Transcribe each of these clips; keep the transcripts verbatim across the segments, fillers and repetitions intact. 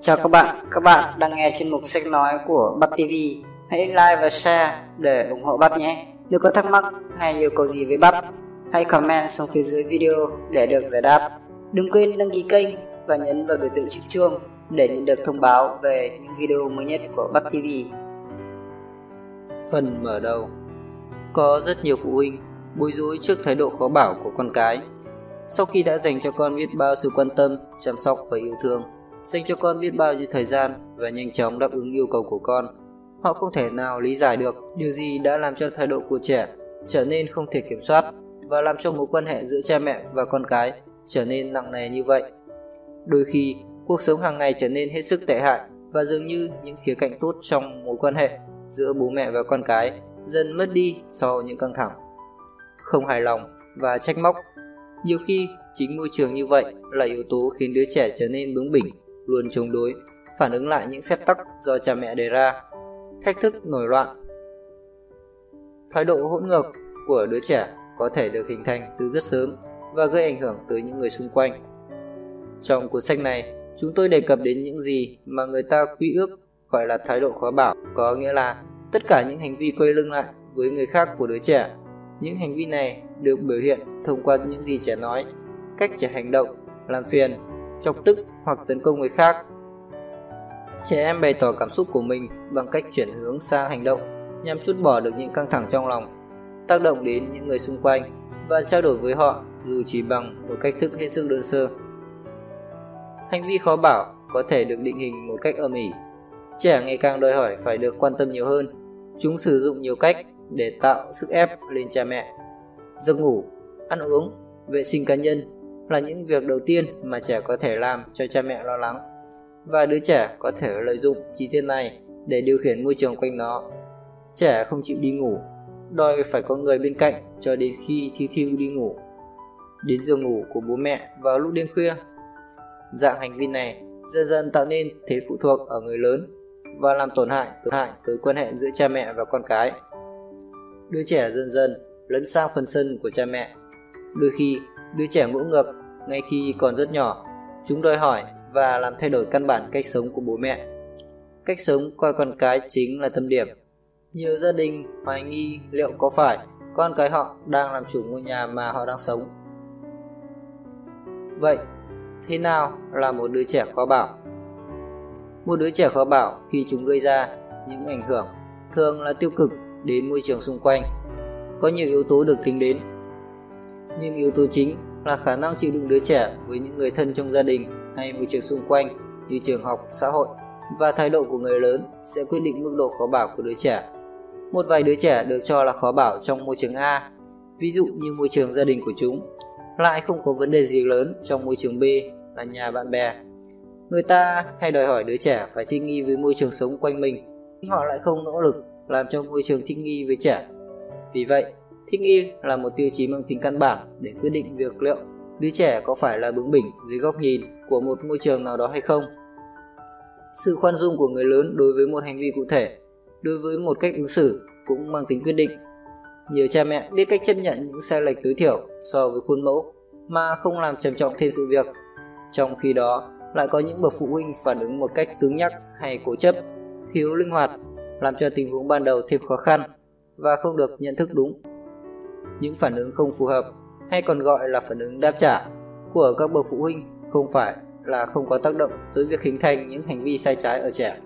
Chào các bạn, các bạn đang nghe chuyên mục sách nói của Bắp ti vi. Hãy like và share để ủng hộ Bắp nhé. Nếu có thắc mắc hay yêu cầu gì với Bắp, hãy comment xuống phía dưới video để được giải đáp. Đừng quên đăng ký kênh và nhấn vào biểu tượng chiếc chuông để nhận được thông báo về những video mới nhất của Bắp ti vi. Phần mở đầu. Có rất nhiều phụ huynh bối rối trước thái độ khó bảo của con cái. Sau khi đã dành cho con biết bao sự quan tâm, chăm sóc và yêu thương, dành cho con biết bao nhiêu thời gian và nhanh chóng đáp ứng yêu cầu của con, họ không thể nào lý giải được điều gì đã làm cho thái độ của trẻ trở nên không thể kiểm soát và làm cho mối quan hệ giữa cha mẹ và con cái trở nên nặng nề như vậy. Đôi khi, cuộc sống hàng ngày trở nên hết sức tệ hại và dường như những khía cạnh tốt trong mối quan hệ giữa bố mẹ và con cái dần mất đi sau những căng thẳng, không hài lòng và trách móc. Nhiều khi, chính môi trường như vậy là yếu tố khiến đứa trẻ trở nên bướng bỉnh, luôn chống đối, phản ứng lại những phép tắc do cha mẹ đề ra, thách thức nổi loạn. Thái độ hỗn ngược của đứa trẻ có thể được hình thành từ rất sớm và gây ảnh hưởng tới những người xung quanh. Trong cuốn sách này, chúng tôi đề cập đến những gì mà người ta quy ước gọi là thái độ khó bảo, có nghĩa là tất cả những hành vi quay lưng lại với người khác của đứa trẻ. Những hành vi này được biểu hiện thông qua những gì trẻ nói, cách trẻ hành động, làm phiền, chọc tức hoặc tấn công người khác. Trẻ em bày tỏ cảm xúc của mình bằng cách chuyển hướng sang hành động nhằm trút bỏ được những căng thẳng trong lòng, tác động đến những người xung quanh và trao đổi với họ dù chỉ bằng một cách thức hết sức đơn sơ. Hành vi khó bảo có thể được định hình một cách âm ỉ. Trẻ ngày càng đòi hỏi phải được quan tâm nhiều hơn. Chúng sử dụng nhiều cách để tạo sức ép lên cha mẹ. Giấc ngủ, ăn uống, vệ sinh cá nhân là những việc đầu tiên mà trẻ có thể làm cho cha mẹ lo lắng, và đứa trẻ có thể lợi dụng chi tiết này để điều khiển môi trường quanh nó. Trẻ không chịu đi ngủ, đòi phải có người bên cạnh cho đến khi thi thiu đi ngủ, đến giường ngủ của bố mẹ vào lúc đêm khuya. Dạng hành vi này dần dần tạo nên thế phụ thuộc ở người lớn và làm tổn hại, tổn hại tới quan hệ giữa cha mẹ và con cái. Đứa trẻ dần dần lấn sang phần sân của cha mẹ. Đôi khi, đứa trẻ ngỗ ngược ngay khi còn rất nhỏ. Chúng đòi hỏi và làm thay đổi căn bản cách sống của bố mẹ. Cách sống coi con cái chính là tâm điểm. Nhiều gia đình hoài nghi liệu có phải con cái họ đang làm chủ ngôi nhà mà họ đang sống. Vậy, thế nào là một đứa trẻ khó bảo? Một đứa trẻ khó bảo khi chúng gây ra những ảnh hưởng thường là tiêu cực đến môi trường xung quanh. Có nhiều yếu tố được tính đến, nhưng yếu tố chính là khả năng chịu đựng đứa trẻ với những người thân trong gia đình hay môi trường xung quanh như trường học, xã hội và thái độ của người lớn sẽ quyết định mức độ khó bảo của đứa trẻ. Một vài đứa trẻ được cho là khó bảo trong môi trường A, ví dụ như môi trường gia đình của chúng, lại không có vấn đề gì lớn trong môi trường B là nhà bạn bè. Người ta hay đòi hỏi đứa trẻ phải thích nghi với môi trường sống quanh mình, nhưng họ lại không nỗ lực làm cho môi trường thích nghi với trẻ. Vì vậy, thích nghi là một tiêu chí mang tính căn bản để quyết định việc liệu đứa trẻ có phải là bướng bỉnh dưới góc nhìn của một môi trường nào đó hay không. Sự khoan dung của người lớn đối với một hành vi cụ thể, đối với một cách ứng xử cũng mang tính quyết định. Nhiều cha mẹ biết cách chấp nhận những sai lệch tối thiểu so với khuôn mẫu mà không làm trầm trọng thêm sự việc. Trong khi đó, lại có những bậc phụ huynh phản ứng một cách cứng nhắc hay cố chấp, thiếu linh hoạt, làm cho tình huống ban đầu thêm khó khăn và không được nhận thức đúng. Những phản ứng không phù hợp, hay còn gọi là phản ứng đáp trả, của các bậc phụ huynh không phải là không có tác động tới việc hình thành những hành vi sai trái ở trẻ.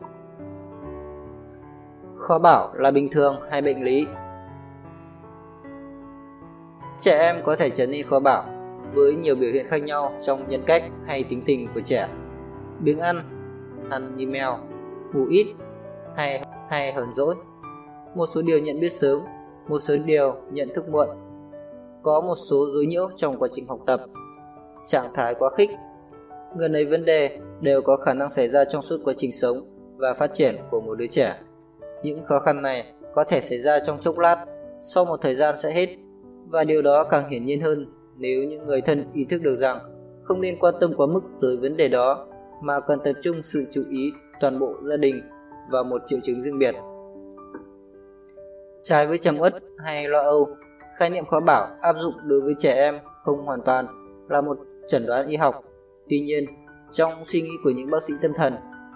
Khó bảo là bình thường hay bệnh lý? Trẻ em có thể trở nên khó bảo với nhiều biểu hiện khác nhau trong nhân cách hay tính tình của trẻ. Biếng ăn, ăn như mèo, ngủ ít hay hay hờn dỗi. Một số điều nhận biết sớm, một số điều nhận thức muộn. Có một số rối nhiễu trong quá trình học tập. Trạng thái quá khích. Gần ấy vấn đề đều có khả năng xảy ra trong suốt quá trình sống và phát triển của một đứa trẻ. Những khó khăn này có thể xảy ra trong chốc lát, sau một thời gian sẽ hết, và điều đó càng hiển nhiên hơn nếu những người thân ý thức được rằng không nên quan tâm quá mức tới vấn đề đó mà cần tập trung sự chú ý toàn bộ gia đình vào một triệu chứng riêng biệt. Trái với trầm uất hay lo âu, khái niệm khó bảo áp dụng đối với trẻ em không hoàn toàn là một chẩn đoán y học. Tuy nhiên, Trong suy nghĩ của những bác sĩ tâm thần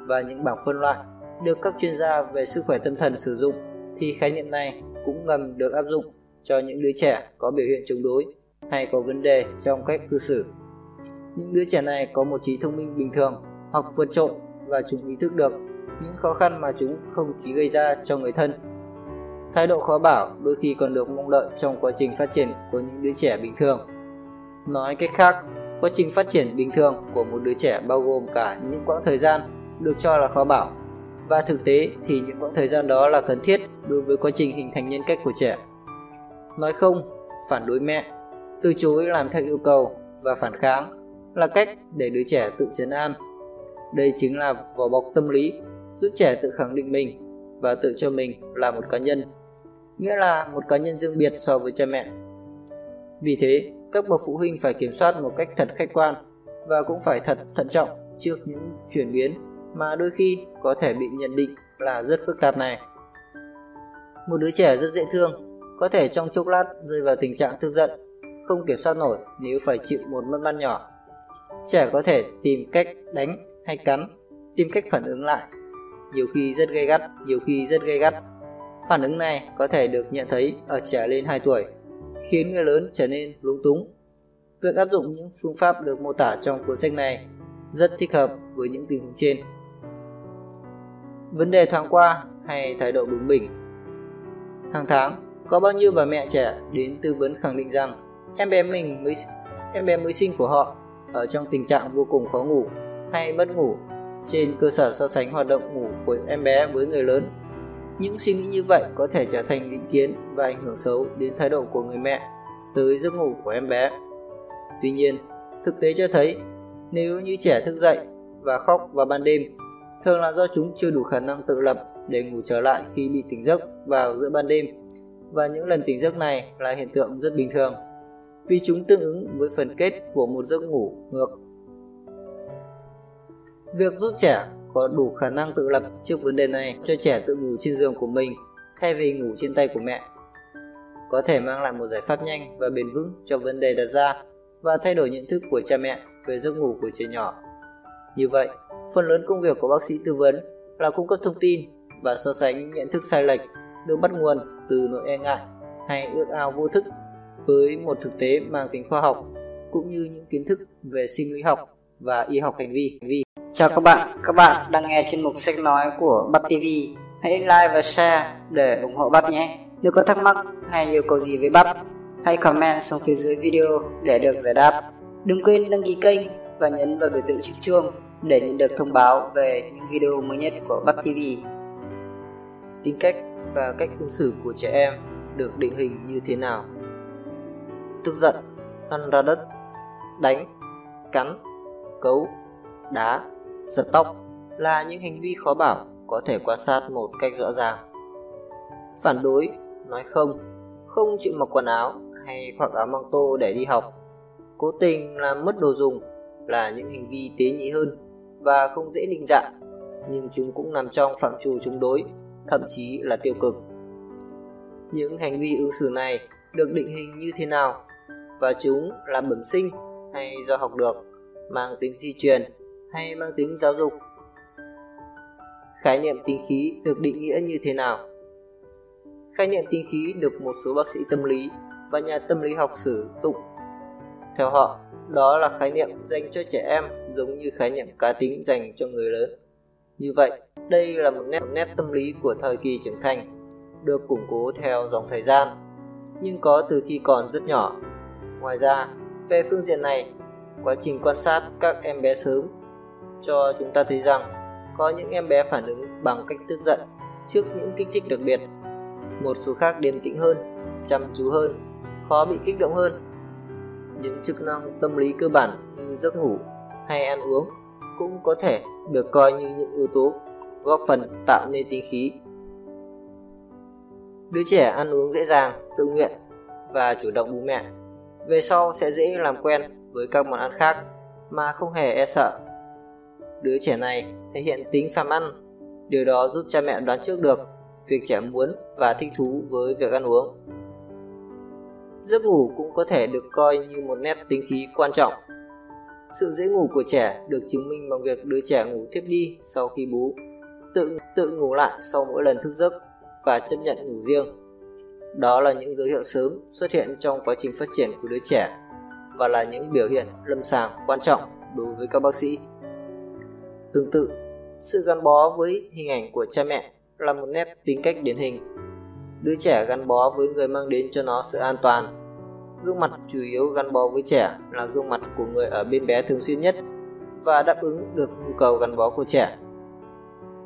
và những bảng phân loại được các chuyên gia về sức khỏe tâm thần sử dụng, thì khái niệm này cũng ngầm được áp dụng cho những đứa trẻ có biểu hiện chống đối hay có vấn đề trong cách cư xử. Những đứa trẻ này có một trí thông minh bình thường hoặc vượt trội, và chúng ý thức được những khó khăn mà chúng không chỉ gây ra cho người thân. Thái độ khó bảo đôi khi còn được mong đợi trong quá trình phát triển của những đứa trẻ bình thường. Nói cách khác, quá trình phát triển bình thường của một đứa trẻ bao gồm cả những quãng thời gian được cho là khó bảo, và thực tế thì những quãng thời gian đó là cần thiết đối với quá trình hình thành nhân cách của trẻ. Nói không, phản đối mẹ, từ chối làm theo yêu cầu và phản kháng là cách để đứa trẻ tự trấn an. Đây chính là vỏ bọc tâm lý giúp trẻ tự khẳng định mình và tự cho mình là một cá nhân, nghĩa là một cá nhân riêng biệt so với cha mẹ. Vì thế, các bậc phụ huynh phải kiểm soát một cách thật khách quan và cũng phải thật thận trọng trước những chuyển biến mà đôi khi có thể bị nhận định là rất phức tạp này. Một đứa trẻ rất dễ thương có thể trong chốc lát rơi vào tình trạng tức giận, không kiểm soát nổi nếu phải chịu một mất mát nhỏ. Trẻ có thể tìm cách đánh hay cắn, tìm cách phản ứng lại, nhiều khi rất gay gắt, nhiều khi rất gay gắt. Phản ứng này có thể được nhận thấy ở trẻ lên hai tuổi, khiến người lớn trở nên lúng túng. Việc áp dụng những phương pháp được mô tả trong cuốn sách này rất thích hợp với những tình huống trên. Vấn đề thoáng qua hay thái độ bướng bỉnh. Hàng tháng có bao nhiêu bà mẹ trẻ đến tư vấn khẳng định rằng em bé mình mới em bé mới sinh của họ ở trong tình trạng vô cùng khó ngủ hay mất ngủ, trên cơ sở so sánh hoạt động ngủ của em bé với người lớn. Những suy nghĩ như vậy có thể trở thành định kiến và ảnh hưởng xấu đến thái độ của người mẹ tới giấc ngủ của em bé. Tuy nhiên, thực tế cho thấy nếu như trẻ thức dậy và khóc vào ban đêm, thường là do chúng chưa đủ khả năng tự lập để ngủ trở lại khi bị tỉnh giấc vào giữa ban đêm, và những lần tỉnh giấc này là hiện tượng rất bình thường, vì chúng tương ứng với phần kết của một giấc ngủ ngược. Việc giúp trẻ có đủ khả năng tự lập trước vấn đề này cho trẻ tự ngủ trên giường của mình thay vì ngủ trên tay của mẹ có thể mang lại một giải pháp nhanh và bền vững cho vấn đề đặt ra và thay đổi nhận thức của cha mẹ về giấc ngủ của trẻ nhỏ. Như vậy, phần lớn công việc của bác sĩ tư vấn là cung cấp thông tin và so sánh những nhận thức sai lệch được bắt nguồn từ nỗi e ngại hay ước ao vô thức với một thực tế mang tính khoa học, cũng như những kiến thức về sinh lý học và y học hành vi. Chào các bạn, các bạn đang nghe chuyên mục sách nói của Bắp ti vi. Hãy like và share để ủng hộ Bắp nhé. Nếu có thắc mắc hay yêu cầu gì với Bắp, hãy comment xuống phía dưới video để được giải đáp. Đừng quên đăng ký kênh và nhấn vào biểu tượng chiếc chuông để nhận được thông báo về những video mới nhất của Bắp ti vi. Tính cách và cách ứng xử của trẻ em được định hình như thế nào? Tức giận, lăn ra đất, đánh, cắn, cấu, đá, giật tóc là những hành vi khó bảo có thể quan sát một cách rõ ràng. Phản đối, nói không, không chịu mặc quần áo hay khoác áo măng tô để đi học, cố tình làm mất đồ dùng là những hành vi tế nhị hơn và không dễ định dạng, nhưng chúng cũng nằm trong phạm trù chống đối, thậm chí là tiêu cực. Những hành vi ứng xử này được định hình như thế nào, và chúng là bẩm sinh hay do học được, mang tính di truyền hay mang tính giáo dục? Khái niệm tính khí được định nghĩa như thế nào? Khái niệm tính khí được một số bác sĩ tâm lý và nhà tâm lý học sử dụng. Theo họ, đó là khái niệm dành cho trẻ em giống như khái niệm cá tính dành cho người lớn. Như vậy, đây là một nét, một nét tâm lý của thời kỳ trưởng thành, được củng cố theo dòng thời gian, nhưng có từ khi còn rất nhỏ. Ngoài ra, về phương diện này, quá trình quan sát các em bé sớm cho chúng ta thấy rằng có những em bé phản ứng bằng cách tức giận trước những kích thích đặc biệt, một số khác điềm tĩnh hơn, chăm chú hơn, khó bị kích động hơn. Những chức năng tâm lý cơ bản như giấc ngủ hay ăn uống cũng có thể được coi như những yếu tố góp phần tạo nên tính khí. Đứa trẻ ăn uống dễ dàng, tự nguyện và chủ động bú mẹ, về sau sẽ dễ làm quen với các món ăn khác mà không hề e sợ. Đứa trẻ này thể hiện tính phàm ăn, điều đó giúp cha mẹ đoán trước được việc trẻ muốn và thích thú với việc ăn uống. Giấc ngủ cũng có thể được coi như một nét tính khí quan trọng. Sự dễ ngủ của trẻ được chứng minh bằng việc đứa trẻ ngủ thiếp đi sau khi bú, tự, tự ngủ lại sau mỗi lần thức giấc và chấp nhận ngủ riêng. Đó là những dấu hiệu sớm xuất hiện trong quá trình phát triển của đứa trẻ và là những biểu hiện lâm sàng quan trọng đối với các bác sĩ. Tương tự, sự gắn bó với hình ảnh của cha mẹ là một nét tính cách điển hình. Đứa trẻ gắn bó với người mang đến cho nó sự an toàn. Gương mặt chủ yếu gắn bó với trẻ là gương mặt của người ở bên bé thường xuyên nhất và đáp ứng được nhu cầu gắn bó của trẻ.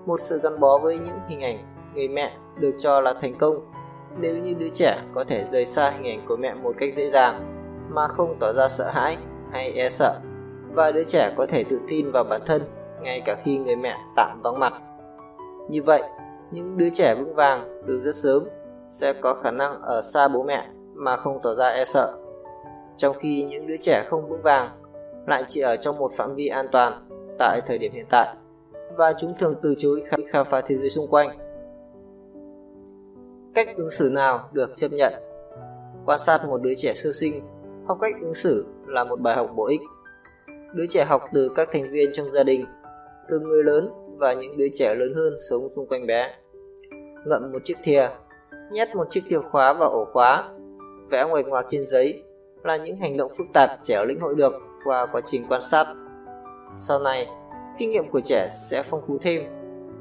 Một sự gắn bó với những hình ảnh người mẹ được cho là thành công nếu như đứa trẻ có thể rời xa hình ảnh của mẹ một cách dễ dàng mà không tỏ ra sợ hãi hay e sợ, và đứa trẻ có thể tự tin vào bản thân ngay cả khi người mẹ tạm vắng mặt. Như vậy, những đứa trẻ vững vàng từ rất sớm sẽ có khả năng ở xa bố mẹ mà không tỏ ra e sợ, trong khi những đứa trẻ không vững vàng lại chỉ ở trong một phạm vi an toàn tại thời điểm hiện tại, và chúng thường từ chối khám phá thế giới xung quanh. Cách ứng xử nào được chấp nhận? Quan sát một đứa trẻ sơ sinh, học cách ứng xử là một bài học bổ ích. Đứa trẻ học từ các thành viên trong gia đình, từ người lớn và những đứa trẻ lớn hơn sống xung quanh bé. Ngậm một chiếc thìa, nhét một chiếc chìa khóa vào ổ khóa, vẽ nguệch ngoạc trên giấy là những hành động phức tạp trẻ lĩnh hội được qua quá trình quan sát. Sau này, kinh nghiệm của trẻ sẽ phong phú thêm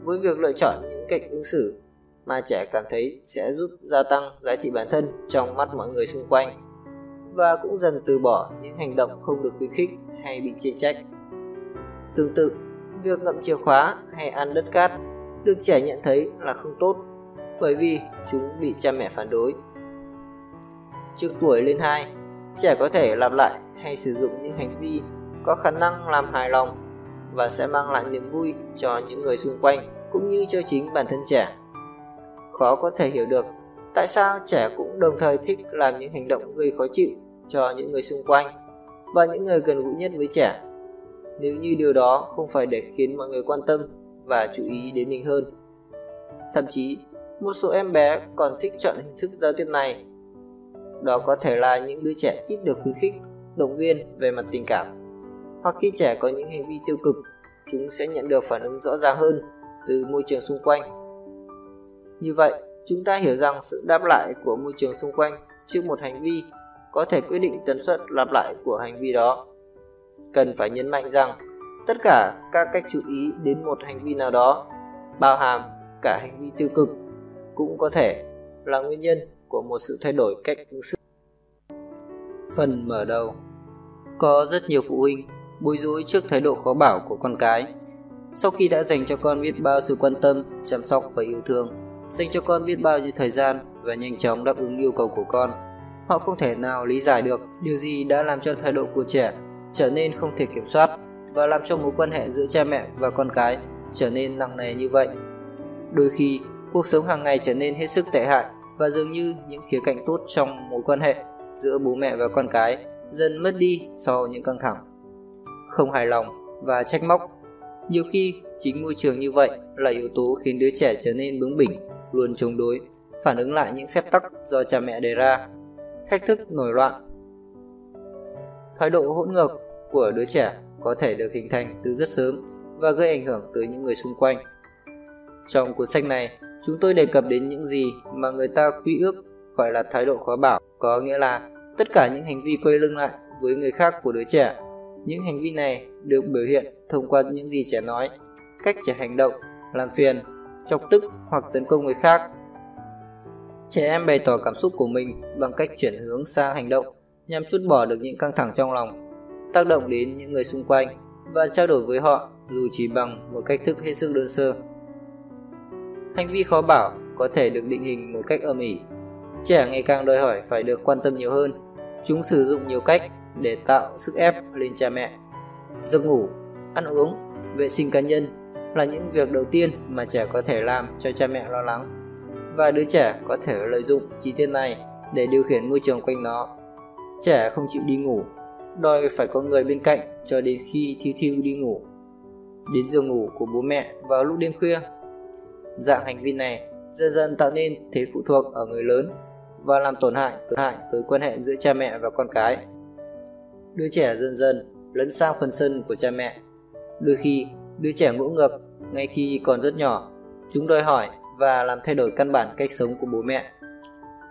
với việc lựa chọn những cách ứng xử mà trẻ cảm thấy sẽ giúp gia tăng giá trị bản thân trong mắt mọi người xung quanh, và cũng dần từ bỏ những hành động không được khuyến khích hay bị chê trách. Tương tự, việc ngậm chìa khóa hay ăn đất cát được trẻ nhận thấy là không tốt bởi vì chúng bị cha mẹ phản đối. Trước tuổi lên hai, trẻ có thể lặp lại hay sử dụng những hành vi có khả năng làm hài lòng và sẽ mang lại niềm vui cho những người xung quanh cũng như cho chính bản thân trẻ. Khó có thể hiểu được tại sao trẻ cũng đồng thời thích làm những hành động gây khó chịu cho những người xung quanh và những người gần gũi nhất với trẻ, nếu như điều đó không phải để khiến mọi người quan tâm và chú ý đến mình hơn. Thậm chí, một số em bé còn thích chọn hình thức giao tiếp này. Đó có thể là những đứa trẻ ít được khuyến khích, động viên về mặt tình cảm, hoặc khi trẻ có những hành vi tiêu cực, chúng sẽ nhận được phản ứng rõ ràng hơn từ môi trường xung quanh. Như vậy, chúng ta hiểu rằng sự đáp lại của môi trường xung quanh trước một hành vi có thể quyết định tần suất lặp lại của hành vi đó. Cần phải nhấn mạnh rằng tất cả các cách chú ý đến một hành vi nào đó, bao hàm cả hành vi tiêu cực, cũng có thể là nguyên nhân của một sự thay đổi cách ứng xử. Phần mở đầu. Có rất nhiều phụ huynh bối rối trước thái độ khó bảo của con cái. Sau khi đã dành cho con biết bao sự quan tâm, chăm sóc và yêu thương, dành cho con biết bao nhiêu thời gian và nhanh chóng đáp ứng yêu cầu của con, họ không thể nào lý giải được điều gì đã làm cho thái độ của trẻ trở nên không thể kiểm soát và làm cho mối quan hệ giữa cha mẹ và con cái trở nên nặng nề như vậy. Đôi khi, cuộc sống hàng ngày trở nên hết sức tệ hại và dường như những khía cạnh tốt trong mối quan hệ giữa bố mẹ và con cái dần mất đi sau những căng thẳng, không hài lòng và trách móc. Nhiều khi, chính môi trường như vậy là yếu tố khiến đứa trẻ trở nên bướng bỉnh, luôn chống đối, phản ứng lại những phép tắc do cha mẹ đề ra, thách thức nổi loạn. Thái độ hỗn ngược của đứa trẻ có thể được hình thành từ rất sớm và gây ảnh hưởng tới những người xung quanh. Trong cuốn sách này, chúng tôi đề cập đến những gì mà người ta quy ước gọi là thái độ khó bảo, có nghĩa là tất cả những hành vi quay lưng lại với người khác của đứa trẻ. Những hành vi này được biểu hiện thông qua những gì trẻ nói, cách trẻ hành động, làm phiền, chọc tức hoặc tấn công người khác. Trẻ em bày tỏ cảm xúc của mình bằng cách chuyển hướng sang hành động nhằm trút bỏ được những căng thẳng trong lòng, tác động đến những người xung quanh và trao đổi với họ dù chỉ bằng một cách thức hết sức đơn sơ. Hành vi khó bảo có thể được định hình một cách âm ỉ. Trẻ ngày càng đòi hỏi phải được quan tâm nhiều hơn. Chúng sử dụng nhiều cách để tạo sức ép lên cha mẹ. Giấc ngủ, ăn uống, vệ sinh cá nhân là những việc đầu tiên mà trẻ có thể làm cho cha mẹ lo lắng, và đứa trẻ có thể lợi dụng chi tiết này để điều khiển môi trường quanh nó. Trẻ không chịu đi ngủ, đòi phải có người bên cạnh cho đến khi thiu thiu đi ngủ, đến giường ngủ của bố mẹ vào lúc đêm khuya. Dạng hành vi này dần dần tạo nên thế phụ thuộc ở người lớn và làm tổn hại tới quan hệ giữa cha mẹ và con cái. Đứa trẻ dần dần lấn sang phần sân của cha mẹ. Đôi khi, đứa trẻ ngỗ ngược ngay khi còn rất nhỏ. Chúng đòi hỏi và làm thay đổi căn bản cách sống của bố mẹ.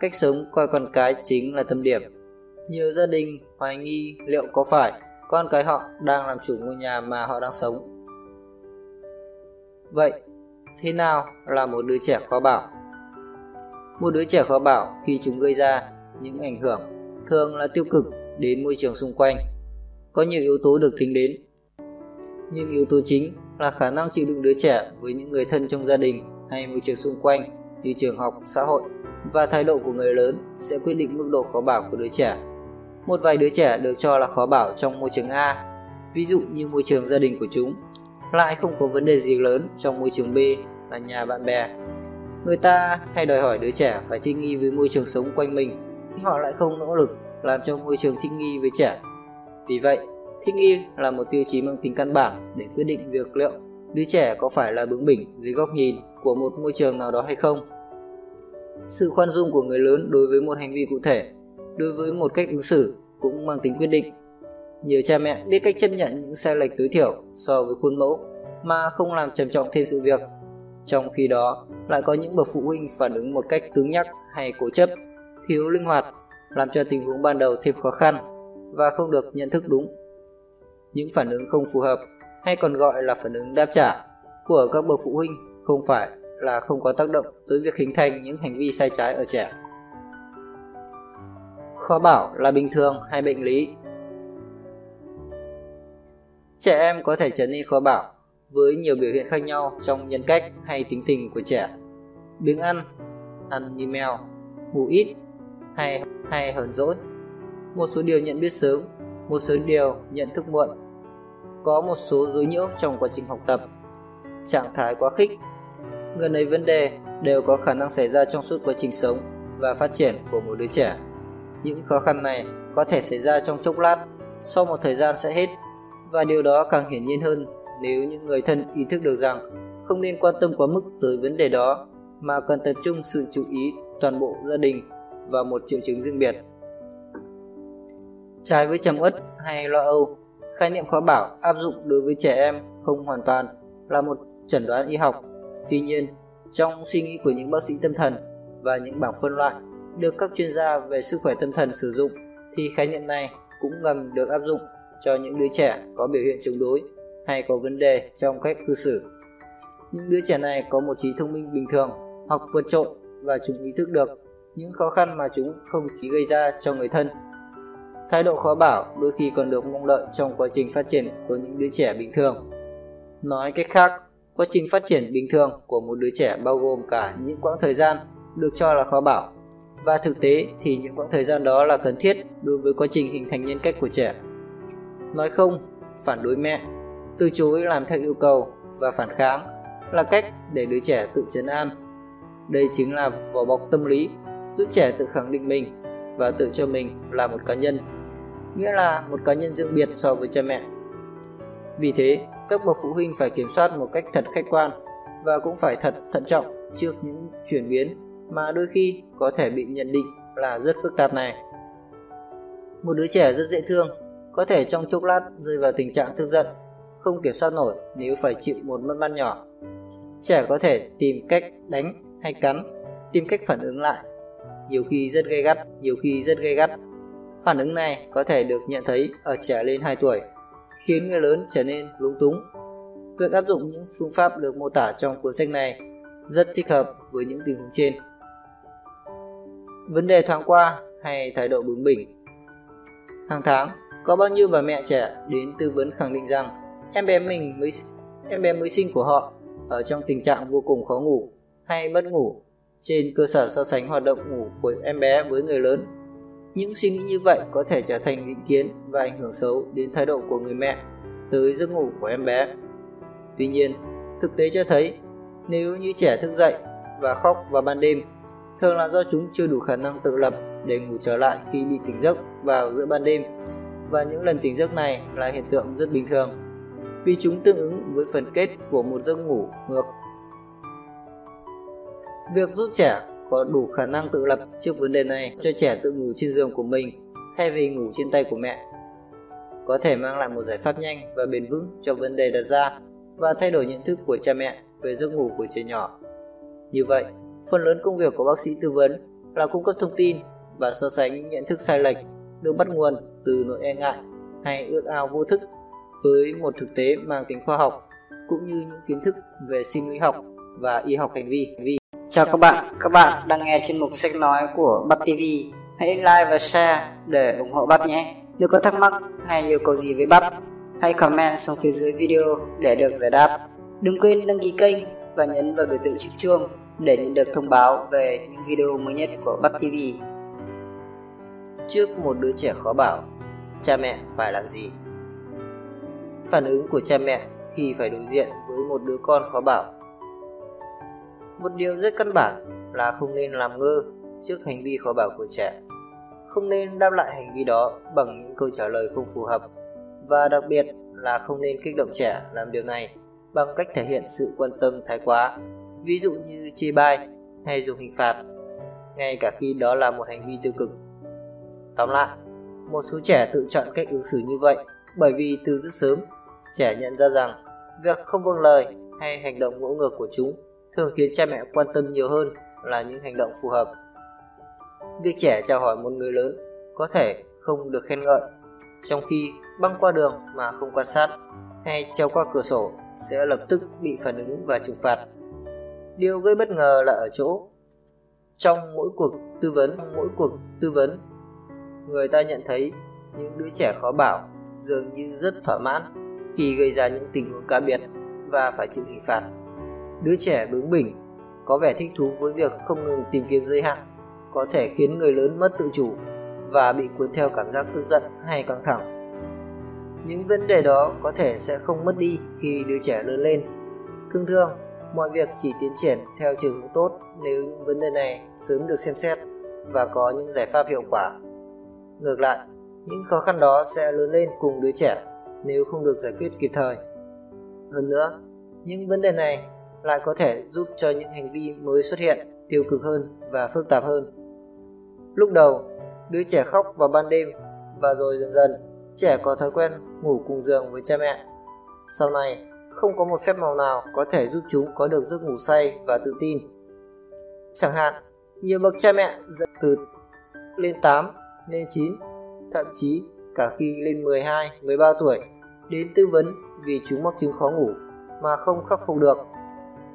Cách sống coi con cái chính là tâm điểm. Nhiều gia đình hoài nghi liệu có phải con cái họ đang làm chủ ngôi nhà mà họ đang sống. Vậy, thế nào là một đứa trẻ khó bảo? Một đứa trẻ khó bảo khi chúng gây ra những ảnh hưởng thường là tiêu cực đến môi trường xung quanh. Có nhiều yếu tố được tính đến, nhưng yếu tố chính là khả năng chịu đựng đứa trẻ với những người thân trong gia đình hay môi trường xung quanh như trường học, xã hội, và thái độ của người lớn sẽ quyết định mức độ khó bảo của đứa trẻ. Một vài đứa trẻ được cho là khó bảo trong môi trường A, ví dụ như môi trường gia đình của chúng, lại không có vấn đề gì lớn trong môi trường B là nhà bạn bè. Người ta hay đòi hỏi đứa trẻ phải thích nghi với môi trường sống quanh mình, nhưng họ lại không nỗ lực làm cho môi trường thích nghi với trẻ. Vì vậy, thích nghi là một tiêu chí mang tính căn bản để quyết định việc liệu đứa trẻ có phải là bướng bỉnh dưới góc nhìn của một môi trường nào đó hay không. Sự khoan dung của người lớn đối với một hành vi cụ thể, đối với một cách ứng xử cũng mang tính quyết định. Nhiều cha mẹ biết cách chấp nhận những sai lệch tối thiểu so với khuôn mẫu mà không làm trầm trọng thêm sự việc. Trong khi đó, lại có những bậc phụ huynh phản ứng một cách cứng nhắc hay cố chấp, thiếu linh hoạt, làm cho tình huống ban đầu thêm khó khăn và không được nhận thức đúng. Những phản ứng không phù hợp, hay còn gọi là phản ứng đáp trả, của các bậc phụ huynh không phải là không có tác động tới việc hình thành những hành vi sai trái ở trẻ. Khó bảo là bình thường hay bệnh lý? Trẻ em có thể trở nên khó bảo với nhiều biểu hiện khác nhau trong nhân cách hay tính tình của trẻ. Biếng ăn, ăn như mèo, ngủ ít hay hay hờn dỗi. Một số điều nhận biết sớm, một số điều nhận thức muộn. Có một số rối nhiễu trong quá trình học tập. Trạng thái quá khích. Người này vấn đề đều có khả năng xảy ra trong suốt quá trình sống và phát triển của một đứa trẻ. Những khó khăn này có thể xảy ra trong chốc lát, sau một thời gian sẽ hết, và điều đó càng hiển nhiên hơn nếu những người thân ý thức được rằng không nên quan tâm quá mức tới vấn đề đó, mà cần tập trung sự chú ý toàn bộ gia đình vào một triệu chứng riêng biệt. Trái với trầm uất hay lo âu, khái niệm khó bảo áp dụng đối với trẻ em không hoàn toàn là một chẩn đoán y học. Tuy nhiên, trong suy nghĩ của những bác sĩ tâm thần và những bảng phân loại được các chuyên gia về sức khỏe tâm thần sử dụng, thì khái niệm này cũng ngầm được áp dụng cho những đứa trẻ có biểu hiện chống đối hay có vấn đề trong cách cư xử. Những đứa trẻ này có một trí thông minh bình thường hoặc vượt trội, và chúng ý thức được những khó khăn mà chúng không chỉ gây ra cho người thân. Thái độ khó bảo đôi khi còn được mong đợi trong quá trình phát triển của những đứa trẻ bình thường. Nói cách khác, quá trình phát triển bình thường của một đứa trẻ bao gồm cả những quãng thời gian được cho là khó bảo, và thực tế thì những quãng thời gian đó là cần thiết đối với quá trình hình thành nhân cách của trẻ. Nói không, phản đối mẹ, từ chối làm theo yêu cầu và phản kháng là cách để đứa trẻ tự trấn an. Đây chính là vỏ bọc tâm lý giúp trẻ tự khẳng định mình và tự cho mình là một cá nhân, nghĩa là một cá nhân riêng biệt so với cha mẹ. Vì thế, các bậc phụ huynh phải kiểm soát một cách thật khách quan và cũng phải thật thận trọng trước những chuyển biến mà đôi khi có thể bị nhận định là rất phức tạp này. Một đứa trẻ rất dễ thương có thể trong chốc lát rơi vào tình trạng tức giận, không kiểm soát nổi nếu phải chịu một mất mát nhỏ. Trẻ có thể tìm cách đánh hay cắn, tìm cách phản ứng lại, nhiều khi rất gay gắt, nhiều khi rất gay gắt. Phản ứng này có thể được nhận thấy ở trẻ lên hai tuổi, khiến người lớn trở nên lúng túng. Việc áp dụng những phương pháp được mô tả trong cuốn sách này rất thích hợp với những tình huống trên. Vấn đề thoáng qua hay thái độ bướng bỉnh? Hàng tháng, có bao nhiêu bà mẹ trẻ đến tư vấn khẳng định rằng em bé mình mới em bé mới sinh của họ ở trong tình trạng vô cùng khó ngủ hay mất ngủ, trên cơ sở so sánh hoạt động ngủ của em bé với người lớn. Những suy nghĩ như vậy có thể trở thành định kiến và ảnh hưởng xấu đến thái độ của người mẹ tới giấc ngủ của em bé. Tuy nhiên, thực tế cho thấy nếu như trẻ thức dậy và khóc vào ban đêm, thường là do chúng chưa đủ khả năng tự lập để ngủ trở lại khi bị tỉnh giấc vào giữa ban đêm, và những lần tỉnh giấc này là hiện tượng rất bình thường vì chúng tương ứng với phần kết của một giấc ngủ ngược. Việc giúp trẻ có đủ khả năng tự lập trước vấn đề này cho trẻ tự ngủ trên giường của mình thay vì ngủ trên tay của mẹ. có thể mang lại một giải pháp nhanh và bền vững cho vấn đề đặt ra và thay đổi nhận thức của cha mẹ về giấc ngủ của trẻ nhỏ. Như vậy, phần lớn công việc của bác sĩ tư vấn là cung cấp thông tin và so sánh những nhận thức sai lệch được bắt nguồn từ nỗi e ngại hay ước ao vô thức với một thực tế mang tính khoa học, cũng như những kiến thức về sinh lý học và y học hành vi. Chào các bạn, các bạn đang nghe chuyên mục sách nói của Bắp ti vi. Hãy like và share để ủng hộ Bắp nhé. Nếu có thắc mắc hay yêu cầu gì với Bắp, hãy comment xuống phía dưới video để được giải đáp. Đừng quên đăng ký kênh và nhấn vào biểu tượng chiếc chuông để nhận được thông báo về những video mới nhất của Bắp ti vi. Trước một đứa trẻ khó bảo, cha mẹ phải làm gì? Phản ứng của cha mẹ khi phải đối diện với một đứa con khó bảo. Một điều rất căn bản là không nên làm ngơ trước hành vi khó bảo của trẻ. Không nên đáp lại hành vi đó bằng những câu trả lời không phù hợp, và đặc biệt là không nên kích động trẻ làm điều này bằng cách thể hiện sự quan tâm thái quá, ví dụ như chê bai hay dùng hình phạt, ngay cả khi đó là một hành vi tiêu cực. Tóm lại, một số trẻ tự chọn cách ứng xử như vậy bởi vì từ rất sớm, trẻ nhận ra rằng việc không vâng lời hay hành động ngỗ ngược của chúng thường khiến cha mẹ quan tâm nhiều hơn là những hành động phù hợp. Việc trẻ chào hỏi một người lớn có thể không được khen ngợi, trong khi băng qua đường mà không quan sát hay trèo qua cửa sổ sẽ lập tức bị phản ứng và trừng phạt. Điều gây bất ngờ là ở chỗ, trong mỗi cuộc tư vấn, mỗi cuộc tư vấn, người ta nhận thấy những đứa trẻ khó bảo dường như rất thỏa mãn khi gây ra những tình huống cá biệt và phải chịu hình phạt. Đứa trẻ bướng bỉnh, có vẻ thích thú với việc không ngừng tìm kiếm giới hạn, có thể khiến người lớn mất tự chủ và bị cuốn theo cảm giác tức giận hay căng thẳng. Những vấn đề đó có thể sẽ không mất đi khi đứa trẻ lớn lên. Thường thường, mọi việc chỉ tiến triển theo chiều hướng tốt nếu những vấn đề này sớm được xem xét và có những giải pháp hiệu quả. Ngược lại, những khó khăn đó sẽ lớn lên cùng đứa trẻ nếu không được giải quyết kịp thời. Hơn nữa, những vấn đề này lại có thể giúp cho những hành vi mới xuất hiện tiêu cực hơn và phức tạp hơn. Lúc đầu, đứa trẻ khóc vào ban đêm và rồi dần dần trẻ có thói quen ngủ cùng giường với cha mẹ. Sau này, không có một phép màu nào có thể giúp chúng có được giấc ngủ say và tự tin. Chẳng hạn, nhiều bậc cha mẹ dậy từ lên tám, lên chín, thậm chí cả khi lên mười hai, mười ba tuổi đến tư vấn vì chúng mắc chứng khó ngủ mà không khắc phục được,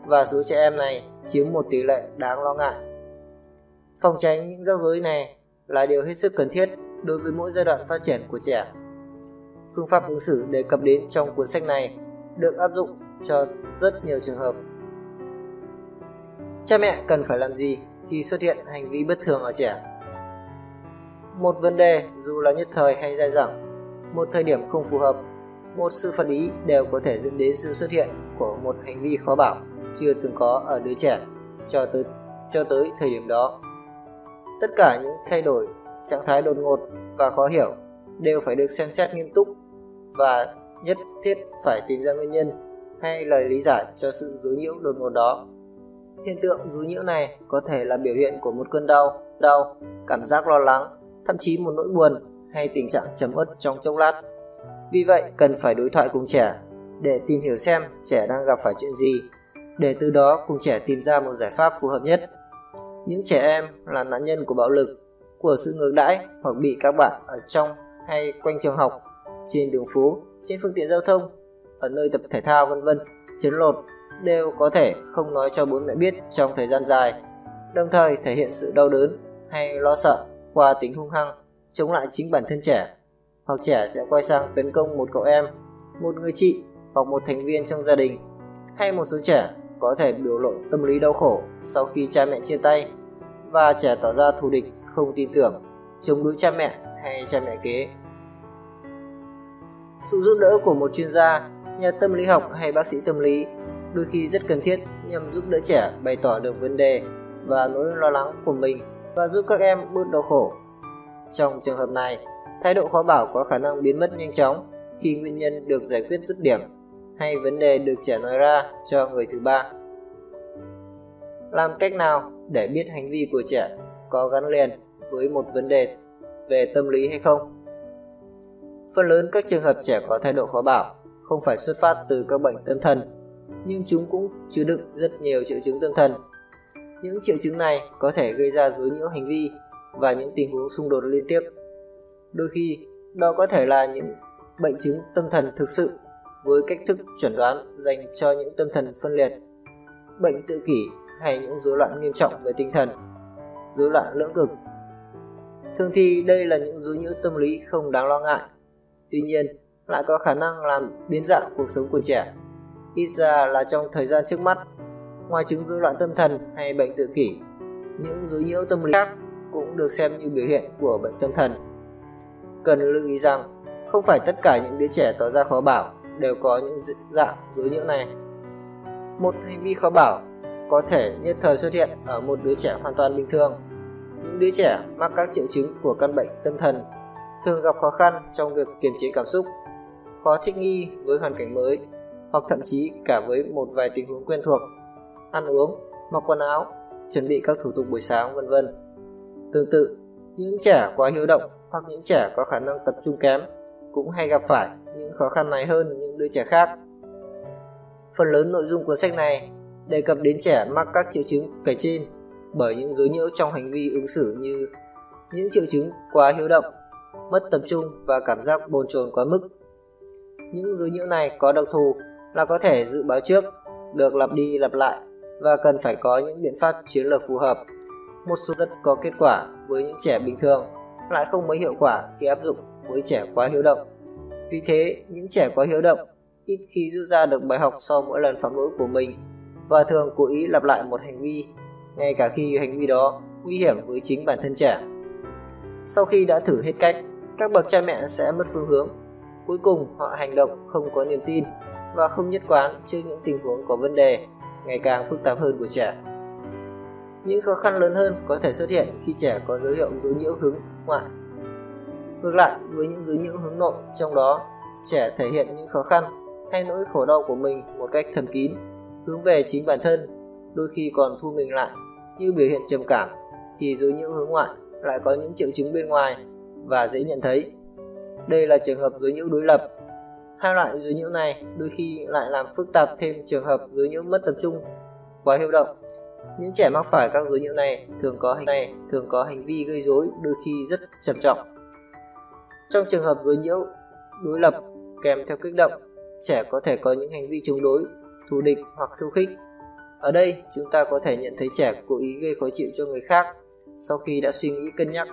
và số trẻ em này chiếm một tỷ lệ đáng lo ngại. Phòng tránh những rắc rối này là điều hết sức cần thiết đối với mỗi giai đoạn phát triển của trẻ. Phương pháp ứng xử đề cập đến trong cuốn sách này được áp dụng cho rất nhiều trường hợp. Cha mẹ cần phải làm gì khi xuất hiện hành vi bất thường ở trẻ? Một vấn đề dù là nhất thời hay dai dẳng, một thời điểm không phù hợp, một sự phản ý đều có thể dẫn đến sự xuất hiện của một hành vi khó bảo chưa từng có ở đứa trẻ cho tới, cho tới thời điểm đó. Tất cả những thay đổi, trạng thái đột ngột và khó hiểu đều phải được xem xét nghiêm túc và nhất thiết phải tìm ra nguyên nhân hay lời lý giải cho sự rối nhiễu đột ngột đó. Hiện tượng rối nhiễu này có thể là biểu hiện của một cơn đau, đau, cảm giác lo lắng, thậm chí một nỗi buồn hay tình trạng trầm uất trong chốc lát. Vì vậy, cần phải đối thoại cùng trẻ để tìm hiểu xem trẻ đang gặp phải chuyện gì, để từ đó cùng trẻ tìm ra một giải pháp phù hợp nhất. Những trẻ em là nạn nhân của bạo lực, của sự ngược đãi hoặc bị các bạn ở trong hay quanh trường học, trên đường phố, trên phương tiện giao thông, ở nơi tập thể thao vân vân chấn lột đều có thể không nói cho bố mẹ biết trong thời gian dài, đồng thời thể hiện sự đau đớn hay lo sợ qua tính hung hăng chống lại chính bản thân trẻ, hoặc trẻ sẽ quay sang tấn công một cậu em, một người chị hoặc một thành viên trong gia đình, hay một số trẻ có thể biểu lộ tâm lý đau khổ sau khi cha mẹ chia tay và trẻ tỏ ra thù địch, không tin tưởng, chống đối cha mẹ hay cha mẹ kế. Sự giúp đỡ của một chuyên gia, nhà tâm lý học hay bác sĩ tâm lý đôi khi rất cần thiết nhằm giúp đỡ trẻ bày tỏ được vấn đề và nỗi lo lắng của mình và giúp các em bớt đau khổ. Trong trường hợp này, thái độ khó bảo có khả năng biến mất nhanh chóng khi nguyên nhân được giải quyết dứt điểm hay vấn đề được trẻ nói ra cho người thứ ba. Làm cách nào để biết hành vi của trẻ có gắn liền với một vấn đề về tâm lý hay không? Phần lớn các trường hợp trẻ có thái độ khó bảo không phải xuất phát từ các bệnh tâm thần, nhưng chúng cũng chứa đựng rất nhiều triệu chứng tâm thần. Những triệu chứng này có thể gây ra rối nhiễu hành vi và những tình huống xung đột liên tiếp. Đôi khi, đó có thể là những bệnh chứng tâm thần thực sự với cách thức chuẩn đoán dành cho những tâm thần phân liệt, bệnh tự kỷ hay những rối loạn nghiêm trọng về tinh thần, rối loạn lưỡng cực. Thường thì đây là những rối nhiễu tâm lý không đáng lo ngại, tuy nhiên lại có khả năng làm biến dạng cuộc sống của trẻ. Ít ra là trong thời gian trước mắt, ngoài chứng rối loạn tâm thần hay bệnh tự kỷ, những rối nhiễu tâm lý khác cũng được xem như biểu hiện của bệnh tâm thần. Cần lưu ý rằng, không phải tất cả những đứa trẻ tỏ ra khó bảo đều có những dạng rối nhiễu này. Một hành vi khó bảo có thể nhất thời xuất hiện ở một đứa trẻ hoàn toàn bình thường. Những đứa trẻ mắc các triệu chứng của căn bệnh tâm thần thường gặp khó khăn trong việc kiềm chế cảm xúc, khó thích nghi với hoàn cảnh mới, hoặc thậm chí cả với một vài tình huống quen thuộc, ăn uống, mặc quần áo, chuẩn bị các thủ tục buổi sáng, vân vân. Tương tự, những trẻ quá hiếu động hoặc những trẻ có khả năng tập trung kém cũng hay gặp phải những khó khăn này hơn những đứa trẻ khác. Phần lớn nội dung cuốn sách này đề cập đến trẻ mắc các triệu chứng kể trên bởi những rối nhiễu trong hành vi ứng xử như những triệu chứng quá hiếu động, mất tập trung và cảm giác bồn chồn quá mức. Những rối nhiễu này có đặc thù là có thể dự báo trước, được lặp đi lặp lại và cần phải có những biện pháp chiến lược phù hợp. Một số rất có kết quả với những trẻ bình thường lại không mấy hiệu quả khi áp dụng với trẻ quá hiếu động. Vì thế, những trẻ quá hiếu động ít khi rút ra được bài học sau mỗi lần phạm lỗi của mình và thường cố ý lặp lại một hành vi, ngay cả khi hành vi đó nguy hiểm với chính bản thân trẻ. Sau khi đã thử hết cách, các bậc cha mẹ sẽ mất phương hướng. Cuối cùng, họ hành động không có niềm tin và không nhất quán trước những tình huống có vấn đề ngày càng phức tạp hơn của trẻ. Những khó khăn lớn hơn có thể xuất hiện khi trẻ có dấu hiệu rối nhiễu hướng ngoại. Ngược lại, với những rối nhiễu hướng nội, trong đó trẻ thể hiện những khó khăn hay nỗi khổ đau của mình một cách thầm kín, hướng về chính bản thân, đôi khi còn thu mình lại như biểu hiện trầm cảm, thì rối nhiễu hướng ngoại lại có những triệu chứng bên ngoài và dễ nhận thấy. Đây là trường hợp rối nhiễu đối lập. Hai loại rối nhiễu này đôi khi lại làm phức tạp thêm trường hợp rối nhiễu mất tập trung, quá hiếu động. Những trẻ mắc phải các rối nhiễu này thường có hành này thường có hành vi gây rối, đôi khi rất trầm trọng. Trong trường hợp rối nhiễu đối lập kèm theo kích động, trẻ có thể có những hành vi chống đối, thù địch hoặc khiêu khích. Ở đây, chúng ta có thể nhận thấy trẻ cố ý gây khó chịu cho người khác sau khi đã suy nghĩ cân nhắc,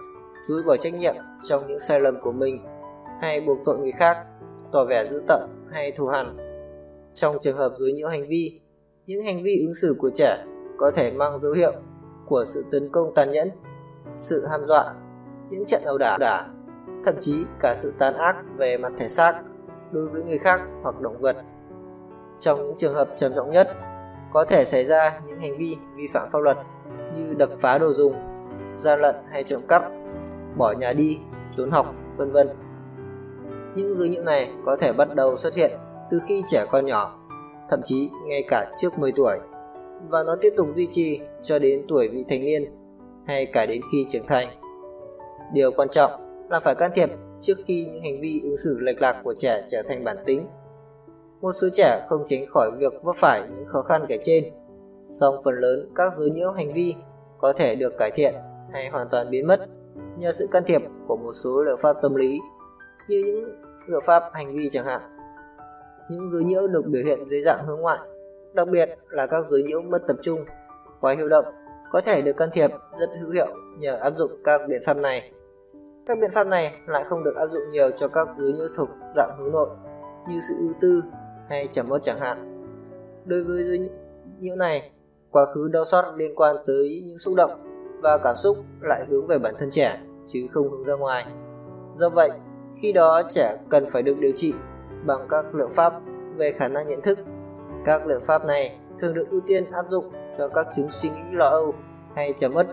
chối bỏ trách nhiệm trong những sai lầm của mình hay buộc tội người khác, tỏ vẻ dữ tợn hay thù hằn. Trong trường hợp rối nhiễu hành vi, những hành vi ứng xử của trẻ có thể mang dấu hiệu của sự tấn công tàn nhẫn, sự ham dọa, những trận ẩu đả, thậm chí cả sự tàn ác về mặt thể xác đối với người khác hoặc động vật. Trong những trường hợp trầm trọng nhất, có thể xảy ra những hành vi vi phạm pháp luật như đập phá đồ dùng, gian lận hay trộm cắp, bỏ nhà đi, trốn học, vân vân. Những dấu hiệu này có thể bắt đầu xuất hiện từ khi trẻ còn nhỏ, thậm chí ngay cả trước mười tuổi, và nó tiếp tục duy trì cho đến tuổi vị thành niên hay cả đến khi trưởng thành. Điều quan trọng là phải can thiệp trước khi những hành vi ứng xử lệch lạc của trẻ trở thành bản tính. Một số trẻ không tránh khỏi việc vấp phải những khó khăn kể trên, song phần lớn các rối nhiễu hành vi có thể được cải thiện hay hoàn toàn biến mất nhờ sự can thiệp của một số liệu pháp tâm lý, như những liệu pháp hành vi chẳng hạn. Những rối nhiễu được biểu hiện dưới dạng hướng ngoại, đặc biệt là các rối nhiễu mất tập trung, quá hiếu động, có thể được can thiệp rất hữu hiệu nhờ áp dụng các biện pháp này. Các biện pháp này lại không được áp dụng nhiều cho các rối nhiễu thuộc dạng hướng nội như sự ưu tư hay trầm uất chẳng hạn. Đối với rối nhiễu này, quá khứ đau xót liên quan tới những xúc động và cảm xúc lại hướng về bản thân trẻ chứ không hướng ra ngoài. Do vậy, khi đó trẻ cần phải được điều trị bằng các liệu pháp về khả năng nhận thức. Các liệu pháp này thường được ưu tiên áp dụng cho các chứng suy nghĩ lo âu hay trầm uất,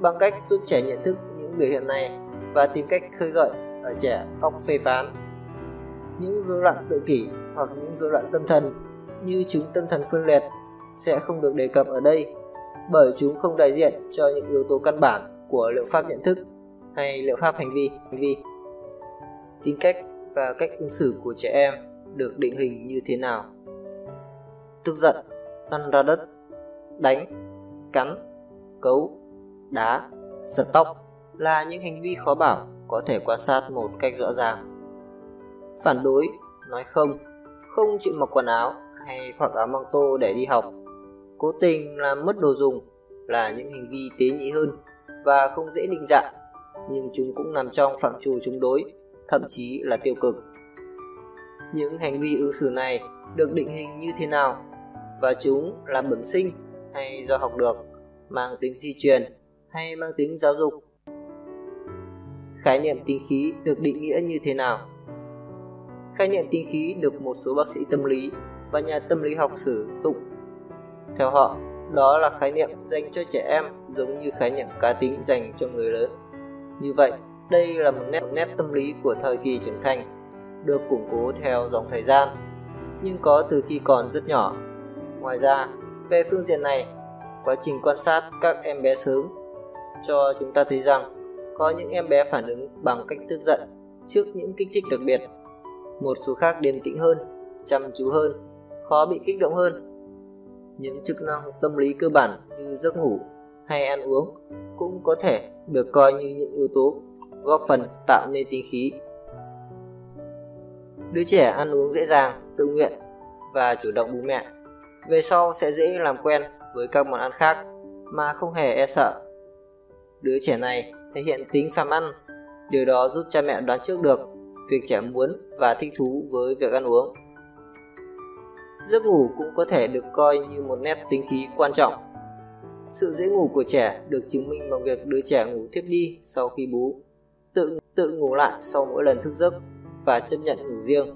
bằng cách giúp trẻ nhận thức những biểu hiện này và tìm cách khơi gợi ở trẻ óc phê phán. Những rối loạn tự kỷ hoặc những rối loạn tâm thần như chứng tâm thần phân liệt sẽ không được đề cập ở đây, bởi chúng không đại diện cho những yếu tố căn bản của liệu pháp nhận thức hay liệu pháp hành vi. Hành vi. Tính cách và cách ứng xử của trẻ em được định hình như thế nào. Tức giận, lăn ra đất, đánh, cắn, cấu, đá, giật tóc là những hành vi khó bảo có thể quan sát một cách rõ ràng. Phản đối, nói không, không chịu mặc quần áo hay khoác áo măng tô để đi học, cố tình làm mất đồ dùng là những hành vi tế nhị hơn và không dễ định dạng, nhưng chúng cũng nằm trong phạm trù chống đối, thậm chí là tiêu cực. Những hành vi ứng xử này được định hình như thế nào và chúng là bẩm sinh hay do học được, mang tính di truyền hay mang tính giáo dục? Khái niệm tính khí được định nghĩa như thế nào? Khái niệm tính khí được một số bác sĩ tâm lý và nhà tâm lý học sử dụng. Theo họ, đó là khái niệm dành cho trẻ em giống như khái niệm cá tính dành cho người lớn. Như vậy, đây là một nét, một nét tâm lý của thời kỳ trưởng thành, được củng cố theo dòng thời gian, nhưng có từ khi còn rất nhỏ. Ngoài ra, về phương diện này, quá trình quan sát các em bé sớm cho chúng ta thấy rằng có những em bé phản ứng bằng cách tức giận trước những kích thích đặc biệt, một số khác điềm tĩnh hơn, chăm chú hơn, khó bị kích động hơn. Những chức năng tâm lý cơ bản như giấc ngủ hay ăn uống cũng có thể được coi như những yếu tố góp phần tạo nên tính khí. Đứa trẻ ăn uống dễ dàng, tự nguyện và chủ động bú mẹ, về sau sẽ dễ làm quen với các món ăn khác mà không hề e sợ. Đứa trẻ này thể hiện tính phàm ăn, điều đó giúp cha mẹ đoán trước được việc trẻ muốn và thích thú với việc ăn uống. Giấc ngủ cũng có thể được coi như một nét tính khí quan trọng. Sự dễ ngủ của trẻ được chứng minh bằng việc đứa trẻ ngủ thiếp đi sau khi bú, tự, tự ngủ lại sau mỗi lần thức giấc và chấp nhận ngủ riêng.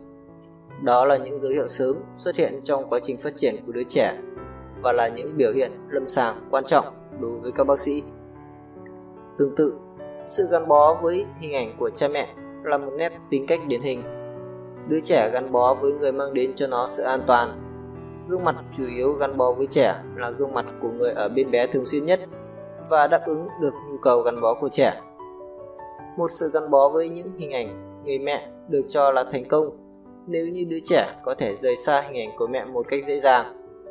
Đó là những dấu hiệu sớm xuất hiện trong quá trình phát triển của đứa trẻ và là những biểu hiện lâm sàng quan trọng đối với các bác sĩ. Tương tự, sự gắn bó với hình ảnh của cha mẹ là một nét tính cách điển hình. Đứa trẻ gắn bó với người mang đến cho nó sự an toàn. Gương mặt chủ yếu gắn bó với trẻ là gương mặt của người ở bên bé thường xuyên nhất và đáp ứng được nhu cầu gắn bó của trẻ. Một sự gắn bó với những hình ảnh người mẹ được cho là thành công nếu như đứa trẻ có thể rời xa hình ảnh của mẹ một cách dễ dàng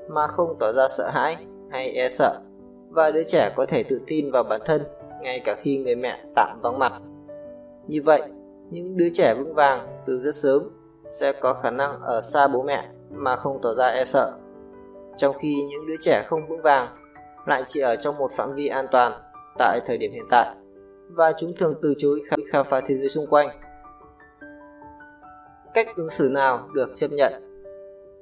mà không tỏ ra sợ hãi hay e sợ, và đứa trẻ có thể tự tin vào bản thân ngay cả khi người mẹ tạm vắng mặt. Như vậy, những đứa trẻ vững vàng từ rất sớm sẽ có khả năng ở xa bố mẹ mà không tỏ ra e sợ, trong khi những đứa trẻ không vững vàng lại chỉ ở trong một phạm vi an toàn tại thời điểm hiện tại, và chúng thường từ chối khám phá thế giới xung quanh. Cách ứng xử nào được chấp nhận?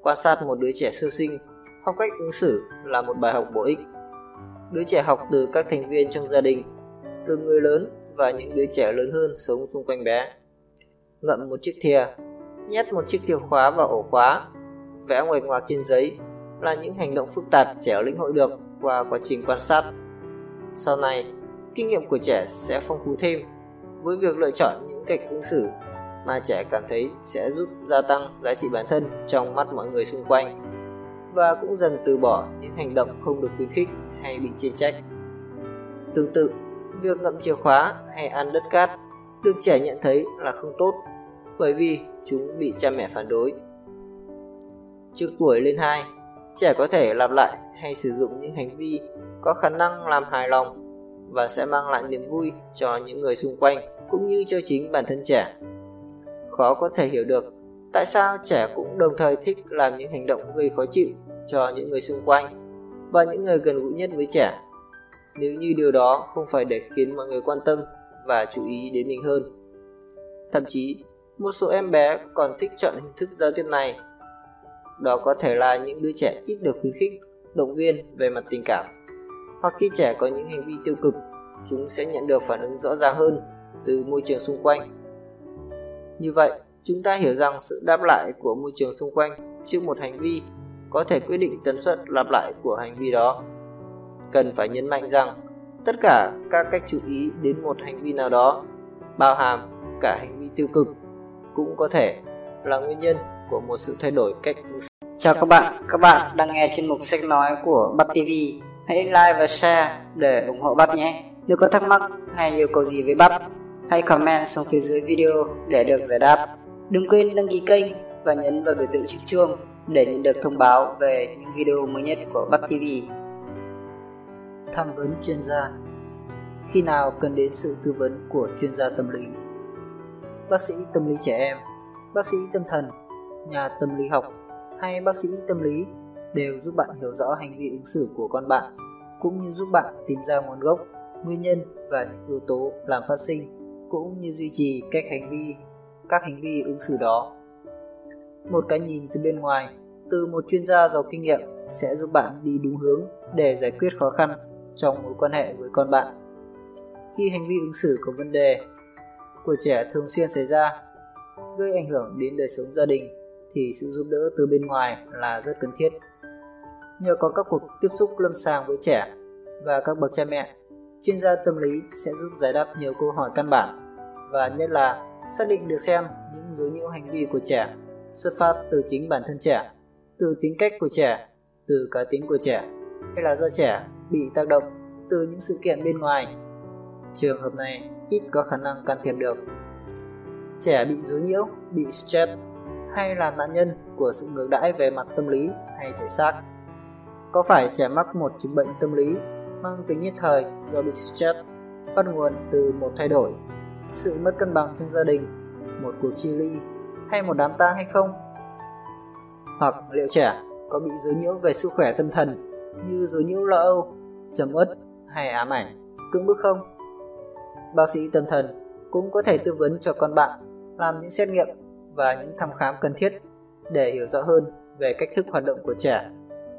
Quan sát một đứa trẻ sơ sinh học cách ứng xử là một bài học bổ ích. Đứa trẻ học từ các thành viên trong gia đình, từ người lớn và những đứa trẻ lớn hơn sống xung quanh bé. Ngậm một chiếc thìa, nhét một chiếc chìa khóa vào ổ khóa, vẽ nguệch ngoạc trên giấy là những hành động phức tạp trẻ lĩnh hội được qua quá trình quan sát. Sau này, kinh nghiệm của trẻ sẽ phong phú thêm với việc lựa chọn những cách ứng xử mà trẻ cảm thấy sẽ giúp gia tăng giá trị bản thân trong mắt mọi người xung quanh, và cũng dần từ bỏ những hành động không được khuyến khích hay bị chê trách. Tương tự, việc ngậm chìa khóa hay ăn đất cát được trẻ nhận thấy là không tốt bởi vì chúng bị cha mẹ phản đối. Trước tuổi lên hai, trẻ có thể lặp lại hay sử dụng những hành vi có khả năng làm hài lòng và sẽ mang lại niềm vui cho những người xung quanh cũng như cho chính bản thân trẻ. Khó có thể hiểu được tại sao trẻ cũng đồng thời thích làm những hành động gây khó chịu cho những người xung quanh và những người gần gũi nhất với trẻ, nếu như điều đó không phải để khiến mọi người quan tâm và chú ý đến mình hơn. Thậm chí, một số em bé còn thích chọn hình thức giao tiếp này. Đó có thể là những đứa trẻ ít được khuyến khích, động viên về mặt tình cảm, hoặc khi trẻ có những hành vi tiêu cực, chúng sẽ nhận được phản ứng rõ ràng hơn từ môi trường xung quanh. Như vậy, chúng ta hiểu rằng sự đáp lại của môi trường xung quanh trước một hành vi có thể quyết định tần suất lặp lại của hành vi đó. Cần phải nhấn mạnh rằng tất cả các cách chú ý đến một hành vi nào đó, bao hàm cả hành vi tiêu cực, cũng có thể là nguyên nhân của một sự thay đổi cách ứng xử. Chào các bạn, các bạn đang nghe chuyên mục sách nói của Bắp ti vi. Hãy like và share để ủng hộ Bắp nhé. Nếu có thắc mắc hay yêu cầu gì với Bắp, hãy comment xuống phía dưới video để được giải đáp. Đừng quên đăng ký kênh và nhấn vào biểu tượng chuông để nhận được thông báo về những video mới nhất của Bắp ti vi. Tham vấn chuyên gia. Khi nào cần đến sự tư vấn của chuyên gia tâm lý? Bác sĩ tâm lý trẻ em, bác sĩ tâm thần, nhà tâm lý học hay bác sĩ tâm lý đều giúp bạn hiểu rõ hành vi ứng xử của con bạn, cũng như giúp bạn tìm ra nguồn gốc, nguyên nhân và những yếu tố làm phát sinh, cũng như duy trì các hành vi, các hành vi ứng xử đó. Một cái nhìn từ bên ngoài, từ một chuyên gia giàu kinh nghiệm sẽ giúp bạn đi đúng hướng để giải quyết khó khăn trong mối quan hệ với con bạn. Khi hành vi ứng xử có vấn đề của trẻ thường xuyên xảy ra, gây ảnh hưởng đến đời sống gia đình, thì sự giúp đỡ từ bên ngoài là rất cần thiết. Nhờ có các cuộc tiếp xúc lâm sàng với trẻ và các bậc cha mẹ, chuyên gia tâm lý sẽ giúp giải đáp nhiều câu hỏi căn bản và nhất là xác định được xem những dấu hiệu hành vi của trẻ xuất phát từ chính bản thân trẻ, từ tính cách của trẻ, từ cá tính của trẻ hay là do trẻ bị tác động từ những sự kiện bên ngoài. Trường hợp này ít có khả năng can thiệp được. Trẻ bị dối nhiễu, bị stress hay là nạn nhân của sự ngược đãi về mặt tâm lý hay thể xác. Có phải trẻ mắc một chứng bệnh tâm lý mang tính nhất thời do bị stress bắt nguồn từ một thay đổi, sự mất cân bằng trong gia đình, một cuộc chia ly hay một đám tang hay không? Hoặc liệu trẻ có bị dối nhiễu về sức khỏe tâm thần như dối nhiễu lo âu, trầm uất hay ám ảnh, cưỡng bức không? Bác sĩ tâm thần cũng có thể tư vấn cho con bạn làm những xét nghiệm và những thăm khám cần thiết để hiểu rõ hơn về cách thức hoạt động của trẻ,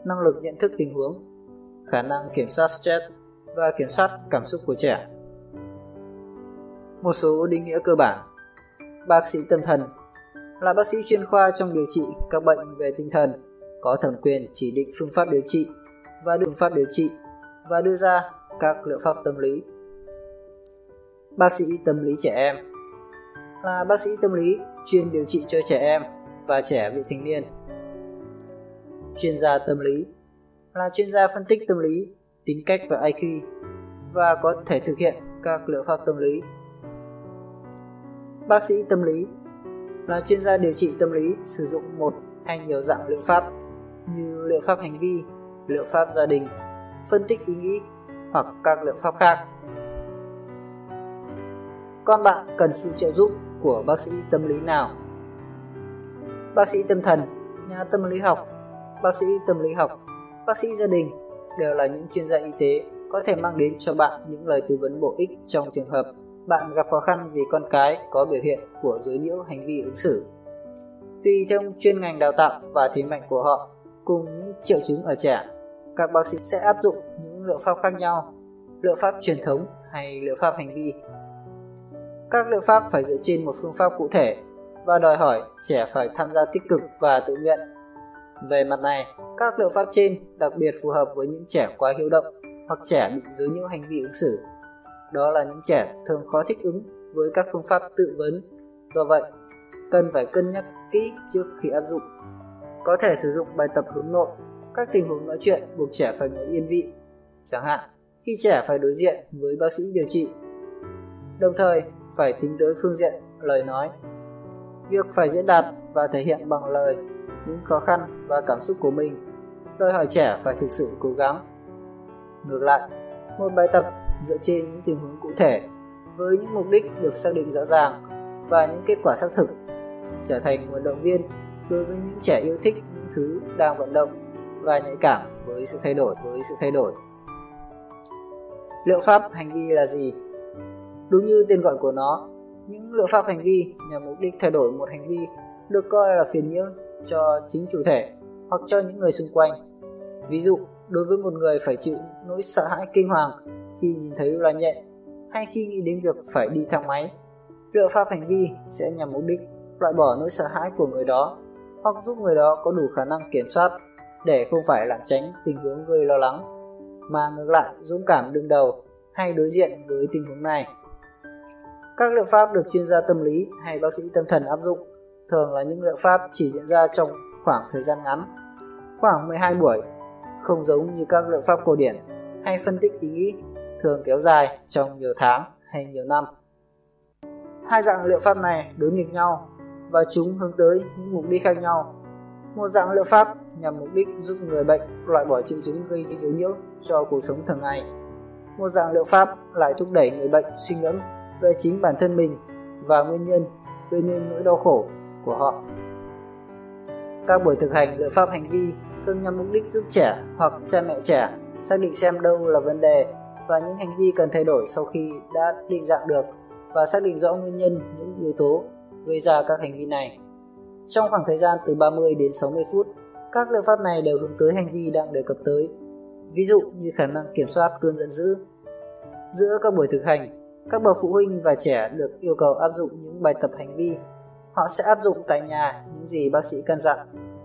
năng lực nhận thức tình huống, khả năng kiểm soát stress và kiểm soát cảm xúc của trẻ. Một số định nghĩa cơ bản. Bác sĩ tâm thần là bác sĩ chuyên khoa trong điều trị các bệnh về tinh thần, có thẩm quyền chỉ định phương pháp điều trị và phương pháp điều trị và đưa ra các liệu pháp tâm lý. Bác sĩ tâm lý trẻ em là bác sĩ tâm lý chuyên điều trị cho trẻ em và trẻ vị thành niên. Chuyên gia tâm lý là chuyên gia phân tích tâm lý, tính cách và i kiu và có thể thực hiện các liệu pháp tâm lý. Bác sĩ tâm lý là chuyên gia điều trị tâm lý sử dụng một hay nhiều dạng liệu pháp như liệu pháp hành vi, liệu pháp gia đình, phân tích ý nghĩ hoặc các liệu pháp khác. Con bạn cần sự trợ giúp của bác sĩ tâm lý nào? Bác sĩ tâm thần, nhà tâm lý học, bác sĩ tâm lý học, bác sĩ gia đình đều là những chuyên gia y tế có thể mang đến cho bạn những lời tư vấn bổ ích trong trường hợp bạn gặp khó khăn vì con cái có biểu hiện của dối nhiễu hành vi ứng xử. Tùy theo chuyên ngành đào tạo và thế mạnh của họ cùng những triệu chứng ở trẻ, các bác sĩ sẽ áp dụng những liệu pháp khác nhau, liệu pháp truyền thống hay liệu pháp hành vi. Các liệu pháp phải dựa trên một phương pháp cụ thể và đòi hỏi trẻ phải tham gia tích cực và tự nguyện. Về mặt này, các liệu pháp trên đặc biệt phù hợp với những trẻ quá hiếu động hoặc trẻ bị dối nhiễu hành vi ứng xử. Đó là những trẻ thường khó thích ứng với các phương pháp tự vấn, do vậy cần phải cân nhắc kỹ trước khi áp dụng. Có thể sử dụng bài tập hướng nội, các tình huống nói chuyện buộc trẻ phải ngồi yên vị, chẳng hạn khi trẻ phải đối diện với bác sĩ điều trị. Đồng thời, phải tính tới phương diện lời nói. Việc phải diễn đạt và thể hiện bằng lời những khó khăn và cảm xúc của mình đòi hỏi trẻ phải thực sự cố gắng. Ngược lại, một bài tập dựa trên những tình huống cụ thể với những mục đích được xác định rõ ràng và những kết quả xác thực trở thành nguồn động viên đối với những trẻ yêu thích những thứ đang vận động và nhạy cảm với sự thay đổi với sự thay đổi. Liệu pháp hành vi là gì? Đúng như tên gọi của nó, những liệu pháp hành vi nhằm mục đích thay đổi một hành vi được coi là phiền nhiễu cho chính chủ thể hoặc cho những người xung quanh. Ví dụ, đối với một người phải chịu nỗi sợ hãi kinh hoàng khi nhìn thấy loa nhẹ hay khi nghĩ đến việc phải đi thang máy, liệu pháp hành vi sẽ nhằm mục đích loại bỏ nỗi sợ hãi của người đó hoặc giúp người đó có đủ khả năng kiểm soát để không phải lảng tránh tình huống gây lo lắng, mà ngược lại dũng cảm đương đầu hay đối diện với tình huống này. Các liệu pháp được chuyên gia tâm lý hay bác sĩ tâm thần áp dụng thường là những liệu pháp chỉ diễn ra trong khoảng thời gian ngắn, khoảng mười hai buổi, không giống như các liệu pháp cổ điển hay phân tích ý nghĩ thường kéo dài trong nhiều tháng hay nhiều năm. Hai dạng liệu pháp này đối nghịch nhau, và chúng hướng tới những mục đích khác nhau. Một dạng liệu pháp nhằm mục đích giúp người bệnh loại bỏ triệu chứng gây quấy nhiễu cho cuộc sống thường ngày. Một dạng liệu pháp lại thúc đẩy người bệnh suy ngẫm về chính bản thân mình và nguyên nhân gây nên nỗi đau khổ của họ. Các buổi thực hành liệu pháp hành vi thường nhằm mục đích giúp trẻ hoặc cha mẹ trẻ xác định xem đâu là vấn đề và những hành vi cần thay đổi sau khi đã định dạng được và xác định rõ nguyên nhân những yếu tố gây ra các hành vi này. Trong khoảng thời gian từ ba mươi đến sáu mươi phút, các liệu pháp này đều hướng tới hành vi đang đề cập tới, ví dụ như khả năng kiểm soát cơn giận dữ. Giữa các buổi thực hành, các bậc phụ huynh và trẻ được yêu cầu áp dụng những bài tập hành vi. Họ sẽ áp dụng tại nhà những gì bác sĩ căn dặn.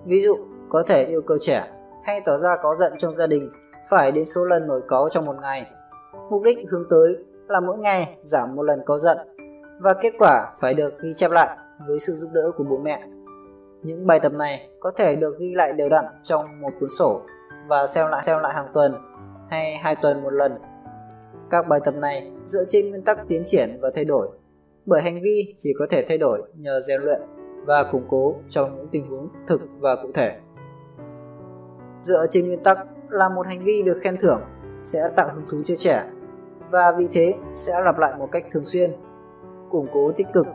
Ví dụ, có thể yêu cầu trẻ hay tỏ ra cáu giận trong gia đình phải đến số lần nổi cáu trong một ngày. Mục đích hướng tới là mỗi ngày giảm một lần cáu giận và kết quả phải được ghi chép lại với sự giúp đỡ của bố mẹ. Những bài tập này có thể được ghi lại đều đặn trong một cuốn sổ và xem lại xem lại hàng tuần hay hai tuần một lần. Các bài tập này dựa trên nguyên tắc tiến triển và thay đổi, bởi hành vi chỉ có thể thay đổi nhờ rèn luyện và củng cố trong những tình huống thực và cụ thể. Dựa trên nguyên tắc là một hành vi được khen thưởng sẽ tạo hứng thú cho trẻ và vì thế sẽ lặp lại một cách thường xuyên, củng cố tích cực.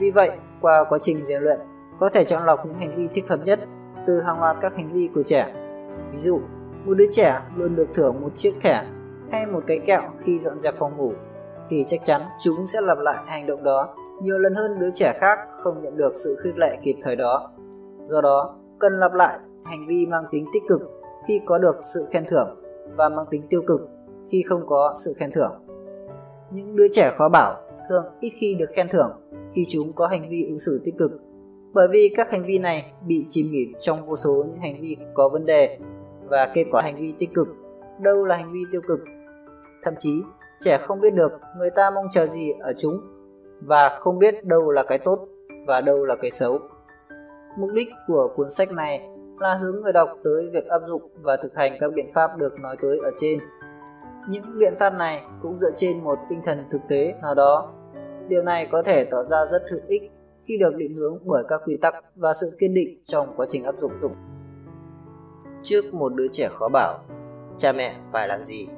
Vì vậy, qua quá trình rèn luyện, có thể chọn lọc những hành vi thích hợp nhất từ hàng loạt các hành vi của trẻ. Ví dụ, một đứa trẻ luôn được thưởng một chiếc thẻ hay một cái kẹo khi dọn dẹp phòng ngủ, thì chắc chắn chúng sẽ lặp lại hành động đó nhiều lần hơn đứa trẻ khác không nhận được sự khích lệ kịp thời đó. Do đó, cần lặp lại hành vi mang tính tích cực khi có được sự khen thưởng và mang tính tiêu cực khi không có sự khen thưởng. Những đứa trẻ khó bảo thường ít khi được khen thưởng khi chúng có hành vi ứng xử tích cực, bởi vì các hành vi này bị chìm nghỉm trong vô số những hành vi có vấn đề và kết quả hành vi tích cực, đâu là hành vi tiêu cực. Thậm chí, trẻ không biết được người ta mong chờ gì ở chúng và không biết đâu là cái tốt và đâu là cái xấu. Mục đích của cuốn sách này là hướng người đọc tới việc áp dụng và thực hành các biện pháp được nói tới ở trên. Những biện pháp này cũng dựa trên một tinh thần thực tế nào đó. Điều này có thể tỏ ra rất hữu ích khi được định hướng bởi các quy tắc và sự kiên định trong quá trình áp dụng. Trước một đứa trẻ khó bảo, cha mẹ phải làm gì?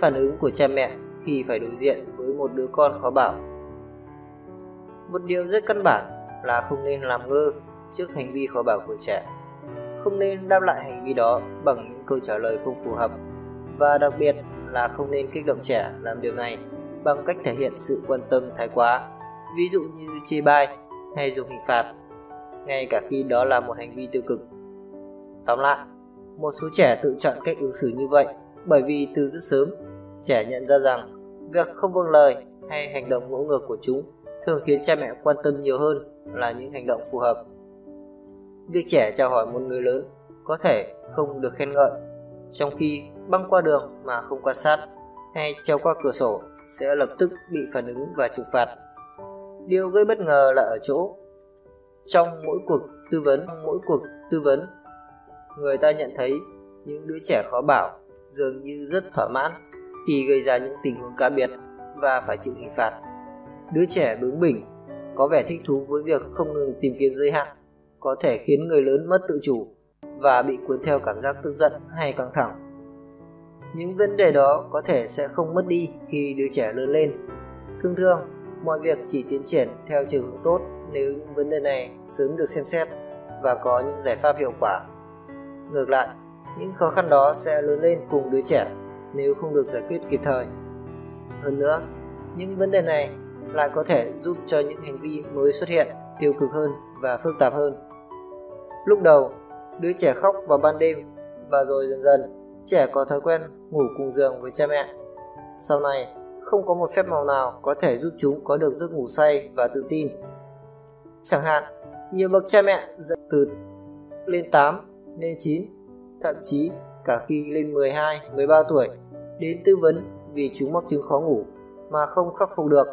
Phản ứng của cha mẹ khi phải đối diện với một đứa con khó bảo. Một điều rất căn bản là không nên làm ngơ trước hành vi khó bảo của trẻ. Không nên đáp lại hành vi đó bằng những câu trả lời không phù hợp, và đặc biệt là không nên kích động trẻ làm điều này bằng cách thể hiện sự quan tâm thái quá, ví dụ như chê bai hay dùng hình phạt, ngay cả khi đó là một hành vi tiêu cực. Tóm lại, một số trẻ tự chọn cách ứng xử như vậy bởi vì từ rất sớm, trẻ nhận ra rằng việc không vâng lời hay hành động ngỗ ngược của chúng thường khiến cha mẹ quan tâm nhiều hơn là những hành động phù hợp. Việc trẻ chào hỏi một người lớn có thể không được khen ngợi, trong khi băng qua đường mà không quan sát hay trèo qua cửa sổ sẽ lập tức bị phản ứng và trừng phạt. Điều gây bất ngờ là ở chỗ, trong mỗi cuộc tư vấn, mỗi cuộc tư vấn, người ta nhận thấy những đứa trẻ khó bảo dường như rất thỏa mãn khi gây ra những tình huống cá biệt và phải chịu hình phạt. Đứa trẻ bướng bỉnh, có vẻ thích thú với việc không ngừng tìm kiếm giới hạn, có thể khiến người lớn mất tự chủ và bị cuốn theo cảm giác tức giận hay căng thẳng. Những vấn đề đó có thể sẽ không mất đi khi đứa trẻ lớn lên. Thường thường, mọi việc chỉ tiến triển theo chiều hướng tốt nếu những vấn đề này sớm được xem xét và có những giải pháp hiệu quả. Ngược lại, những khó khăn đó sẽ lớn lên cùng đứa trẻ nếu không được giải quyết kịp thời. Hơn nữa, những vấn đề này lại có thể giúp cho những hành vi mới xuất hiện tiêu cực hơn và phức tạp hơn. Lúc đầu, đứa trẻ khóc vào ban đêm và rồi dần dần trẻ có thói quen ngủ cùng giường với cha mẹ. Sau này, không có một phép màu nào có thể giúp chúng có được giấc ngủ say và tự tin. Chẳng hạn, nhiều bậc cha mẹ dậy từ lên tám, lên chín, thậm chí cả khi lên mười hai, mười ba tuổi đến tư vấn vì chúng mắc chứng khó ngủ mà không khắc phục được,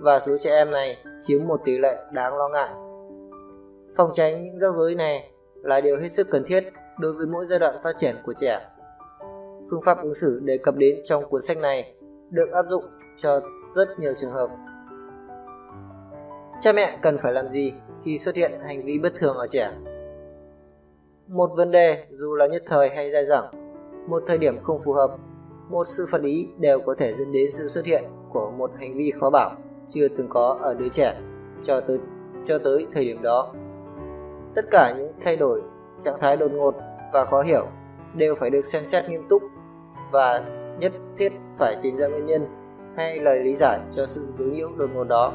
và số trẻ em này chiếm một tỷ lệ đáng lo ngại. Phòng tránh những rắc rối này là điều hết sức cần thiết đối với mỗi giai đoạn phát triển của trẻ. Phương pháp ứng xử đề cập đến trong cuốn sách này được áp dụng cho rất nhiều trường hợp. Cha mẹ cần phải làm gì khi xuất hiện hành vi bất thường ở trẻ? Một vấn đề dù là nhất thời hay dai dẳng, một thời điểm không phù hợp, một sự phản ý đều có thể dẫn đến sự xuất hiện của một hành vi khó bảo chưa từng có ở đứa trẻ cho tới, cho tới thời điểm đó. Tất cả những thay đổi, trạng thái đột ngột và khó hiểu đều phải được xem xét nghiêm túc và nhất thiết phải tìm ra nguyên nhân hay lời lý giải cho sự dướng nhiễu đột ngột đó.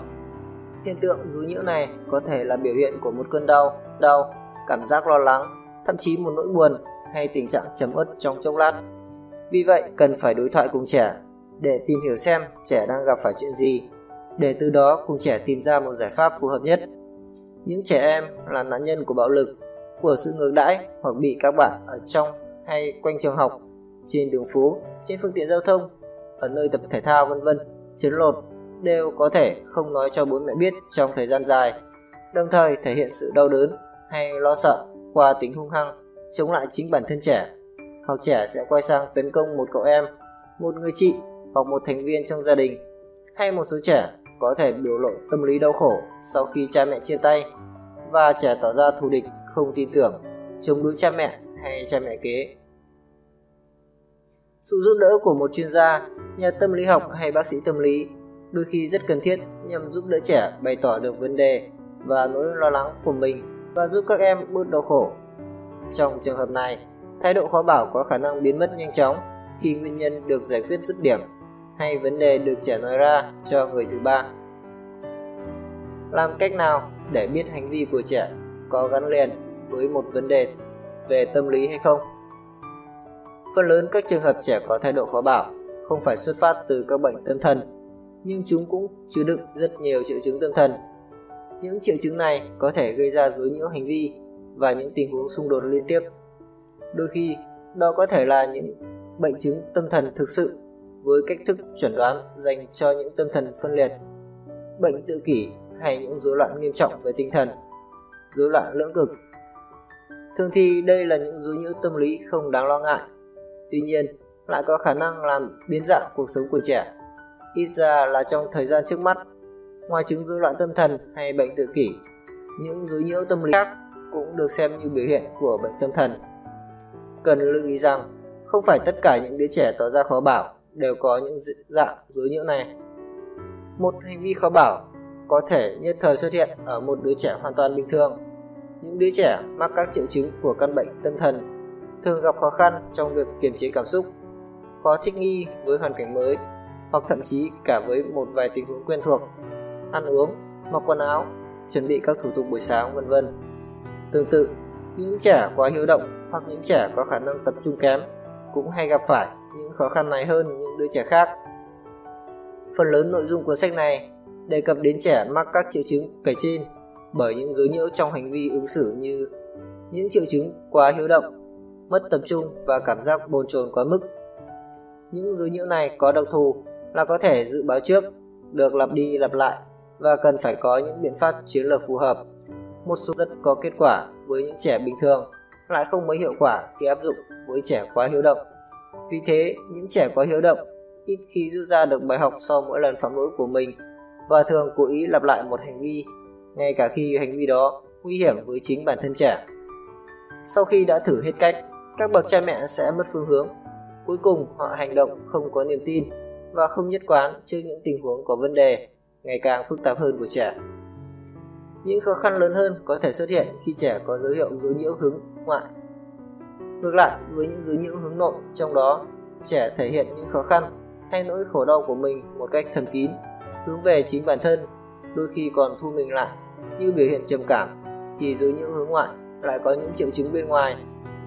Hiện tượng dướng nhiễu này có thể là biểu hiện của một cơn đau, đau, cảm giác lo lắng, thậm chí một nỗi buồn hay tình trạng trầm uất trong chốc lát. Vì vậy, cần phải đối thoại cùng trẻ để tìm hiểu xem trẻ đang gặp phải chuyện gì, để từ đó cùng trẻ tìm ra một giải pháp phù hợp nhất. Những trẻ em là nạn nhân của bạo lực, của sự ngược đãi hoặc bị các bạn ở trong hay quanh trường học, trên đường phố, trên phương tiện giao thông, ở nơi tập thể thao vân vân, chấn lột đều có thể không nói cho bố mẹ biết trong thời gian dài, đồng thời thể hiện sự đau đớn hay lo sợ qua tính hung hăng chống lại chính bản thân trẻ, hoặc trẻ sẽ quay sang tấn công một cậu em, một người chị hoặc một thành viên trong gia đình, hay một số trẻ có thể biểu lộ tâm lý đau khổ sau khi cha mẹ chia tay và trẻ tỏ ra thù địch, không tin tưởng, chống đối cha mẹ hay cha mẹ kế. Sự giúp đỡ của một chuyên gia, nhà tâm lý học hay bác sĩ tâm lý đôi khi rất cần thiết nhằm giúp đỡ trẻ bày tỏ được vấn đề và nỗi lo lắng của mình và giúp các em bớt đau khổ. Trong trường hợp này, thái độ khó bảo có khả năng biến mất nhanh chóng khi nguyên nhân được giải quyết dứt điểm hay vấn đề được trẻ nói ra cho người thứ ba. Làm cách nào để biết hành vi của trẻ có gắn liền với một vấn đề về tâm lý hay không? Phần lớn các trường hợp trẻ có thái độ khó bảo không phải xuất phát từ các bệnh tâm thần, nhưng chúng cũng chứa đựng rất nhiều triệu chứng tâm thần. Những triệu chứng này có thể gây ra rối nhiễu hành vi và những tình huống xung đột liên tiếp. Đôi khi, đó có thể là những bệnh chứng tâm thần thực sự với cách thức chuẩn đoán dành cho những tâm thần phân liệt, bệnh tự kỷ hay những rối loạn nghiêm trọng về tinh thần, rối loạn lưỡng cực. Thường thì đây là những rối nhiễu tâm lý không đáng lo ngại, tuy nhiên lại có khả năng làm biến dạng cuộc sống của trẻ, ít ra là trong thời gian trước mắt. Ngoài chứng rối loạn tâm thần hay bệnh tự kỷ, những rối nhiễu tâm lý khác cũng được xem như biểu hiện của bệnh tâm thần. Cần lưu ý rằng không phải tất cả những đứa trẻ tỏ ra khó bảo đều có những dạng rối nhiễu này. Một hành vi khó bảo có thể nhất thời xuất hiện ở một đứa trẻ hoàn toàn bình thường. Những đứa trẻ mắc các triệu chứng của căn bệnh tâm thần thường gặp khó khăn trong việc kiềm chế cảm xúc, khó thích nghi với hoàn cảnh mới hoặc thậm chí cả với một vài tình huống quen thuộc, ăn uống, mặc quần áo, chuẩn bị các thủ tục buổi sáng, vân vân. Tương tự, những trẻ quá hiếu động hoặc những trẻ có khả năng tập trung kém cũng hay gặp phải những khó khăn này hơn những đứa trẻ khác. Phần lớn nội dung cuốn sách này đề cập đến trẻ mắc các triệu chứng kể trên bởi những rối nhiễu trong hành vi ứng xử như những triệu chứng quá hiếu động, mất tập trung và cảm giác bồn chồn quá mức. Những rối nhiễu này có đặc thù là có thể dự báo trước, được lặp đi lặp lại và cần phải có những biện pháp chiến lược phù hợp. Một số rất có kết quả với những trẻ bình thường lại không mấy hiệu quả khi áp dụng với trẻ quá hiếu động. Vì thế, những trẻ quá hiếu động ít khi rút ra được bài học sau mỗi lần phạm lỗi của mình và thường cố ý lặp lại một hành vi, ngay cả khi hành vi đó nguy hiểm với chính bản thân trẻ. Sau khi đã thử hết cách, các bậc cha mẹ sẽ mất phương hướng. Cuối cùng, họ hành động không có niềm tin và không nhất quán trước những tình huống có vấn đề ngày càng phức tạp hơn của trẻ. Những khó khăn lớn hơn có thể xuất hiện khi trẻ có dấu hiệu rối nhiễu hướng ngoại. Ngược lại, với những rối nhiễu hướng nội, trong đó trẻ thể hiện những khó khăn hay nỗi khổ đau của mình một cách thầm kín, hướng về chính bản thân, đôi khi còn thu mình lại như biểu hiện trầm cảm, thì rối nhiễu hướng ngoại lại có những triệu chứng bên ngoài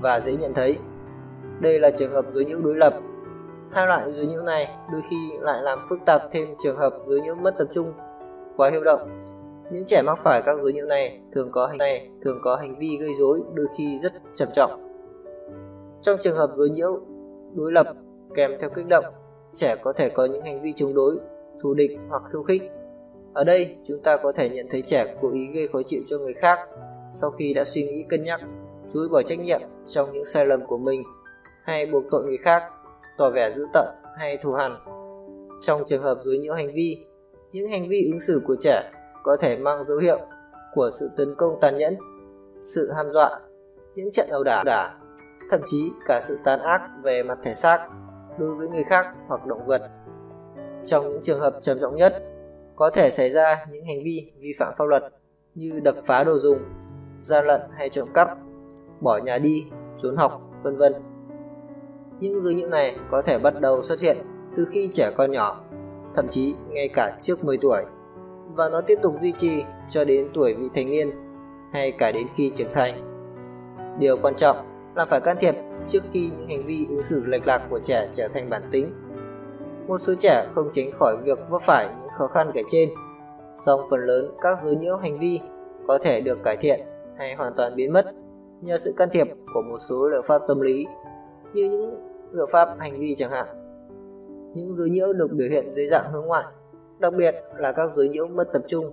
và dễ nhận thấy. Đây là trường hợp rối nhiễu đối lập. Hai loại rối nhiễu này đôi khi lại làm phức tạp thêm trường hợp rối nhiễu mất tập trung, quá hiếu động. Những trẻ mắc phải các rối nhiễu này thường có hành này thường có hành vi gây rối, đôi khi rất trầm trọng. Trong trường hợp rối nhiễu đối lập kèm theo kích động, trẻ có thể có những hành vi chống đối, thù địch hoặc khiêu khích. Ở đây, chúng ta có thể nhận thấy trẻ cố ý gây khó chịu cho người khác sau khi đã suy nghĩ cân nhắc, chối bỏ trách nhiệm trong những sai lầm của mình hay buộc tội người khác, tỏ vẻ dữ tợn hay thù hằn. Trong trường hợp rối nhiễu hành vi, những hành vi ứng xử của trẻ có thể mang dấu hiệu của sự tấn công tàn nhẫn, sự ham dọa, những trận ẩu đả, đả, thậm chí cả sự tàn ác về mặt thể xác đối với người khác hoặc động vật. Trong những trường hợp trầm trọng nhất, có thể xảy ra những hành vi vi phạm pháp luật như đập phá đồ dùng, gian lận hay trộm cắp, bỏ nhà đi, trốn học, vân vân. Những dấu hiệu này có thể bắt đầu xuất hiện từ khi trẻ con nhỏ, thậm chí ngay cả trước mười tuổi, và nó tiếp tục duy trì cho đến tuổi vị thành niên hay cả đến khi trưởng thành. Điều quan trọng là phải can thiệp trước khi những hành vi ứng xử lệch lạc của trẻ trở thành bản tính. Một số trẻ không tránh khỏi việc vấp phải những khó khăn kể trên, song phần lớn các dấu nhiễu hành vi có thể được cải thiện hay hoàn toàn biến mất nhờ sự can thiệp của một số liệu pháp tâm lý, như những liệu pháp hành vi chẳng hạn. Những dấu nhiễu được biểu hiện dưới dạng hướng ngoại, đặc biệt là các dấu nhiễu mất tập trung,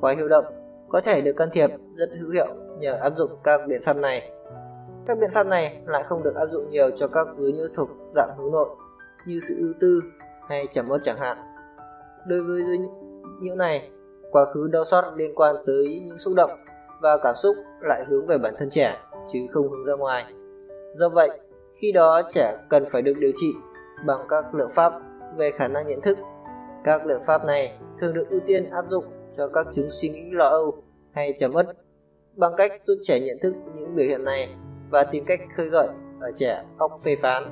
quá hiếu động, có thể được can thiệp rất hữu hiệu nhờ áp dụng các biện pháp này. Các biện pháp này lại không được áp dụng nhiều cho các dấu nhiễu thuộc dạng hướng nội như sự ưu tư hay trầm uất chẳng hạn. Đối với dấu nhiễu này, quá khứ đau xót liên quan tới những xúc động và cảm xúc lại hướng về bản thân trẻ chứ không hướng ra ngoài. Do vậy, khi đó trẻ cần phải được điều trị bằng các liệu pháp về khả năng nhận thức. Các liệu pháp này thường được ưu tiên áp dụng cho các chứng suy nghĩ lo âu hay trầm uất, bằng cách giúp trẻ nhận thức những biểu hiện này và tìm cách khơi gợi ở trẻ óc phê phán.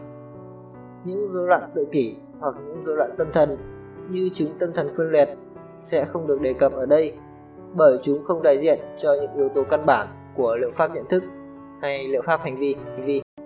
Những rối loạn tự kỷ hoặc những rối loạn tâm thần như chứng tâm thần phân liệt sẽ không được đề cập ở đây, bởi chúng không đại diện cho những yếu tố căn bản của liệu pháp nhận thức hay liệu pháp hành vi.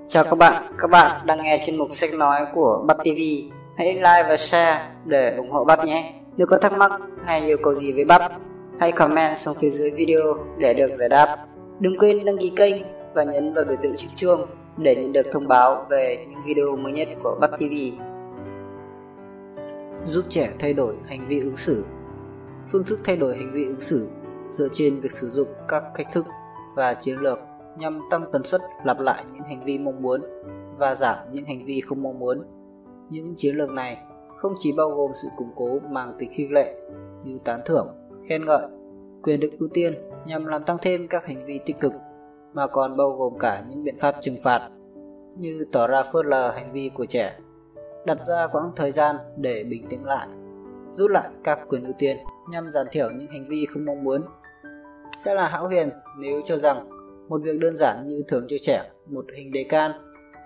Chào các bạn, các bạn đang nghe chuyên mục sách nói của Bắp ti vi. Hãy like và share để ủng hộ Bắp nhé. Nếu có thắc mắc hay yêu cầu gì với Bắp, hãy comment xuống phía dưới video để được giải đáp. Đừng quên đăng ký kênh và nhấn vào biểu tượng chiếc chuông để nhận được thông báo về những video mới nhất của Bắp ti vi. Giúp trẻ thay đổi hành vi ứng xử. Phương thức thay đổi hành vi ứng xử dựa trên việc sử dụng các cách thức và chiến lược nhằm tăng tần suất lặp lại những hành vi mong muốn và giảm những hành vi không mong muốn. Những chiến lược này không chỉ bao gồm sự củng cố mang tính khích lệ như tán thưởng, khen ngợi, quyền được ưu tiên nhằm làm tăng thêm các hành vi tích cực, mà còn bao gồm cả những biện pháp trừng phạt như tỏ ra phớt lờ hành vi của trẻ, đặt ra quãng thời gian để bình tĩnh lại, rút lại các quyền ưu tiên nhằm giảm thiểu những hành vi không mong muốn. Sẽ là hão huyền nếu cho rằng một việc đơn giản như thưởng cho trẻ một hình đề can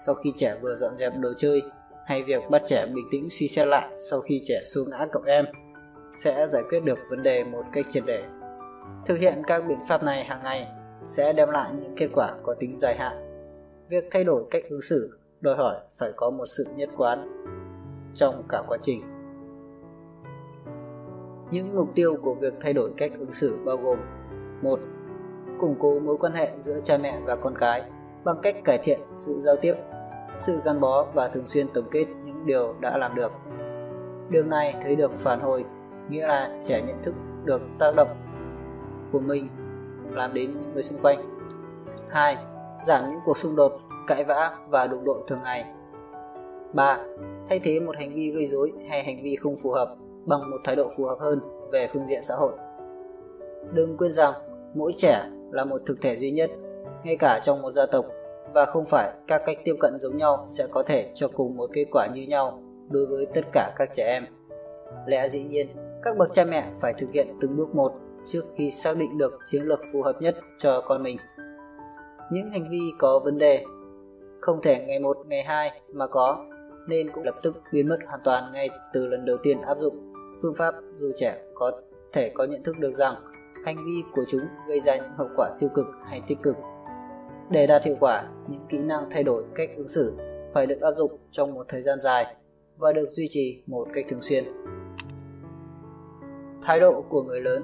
sau khi trẻ vừa dọn dẹp đồ chơi, hay việc bắt trẻ bình tĩnh suy xét lại sau khi trẻ xô ngã cậu em sẽ giải quyết được vấn đề một cách triệt để. Thực hiện các biện pháp này hàng ngày sẽ đem lại những kết quả có tính dài hạn. Việc thay đổi cách ứng xử đòi hỏi phải có một sự nhất quán trong cả quá trình. Những mục tiêu của việc thay đổi cách ứng xử bao gồm: một Củng cố mối quan hệ giữa cha mẹ và con cái bằng cách cải thiện sự giao tiếp, sự gắn bó và thường xuyên tổng kết những điều đã làm được. Điều này thấy được phản hồi, nghĩa là trẻ nhận thức được tác động của mình làm đến những người xung quanh. hai Giảm những cuộc xung đột, cãi vã và đụng độ thường ngày. ba Thay thế một hành vi gây rối hay hành vi không phù hợp bằng một thái độ phù hợp hơn về phương diện xã hội. Đừng quên rằng mỗi trẻ là một thực thể duy nhất, ngay cả trong một gia tộc, và không phải các cách tiếp cận giống nhau sẽ có thể cho cùng một kết quả như nhau đối với tất cả các trẻ em. Lẽ dĩ nhiên, các bậc cha mẹ phải thực hiện từng bước một trước khi xác định được chiến lược phù hợp nhất cho con mình. Những hành vi có vấn đề không thể ngày một, ngày hai mà có, nên cũng lập tức biến mất hoàn toàn ngay từ lần đầu tiên áp dụng phương pháp, dù trẻ có thể có nhận thức được rằng hành vi của chúng gây ra những hậu quả tiêu cực hay tích cực. Để đạt hiệu quả, những kỹ năng thay đổi cách ứng xử phải được áp dụng trong một thời gian dài và được duy trì một cách thường xuyên. Thái độ của người lớn.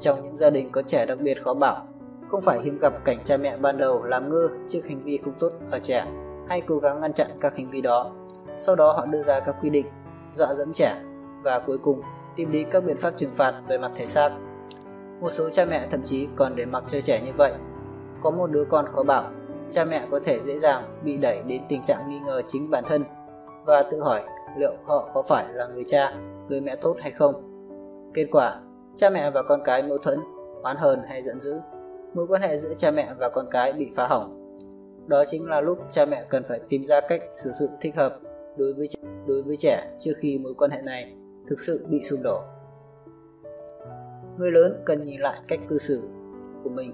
Trong những gia đình có trẻ đặc biệt khó bảo, không phải hiếm gặp cảnh cha mẹ ban đầu làm ngơ trước hành vi không tốt ở trẻ hay cố gắng ngăn chặn các hành vi đó. Sau đó họ đưa ra các quy định, dọa dẫm trẻ và cuối cùng tìm đến các biện pháp trừng phạt về mặt thể xác. Một số cha mẹ thậm chí còn để mặc cho trẻ như vậy. Có một đứa con khó bảo, cha mẹ có thể dễ dàng bị đẩy đến tình trạng nghi ngờ chính bản thân và tự hỏi liệu họ có phải là người cha, người mẹ tốt hay không. Kết quả, Cha mẹ và con cái mâu thuẫn, oán hờn hay giận dữ, mối quan hệ giữa cha mẹ và con cái bị phá hỏng. Đó chính là lúc cha mẹ cần phải tìm ra cách xử sự thích hợp đối với trẻ, đối với trẻ trước khi mối quan hệ này thực sự bị sụp đổ. Người lớn cần nhìn lại cách cư xử của mình.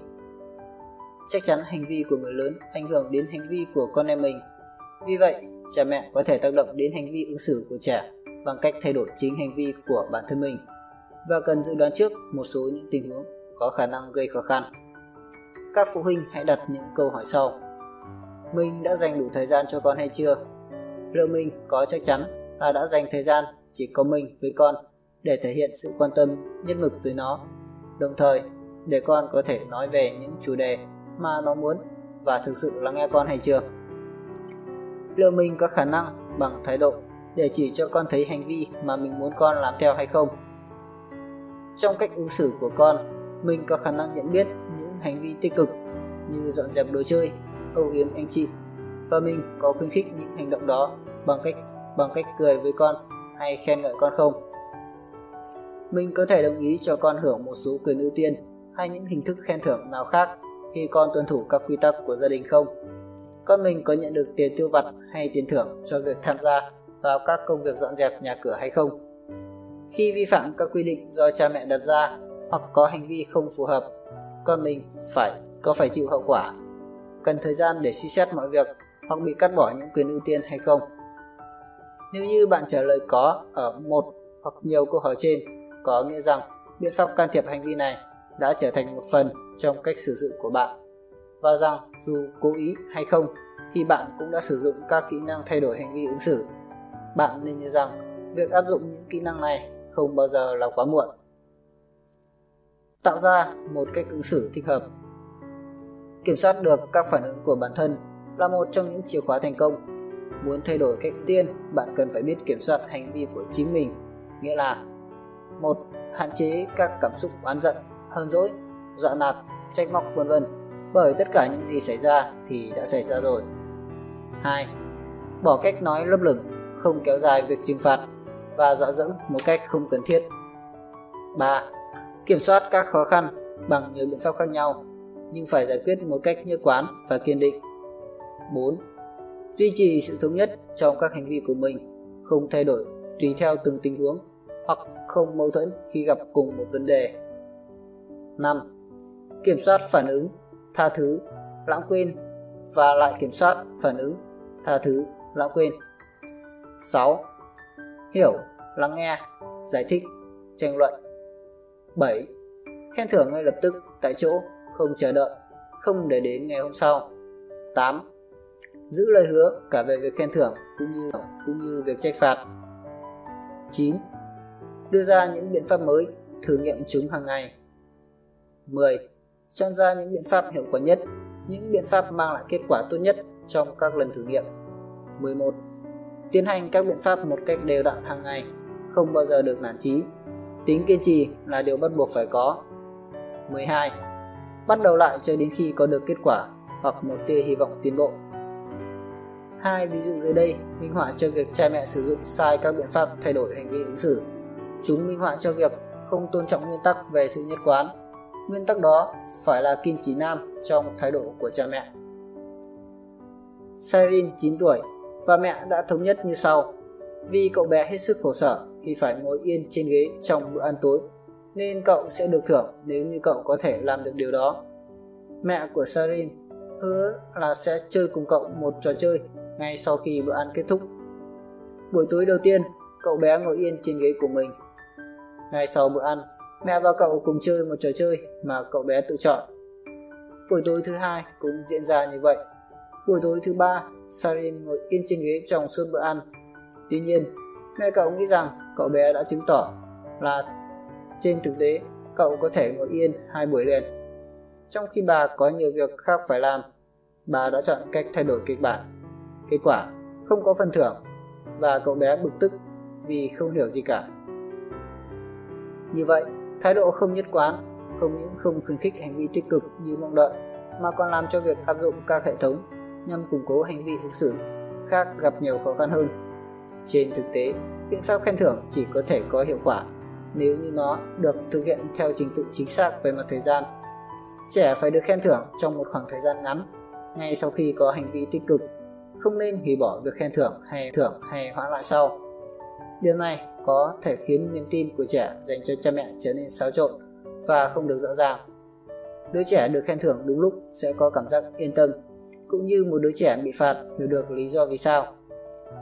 Chắc chắn hành vi của người lớn ảnh hưởng đến hành vi của con em mình. Vì vậy, cha mẹ có thể tác động đến hành vi ứng xử của trẻ bằng cách thay đổi chính hành vi của bản thân mình, và cần dự đoán trước một số những tình huống có khả năng gây khó khăn. Các phụ huynh hãy đặt những câu hỏi sau. Mình đã dành đủ thời gian cho con hay chưa? Liệu mình có chắc chắn là đã dành thời gian chỉ có mình với con để thể hiện sự quan tâm nhất mực tới nó, đồng thời để con có thể nói về những chủ đề mà nó muốn và thực sự lắng nghe con hay chưa? Liệu mình có khả năng bằng thái độ để chỉ cho con thấy hành vi mà mình muốn con làm theo hay không? Trong cách ứng xử của con, mình có khả năng nhận biết những hành vi tích cực như dọn dẹp đồ chơi, âu yếm anh chị, và mình có khuyến khích những hành động đó bằng cách bằng cách cười với con hay khen ngợi con không? Mình có thể đồng ý cho con hưởng một số quyền ưu tiên hay những hình thức khen thưởng nào khác khi con tuân thủ các quy tắc của gia đình không? Con mình có nhận được tiền tiêu vặt hay tiền thưởng cho việc tham gia vào các công việc dọn dẹp nhà cửa hay không? Khi vi phạm các quy định do cha mẹ đặt ra hoặc có hành vi không phù hợp, con mình phải có phải chịu hậu quả, cần thời gian để suy xét mọi việc hoặc bị cắt bỏ những quyền ưu tiên hay không? Nếu như bạn trả lời có ở một hoặc nhiều câu hỏi trên, có nghĩa rằng biện pháp can thiệp hành vi này đã trở thành một phần trong cách xử sự của bạn, và rằng dù cố ý hay không thì bạn cũng đã sử dụng các kỹ năng thay đổi hành vi ứng xử. Bạn nên nhớ rằng việc áp dụng những kỹ năng này không bao giờ là quá muộn. Tạo ra một cách ứng xử thích hợp. Kiểm soát được các phản ứng của bản thân là một trong những chìa khóa thành công. Muốn thay đổi cách tiên, bạn cần phải biết kiểm soát hành vi của chính mình, nghĩa là một Hạn chế các cảm xúc oán giận, hờn dỗi, dọa nạt, trách móc vân vân, bởi tất cả những gì xảy ra thì đã xảy ra rồi. hai Bỏ cách nói lấp lửng, không kéo dài việc trừng phạt và dọa dẫm một cách không cần thiết. ba Kiểm soát các khó khăn bằng nhiều biện pháp khác nhau, nhưng phải giải quyết một cách nhất quán và kiên định. bốn Duy trì sự thống nhất trong các hành vi của mình, không thay đổi tùy theo từng tình huống, hoặc không mâu thuẫn khi gặp cùng một vấn đề. năm Kiểm soát phản ứng, tha thứ, lãng quên và lại kiểm soát phản ứng, tha thứ, lãng quên. sáu Hiểu, lắng nghe, giải thích, tranh luận. bảy Khen thưởng ngay lập tức, tại chỗ, không chờ đợi, không để đến ngày hôm sau. tám Giữ lời hứa cả về việc khen thưởng cũng như, cũng như việc trách phạt. chín Đưa ra những biện pháp mới, thử nghiệm chúng hàng ngày. mười Chọn ra những biện pháp hiệu quả nhất, những biện pháp mang lại kết quả tốt nhất trong các lần thử nghiệm. mười một Tiến hành các biện pháp một cách đều đặn hàng ngày, không bao giờ được nản chí. Tính kiên trì là điều bắt buộc phải có. mười hai Bắt đầu lại cho đến khi có được kết quả hoặc một tia hy vọng tiến bộ. Hai ví dụ dưới đây minh họa cho việc cha mẹ sử dụng sai các biện pháp thay đổi hành vi ứng xử. Chúng minh họa cho việc không tôn trọng nguyên tắc về sự nhất quán. Nguyên tắc đó phải là kim chỉ nam trong thái độ của cha mẹ. Sirin chín tuổi và mẹ đã thống nhất như sau. Vì cậu bé hết sức khổ sở khi phải ngồi yên trên ghế trong bữa ăn tối, nên cậu sẽ được thưởng nếu như cậu có thể làm được điều đó. Mẹ của Sirin hứa là sẽ chơi cùng cậu một trò chơi ngay sau khi bữa ăn kết thúc. Buổi tối đầu tiên, cậu bé ngồi yên trên ghế của mình. Ngay sau bữa ăn, mẹ và cậu cùng chơi một trò chơi mà cậu bé tự chọn. Buổi tối thứ hai cũng diễn ra như vậy. Buổi tối thứ ba, Sarin ngồi yên trên ghế trong suốt bữa ăn. Tuy nhiên, mẹ cậu nghĩ rằng cậu bé đã chứng tỏ là trên thực tế cậu có thể ngồi yên hai buổi liền. Trong khi bà có nhiều việc khác phải làm, bà đã chọn cách thay đổi kịch bản. Kết quả không có phần thưởng và cậu bé bực tức vì không hiểu gì cả. Như vậy, thái độ không nhất quán không những không khuyến khích hành vi tích cực như mong đợi, mà còn làm cho việc áp dụng các hệ thống nhằm củng cố hành vi ứng xử khác gặp nhiều khó khăn hơn. Trên thực tế, biện pháp khen thưởng chỉ có thể có hiệu quả nếu như nó được thực hiện theo trình tự chính xác về mặt thời gian. Trẻ phải được khen thưởng trong một khoảng thời gian ngắn, ngay sau khi có hành vi tích cực, không nên hủy bỏ việc khen thưởng hay thưởng hay hoãn lại sau. Điều này có thể khiến niềm tin của trẻ dành cho cha mẹ trở nên xáo trộn và không được rõ ràng. Đứa trẻ được khen thưởng đúng lúc sẽ có cảm giác yên tâm, cũng như một đứa trẻ bị phạt hiểu được lý do vì sao.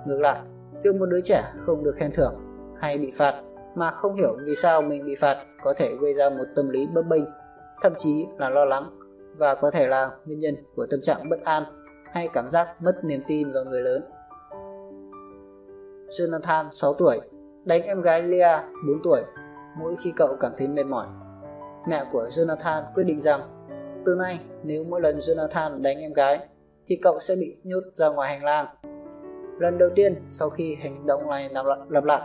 Ngược lại, việc một đứa trẻ không được khen thưởng hay bị phạt mà không hiểu vì sao mình bị phạt có thể gây ra một tâm lý bấp bênh, thậm chí là lo lắng, và có thể là nguyên nhân của tâm trạng bất an hay cảm giác mất niềm tin vào người lớn. Jonathan, sáu tuổi, đánh em gái Leah, bốn tuổi, mỗi khi cậu cảm thấy mệt mỏi. Mẹ của Jonathan quyết định rằng từ nay nếu mỗi lần Jonathan đánh em gái thì cậu sẽ bị nhốt ra ngoài hành lang. Lần đầu tiên sau khi hành động này lặp lại,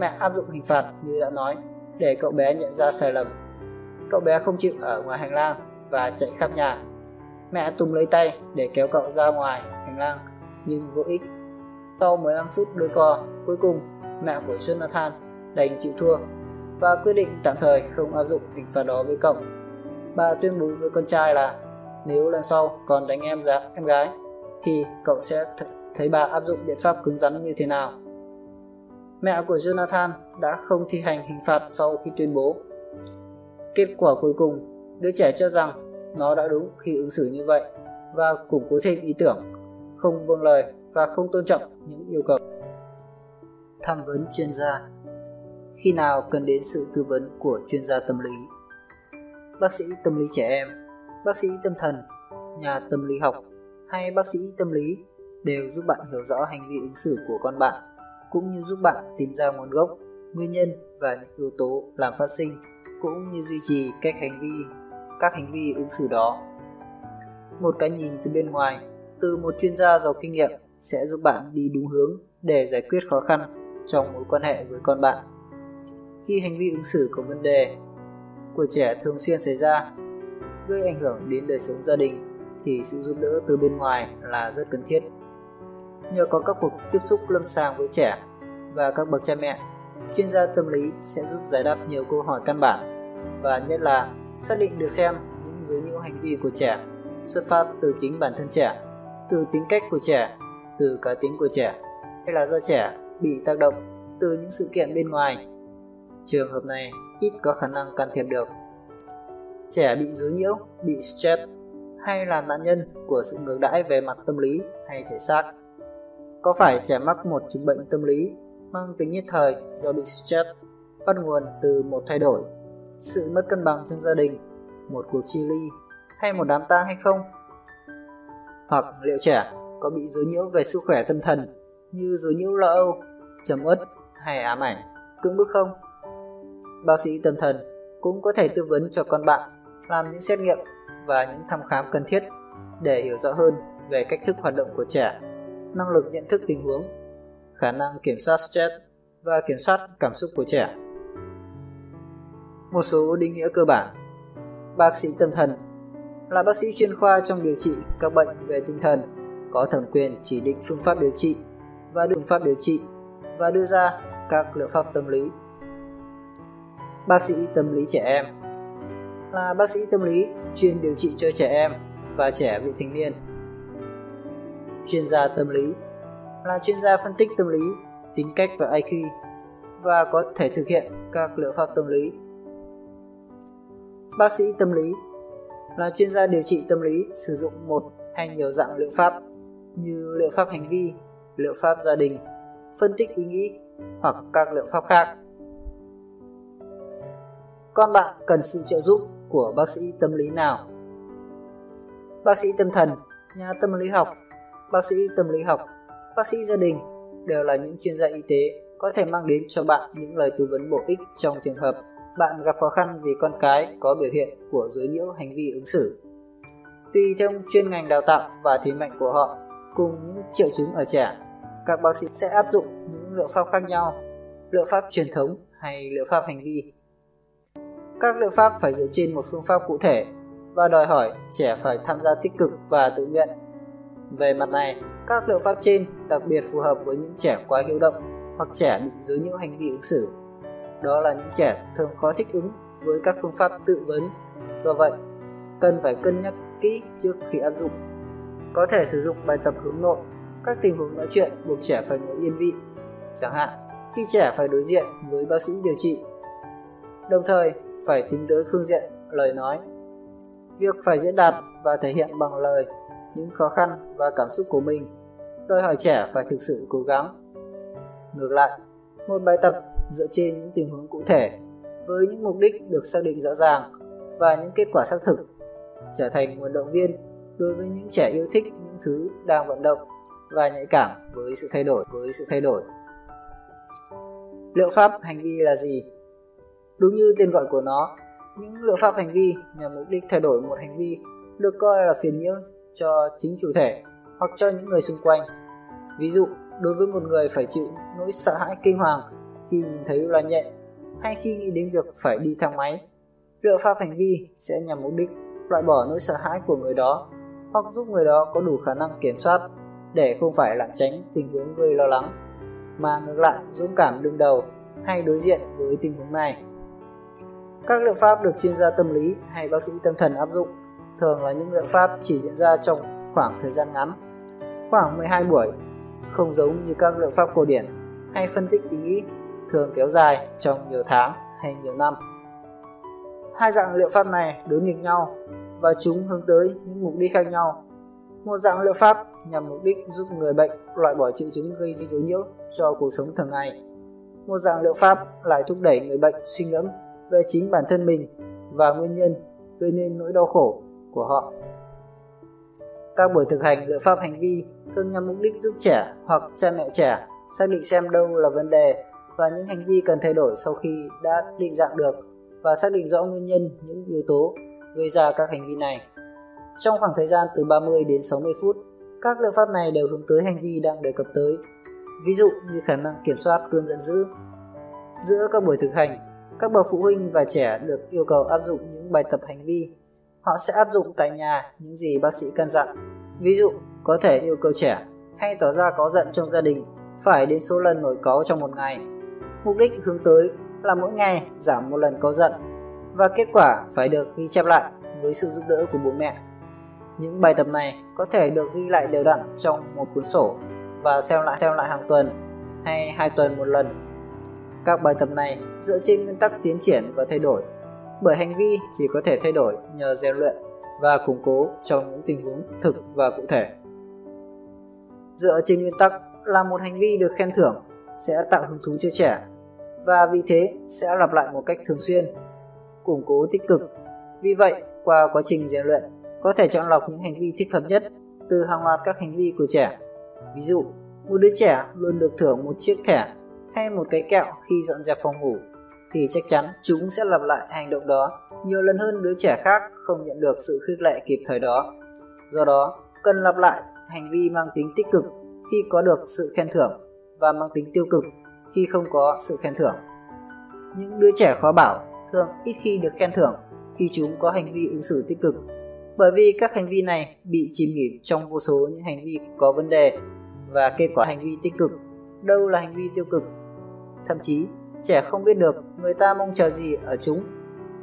mẹ áp dụng hình phạt như đã nói để cậu bé nhận ra sai lầm. Cậu bé không chịu ở ngoài hành lang và chạy khắp nhà. Mẹ túm lấy tay để kéo cậu ra ngoài hành lang nhưng vô ích. Sau mười lăm phút đôi co, cuối cùng mẹ của Jonathan đành chịu thua và quyết định tạm thời không áp dụng hình phạt đó với cậu. Bà tuyên bố với con trai là nếu lần sau còn đánh em giá em gái thì cậu sẽ thấy bà áp dụng biện pháp cứng rắn như thế nào. Mẹ của Jonathan đã không thi hành hình phạt sau khi tuyên bố. Kết quả cuối cùng, đứa trẻ cho rằng nó đã đúng khi ứng xử như vậy và củng cố thêm ý tưởng, không vâng lời và không tôn trọng những yêu cầu. Tham vấn chuyên gia. Khi nào cần đến sự tư vấn của chuyên gia tâm lý? Bác sĩ tâm lý trẻ em, bác sĩ tâm thần, nhà tâm lý học hay bác sĩ tâm lý đều giúp bạn hiểu rõ hành vi ứng xử của con bạn, cũng như giúp bạn tìm ra nguồn gốc, nguyên nhân và những yếu tố làm phát sinh, cũng như duy trì các hành vi, các hành vi ứng xử đó. Một cái nhìn từ bên ngoài, từ một chuyên gia giàu kinh nghiệm sẽ giúp bạn đi đúng hướng để giải quyết khó khăn trong mối quan hệ với con bạn. Khi hành vi ứng xử có vấn đề của trẻ thường xuyên xảy ra, gây ảnh hưởng đến đời sống gia đình, thì sự giúp đỡ từ bên ngoài là rất cần thiết. Nhờ có các cuộc tiếp xúc lâm sàng với trẻ và các bậc cha mẹ, chuyên gia tâm lý sẽ giúp giải đáp nhiều câu hỏi căn bản và nhất là xác định được xem những dấu hiệu hành vi của trẻ xuất phát từ chính bản thân trẻ, từ tính cách của trẻ, từ cá tính của trẻ, hay là do trẻ bị tác động từ những sự kiện bên ngoài. Trường hợp này ít có khả năng can thiệp được. Trẻ bị dối nhiễu, bị stress hay là nạn nhân của sự ngược đãi về mặt tâm lý hay thể xác. Có phải trẻ mắc một chứng bệnh tâm lý mang tính nhất thời do bị stress bắt nguồn từ một thay đổi, sự mất cân bằng trong gia đình, một cuộc chia ly hay một đám tang hay không? Hoặc liệu trẻ có bị dối nhiễu về sức khỏe tâm thần như dối nhiễu lo âu, trầm uất hay ám ảnh, cưỡng bức không? Bác sĩ tâm thần cũng có thể tư vấn cho con bạn làm những xét nghiệm và những thăm khám cần thiết để hiểu rõ hơn về cách thức hoạt động của trẻ, năng lực nhận thức tình huống, khả năng kiểm soát stress và kiểm soát cảm xúc của trẻ. Một số định nghĩa cơ bản. Bác sĩ tâm thần là bác sĩ chuyên khoa trong điều trị các bệnh về tinh thần, có thẩm quyền chỉ định phương pháp điều trị và đưa, phương pháp điều trị và đưa ra các liệu pháp tâm lý. Bác sĩ tâm lý trẻ em là bác sĩ tâm lý chuyên điều trị cho trẻ em và trẻ vị thành niên. Chuyên gia tâm lý là chuyên gia phân tích tâm lý, tính cách và i kiu và có thể thực hiện các liệu pháp tâm lý. Bác sĩ tâm lý là chuyên gia điều trị tâm lý sử dụng một hay nhiều dạng liệu pháp như liệu pháp hành vi, liệu pháp gia đình, phân tích ý nghĩ hoặc các liệu pháp khác. Con bạn cần sự trợ giúp của bác sĩ tâm lý nào? Bác sĩ tâm thần, nhà tâm lý học, bác sĩ tâm lý học, bác sĩ gia đình đều là những chuyên gia y tế có thể mang đến cho bạn những lời tư vấn bổ ích trong trường hợp bạn gặp khó khăn vì con cái có biểu hiện của dối nhiễu hành vi ứng xử. Tùy theo chuyên ngành đào tạo và thế mạnh của họ, cùng những triệu chứng ở trẻ, các bác sĩ sẽ áp dụng những liệu pháp khác nhau, liệu pháp truyền thống hay liệu pháp hành vi. Các liệu pháp phải dựa trên một phương pháp cụ thể và đòi hỏi trẻ phải tham gia tích cực và tự nguyện. Về mặt này, các liệu pháp trên đặc biệt phù hợp với những trẻ quá hiếu động hoặc trẻ bị dối nhiễu hành vi ứng xử. đó là những trẻ thường khó thích ứng với các phương pháp tự vấn. Do vậy, cần phải cân nhắc kỹ trước khi áp dụng. Có thể sử dụng bài tập hướng nội, các tình huống nói chuyện buộc trẻ phải ngồi yên vị, chẳng hạn khi trẻ phải đối diện với bác sĩ điều trị. Đồng thời, phải tính tới phương diện lời nói. Việc phải diễn đạt và thể hiện bằng lời những khó khăn và cảm xúc của mình đòi hỏi trẻ phải thực sự cố gắng. Ngược lại, một bài tập dựa trên những tình huống cụ thể với những mục đích được xác định rõ ràng và những kết quả xác thực trở thành nguồn động viên đối với những trẻ yêu thích những thứ đang vận động và nhạy cảm với sự thay đổi với sự thay đổi. Liệu pháp hành vi là gì? Đúng như tên gọi của nó, những liệu pháp hành vi nhằm mục đích thay đổi một hành vi được coi là phiền nhiễu cho chính chủ thể hoặc cho những người xung quanh. Ví dụ, đối với một người phải chịu nỗi sợ hãi kinh hoàng khi nhìn thấy loa nhẹ hay khi nghĩ đến việc phải đi thang máy, liệu pháp hành vi sẽ nhằm mục đích loại bỏ nỗi sợ hãi của người đó hoặc giúp người đó có đủ khả năng kiểm soát để không phải lảng tránh tình huống gây lo lắng, mà ngược lại dũng cảm đương đầu hay đối diện với tình huống này. Các liệu pháp được chuyên gia tâm lý hay bác sĩ tâm thần áp dụng thường là những liệu pháp chỉ diễn ra trong khoảng thời gian ngắn, khoảng mười hai buổi, không giống như các liệu pháp cổ điển hay phân tích ý nghĩ thường kéo dài trong nhiều tháng hay nhiều năm. Hai dạng liệu pháp này đối nghịch nhau và chúng hướng tới những mục đích khác nhau. Một dạng liệu pháp nhằm mục đích giúp người bệnh loại bỏ triệu chứng gây rối nhiễu cho cuộc sống thường ngày. Một dạng liệu pháp lại thúc đẩy người bệnh suy ngẫm về chính bản thân mình và nguyên nhân gây nên nỗi đau khổ của họ. Các buổi thực hành liệu pháp hành vi thường nhằm mục đích giúp trẻ hoặc cha mẹ trẻ xác định xem đâu là vấn đề và những hành vi cần thay đổi sau khi đã định dạng được và xác định rõ nguyên nhân những yếu tố gây ra các hành vi này. Trong khoảng thời gian từ ba mươi đến sáu mươi phút, các liệu pháp này đều hướng tới hành vi đang đề cập tới, ví dụ như khả năng kiểm soát cơn giận dữ. Giữa các buổi thực hành, các bậc phụ huynh và trẻ được yêu cầu áp dụng những bài tập hành vi. Họ sẽ áp dụng tại nhà những gì bác sĩ căn dặn. Ví dụ, có thể yêu cầu trẻ hay tỏ ra cáu giận trong gia đình phải đến số lần nổi cáu trong một ngày. Mục đích hướng tới là mỗi ngày giảm một lần cáu giận và kết quả phải được ghi chép lại với sự giúp đỡ của bố mẹ. Những bài tập này có thể được ghi lại đều đặn trong một cuốn sổ và xem lại xem lại hàng tuần hay hai tuần một lần. Các bài tập này dựa trên nguyên tắc tiến triển và thay đổi, bởi hành vi chỉ có thể thay đổi nhờ rèn luyện và củng cố trong những tình huống thực và cụ thể. Dựa trên nguyên tắc là một hành vi được khen thưởng sẽ tạo hứng thú cho trẻ và vì thế sẽ lặp lại một cách thường xuyên, củng cố tích cực. Vì vậy, qua quá trình rèn luyện, có thể chọn lọc những hành vi thích hợp nhất từ hàng loạt các hành vi của trẻ. Ví dụ, một đứa trẻ luôn được thưởng một chiếc thẻ hay một cái kẹo khi dọn dẹp phòng ngủ thì chắc chắn chúng sẽ lặp lại hành động đó nhiều lần hơn đứa trẻ khác không nhận được sự khích lệ kịp thời đó. Do đó, cần lặp lại hành vi mang tính tích cực khi có được sự khen thưởng và mang tính tiêu cực khi không có sự khen thưởng. Những đứa trẻ khó bảo thường ít khi được khen thưởng khi chúng có hành vi ứng xử tích cực, bởi vì các hành vi này bị chìm nghỉm trong vô số những hành vi có vấn đề và kết quả hành vi tích cực, đâu là hành vi tiêu cực. Thậm chí, trẻ không biết được người ta mong chờ gì ở chúng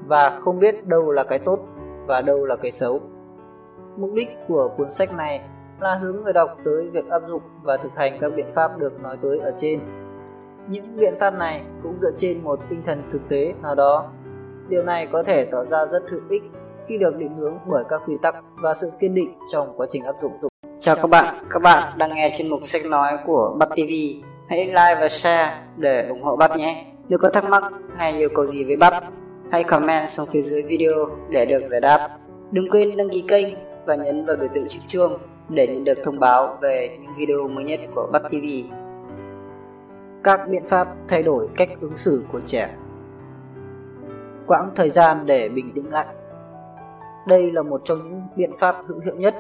và không biết đâu là cái tốt và đâu là cái xấu. Mục đích của cuốn sách này là hướng người đọc tới việc áp dụng và thực hành các biện pháp được nói tới ở trên. Những biện pháp này cũng dựa trên một tinh thần thực tế nào đó. Điều này có thể tỏ ra rất hữu ích khi được định hướng bởi các quy tắc và sự kiên định trong quá trình áp dụng. Chào các bạn, các bạn đang nghe chuyên mục sách nói của Bắp ti vi. Hãy like và share để ủng hộ Bắp nhé. Nếu có thắc mắc hay yêu cầu gì với Bắp, hãy comment xuống phía dưới video để được giải đáp. Đừng quên đăng ký kênh và nhấn vào biểu tượng chiếc chuông để nhận được thông báo về những video mới nhất của Bắp ti vi. Các biện pháp thay đổi cách ứng xử của trẻ. Quãng thời gian để bình tĩnh lại. Đây là một trong những biện pháp hữu hiệu nhất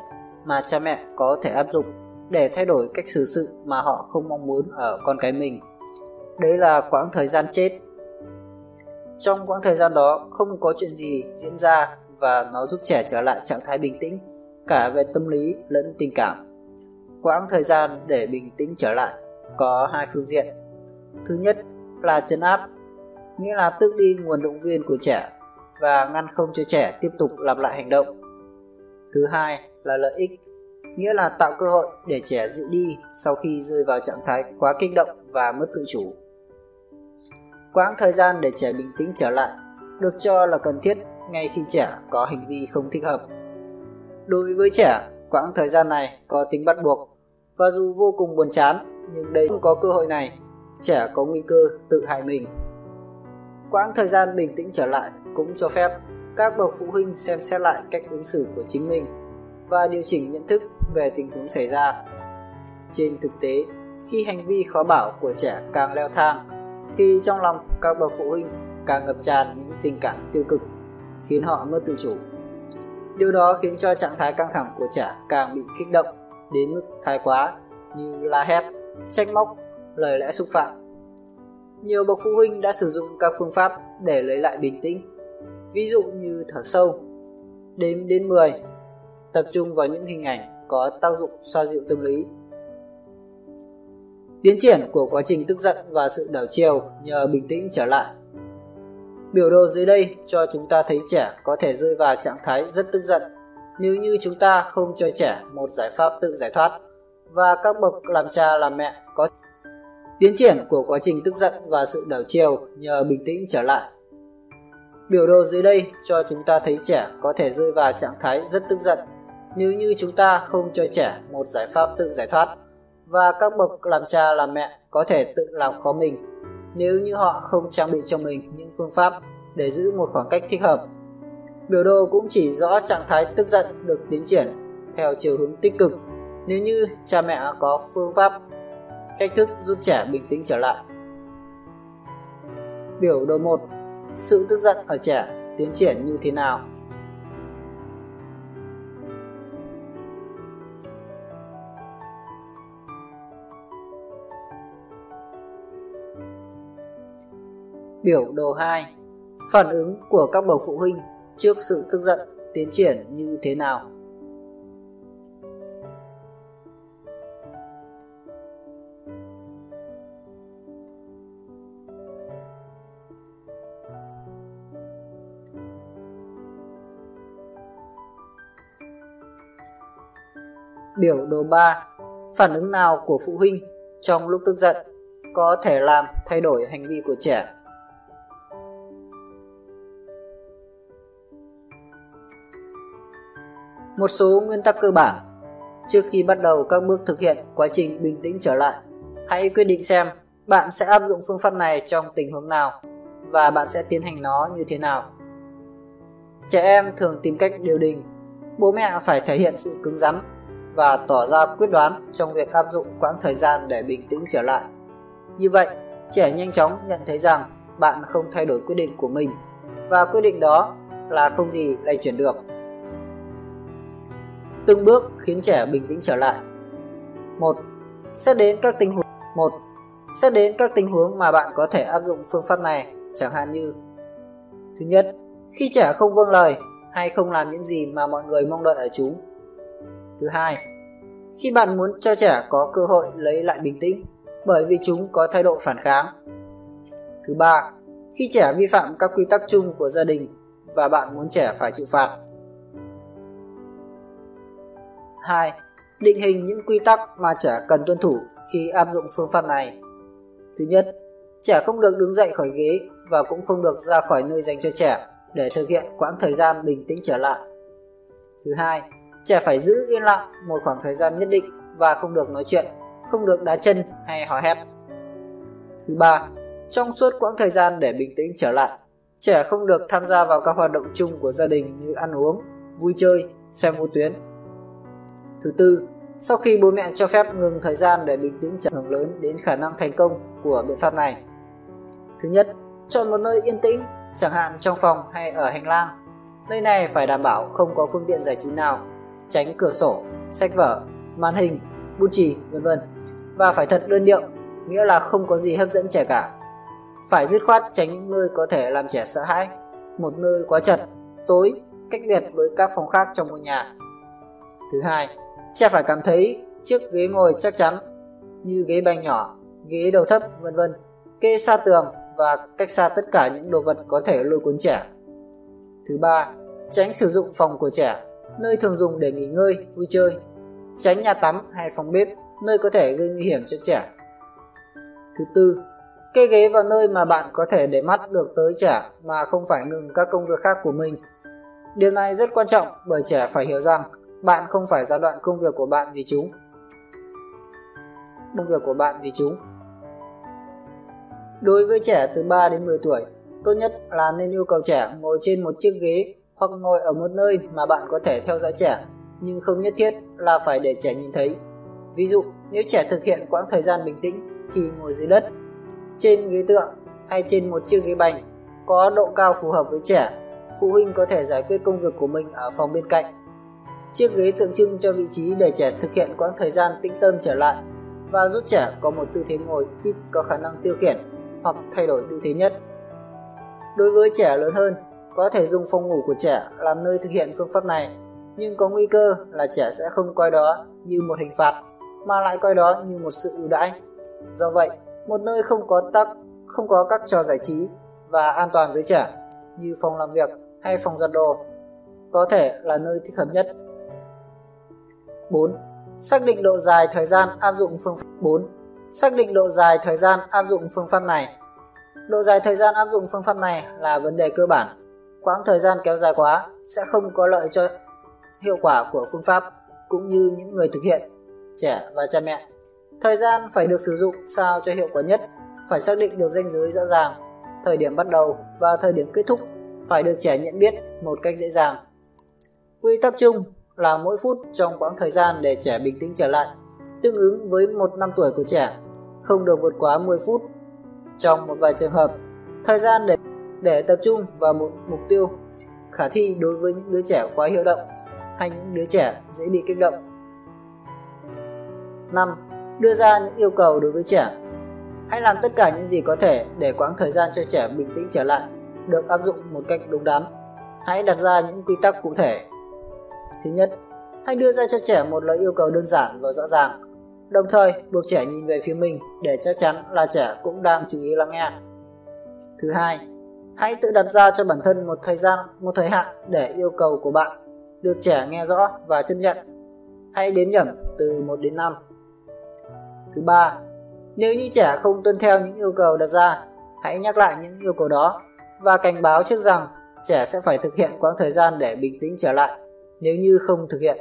mà cha mẹ có thể áp dụng để thay đổi cách xử sự mà họ không mong muốn ở con cái mình. Đấy là quãng thời gian chết. Trong quãng thời gian đó không có chuyện gì diễn ra và nó giúp trẻ trở lại trạng thái bình tĩnh cả về tâm lý lẫn tình cảm. Quãng thời gian để bình tĩnh trở lại có hai phương diện. Thứ nhất là trấn áp. nghĩa là tước đi nguồn động viên của trẻ và ngăn không cho trẻ tiếp tục lặp lại hành động. Thứ hai là lợi ích, nghĩa là tạo cơ hội để trẻ dịu đi sau khi rơi vào trạng thái quá kích động và mất tự chủ. Quãng thời gian để trẻ bình tĩnh trở lại được cho là cần thiết ngay khi trẻ có hành vi không thích hợp. Đối với trẻ, quãng thời gian này có tính bắt buộc, và dù vô cùng buồn chán, nhưng đây không có cơ hội này, trẻ có nguy cơ tự hại mình. Quãng thời gian bình tĩnh trở lại cũng cho phép các bậc phụ huynh xem xét lại cách ứng xử của chính mình và điều chỉnh nhận thức về tình huống xảy ra. Trên thực tế, khi hành vi khó bảo của trẻ càng leo thang, thì trong lòng các bậc phụ huynh càng ngập tràn những tình cảm tiêu cực, khiến họ mất tự chủ. Điều đó khiến cho trạng thái căng thẳng của trẻ càng bị kích động đến mức thái quá, như la hét, trách móc, lời lẽ xúc phạm. Nhiều bậc phụ huynh đã sử dụng các phương pháp để lấy lại bình tĩnh, ví dụ như thở sâu, đếm đến mười, tập trung vào những hình ảnh có tác dụng xoa dịu tâm lý. Tiến triển của quá trình tức giận và sự đảo chiều nhờ bình tĩnh trở lại. Biểu đồ dưới đây cho chúng ta thấy trẻ có thể rơi vào trạng thái rất tức giận nếu như chúng ta không cho trẻ một giải pháp tự giải thoát, và các bậc làm cha làm mẹ có tiến triển của quá trình tức giận và sự đảo chiều nhờ bình tĩnh trở lại. Biểu đồ dưới đây cho chúng ta thấy trẻ có thể rơi vào trạng thái rất tức giận nếu như chúng ta không cho trẻ một giải pháp tự giải thoát, và các bậc làm cha làm mẹ có thể tự làm khó mình nếu như họ không trang bị cho mình những phương pháp để giữ một khoảng cách thích hợp. Biểu đồ cũng chỉ rõ trạng thái tức giận được tiến triển theo chiều hướng tích cực nếu như cha mẹ có phương pháp, cách thức giúp trẻ bình tĩnh trở lại. Biểu đồ một. Sự tức giận ở trẻ tiến triển như thế nào? Biểu đồ hai. Phản ứng của các bậc phụ huynh trước sự tức giận tiến triển như thế nào? Biểu đồ ba. Phản ứng nào của phụ huynh trong lúc tức giận có thể làm thay đổi hành vi của trẻ? Một số nguyên tắc cơ bản. Trước khi bắt đầu các bước thực hiện quá trình bình tĩnh trở lại, hãy quyết định xem bạn sẽ áp dụng phương pháp này trong tình huống nào và bạn sẽ tiến hành nó như thế nào. Trẻ em thường tìm cách điều đình, bố mẹ phải thể hiện sự cứng rắn và tỏ ra quyết đoán trong việc áp dụng quãng thời gian để bình tĩnh trở lại. Như vậy, trẻ nhanh chóng nhận thấy rằng bạn không thay đổi quyết định của mình và quyết định đó là không gì lay chuyển được. Từng bước khiến trẻ bình tĩnh trở lại. một. Xét đến các tình huống một. Xét đến các tình huống mà bạn có thể áp dụng phương pháp này, chẳng hạn như: Thứ nhất, khi trẻ không vâng lời hay không làm những gì mà mọi người mong đợi ở chúng. Thứ hai, khi bạn muốn cho trẻ có cơ hội lấy lại bình tĩnh bởi vì chúng có thái độ phản kháng. Thứ ba, khi trẻ vi phạm các quy tắc chung của gia đình và bạn muốn trẻ phải chịu phạt. hai. Định hình những quy tắc mà trẻ cần tuân thủ khi áp dụng phương pháp này. Thứ nhất, trẻ không được đứng dậy khỏi ghế và cũng không được ra khỏi nơi dành cho trẻ để thực hiện quãng thời gian bình tĩnh trở lại. Thứ hai, trẻ phải giữ yên lặng một khoảng thời gian nhất định và không được nói chuyện, không được đá chân hay hò hét. Thứ ba, trong suốt quãng thời gian để bình tĩnh trở lại, trẻ không được tham gia vào các hoạt động chung của gia đình như ăn uống, vui chơi, xem vô tuyến. Thứ tư, sau khi bố mẹ cho phép ngừng thời gian để bình tĩnh trở lại, ảnh hưởng lớn đến khả năng thành công của biện pháp này. Thứ nhất, chọn một nơi yên tĩnh, chẳng hạn trong phòng hay ở hành lang. Nơi này phải đảm bảo không có phương tiện giải trí nào, tránh cửa sổ, sách vở, màn hình, bút chì, vân vân và phải thật đơn điệu, nghĩa là không có gì hấp dẫn trẻ cả. Phải dứt khoát tránh những nơi có thể làm trẻ sợ hãi, một nơi quá chật, tối, cách biệt với các phòng khác trong ngôi nhà. Thứ hai, trẻ phải cảm thấy chiếc ghế ngồi chắc chắn, như ghế bành nhỏ, ghế đầu thấp, vân vân, kê xa tường và cách xa tất cả những đồ vật có thể lôi cuốn trẻ. Thứ ba, tránh sử dụng phòng của trẻ, nơi thường dùng để nghỉ ngơi, vui chơi. Tránh nhà tắm hay phòng bếp, nơi có thể gây nguy hiểm cho trẻ. Thứ tư, kê ghế vào nơi mà bạn có thể để mắt được tới trẻ mà không phải ngừng các công việc khác của mình. Điều này rất quan trọng bởi trẻ phải hiểu rằng bạn không phải gián đoạn công việc của bạn vì chúng. Công việc của bạn vì chúng. Đối với trẻ từ ba đến mười tuổi, tốt nhất là nên yêu cầu trẻ ngồi trên một chiếc ghế hoặc ngồi ở một nơi mà bạn có thể theo dõi trẻ, nhưng không nhất thiết là phải để trẻ nhìn thấy. Ví dụ, nếu trẻ thực hiện quãng thời gian bình tĩnh khi ngồi dưới đất, trên ghế tựa hay trên một chiếc ghế bành có độ cao phù hợp với trẻ, phụ huynh có thể giải quyết công việc của mình ở phòng bên cạnh. Chiếc ghế tượng trưng cho vị trí để trẻ thực hiện quãng thời gian tĩnh tâm trở lại và giúp trẻ có một tư thế ngồi ít có khả năng tiêu khiển hoặc thay đổi tư thế nhất. Đối với trẻ lớn hơn, có thể dùng phòng ngủ của trẻ làm nơi thực hiện phương pháp này, nhưng có nguy cơ là trẻ sẽ không coi đó như một hình phạt mà lại coi đó như một sự ưu đãi. Do vậy, một nơi không có tắc, không có các trò giải trí và an toàn với trẻ như phòng làm việc hay phòng giặt đồ có thể là nơi thích hợp nhất. bốn. Xác định độ dài thời gian áp dụng phương pháp bốn. Xác định độ dài thời gian áp dụng phương pháp này. Độ dài thời gian áp dụng phương pháp này là vấn đề cơ bản. Quãng thời gian kéo dài quá sẽ không có lợi cho hiệu quả của phương pháp cũng như những người thực hiện, trẻ và cha mẹ. Thời gian phải được sử dụng sao cho hiệu quả nhất, phải xác định được ranh giới rõ ràng, thời điểm bắt đầu và thời điểm kết thúc phải được trẻ nhận biết một cách dễ dàng. Quy tắc chung là mỗi phút trong quãng thời gian để trẻ bình tĩnh trở lại, tương ứng với một năm tuổi của trẻ, không được vượt quá mười phút. Trong một vài trường hợp, thời gian để, để tập trung vào một mục tiêu khả thi đối với những đứa trẻ quá hiếu động hay những đứa trẻ dễ bị kích động. năm. Đưa ra những yêu cầu đối với trẻ. Hãy làm tất cả những gì có thể để quãng thời gian cho trẻ bình tĩnh trở lại được áp dụng một cách đúng đắn. Hãy đặt ra những quy tắc cụ thể. Thứ nhất, hãy đưa ra cho trẻ một lời yêu cầu đơn giản và rõ ràng, đồng thời buộc trẻ nhìn về phía mình để chắc chắn là trẻ cũng đang chú ý lắng nghe. Thứ hai, hãy tự đặt ra cho bản thân một thời gian, một thời hạn để yêu cầu của bạn được trẻ nghe rõ và chấp nhận. Hãy đếm nhẩm từ một đến năm. Thứ ba, nếu như trẻ không tuân theo những yêu cầu đặt ra, hãy nhắc lại những yêu cầu đó và cảnh báo trước rằng trẻ sẽ phải thực hiện quãng thời gian để bình tĩnh trở lại nếu như không thực hiện.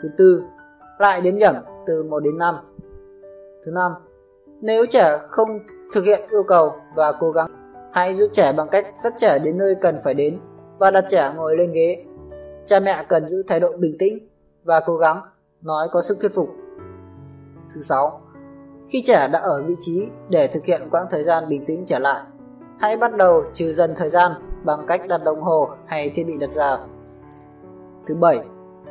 Thứ tư, lại đếm nhẩm từ một đến năm. Thứ năm, nếu trẻ không thực hiện yêu cầu và cố gắng, hãy giúp trẻ bằng cách dắt trẻ đến nơi cần phải đến và đặt trẻ ngồi lên ghế. Cha mẹ cần giữ thái độ bình tĩnh và cố gắng nói có sức thuyết phục. Thứ sáu, khi trẻ đã ở vị trí để thực hiện quãng thời gian bình tĩnh trở lại, hãy bắt đầu trừ dần thời gian bằng cách đặt đồng hồ hay thiết bị đặt giờ. Thứ bảy,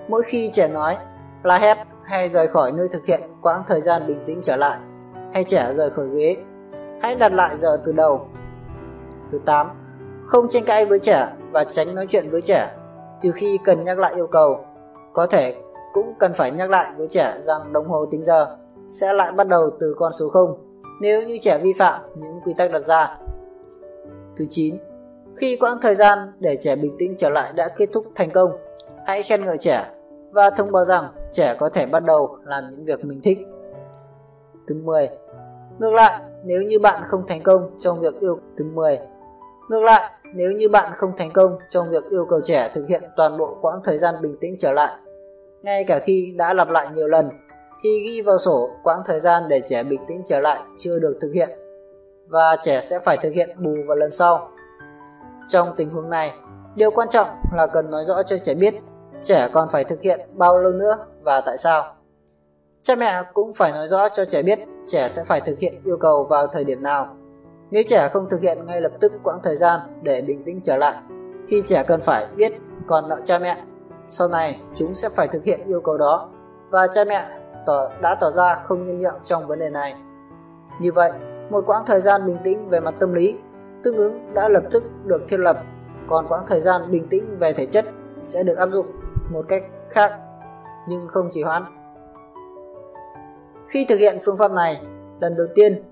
mỗi khi trẻ nói, la hét hay rời khỏi nơi thực hiện quãng thời gian bình tĩnh trở lại, hay trẻ rời khỏi ghế, hãy đặt lại giờ từ đầu. Thứ tám, không tranh cãi với trẻ và tránh nói chuyện với trẻ, trừ khi cần nhắc lại yêu cầu. Có thể cũng cần phải nhắc lại với trẻ rằng đồng hồ tính giờ sẽ lại bắt đầu từ con số không nếu như trẻ vi phạm những quy tắc đặt ra. Thứ chín, khi quãng thời gian để trẻ bình tĩnh trở lại đã kết thúc thành công, hãy khen ngợi trẻ và thông báo rằng trẻ có thể bắt đầu làm những việc mình thích. Thứ mười, ngược lại, nếu như bạn không thành công trong việc yêu thứ 10, ngược lại, nếu như bạn không thành công trong việc yêu cầu trẻ thực hiện toàn bộ quãng thời gian bình tĩnh trở lại, ngay cả khi đã lặp lại nhiều lần, thì ghi vào sổ quãng thời gian để trẻ bình tĩnh trở lại chưa được thực hiện và trẻ sẽ phải thực hiện bù vào lần sau. Trong tình huống này, điều quan trọng là cần nói rõ cho trẻ biết trẻ còn phải thực hiện bao lâu nữa và tại sao. Cha mẹ cũng phải nói rõ cho trẻ biết trẻ sẽ phải thực hiện yêu cầu vào thời điểm nào. Nếu trẻ không thực hiện ngay lập tức quãng thời gian để bình tĩnh trở lại, thì trẻ cần phải biết còn nợ cha mẹ. Sau này chúng sẽ phải thực hiện yêu cầu đó và cha mẹ tỏ, đã tỏ ra không nhân nhượng trong vấn đề này. Như vậy, một quãng thời gian bình tĩnh về mặt tâm lý tương ứng đã lập tức được thiết lập, còn quãng thời gian bình tĩnh về thể chất sẽ được áp dụng một cách khác nhưng không trì hoãn. Khi thực hiện phương pháp này, lần đầu tiên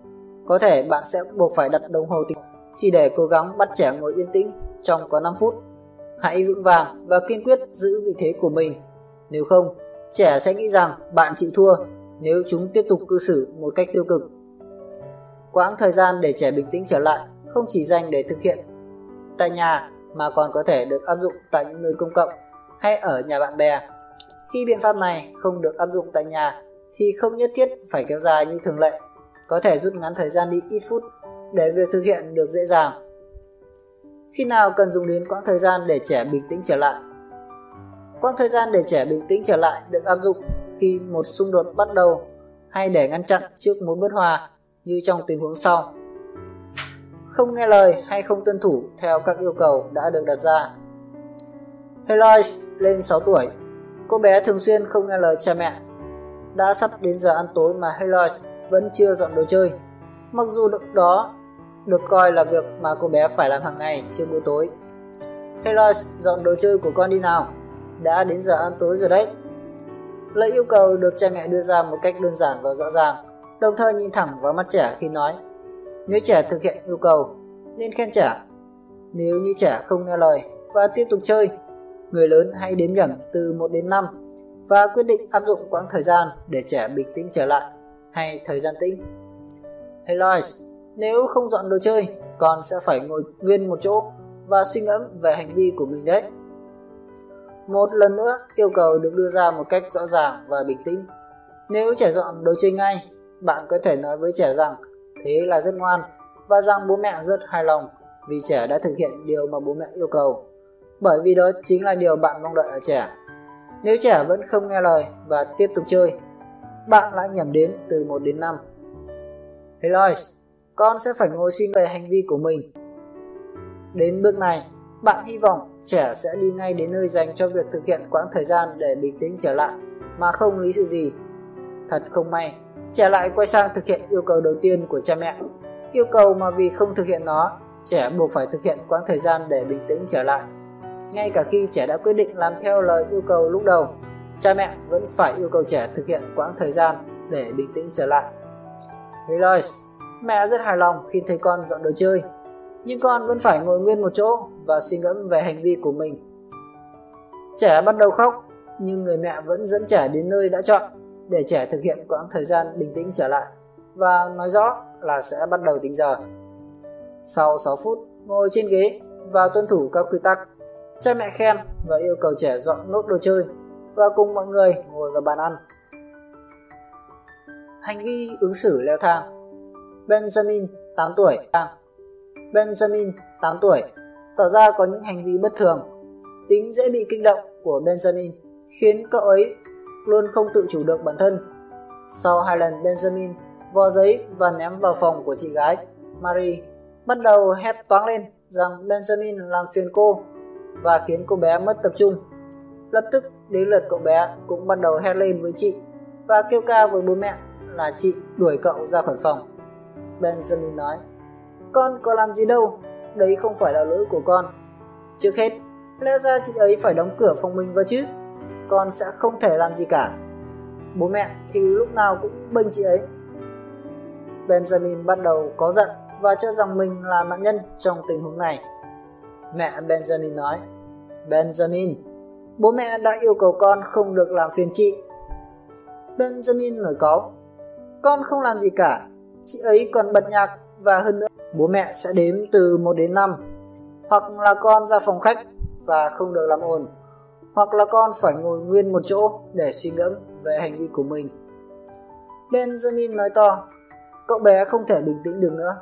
Có thể bạn sẽ buộc phải đặt đồng hồ tình chỉ để cố gắng bắt trẻ ngồi yên tĩnh trong có năm phút. Hãy vững vàng và kiên quyết giữ vị thế của mình. Nếu không, trẻ sẽ nghĩ rằng bạn chịu thua nếu chúng tiếp tục cư xử một cách tiêu cực. Quãng thời gian để trẻ bình tĩnh trở lại không chỉ dành để thực hiện tại nhà mà còn có thể được áp dụng tại những nơi công cộng hay ở nhà bạn bè. Khi biện pháp này không được áp dụng tại nhà thì không nhất thiết phải kéo dài như thường lệ, có thể rút ngắn thời gian đi ít phút để việc thực hiện được dễ dàng. Khi nào cần dùng đến quãng thời gian để trẻ bình tĩnh trở lại? Quãng thời gian để trẻ bình tĩnh trở lại được áp dụng khi một xung đột bắt đầu hay để ngăn chặn trước mối bất hòa như trong tình huống sau. Không nghe lời hay không tuân thủ theo các yêu cầu đã được đặt ra. Heloise lên sáu tuổi, cô bé thường xuyên không nghe lời cha mẹ. Đã sắp đến giờ ăn tối mà Heloise vẫn chưa dọn đồ chơi, mặc dù đó được coi là việc mà cô bé phải làm hàng ngày trước bữa tối. Heloise, dọn đồ chơi của con đi nào, đã đến giờ ăn tối rồi đấy. Lời yêu cầu được cha mẹ đưa ra một cách đơn giản và rõ ràng, đồng thời nhìn thẳng vào mắt trẻ khi nói. Nếu trẻ thực hiện yêu cầu, nên khen trẻ. Nếu như trẻ không nghe lời và tiếp tục chơi, người lớn hãy đếm nhẩm từ một đến năm và quyết định áp dụng quãng thời gian để trẻ bình tĩnh trở lại hay thời gian tĩnh. Heloise, nếu không dọn đồ chơi, con sẽ phải ngồi nguyên một chỗ và suy ngẫm về hành vi của mình đấy. Một lần nữa, yêu cầu được đưa ra một cách rõ ràng và bình tĩnh. Nếu trẻ dọn đồ chơi ngay, bạn có thể nói với trẻ rằng thế là rất ngoan và rằng bố mẹ rất hài lòng vì trẻ đã thực hiện điều mà bố mẹ yêu cầu, bởi vì đó chính là điều bạn mong đợi ở trẻ. Nếu trẻ vẫn không nghe lời và tiếp tục chơi, bạn lại nhẩm đến từ một đến năm. Heloise, con sẽ phải ngồi suy nghĩ về hành vi của mình. Đến bước này, bạn hy vọng trẻ sẽ đi ngay đến nơi dành cho việc thực hiện quãng thời gian để bình tĩnh trở lại mà không lý sự gì. Thật không may, trẻ lại quay sang thực hiện yêu cầu đầu tiên của cha mẹ, yêu cầu mà vì không thực hiện nó, trẻ buộc phải thực hiện quãng thời gian để bình tĩnh trở lại. Ngay cả khi trẻ đã quyết định làm theo lời yêu cầu lúc đầu, cha mẹ vẫn phải yêu cầu trẻ thực hiện quãng thời gian để bình tĩnh trở lại. Heloise, mẹ rất hài lòng khi thấy con dọn đồ chơi, nhưng con vẫn phải ngồi nguyên một chỗ và suy ngẫm về hành vi của mình. Trẻ bắt đầu khóc, nhưng người mẹ vẫn dẫn trẻ đến nơi đã chọn để trẻ thực hiện quãng thời gian bình tĩnh trở lại và nói rõ là sẽ bắt đầu tính giờ. Sau sáu phút, ngồi trên ghế và tuân thủ các quy tắc, cha mẹ khen và yêu cầu trẻ dọn nốt đồ chơi và cùng mọi người ngồi vào bàn ăn. Hành vi ứng xử leo thang. Benjamin, tám tuổi. Benjamin, tám tuổi, tỏ ra có những hành vi bất thường. Tính dễ bị kích động của Benjamin khiến cậu ấy luôn không tự chủ được bản thân. Sau hai lần Benjamin vò giấy và ném vào phòng của chị gái, Marie bắt đầu hét toáng lên rằng Benjamin làm phiền cô và khiến cô bé mất tập trung. Lập tức đến lượt cậu bé cũng bắt đầu hét lên với chị và kêu ca với bố mẹ là chị đuổi cậu ra khỏi phòng. Benjamin nói, con có làm gì đâu, đấy không phải là lỗi của con. Trước hết, lẽ ra chị ấy phải đóng cửa phòng mình vào chứ, con sẽ không thể làm gì cả. Bố mẹ thì lúc nào cũng bênh chị ấy. Benjamin bắt đầu có giận và cho rằng mình là nạn nhân trong tình huống này. Mẹ Benjamin nói, Benjamin, bố mẹ đã yêu cầu con không được làm phiền chị. Benjamin nổi cáu, con không làm gì cả, chị ấy còn bật nhạc và hơn nữa bố mẹ sẽ đếm từ một đến năm, hoặc là con ra phòng khách và không được làm ồn, hoặc là con phải ngồi nguyên một chỗ để suy ngẫm về hành vi của mình. Benjamin nói to, cậu bé không thể bình tĩnh được nữa.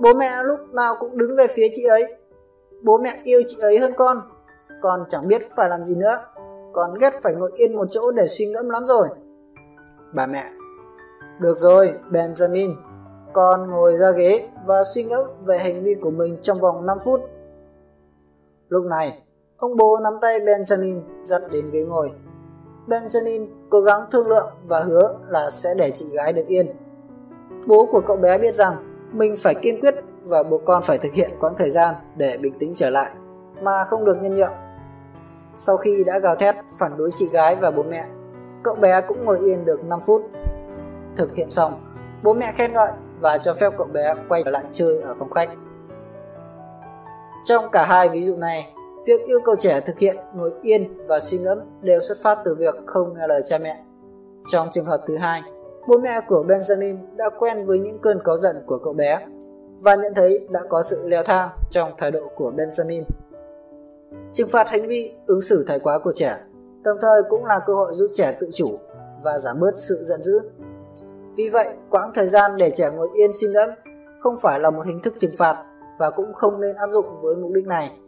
Bố mẹ lúc nào cũng đứng về phía chị ấy, bố mẹ yêu chị ấy hơn con, con chẳng biết phải làm gì nữa, con ghét phải ngồi yên một chỗ để suy ngẫm lắm rồi. Bà mẹ, được rồi Benjamin, con ngồi ra ghế và suy ngẫm về hành vi của mình trong vòng năm phút. Lúc này, ông bố nắm tay Benjamin dắt đến ghế ngồi. Benjamin cố gắng thương lượng và hứa là sẽ để chị gái được yên. Bố của cậu bé biết rằng mình phải kiên quyết và bố con phải thực hiện quãng thời gian để bình tĩnh trở lại mà không được nhân nhượng. Sau khi đã gào thét phản đối chị gái và bố mẹ, cậu bé cũng ngồi yên được năm phút. Thực hiện xong, bố mẹ khen ngợi và cho phép cậu bé quay trở lại chơi ở phòng khách. Trong cả hai ví dụ này, việc yêu cầu trẻ thực hiện ngồi yên và suy ngẫm đều xuất phát từ việc không nghe lời cha mẹ. Trong trường hợp thứ hai, bố mẹ của Benjamin đã quen với những cơn cáu giận của cậu bé và nhận thấy đã có sự leo thang trong thái độ của Benjamin. Trừng phạt hành vi ứng xử thái quá của trẻ, đồng thời cũng là cơ hội giúp trẻ tự chủ và giảm bớt sự giận dữ. Vì vậy, quãng thời gian để trẻ ngồi yên suy ngẫm không phải là một hình thức trừng phạt và cũng không nên áp dụng với mục đích này.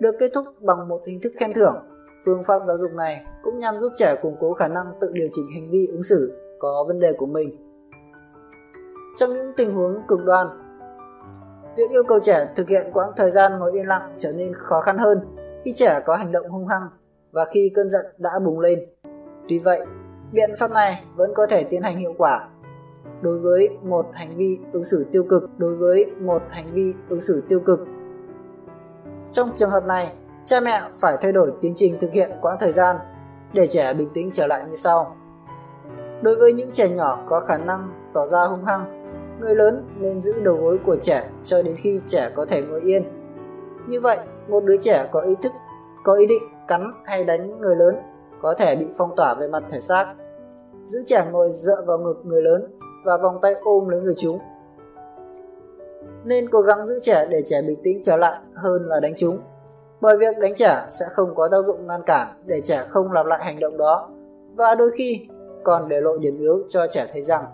Được kết thúc bằng một hình thức khen thưởng, phương pháp giáo dục này cũng nhằm giúp trẻ củng cố khả năng tự điều chỉnh hành vi ứng xử có vấn đề của mình. Trong những tình huống cực đoan, việc yêu cầu trẻ thực hiện quãng thời gian ngồi yên lặng trở nên khó khăn hơn khi trẻ có hành động hung hăng và khi cơn giận đã bùng lên. Tuy vậy, biện pháp này vẫn có thể tiến hành hiệu quả đối với một hành vi ứng xử tiêu cực. Đối với một hành vi ứng xử tiêu cực. Trong trường hợp này, cha mẹ phải thay đổi tiến trình thực hiện quãng thời gian để trẻ bình tĩnh trở lại như sau. Đối với những trẻ nhỏ có khả năng tỏ ra hung hăng, người lớn nên giữ đầu gối của trẻ cho đến khi trẻ có thể ngồi yên. Như vậy, một đứa trẻ có ý thức, có ý định cắn hay đánh người lớn có thể bị phong tỏa về mặt thể xác. Giữ trẻ ngồi dựa vào ngực người lớn và vòng tay ôm lấy người chúng. Nên cố gắng giữ trẻ để trẻ bình tĩnh trở lại hơn là đánh chúng, bởi việc đánh trẻ sẽ không có tác dụng ngăn cản để trẻ không lặp lại hành động đó, và đôi khi còn để lộ điểm yếu cho trẻ thấy rằng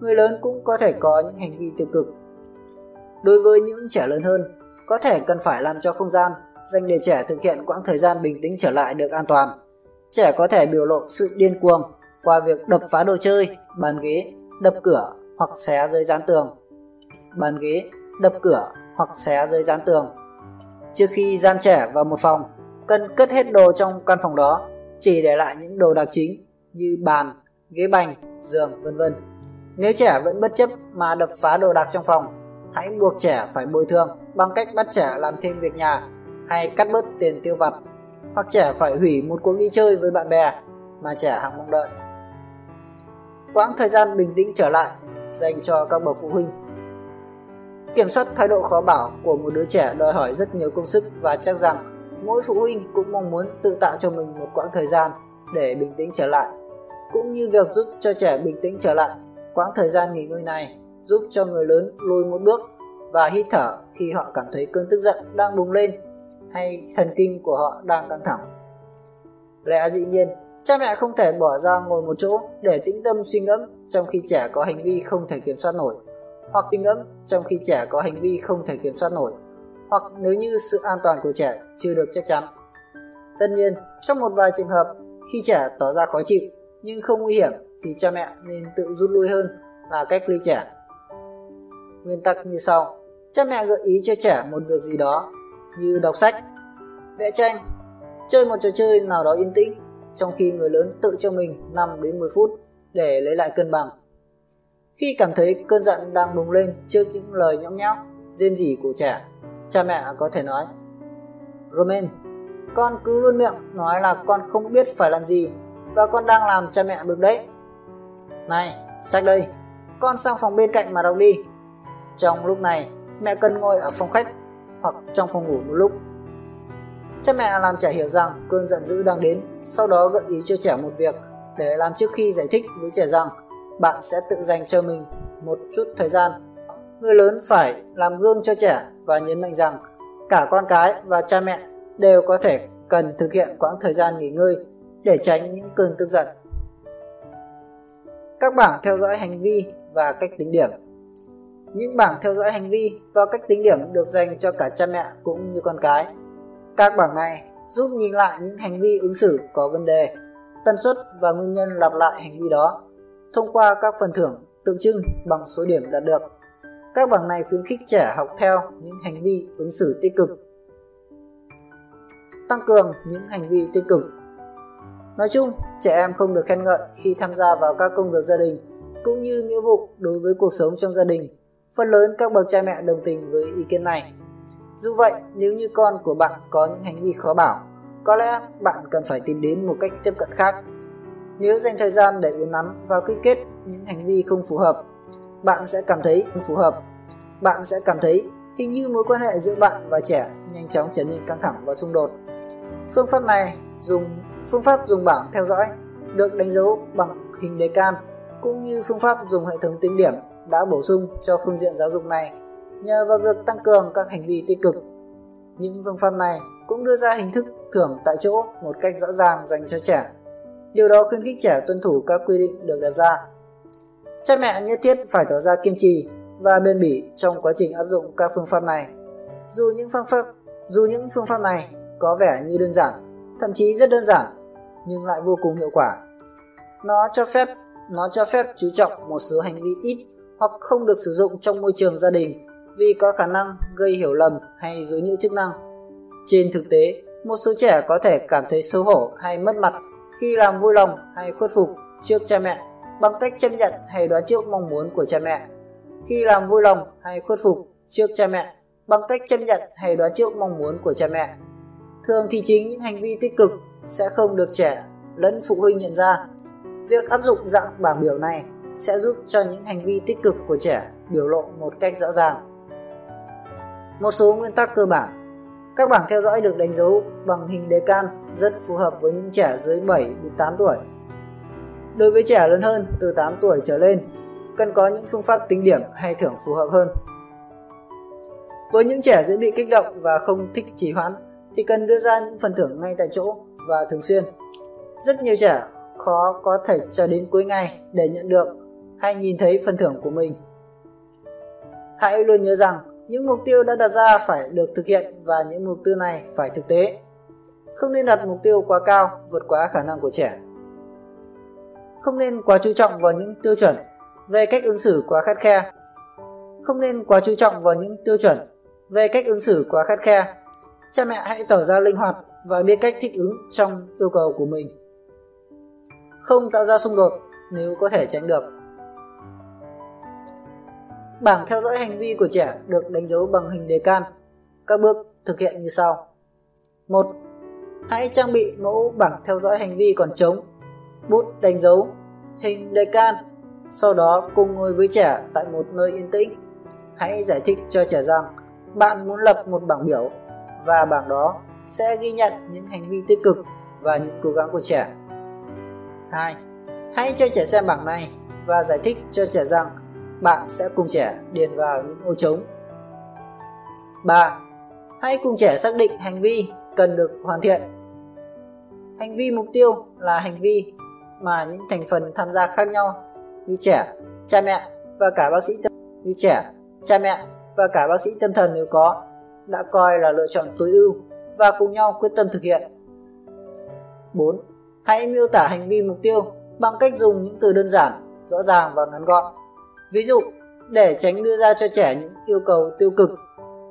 người lớn cũng có thể có những hành vi tiêu cực. Đối với những trẻ lớn hơn, có thể cần phải làm cho không gian dành để trẻ thực hiện quãng thời gian bình tĩnh trở lại được an toàn. Trẻ có thể biểu lộ sự điên cuồng qua việc đập phá đồ chơi, bàn ghế, đập cửa hoặc xé giấy dán tường. Bàn ghế, đập cửa hoặc xé giấy dán tường. Trước khi giam trẻ vào một phòng, cần cất hết đồ trong căn phòng đó, chỉ để lại những đồ đạc chính như bàn, ghế bành, giường, vân vân. Nếu trẻ vẫn bất chấp mà đập phá đồ đạc trong phòng, hãy buộc trẻ phải bồi thường bằng cách bắt trẻ làm thêm việc nhà hay cắt bớt tiền tiêu vặt, hoặc trẻ phải hủy một cuộc đi chơi với bạn bè mà trẻ hằng mong đợi. Quãng thời gian bình tĩnh trở lại dành cho các bậc phụ huynh. Kiểm soát thái độ khó bảo của một đứa trẻ đòi hỏi rất nhiều công sức, và chắc rằng mỗi phụ huynh cũng mong muốn tự tạo cho mình một quãng thời gian để bình tĩnh trở lại. Cũng như việc giúp cho trẻ bình tĩnh trở lại, quãng thời gian nghỉ ngơi này giúp cho người lớn lùi một bước và hít thở khi họ cảm thấy cơn tức giận đang bùng lên hay thần kinh của họ đang căng thẳng. Lẽ dĩ nhiên, cha mẹ không thể bỏ ra ngồi một chỗ để tĩnh tâm suy ngẫm trong khi trẻ có hành vi không thể kiểm soát nổi, hoặc suy ngẫm trong khi trẻ có hành vi không thể kiểm soát nổi, hoặc nếu như sự an toàn của trẻ chưa được chắc chắn. Tất nhiên, trong một vài trường hợp, khi trẻ tỏ ra khó chịu nhưng không nguy hiểm thì cha mẹ nên tự rút lui hơn là cách ly trẻ. Nguyên tắc như sau: cha mẹ gợi ý cho trẻ một việc gì đó như đọc sách, vẽ tranh, chơi một trò chơi nào đó yên tĩnh, trong khi người lớn tự cho mình năm đến mười phút để lấy lại cân bằng. Khi cảm thấy cơn giận đang bùng lên trước những lời nhõng nhẽo, rên rỉ của trẻ, cha mẹ có thể nói: "Roman, con cứ luôn miệng nói là con không biết phải làm gì và con đang làm cha mẹ bực đấy. Này, sách đây, con sang phòng bên cạnh mà đọc đi." Trong lúc này, mẹ cần ngồi ở phòng khách hoặc trong phòng ngủ một lúc. Cha mẹ làm trẻ hiểu rằng cơn giận dữ đang đến, sau đó gợi ý cho trẻ một việc để làm trước khi giải thích với trẻ rằng bạn sẽ tự dành cho mình một chút thời gian. Người lớn phải làm gương cho trẻ và nhấn mạnh rằng cả con cái và cha mẹ đều có thể cần thực hiện quãng thời gian nghỉ ngơi để tránh những cơn tức giận. Các bảng theo dõi hành vi và cách tính điểm. Những bảng theo dõi hành vi và cách tính điểm được dành cho cả cha mẹ cũng như con cái. Các bảng này giúp nhìn lại những hành vi ứng xử có vấn đề, tần suất và nguyên nhân lặp lại hành vi đó thông qua các phần thưởng tượng trưng bằng số điểm đạt được. Các bảng này khuyến khích trẻ học theo những hành vi ứng xử tích cực. Tăng cường những hành vi tích cực. Nói chung, trẻ em không được khen ngợi khi tham gia vào các công việc gia đình cũng như nghĩa vụ đối với cuộc sống trong gia đình. Phần lớn các bậc cha mẹ đồng tình với ý kiến này. Dù vậy, nếu như con của bạn có những hành vi khó bảo, có lẽ bạn cần phải tìm đến một cách tiếp cận khác. Nếu dành thời gian để uốn nắn và quy kết những hành vi không phù hợp, bạn sẽ cảm thấy không phù hợp. Bạn sẽ cảm thấy hình như mối quan hệ giữa bạn và trẻ nhanh chóng trở nên căng thẳng và xung đột. Phương pháp này dùng phương pháp dùng bảng theo dõi được đánh dấu bằng hình đề can, cũng như phương pháp dùng hệ thống tính điểm đã bổ sung cho phương diện giáo dục này nhờ vào việc tăng cường các hành vi tích cực. Những phương pháp này cũng đưa ra hình thức thưởng tại chỗ một cách rõ ràng dành cho trẻ. Điều đó khuyến khích trẻ tuân thủ các quy định được đặt ra. Cha mẹ nhất thiết phải tỏ ra kiên trì và bền bỉ trong quá trình áp dụng các phương pháp này. Dù những phương pháp, dù những phương pháp này có vẻ như đơn giản, thậm chí rất đơn giản, nhưng lại vô cùng hiệu quả. Nó cho phép, nó cho phép chú trọng một số hành vi ít hoặc không được sử dụng trong môi trường gia đình vì có khả năng gây hiểu lầm hay dối nhiễu chức năng. Trên thực tế, một số trẻ có thể cảm thấy xấu hổ hay mất mặt khi làm vui lòng hay khuất phục trước cha mẹ bằng cách chấp nhận hay đoán trước mong muốn của cha mẹ. Khi làm vui lòng hay khuất phục trước cha mẹ bằng cách chấp nhận hay đoán trước mong muốn của cha mẹ. Thường thì chính những hành vi tích cực sẽ không được trẻ lẫn phụ huynh nhận ra. Việc áp dụng dạng bảng biểu này sẽ giúp cho những hành vi tích cực của trẻ biểu lộ một cách rõ ràng. Một số nguyên tắc cơ bản. Các bảng theo dõi được đánh dấu bằng hình đề can rất phù hợp với những trẻ dưới bảy đến tám tuổi. Đối với trẻ lớn hơn từ tám tuổi trở lên, cần có những phương pháp tính điểm hay thưởng phù hợp hơn. Với những trẻ dễ bị kích động và không thích trì hoãn thì cần đưa ra những phần thưởng ngay tại chỗ và thường xuyên. Rất nhiều trẻ khó có thể chờ đến cuối ngày để nhận được hay nhìn thấy phần thưởng của mình. Hãy luôn nhớ rằng những mục tiêu đã đặt ra phải được thực hiện và những mục tiêu này phải thực tế. Không nên đặt mục tiêu quá cao vượt quá khả năng của trẻ. Không nên quá chú trọng vào những tiêu chuẩn về cách ứng xử quá khắt khe. Không nên quá chú trọng vào những tiêu chuẩn về cách ứng xử quá khắt khe. Cha mẹ hãy tỏ ra linh hoạt và biết cách thích ứng trong yêu cầu của mình. Không tạo ra xung đột nếu có thể tránh được. Bảng theo dõi hành vi của trẻ được đánh dấu bằng hình đề can. Các bước thực hiện như sau. một. Hãy trang bị mẫu bảng theo dõi hành vi còn trống, bút đánh dấu, hình đề can. Sau đó cùng ngồi với trẻ tại một nơi yên tĩnh. Hãy giải thích cho trẻ rằng bạn muốn lập một bảng biểu và bảng đó sẽ ghi nhận những hành vi tích cực và những cố gắng của trẻ. hai. Hãy cho trẻ xem bảng này và giải thích cho trẻ rằng bạn sẽ cùng trẻ điền vào những ô trống. ba. Hãy cùng trẻ xác định hành vi cần được hoàn thiện. Hành vi mục tiêu là hành vi mà những thành phần tham gia khác nhau như trẻ, cha mẹ và cả bác sĩ tâm, như trẻ, cha mẹ và cả bác sĩ tâm thần nếu có đã coi là lựa chọn tối ưu và cùng nhau quyết tâm thực hiện. bốn. Hãy miêu tả hành vi mục tiêu bằng cách dùng những từ đơn giản, rõ ràng và ngắn gọn. Ví dụ, để tránh đưa ra cho trẻ những yêu cầu tiêu cực,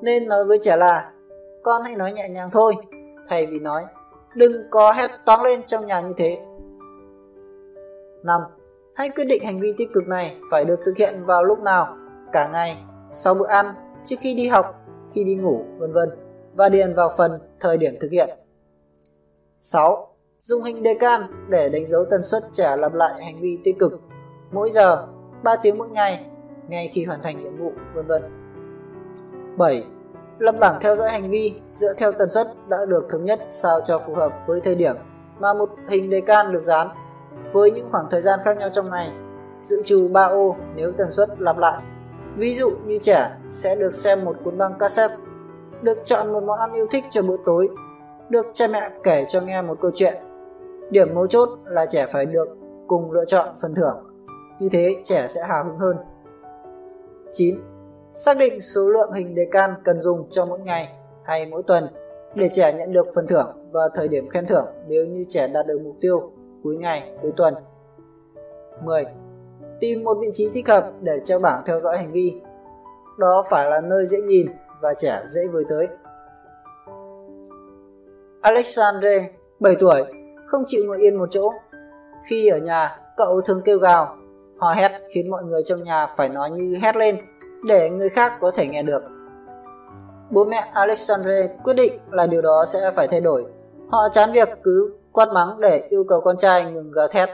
nên nói với trẻ là con hãy nói nhẹ nhàng thôi, thay vì nói đừng có hét toáng lên trong nhà như thế. năm. Hãy quyết định hành vi tích cực này phải được thực hiện vào lúc nào, cả ngày, sau bữa ăn, trước khi đi học, khi đi ngủ, vân vân và điền vào phần thời điểm thực hiện. sáu. Dùng hình đề can để đánh dấu tần suất trẻ lặp lại hành vi tích cực mỗi giờ, ba tiếng mỗi ngày, ngay khi hoàn thành nhiệm vụ, vân vân. bảy. Lập bảng theo dõi hành vi dựa theo tần suất đã được thống nhất sao cho phù hợp với thời điểm mà một hình đề can được dán, với những khoảng thời gian khác nhau trong ngày, dự trù ba ô nếu tần suất lặp lại. Ví dụ như trẻ sẽ được xem một cuốn băng cassette, được chọn một món ăn yêu thích cho bữa tối, được cha mẹ kể cho nghe một câu chuyện. Điểm mấu chốt là trẻ phải được cùng lựa chọn phần thưởng, như thế trẻ sẽ hào hứng hơn. chín. Xác định số lượng hình đề can cần dùng cho mỗi ngày hay mỗi tuần để trẻ nhận được phần thưởng và thời điểm khen thưởng nếu như trẻ đạt được mục tiêu cuối ngày, cuối tuần. mười. Tìm một vị trí thích hợp để treo bảng theo dõi hành vi. Đó phải là nơi dễ nhìn và trẻ dễ với tới. Alexandre, bảy tuổi, không chịu ngồi yên một chỗ. Khi ở nhà, cậu thường kêu gào, hò hét khiến mọi người trong nhà phải nói như hét lên để người khác có thể nghe được. Bố mẹ Alexandre quyết định là điều đó sẽ phải thay đổi. Họ chán việc cứ quát mắng để yêu cầu con trai ngừng gào thét.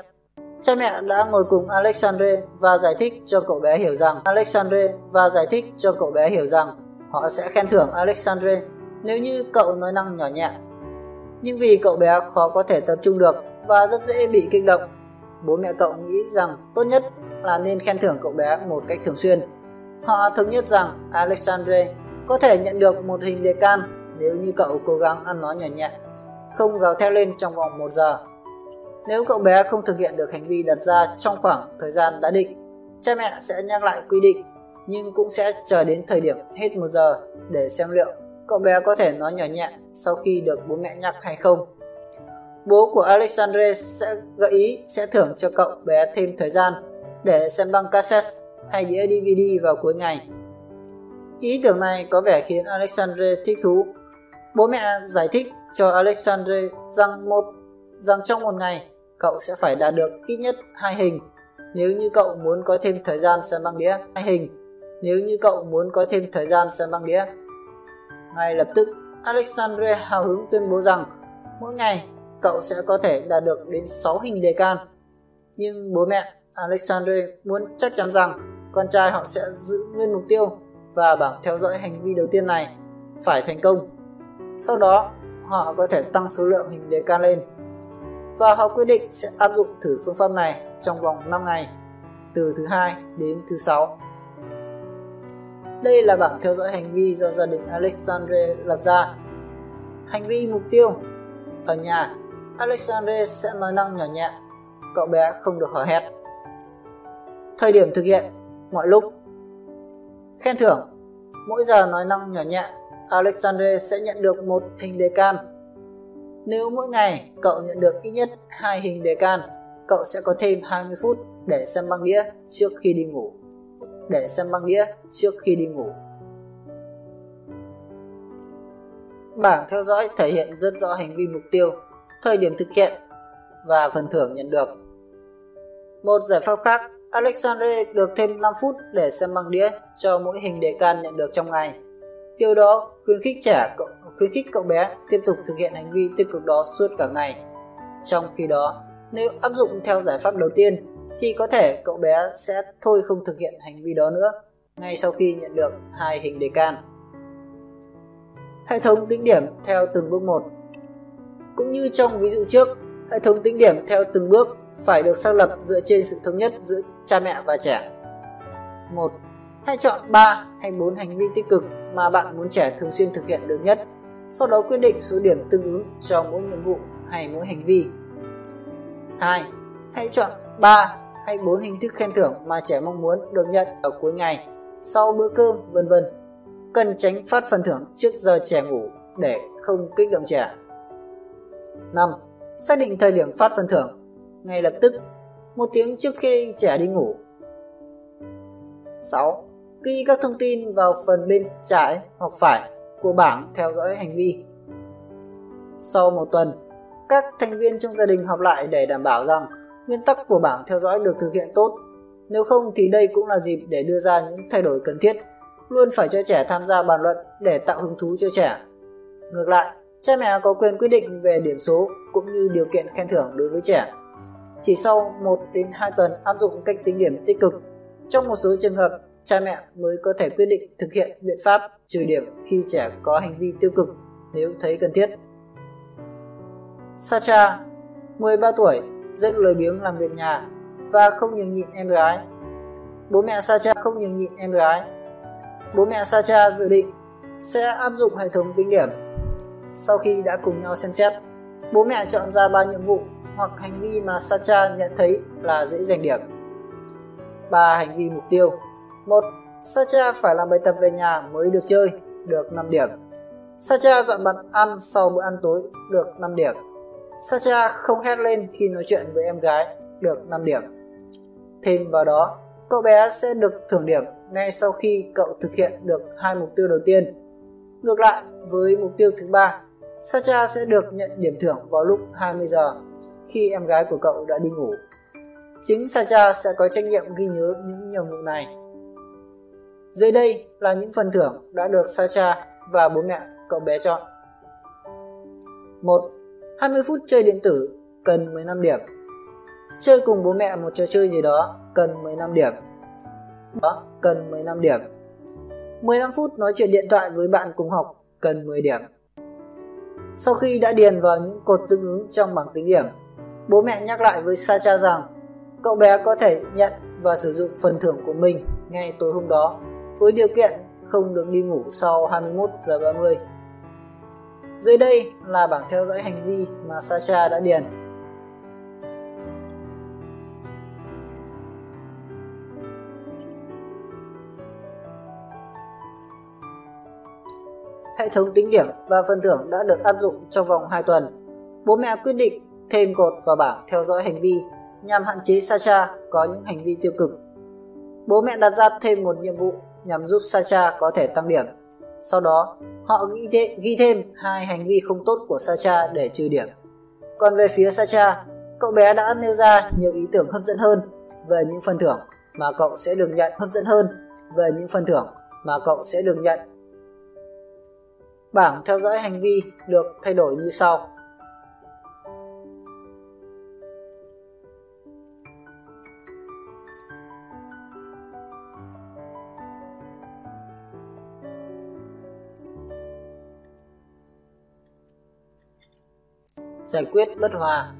Cha mẹ đã ngồi cùng Alexandre và giải thích cho cậu bé hiểu rằng Alexandre và giải thích cho cậu bé hiểu rằng họ sẽ khen thưởng Alexandre nếu như cậu nói năng nhỏ nhẹ. Nhưng vì cậu bé khó có thể tập trung được và rất dễ bị kích động, bố mẹ cậu nghĩ rằng tốt nhất là nên khen thưởng cậu bé một cách thường xuyên. Họ thống nhất rằng Alexandre có thể nhận được một hình đề can nếu như cậu cố gắng ăn nói nhỏ nhẹ, không gào thét lên trong vòng một giờ. Nếu cậu bé không thực hiện được hành vi đặt ra trong khoảng thời gian đã định, cha mẹ sẽ nhắc lại quy định nhưng cũng sẽ chờ đến thời điểm hết một giờ để xem liệu cậu bé có thể nói nhỏ nhẹ sau khi được bố mẹ nhắc hay không. Bố của Alexandre sẽ gợi ý sẽ thưởng cho cậu bé thêm thời gian để xem băng cassette hay đĩa đê vê đê vào cuối ngày. Ý tưởng này có vẻ khiến Alexandre thích thú. Bố mẹ giải thích cho Alexandre rằng một rằng trong một ngày cậu sẽ phải đạt được ít nhất hai hình nếu như cậu muốn có thêm thời gian xem băng đĩa hai hình nếu như cậu muốn có thêm thời gian xem băng đĩa. Ngay lập tức, Alexandre hào hứng tuyên bố rằng mỗi ngày cậu sẽ có thể đạt được đến sáu hình đề can. Nhưng bố mẹ Alexandre muốn chắc chắn rằng con trai họ sẽ giữ nguyên mục tiêu và bảng theo dõi hành vi đầu tiên này phải thành công. Sau đó, họ có thể tăng số lượng hình đề can lên. Và họ quyết định sẽ áp dụng thử phương pháp này trong vòng năm ngày, từ thứ hai đến thứ sáu. Đây là bảng theo dõi hành vi do gia đình Alexandre lập ra. Hành vi mục tiêu. Ở nhà, Alexandre sẽ nói năng nhỏ nhẹ, cậu bé không được hò hét. Thời điểm thực hiện, mọi lúc. Khen thưởng. Mỗi giờ nói năng nhỏ nhẹ, Alexandre sẽ nhận được một hình đề can. Nếu mỗi ngày cậu nhận được ít nhất hai hình đề can, cậu sẽ có thêm hai mươi phút để xem băng đĩa trước khi đi ngủ. Để xem băng đĩa trước khi đi ngủ. Bảng theo dõi thể hiện rất rõ hành vi mục tiêu, thời điểm thực hiện và phần thưởng nhận được. Một giải pháp khác, Alexandre được thêm năm phút để xem băng đĩa cho mỗi hình đề can nhận được trong ngày. Điều đó khuyến khích trẻ cậu, khuyến khích cậu bé tiếp tục thực hiện hành vi tích cực đó suốt cả ngày. Trong khi đó, nếu áp dụng theo giải pháp đầu tiên, thì có thể cậu bé sẽ thôi không thực hiện hành vi đó nữa ngay sau khi nhận được hai hình đề can. Hệ thống tính điểm theo từng bước một. Cũng như trong ví dụ trước, hệ thống tính điểm theo từng bước phải được xác lập dựa trên sự thống nhất giữa cha mẹ và trẻ. một. Hãy chọn ba hay bốn hành vi tích cực mà bạn muốn trẻ thường xuyên thực hiện được nhất, sau đó quyết định số điểm tương ứng cho mỗi nhiệm vụ hay mỗi hành vi. hai. Hãy chọn ba hay bốn hình thức khen thưởng mà trẻ mong muốn được nhận ở cuối ngày, sau bữa cơm, vân vân. Cần tránh phát phần thưởng trước giờ trẻ ngủ để không kích động trẻ. năm. Xác định thời điểm phát phần thưởng ngay lập tức, một tiếng trước khi trẻ đi ngủ. sáu. Ghi các thông tin vào phần bên trái hoặc phải của bảng theo dõi hành vi. Sau một tuần, các thành viên trong gia đình họp lại để đảm bảo rằng nguyên tắc của bảng theo dõi được thực hiện tốt. Nếu không thì đây cũng là dịp để đưa ra những thay đổi cần thiết. Luôn phải cho trẻ tham gia bàn luận để tạo hứng thú cho trẻ. Ngược lại, cha mẹ có quyền quyết định về điểm số cũng như điều kiện khen thưởng đối với trẻ. Chỉ sau một đến hai tuần áp dụng cách tính điểm tích cực, trong một số trường hợp, cha mẹ mới có thể quyết định thực hiện biện pháp trừ điểm khi trẻ có hành vi tiêu cực nếu thấy cần thiết. Sacha, mười ba tuổi, rất lười biếng làm việc nhà và không nhường nhịn em gái. Bố mẹ Sacha không nhường nhịn em gái. Bố mẹ Sacha dự định sẽ áp dụng hệ thống tính điểm. Sau khi đã cùng nhau xem xét, bố mẹ chọn ra ba nhiệm vụ hoặc hành vi mà Sacha nhận thấy là dễ giành điểm. ba hành vi mục tiêu. một. Sacha phải làm bài tập về nhà mới được chơi, được năm điểm. Sacha dọn bàn ăn sau bữa ăn tối, được năm điểm. Sacha không hét lên khi nói chuyện với em gái, được năm điểm. Thêm vào đó, cậu bé sẽ được thưởng điểm ngay sau khi cậu thực hiện được hai mục tiêu đầu tiên. Ngược lại, với mục tiêu thứ ba, Sacha sẽ được nhận điểm thưởng vào lúc hai mươi giờ khi em gái của cậu đã đi ngủ. Chính Sacha sẽ có trách nhiệm ghi nhớ những nhiệm vụ này. Dưới đây là những phần thưởng đã được Sacha và bố mẹ cậu bé chọn. một. hai mươi phút chơi điện tử cần mười lăm điểm. Chơi cùng bố mẹ một trò chơi gì đó cần mười lăm điểm. Đó, cần mười lăm điểm. mười lăm phút nói chuyện điện thoại với bạn cùng học cần mười điểm. Sau khi đã điền vào những cột tương ứng trong bảng tính điểm, bố mẹ nhắc lại với Sacha rằng cậu bé có thể nhận và sử dụng phần thưởng của mình ngay tối hôm đó, với điều kiện không được đi ngủ sau hai mươi mốt giờ ba mươi. Dưới đây là bảng theo dõi hành vi mà Sacha đã điền. Hệ thống tính điểm và phần thưởng đã được áp dụng trong vòng hai tuần. Bố mẹ quyết định thêm cột vào bảng theo dõi hành vi nhằm hạn chế Sacha có những hành vi tiêu cực. Bố mẹ đặt ra thêm một nhiệm vụ nhằm giúp Sacha có thể tăng điểm. Sau đó, họ ghi, th- ghi thêm hai hành vi không tốt của Sacha để trừ điểm. Còn về phía Sacha, cậu bé đã nêu ra nhiều ý tưởng hấp dẫn hơn về những phần thưởng mà cậu sẽ được nhận hấp dẫn hơn về những phần thưởng mà cậu sẽ được nhận. Bảng theo dõi hành vi được thay đổi như sau. Giải quyết bất hòa.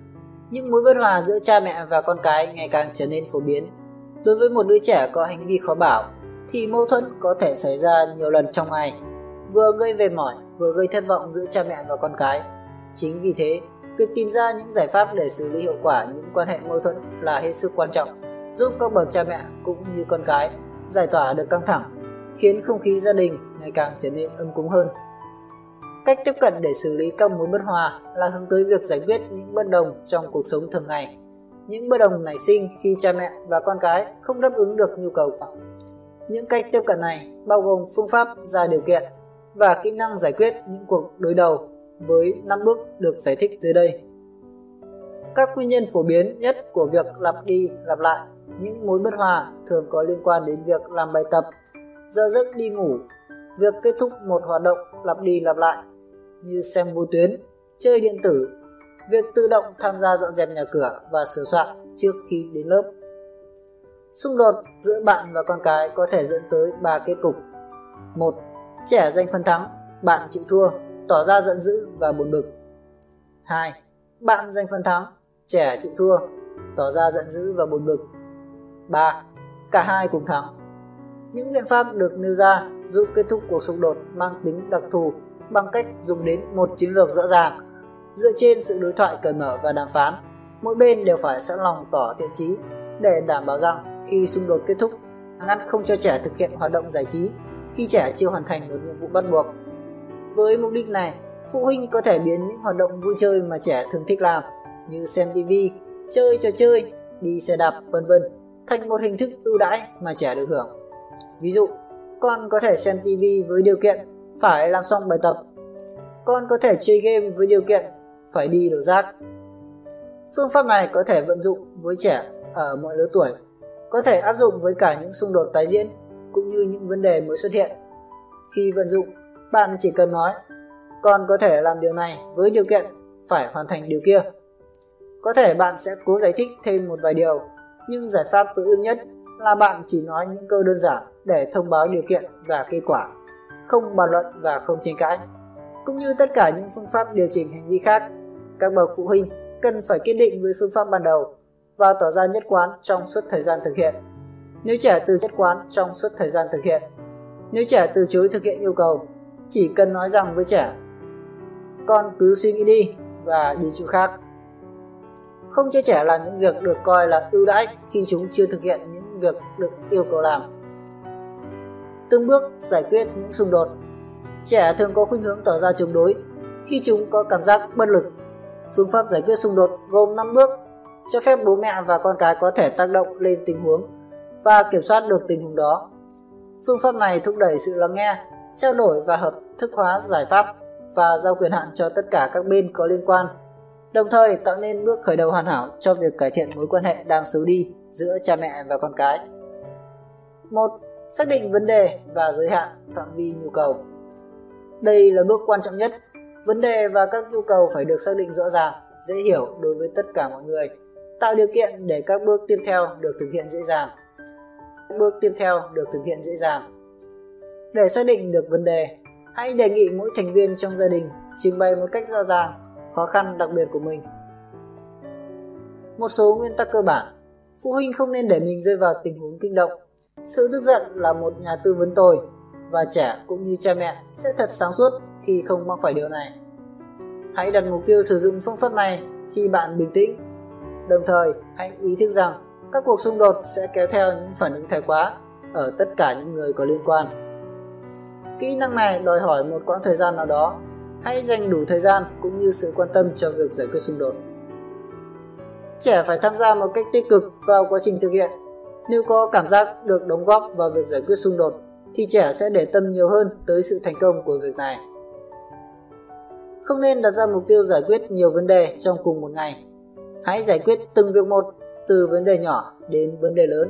Những mối bất hòa giữa cha mẹ và con cái ngày càng trở nên phổ biến. Đối với một đứa trẻ có hành vi khó bảo thì mâu thuẫn có thể xảy ra nhiều lần trong ngày, vừa gây về mỏi vừa gây thất vọng giữa cha mẹ và con cái. Chính vì thế, việc tìm ra những giải pháp để xử lý hiệu quả những quan hệ mâu thuẫn là hết sức quan trọng, giúp các bậc cha mẹ cũng như con cái giải tỏa được căng thẳng, khiến không khí gia đình ngày càng trở nên ấm cúng hơn. Cách tiếp cận để xử lý các mối bất hòa là hướng tới việc giải quyết những bất đồng trong cuộc sống thường ngày. Những bất đồng nảy sinh khi cha mẹ và con cái không đáp ứng được nhu cầu. Những cách tiếp cận này bao gồm phương pháp ra điều kiện và kỹ năng giải quyết những cuộc đối đầu với năm bước được giải thích dưới đây. Các nguyên nhân phổ biến nhất của việc lặp đi lặp lại những mối bất hòa thường có liên quan đến việc làm bài tập, giờ giấc đi ngủ, việc kết thúc một hoạt động lặp đi lặp lại như xem vô tuyến, chơi điện tử, việc tự động tham gia dọn dẹp nhà cửa và sửa soạn trước khi đến lớp. Xung đột giữa bạn và con cái có thể dẫn tới ba kết cục. một. Trẻ giành phần thắng, bạn chịu thua, tỏ ra giận dữ và buồn bực. hai. Bạn giành phần thắng, trẻ chịu thua, tỏ ra giận dữ và buồn bực. ba. Cả hai cùng thắng. Những biện pháp được nêu ra giúp kết thúc cuộc xung đột mang tính đặc thù bằng cách dùng đến một chiến lược rõ ràng. Dựa trên sự đối thoại cởi mở và đàm phán, mỗi bên đều phải sẵn lòng tỏ thiện chí để đảm bảo rằng khi xung đột kết thúc, ngăn không cho trẻ thực hiện hoạt động giải trí khi trẻ chưa hoàn thành một nhiệm vụ bắt buộc. Với mục đích này, phụ huynh có thể biến những hoạt động vui chơi mà trẻ thường thích làm như xem ti vi, chơi trò chơi, đi xe đạp, vân vân thành một hình thức ưu đãi mà trẻ được hưởng. Ví dụ, con có thể xem ti vi với điều kiện phải làm xong bài tập. Con có thể chơi game với điều kiện phải đi đổ rác. Phương pháp này có thể vận dụng với trẻ ở mọi lứa tuổi, có thể áp dụng với cả những xung đột tái diễn cũng như những vấn đề mới xuất hiện. Khi vận dụng, bạn chỉ cần nói con có thể làm điều này với điều kiện phải hoàn thành điều kia. Có thể bạn sẽ cố giải thích thêm một vài điều, nhưng giải pháp tối ưu nhất là bạn chỉ nói những câu đơn giản để thông báo điều kiện và kết quả, không bàn luận và không tranh cãi. Cũng như tất cả những phương pháp điều chỉnh hành vi khác, các bậc phụ huynh cần phải kiên định với phương pháp ban đầu và tỏ ra nhất quán trong suốt thời gian thực hiện. Nếu trẻ từ nhất quán trong suốt thời gian thực hiện, nếu trẻ từ chối thực hiện yêu cầu, chỉ cần nói rằng với trẻ, con cứ suy nghĩ đi và đi chỗ khác. Không cho trẻ làm những việc được coi là ưu đãi khi chúng chưa thực hiện những việc được yêu cầu làm. Từng bước giải quyết những xung đột. Trẻ thường có khuynh hướng tỏ ra chống đối khi chúng có cảm giác bất lực. Phương pháp giải quyết xung đột gồm năm bước, cho phép bố mẹ và con cái có thể tác động lên tình huống và kiểm soát được tình huống đó. Phương pháp này thúc đẩy sự lắng nghe, trao đổi và hợp thức hóa giải pháp và giao quyền hạn cho tất cả các bên có liên quan, đồng thời tạo nên bước khởi đầu hoàn hảo cho việc cải thiện mối quan hệ đang xấu đi giữa cha mẹ và con cái. một. Xác định vấn đề và giới hạn phạm vi nhu cầu. Đây là bước quan trọng nhất. Vấn đề và các nhu cầu phải được xác định rõ ràng, dễ hiểu đối với tất cả mọi người. tạo điều kiện để các bước tiếp theo được thực hiện dễ dàng. Bước tiếp theo được thực hiện dễ dàng. Để xác định được vấn đề, hãy đề nghị mỗi thành viên trong gia đình trình bày một cách rõ ràng khó khăn đặc biệt của mình. Một số nguyên tắc cơ bản, phụ huynh không nên để mình rơi vào tình huống kích động. Sự tức giận là một nhà tư vấn tồi và trẻ cũng như cha mẹ sẽ thật sáng suốt khi không mắc phải điều này. Hãy đặt mục tiêu sử dụng phương pháp này khi bạn bình tĩnh. Đồng thời, hãy ý thức rằng các cuộc xung đột sẽ kéo theo những phản ứng thái quá ở tất cả những người có liên quan. Kỹ năng này đòi hỏi một quãng thời gian nào đó. Hãy dành đủ thời gian cũng như sự quan tâm cho việc giải quyết xung đột. Trẻ phải tham gia một cách tích cực vào quá trình thực hiện. Nếu có cảm giác được đóng góp vào việc giải quyết xung đột, thì trẻ sẽ để tâm nhiều hơn tới sự thành công của việc này. Không nên đặt ra mục tiêu giải quyết nhiều vấn đề trong cùng một ngày. Hãy giải quyết từng việc một, từ vấn đề nhỏ đến vấn đề lớn.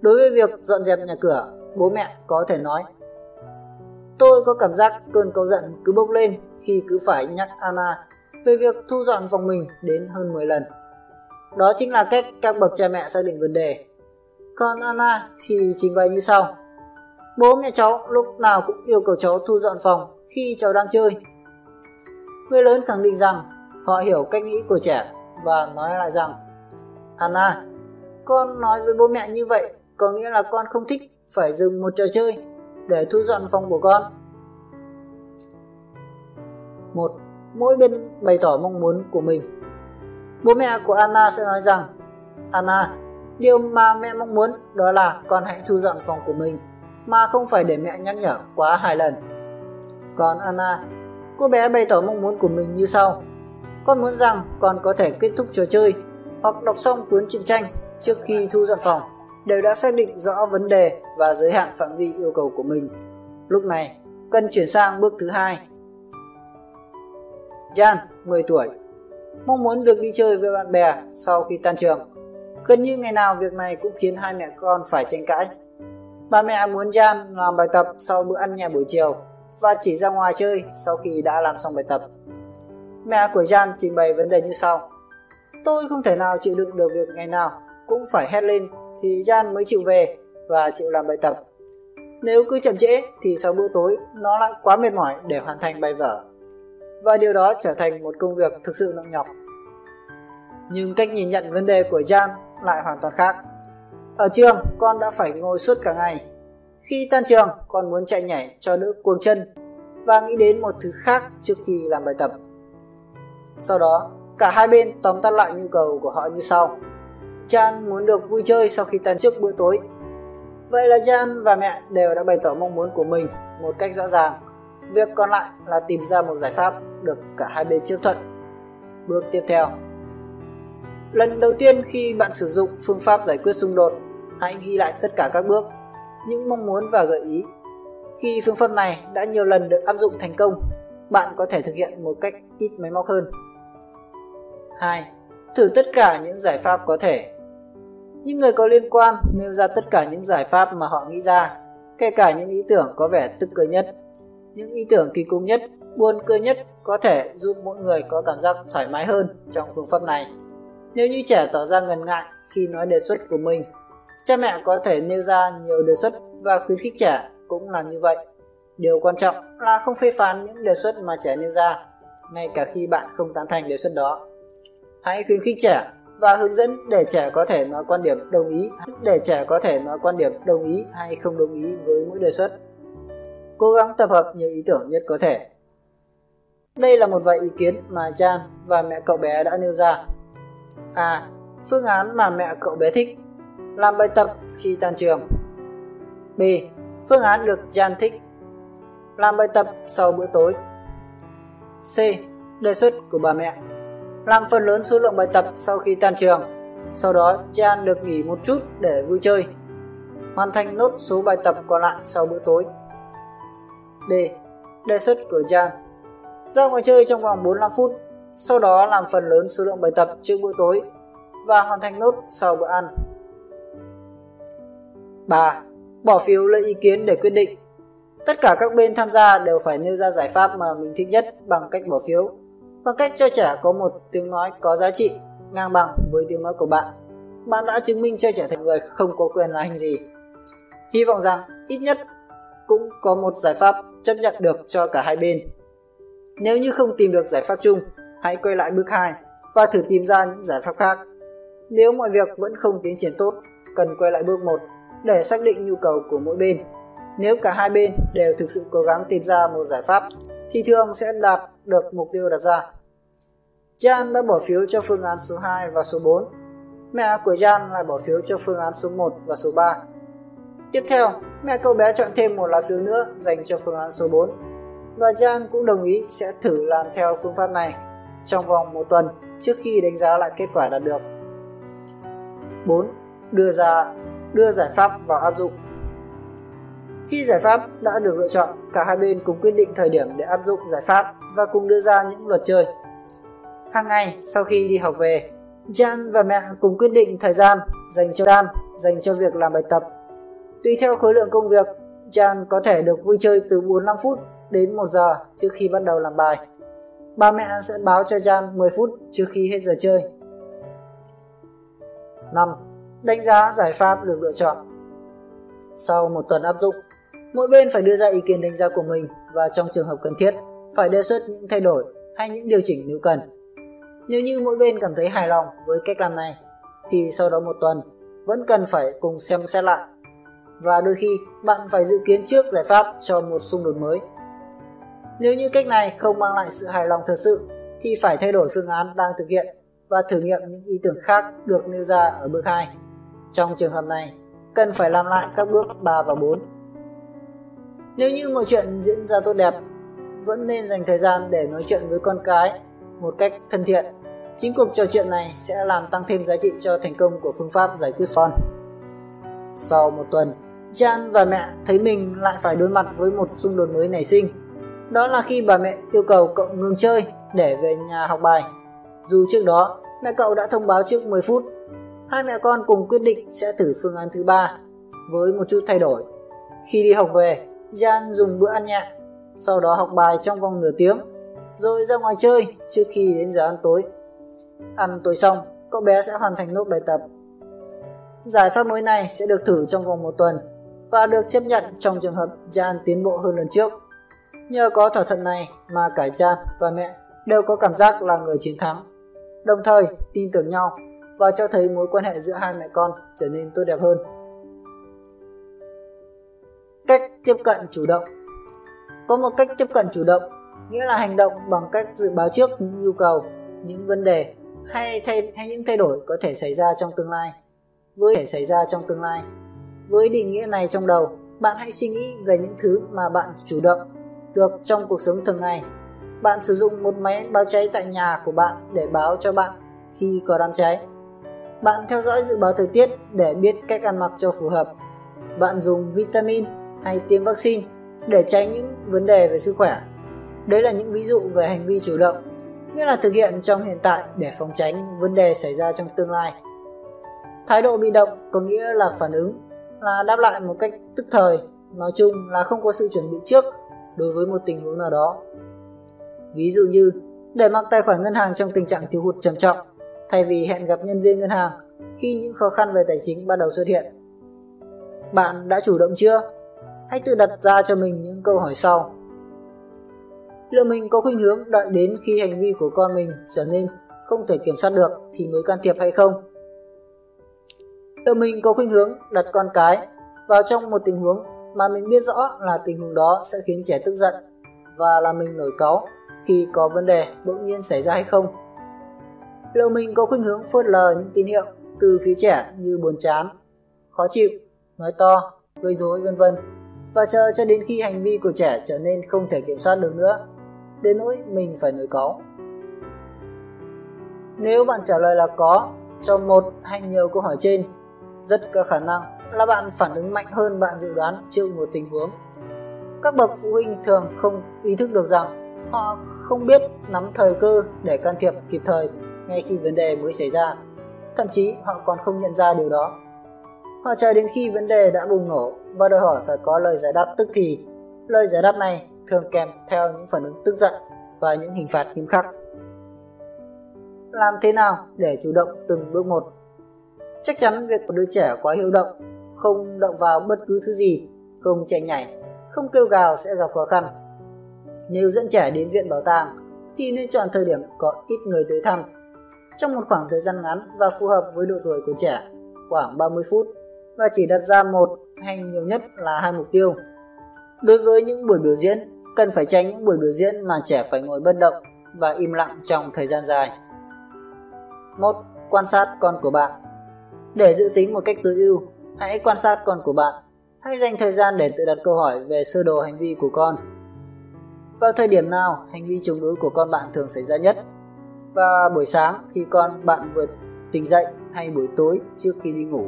Đối với việc dọn dẹp nhà cửa, bố mẹ có thể nói: "Tôi có cảm giác cơn cáu giận cứ bốc lên khi cứ phải nhắc Anna về việc thu dọn phòng mình đến hơn mười lần." Đó chính là cách các bậc cha mẹ xác định vấn đề. Còn Anna thì trình bày như sau: "Bố mẹ cháu lúc nào cũng yêu cầu cháu thu dọn phòng khi cháu đang chơi." Người lớn khẳng định rằng họ hiểu cách nghĩ của trẻ và nói lại rằng: "Anna, con nói với bố mẹ như vậy có nghĩa là con không thích phải dừng một trò chơi để thu dọn phòng của con." Một, mỗi bên bày tỏ mong muốn của mình. Bố mẹ của Anna sẽ nói rằng: "Anna, điều mà mẹ mong muốn đó là con hãy thu dọn phòng của mình mà không phải để mẹ nhắc nhở quá hai lần." Còn Anna, cô bé bày tỏ mong muốn của mình như sau: "Con muốn rằng con có thể kết thúc trò chơi hoặc đọc xong cuốn truyện tranh trước khi thu dọn phòng." Đều đã xác định rõ vấn đề và giới hạn phạm vi yêu cầu của mình. Lúc này, cần chuyển sang bước thứ hai. Jan, mười tuổi, mong muốn được đi chơi với bạn bè sau khi tan trường. Gần như ngày nào việc này cũng khiến hai mẹ con phải tranh cãi. Bà mẹ muốn Jan làm bài tập sau bữa ăn nhẹ buổi chiều và chỉ ra ngoài chơi sau khi đã làm xong bài tập. Mẹ của Jan trình bày vấn đề như sau: "Tôi không thể nào chịu đựng được việc ngày nào cũng phải hét lên thì Jan mới chịu về và chịu làm bài tập. Nếu cứ chậm trễ thì sau bữa tối nó lại quá mệt mỏi để hoàn thành bài vở, và điều đó trở thành một công việc thực sự nặng nhọc." Nhưng cách nhìn nhận vấn đề của Jan lại hoàn toàn khác. "Ở trường con đã phải ngồi suốt cả ngày. Khi tan trường con muốn chạy nhảy cho đỡ cuồng chân và nghĩ đến một thứ khác trước khi làm bài tập." Sau đó, cả hai bên tóm tắt lại nhu cầu của họ như sau: Jan muốn được vui chơi sau khi tan trước bữa tối. Vậy là Jan và mẹ đều đã bày tỏ mong muốn của mình một cách rõ ràng. Việc còn lại là tìm ra một giải pháp được cả hai bên chấp thuận. Bước tiếp theo. Lần đầu tiên khi bạn sử dụng phương pháp giải quyết xung đột, hãy ghi lại tất cả các bước, những mong muốn và gợi ý. Khi phương pháp này đã nhiều lần được áp dụng thành công, bạn có thể thực hiện một cách ít máy móc hơn. Hai, thử tất cả những giải pháp có thể. Những người có liên quan nêu ra tất cả những giải pháp mà họ nghĩ ra, kể cả những ý tưởng có vẻ tức cười nhất, những ý tưởng kỳ cục nhất, buồn cười nhất có thể giúp mỗi người có cảm giác thoải mái hơn trong phương pháp này. Nếu như trẻ tỏ ra ngần ngại khi nói đề xuất của mình, cha mẹ có thể nêu ra nhiều đề xuất và khuyến khích trẻ cũng làm như vậy. Điều quan trọng là không phê phán những đề xuất mà trẻ nêu ra, ngay cả khi bạn không tán thành đề xuất đó. Hãy khuyến khích trẻ và hướng dẫn để trẻ có thể nói quan điểm đồng ý, để trẻ có thể nói quan điểm đồng ý hay không đồng ý với mỗi đề xuất. Cố gắng tập hợp nhiều ý tưởng nhất có thể. Đây là một vài ý kiến mà Jan và mẹ cậu bé đã nêu ra. A. Phương án mà mẹ cậu bé thích: làm bài tập khi tan trường. B. Phương án được Jan thích: làm bài tập sau bữa tối. C. Đề xuất của bà mẹ: làm phần lớn số lượng bài tập sau khi tan trường, sau đó Jan được nghỉ một chút để vui chơi, hoàn thành nốt số bài tập còn lại sau bữa tối. D. Đề xuất của Jan: ra ngoài chơi trong vòng bốn mươi lăm phút, sau đó làm phần lớn số lượng bài tập trước bữa tối và hoàn thành nốt sau bữa ăn. Ba. Bỏ phiếu lấy ý kiến để quyết định. Tất cả các bên tham gia đều phải nêu ra giải pháp mà mình thích nhất bằng cách bỏ phiếu, bằng cách cho trẻ có một tiếng nói có giá trị ngang bằng với tiếng nói của bạn. Bạn đã chứng minh cho trở thành người không có quyền là hành gì. Hy vọng rằng ít nhất cũng có một giải pháp chấp nhận được cho cả hai bên. Nếu như không tìm được giải pháp chung, hãy quay lại bước hai và thử tìm ra những giải pháp khác. Nếu mọi việc vẫn không tiến triển tốt, cần quay lại bước một để xác định nhu cầu của mỗi bên. Nếu cả hai bên đều thực sự cố gắng tìm ra một giải pháp thì thường sẽ đạt được mục tiêu đặt ra. Jan đã bỏ phiếu cho phương án số hai và số bốn. Mẹ của Jan lại bỏ phiếu cho phương án số một và số ba. Tiếp theo, mẹ cậu bé chọn thêm một lá phiếu nữa dành cho phương án số bốn. Và Jan cũng đồng ý sẽ thử làm theo phương pháp này trong vòng một tuần trước khi đánh giá lại kết quả đạt được. bốn. Đưa ra đưa giải pháp vào áp dụng. Khi giải pháp đã được lựa chọn, cả hai bên cùng quyết định thời điểm để áp dụng giải pháp và cùng đưa ra những luật chơi. Hàng ngày sau khi đi học về, Jan và mẹ cùng quyết định thời gian dành cho Jan dành cho việc làm bài tập. Tùy theo khối lượng công việc, Jan có thể được vui chơi từ bốn mươi lăm phút đến một giờ trước khi bắt đầu làm bài. Ba mẹ sẽ báo cho Jan mười phút trước khi hết giờ chơi. năm. Đánh giá giải pháp được lựa chọn. Sau một tuần áp dụng, mỗi bên phải đưa ra ý kiến đánh giá của mình và trong trường hợp cần thiết phải đề xuất những thay đổi hay những điều chỉnh nếu cần. Nếu như mỗi bên cảm thấy hài lòng với cách làm này thì sau đó một tuần vẫn cần phải cùng xem xét lại, và đôi khi bạn phải dự kiến trước giải pháp cho một xung đột mới. Nếu như cách này không mang lại sự hài lòng thật sự thì phải thay đổi phương án đang thực hiện và thử nghiệm những ý tưởng khác được nêu ra ở bước hai. Trong trường hợp này, cần phải làm lại các bước ba và bốn. Nếu như mọi chuyện diễn ra tốt đẹp, vẫn nên dành thời gian để nói chuyện với con cái một cách thân thiện. Chính cuộc trò chuyện này sẽ làm tăng thêm giá trị cho thành công của phương pháp giải quyết con. Sau một tuần, Jan và mẹ thấy mình lại phải đối mặt với một xung đột mới nảy sinh. Đó là khi bà mẹ yêu cầu cậu ngừng chơi để về nhà học bài. Dù trước đó, mẹ cậu đã thông báo trước mười phút. Hai mẹ con cùng quyết định sẽ thử phương án thứ ba với một chút thay đổi. Khi đi học về, Jan dùng bữa ăn nhẹ, sau đó học bài trong vòng nửa tiếng, rồi ra ngoài chơi trước khi đến giờ ăn tối. Ăn tối xong, cậu bé sẽ hoàn thành nốt bài tập. Giải pháp mới này sẽ được thử trong vòng một tuần và được chấp nhận trong trường hợp Jan tiến bộ hơn lần trước. Nhờ có thỏa thuận này mà cả Jan và mẹ đều có cảm giác là người chiến thắng, đồng thời tin tưởng nhau và cho thấy mối quan hệ giữa hai mẹ con trở nên tốt đẹp hơn. Cách tiếp cận chủ động. Có một cách tiếp cận chủ động, nghĩa là hành động bằng cách dự báo trước những nhu cầu, những vấn đề hay, thay, hay những thay đổi có thể xảy ra trong tương lai. Với thể xảy ra trong tương lai, với định nghĩa này trong đầu, bạn hãy suy nghĩ về những thứ mà bạn chủ động được trong cuộc sống thường ngày. Bạn sử dụng một máy báo cháy tại nhà của bạn để báo cho bạn khi có đám cháy. Bạn theo dõi dự báo thời tiết để biết cách ăn mặc cho phù hợp. Bạn dùng vitamin hay tiêm vaccine để tránh những vấn đề về sức khỏe. Đấy là những ví dụ về hành vi chủ động, nghĩa là thực hiện trong hiện tại để phòng tránh những vấn đề xảy ra trong tương lai. Thái độ bị động có nghĩa là phản ứng, là đáp lại một cách tức thời, nói chung là không có sự chuẩn bị trước đối với một tình huống nào đó. Ví dụ như, để mặc tài khoản ngân hàng trong tình trạng thiếu hụt trầm trọng, thay vì hẹn gặp nhân viên ngân hàng khi những khó khăn về tài chính bắt đầu xuất hiện. Bạn đã chủ động chưa? Hãy tự đặt ra cho mình những câu hỏi sau. Liệu mình có khuynh hướng đợi đến khi hành vi của con mình trở nên không thể kiểm soát được thì mới can thiệp hay không? Liệu mình có khuynh hướng đặt con cái vào trong một tình huống mà mình biết rõ là tình huống đó sẽ khiến trẻ tức giận và làm mình nổi cáu khi có vấn đề bỗng nhiên xảy ra hay không? Liệu mình có khuynh hướng phớt lờ những tín hiệu từ phía trẻ như buồn chán, khó chịu, nói to, gây rối vân vân và chờ cho đến khi hành vi của trẻ trở nên không thể kiểm soát được nữa, đến nỗi mình phải nổi cáu? Nếu bạn trả lời là có cho một hay nhiều câu hỏi trên, rất có khả năng là bạn phản ứng mạnh hơn bạn dự đoán trước một tình huống. Các bậc phụ huynh thường không ý thức được rằng họ không biết nắm thời cơ để can thiệp kịp thời ngay khi vấn đề mới xảy ra. Thậm chí họ còn không nhận ra điều đó. Họ chờ đến khi vấn đề đã bùng nổ và đòi hỏi phải có lời giải đáp tức thì. Lời giải đáp này thường kèm theo những phản ứng tức giận và những hình phạt nghiêm khắc. làm thế nào để chủ động từng bước một. Chắc chắn việc của đứa trẻ quá hiếu động, không động vào bất cứ thứ gì, không chạy nhảy, không kêu gào sẽ gặp khó khăn. Nếu dẫn trẻ đến viện bảo tàng thì nên chọn thời điểm có ít người tới thăm, trong một khoảng thời gian ngắn và phù hợp với độ tuổi của trẻ, khoảng ba mươi phút, và chỉ đặt ra một hay nhiều nhất là hai mục tiêu. Đối với những buổi biểu diễn, cần phải tránh những buổi biểu diễn mà trẻ phải ngồi bất động và im lặng trong thời gian dài. một. Quan sát con của bạn. Để dự tính một cách tối ưu, hãy quan sát con của bạn. Hãy dành thời gian để tự đặt câu hỏi về sơ đồ hành vi của con. Vào thời điểm nào hành vi chống đối của con bạn thường xảy ra nhất? Và buổi sáng khi con bạn vừa tỉnh dậy hay buổi tối trước khi đi ngủ?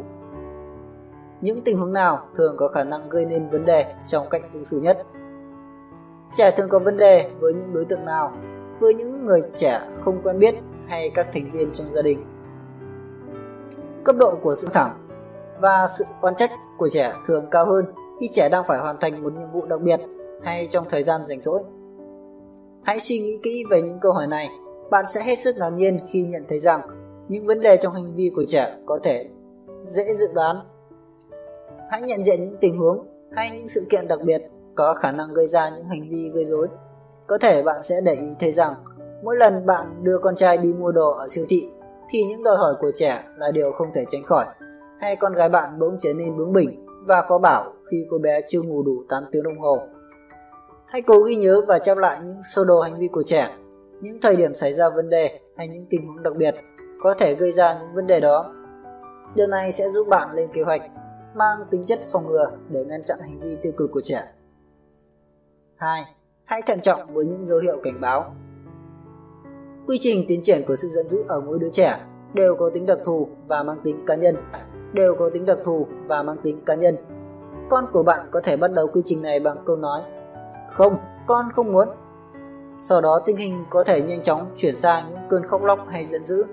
Những tình huống nào thường có khả năng gây nên vấn đề trong cách ứng xử nhất? Trẻ thường có vấn đề với những đối tượng nào, với những người trẻ không quen biết hay các thành viên trong gia đình? Cấp độ của sự thẳng và sự oán trách của trẻ thường cao hơn khi trẻ đang phải hoàn thành một nhiệm vụ đặc biệt hay trong thời gian rảnh rỗi. Hãy suy nghĩ kỹ về những câu hỏi này, bạn sẽ hết sức ngạc nhiên khi nhận thấy rằng những vấn đề trong hành vi của trẻ có thể dễ dự đoán. Hãy nhận diện những tình huống hay những sự kiện đặc biệt có khả năng gây ra những hành vi gây rối. Có thể bạn sẽ để ý thấy rằng mỗi lần bạn đưa con trai đi mua đồ ở siêu thị thì những đòi hỏi của trẻ là điều không thể tránh khỏi, hay con gái bạn bỗng trở nên bướng bỉnh và khó bảo khi cô bé chưa ngủ đủ tám tiếng đồng hồ. Hãy cố ghi nhớ và chép lại những sơ đồ hành vi của trẻ, những thời điểm xảy ra vấn đề hay những tình huống đặc biệt có thể gây ra những vấn đề đó. Điều này sẽ giúp bạn lên kế hoạch mang tính chất phòng ngừa để ngăn chặn hành vi tiêu cực của trẻ. hai. Hãy thận trọng với những dấu hiệu cảnh báo. Quy trình tiến triển của sự giận dữ ở mỗi đứa trẻ đều có tính đặc thù và mang tính cá nhân, đều có tính đặc thù và mang tính cá nhân. Con của bạn có thể bắt đầu quy trình này bằng câu nói "Không, con không muốn". Sau đó tình hình có thể nhanh chóng chuyển sang những cơn khóc lóc hay giận dữ,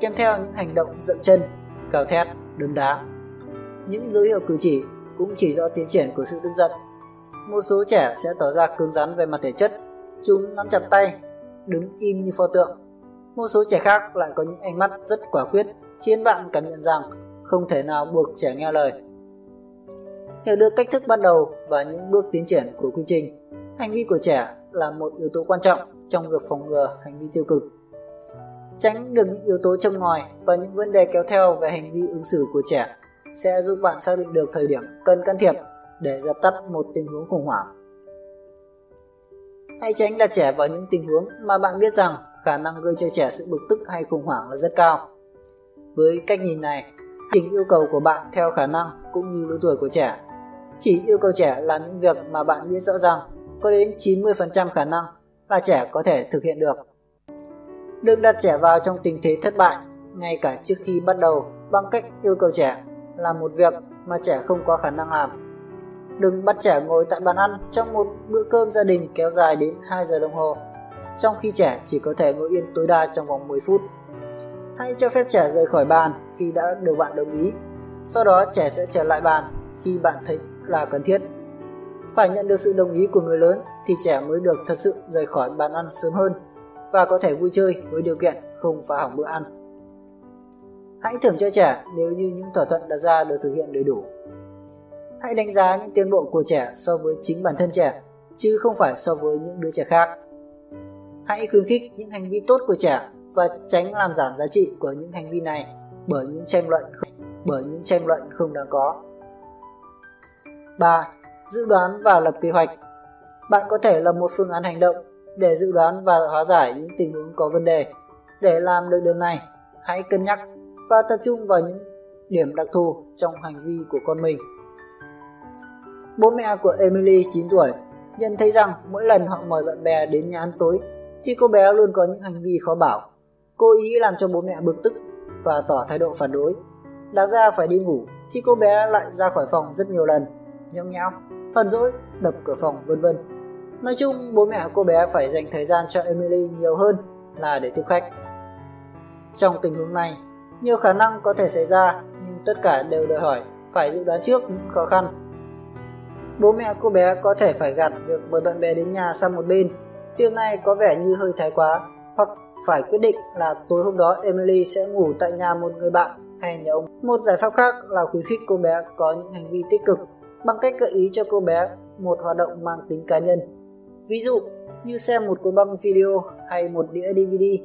kèm theo những hành động dậm chân, gào thét, đấm đá. Những dấu hiệu cử chỉ cũng chỉ rõ tiến triển của sự tức giận. Một số trẻ sẽ tỏ ra cứng rắn về mặt thể chất, chúng nắm chặt tay, đứng im như pho tượng. Một số trẻ khác lại có những ánh mắt rất quả quyết, khiến bạn cảm nhận rằng không thể nào buộc trẻ nghe lời. Hiểu được cách thức bắt đầu và những bước tiến triển của quy trình hành vi của trẻ là một yếu tố quan trọng trong việc phòng ngừa hành vi tiêu cực. Tránh được những yếu tố châm ngòi và những vấn đề kéo theo về hành vi ứng xử của trẻ sẽ giúp bạn xác định được thời điểm cần can thiệp để dập tắt một tình huống khủng hoảng. Hãy tránh đặt trẻ vào những tình huống mà bạn biết rằng khả năng gây cho trẻ sự bực tức hay khủng hoảng là rất cao. Với cách nhìn này, chỉnh yêu cầu của bạn theo khả năng cũng như lứa tuổi của trẻ. Chỉ yêu cầu trẻ làm những việc mà bạn biết rõ ràng có đến chín mươi phần trăm khả năng là trẻ có thể thực hiện được. Đừng đặt trẻ vào trong tình thế thất bại ngay cả trước khi bắt đầu bằng cách yêu cầu trẻ làm một việc mà trẻ không có khả năng làm. Đừng bắt trẻ ngồi tại bàn ăn trong một bữa cơm gia đình kéo dài đến hai giờ đồng hồ, trong khi trẻ chỉ có thể ngồi yên tối đa trong vòng mười phút. Hãy cho phép trẻ rời khỏi bàn khi đã được bạn đồng ý, sau đó trẻ sẽ trở lại bàn khi bạn thấy là cần thiết. Phải nhận được sự đồng ý của người lớn thì trẻ mới được thật sự rời khỏi bàn ăn sớm hơn và có thể vui chơi với điều kiện không phá hỏng bữa ăn. Hãy thưởng cho trẻ nếu như những thỏa thuận đặt ra được thực hiện đầy đủ. Hãy đánh giá những tiến bộ của trẻ so với chính bản thân trẻ, chứ không phải so với những đứa trẻ khác. Hãy khuyến khích những hành vi tốt của trẻ và tránh làm giảm giá trị của những hành vi này bởi những tranh luận không, bởi những tranh luận không đáng có. ba. Dự đoán và lập kế hoạch. Bạn có thể lập một phương án hành động để dự đoán và hóa giải những tình huống có vấn đề. Để làm được điều này, hãy cân nhắc và tập trung vào những điểm đặc thù trong hành vi của con mình. Bố mẹ của Emily chín tuổi nhận thấy rằng mỗi lần họ mời bạn bè đến nhà ăn tối thì cô bé luôn có những hành vi khó bảo, cố ý làm cho bố mẹ bực tức và tỏ thái độ phản đối. Đáng ra phải đi ngủ thì cô bé lại ra khỏi phòng rất nhiều lần, nhõng nhẽo, hờn dỗi, đập cửa phòng, vân vân. Nói chung, bố mẹ cô bé phải dành thời gian cho Emily nhiều hơn là để tiếp khách. Trong tình huống này, nhiều khả năng có thể xảy ra nhưng tất cả đều đòi hỏi phải dự đoán trước những khó khăn. Bố mẹ cô bé có thể phải gạt việc mời bạn bè đến nhà sang một bên. Điều này có vẻ như hơi thái quá hoặc phải quyết định là tối hôm đó Emily sẽ ngủ tại nhà một người bạn hay nhà ông. Một giải pháp khác là khuyến khích cô bé có những hành vi tích cực bằng cách gợi ý cho cô bé một hoạt động mang tính cá nhân. Ví dụ như xem một cuốn băng video hay một đĩa đê vê đê,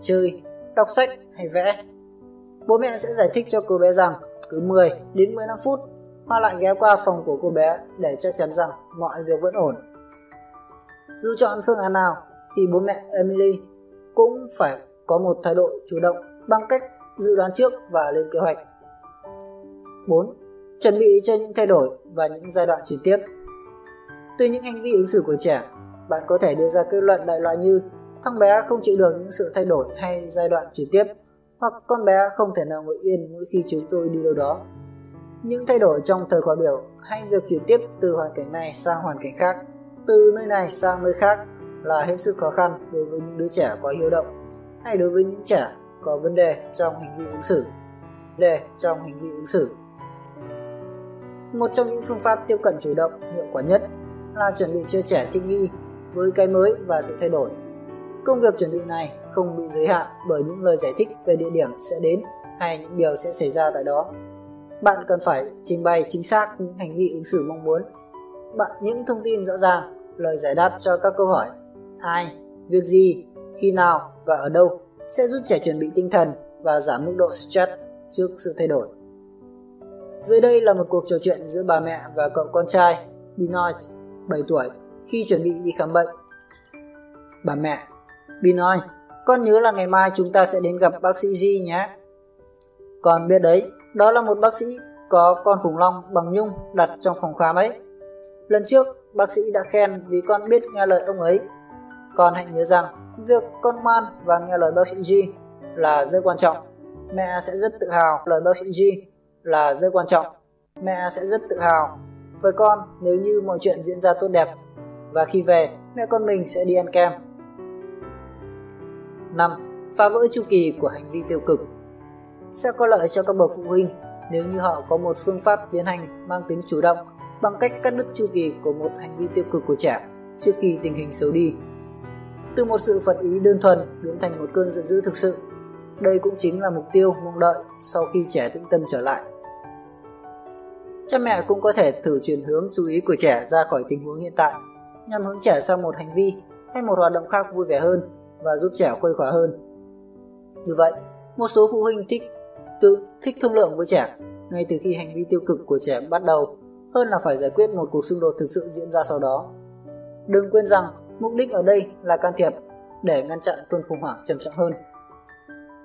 chơi, đọc sách hay vẽ. Bố mẹ sẽ giải thích cho cô bé rằng cứ mười đến mười lăm phút Hoa lại ghé qua phòng của cô bé để chắc chắn rằng mọi việc vẫn ổn. Dù chọn phương án nào thì bố mẹ Emily cũng phải có một thái độ chủ động bằng cách dự đoán trước và lên kế hoạch. bốn. Chuẩn bị cho những thay đổi và những giai đoạn chuyển tiếp. Từ những hành vi ứng xử của trẻ, bạn có thể đưa ra kết luận đại loại như thằng bé không chịu được những sự thay đổi hay giai đoạn chuyển tiếp, hoặc con bé không thể nào ngồi yên mỗi khi chúng tôi đi đâu đó. Những thay đổi trong thời khóa biểu hay việc chuyển tiếp từ hoàn cảnh này sang hoàn cảnh khác, từ nơi này sang nơi khác là hết sức khó khăn đối với những đứa trẻ có hiếu động hay đối với những trẻ có vấn đề trong hành vi ứng xử. Đề trong hành vi ứng xử. Một trong những phương pháp tiếp cận chủ động hiệu quả nhất là chuẩn bị cho trẻ thích nghi với cái mới và sự thay đổi. Công việc chuẩn bị này không bị giới hạn bởi những lời giải thích về địa điểm sẽ đến hay những điều sẽ xảy ra tại đó. Bạn cần phải trình bày chính xác những hành vi ứng xử mong muốn, bạn những thông tin rõ ràng, lời giải đáp cho các câu hỏi ai, việc gì, khi nào và ở đâu sẽ giúp trẻ chuẩn bị tinh thần và giảm mức độ stress trước sự thay đổi. Dưới đây là một cuộc trò chuyện giữa bà mẹ và cậu con trai Binoy, bảy tuổi, khi chuẩn bị đi khám bệnh. Bà mẹ: Binoy, con nhớ là ngày mai chúng ta sẽ đến gặp bác sĩ G nhé. Con biết đấy, đó là một bác sĩ có con khủng long bằng nhung đặt trong phòng khám ấy. Lần trước, bác sĩ đã khen vì con biết nghe lời ông ấy. Con hãy nhớ rằng, việc con ngoan và nghe lời bác sĩ G là rất quan trọng. Mẹ sẽ rất tự hào lời bác sĩ G là rất quan trọng. Mẹ sẽ rất tự hào với con nếu như mọi chuyện diễn ra tốt đẹp. Và khi về, mẹ con mình sẽ đi ăn kem. năm. Phá vỡ chu kỳ của hành vi tiêu cực. Sẽ có lợi cho các bậc phụ huynh nếu như họ có một phương pháp tiến hành mang tính chủ động bằng cách cắt đứt chu kỳ của một hành vi tiêu cực của trẻ trước khi tình hình xấu đi. Từ một sự phật ý đơn thuần biến thành một cơn giận dữ thực sự. Đây cũng chính là mục tiêu mong đợi sau khi trẻ tĩnh tâm trở lại. Cha mẹ cũng có thể thử chuyển hướng chú ý của trẻ ra khỏi tình huống hiện tại nhằm hướng trẻ sang một hành vi hay một hoạt động khác vui vẻ hơn và giúp trẻ khuây khỏa hơn. Như vậy, một số phụ huynh thích tự thích thương lượng với trẻ ngay từ khi hành vi tiêu cực của trẻ bắt đầu hơn là phải giải quyết một cuộc xung đột thực sự diễn ra sau đó. Đừng quên rằng mục đích ở đây là can thiệp để ngăn chặn cơn khủng hoảng trầm trọng hơn.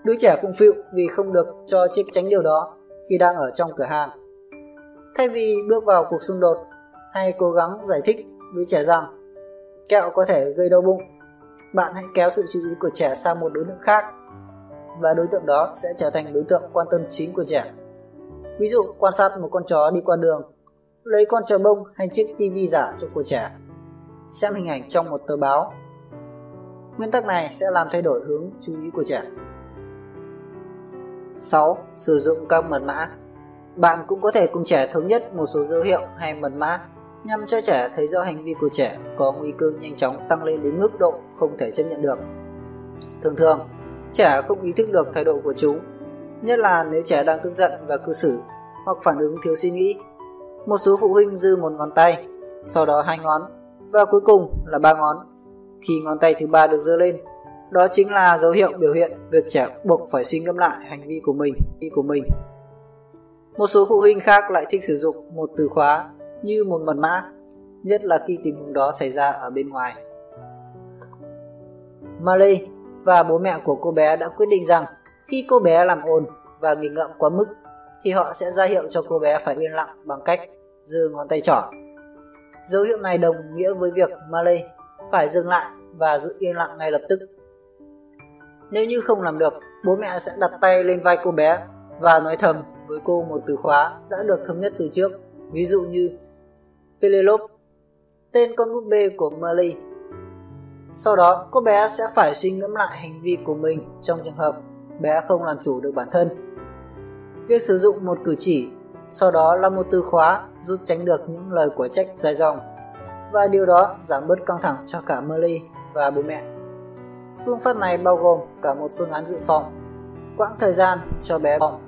Đứa trẻ phụng phịu vì không được cho chiếc tránh điều đó khi đang ở trong cửa hàng. Thay vì bước vào cuộc xung đột, hãy cố gắng giải thích với trẻ rằng kẹo có thể gây đau bụng. Bạn hãy kéo sự chú ý của trẻ sang một đối tượng khác và đối tượng đó sẽ trở thành đối tượng quan tâm chính của trẻ. Ví dụ, quan sát một con chó đi qua đường, lấy con chó bông hay chiếc tivi giả cho của trẻ, xem hình ảnh trong một tờ báo. Nguyên tắc này sẽ làm thay đổi hướng chú ý của trẻ. sáu. Sử dụng các mật mã. Bạn cũng có thể cùng trẻ thống nhất một số dấu hiệu hay mật mã nhằm cho trẻ thấy rõ hành vi của trẻ có nguy cơ nhanh chóng tăng lên đến mức độ không thể chấp nhận được. Thường thường, trẻ không ý thức được thái độ của chúng, nhất là nếu trẻ đang tức giận và cư xử hoặc phản ứng thiếu suy nghĩ. Một số phụ huynh giơ một ngón tay, sau đó hai ngón và cuối cùng là ba ngón. Khi ngón tay thứ ba được giơ lên, đó chính là dấu hiệu biểu hiện việc trẻ buộc phải suy ngẫm lại hành vi của mình, của mình. Một số phụ huynh khác lại thích sử dụng một từ khóa như một mật mã, nhất là khi tình huống đó xảy ra ở bên ngoài. Marley và bố mẹ của cô bé đã quyết định rằng khi cô bé làm ồn và nghịch ngợm quá mức thì họ sẽ ra hiệu cho cô bé phải yên lặng bằng cách giơ ngón tay trỏ. Dấu hiệu này đồng nghĩa với việc Marley phải dừng lại và giữ yên lặng ngay lập tức. Nếu như không làm được, bố mẹ sẽ đặt tay lên vai cô bé và nói thầm với cô một từ khóa đã được thống nhất từ trước, ví dụ như Penelope, tên con búp bê của Marley. Sau đó, cô bé sẽ phải suy ngẫm lại hành vi của mình trong trường hợp bé không làm chủ được bản thân. Việc sử dụng một cử chỉ, sau đó là một từ khóa giúp tránh được những lời của trách dài dòng, và điều đó giảm bớt căng thẳng cho cả Marley và bố mẹ. Phương pháp này bao gồm cả một phương án dự phòng, quãng thời gian cho bé phòng,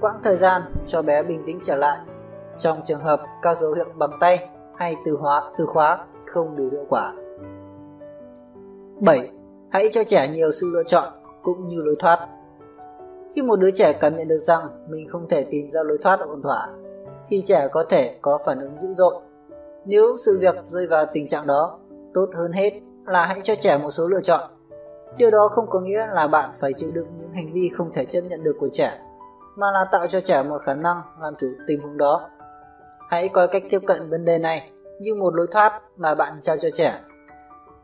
quãng thời gian cho bé bình tĩnh trở lại trong trường hợp các dấu hiệu bằng tay hay từ hóa, từ khóa không đủ hiệu quả. bảy. Hãy cho trẻ nhiều sự lựa chọn cũng như lối thoát. Khi một đứa trẻ cảm nhận được rằng mình không thể tìm ra lối thoát ổn thỏa, thì trẻ có thể có phản ứng dữ dội. Nếu sự việc rơi vào tình trạng đó, tốt hơn hết là hãy cho trẻ một số lựa chọn. Điều đó không có nghĩa là bạn phải chịu đựng những hành vi không thể chấp nhận được của trẻ, mà là tạo cho trẻ một khả năng làm chủ tình huống đó. Hãy coi cách tiếp cận vấn đề này như một lối thoát mà bạn trao cho trẻ.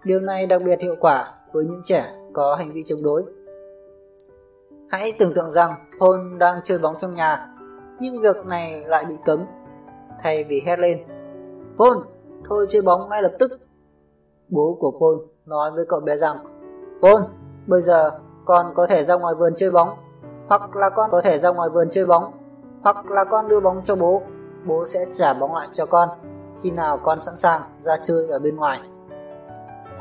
Điều này đặc biệt hiệu quả với những trẻ có hành vi chống đối. Hãy tưởng tượng rằng Paul đang chơi bóng trong nhà, nhưng việc này lại bị cấm. Thay vì hét lên, "Paul, thôi chơi bóng ngay lập tức", bố của Paul nói với cậu bé rằng, "Paul, bây giờ con có thể ra ngoài vườn chơi bóng, hoặc là con có thể ra ngoài vườn chơi bóng, hoặc là con đưa bóng cho bố, bố sẽ trả bóng lại cho con khi nào con sẵn sàng ra chơi ở bên ngoài."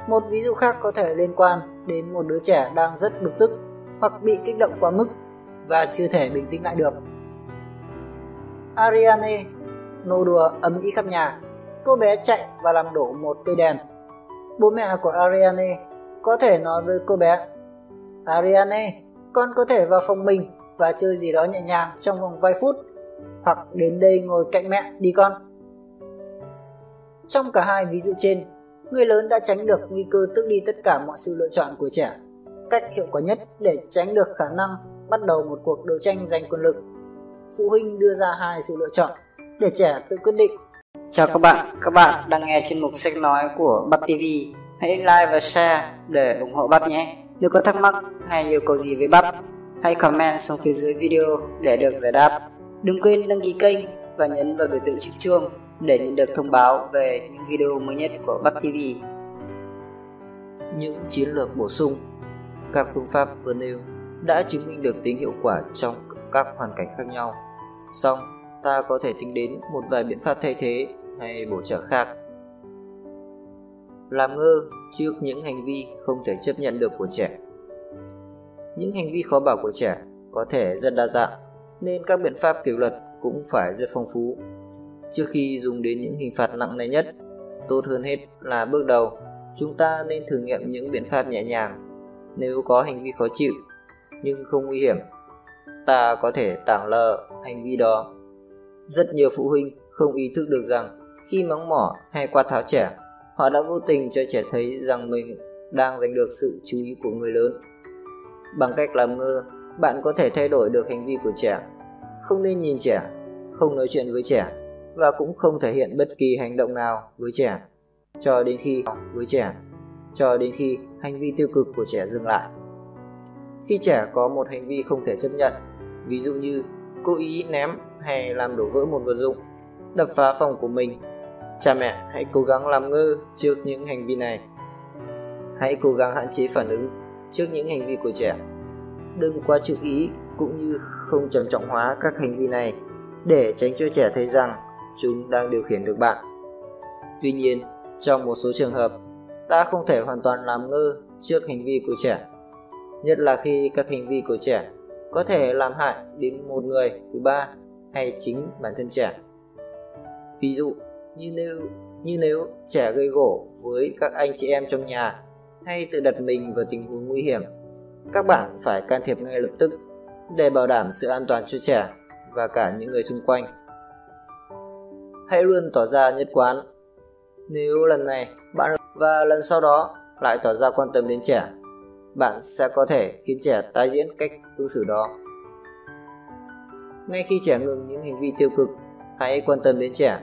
Một ví dụ khác có thể liên quan đến một đứa trẻ đang rất bực tức hoặc bị kích động quá mức và chưa thể bình tĩnh lại được. Ariane nô đùa ầm ĩ khắp nhà, cô bé chạy và làm đổ một cây đèn. Bố mẹ của Ariane có thể nói với cô bé, "Ariane, con có thể vào phòng mình và chơi gì đó nhẹ nhàng trong vòng vài phút, hoặc đến đây ngồi cạnh mẹ đi con." Trong cả hai ví dụ trên, người lớn đã tránh được nguy cơ tước đi tất cả mọi sự lựa chọn của trẻ. Cách hiệu quả nhất để tránh được khả năng bắt đầu một cuộc đấu tranh giành quyền lực, phụ huynh đưa ra hai sự lựa chọn để trẻ tự quyết định. Chào các bạn, các bạn đang nghe chuyên mục sách nói của Bắp ti vi. Hãy like và share để ủng hộ Bắp nhé. Nếu có thắc mắc hay yêu cầu gì với Bắp, hãy comment xuống phía dưới video để được giải đáp. Đừng quên đăng ký kênh và nhấn vào biểu tượng chiếc chuông để nhận được thông báo về những video mới nhất của Bắp ti vi. Những chiến lược bổ sung. Các phương pháp vừa nêu đã chứng minh được tính hiệu quả trong các hoàn cảnh khác nhau. Song, ta có thể tính đến một vài biện pháp thay thế hay bổ trợ khác. Làm ngơ trước những hành vi không thể chấp nhận được của trẻ. Những hành vi khó bảo của trẻ có thể rất đa dạng, nên các biện pháp kỷ luật cũng phải rất phong phú. Trước khi dùng đến những hình phạt nặng nề nhất, tốt hơn hết là bước đầu, chúng ta nên thử nghiệm những biện pháp nhẹ nhàng. Nếu có hành vi khó chịu nhưng không nguy hiểm, ta có thể tảng lờ hành vi đó. Rất nhiều phụ huynh không ý thức được rằng khi mắng mỏ hay quát tháo trẻ, họ đã vô tình cho trẻ thấy rằng mình đang giành được sự chú ý của người lớn. Bằng cách làm ngơ, bạn có thể thay đổi được hành vi của trẻ. Không nên nhìn trẻ, không nói chuyện với trẻ, và cũng không thể hiện bất kỳ hành động nào với trẻ cho đến khi với trẻ cho đến khi hành vi tiêu cực của trẻ dừng lại. Khi trẻ có một hành vi không thể chấp nhận, ví dụ như cố ý ném hay làm đổ vỡ một vật dụng, đập phá phòng của mình, cha mẹ hãy cố gắng làm ngơ trước những hành vi này. Hãy cố gắng hạn chế phản ứng trước những hành vi của trẻ. Đừng quá chú ý cũng như không trầm trọng hóa các hành vi này để tránh cho trẻ thấy rằng chúng đang điều khiển được bạn. Tuy nhiên, trong một số trường hợp, ta không thể hoàn toàn làm ngơ trước hành vi của trẻ, nhất là khi các hành vi của trẻ có thể làm hại đến một người thứ ba hay chính bản thân trẻ. Ví dụ như nếu, như nếu trẻ gây gổ với các anh chị em trong nhà hay tự đặt mình vào tình huống nguy hiểm, các bạn phải can thiệp ngay lập tức để bảo đảm sự an toàn cho trẻ và cả những người xung quanh. Hãy luôn tỏ ra nhất quán. Nếu lần này bạn và lần sau đó lại tỏ ra quan tâm đến trẻ, bạn sẽ có thể khiến trẻ tái diễn cách cư xử đó. Ngay khi trẻ ngừng những hành vi tiêu cực, hãy quan tâm đến trẻ.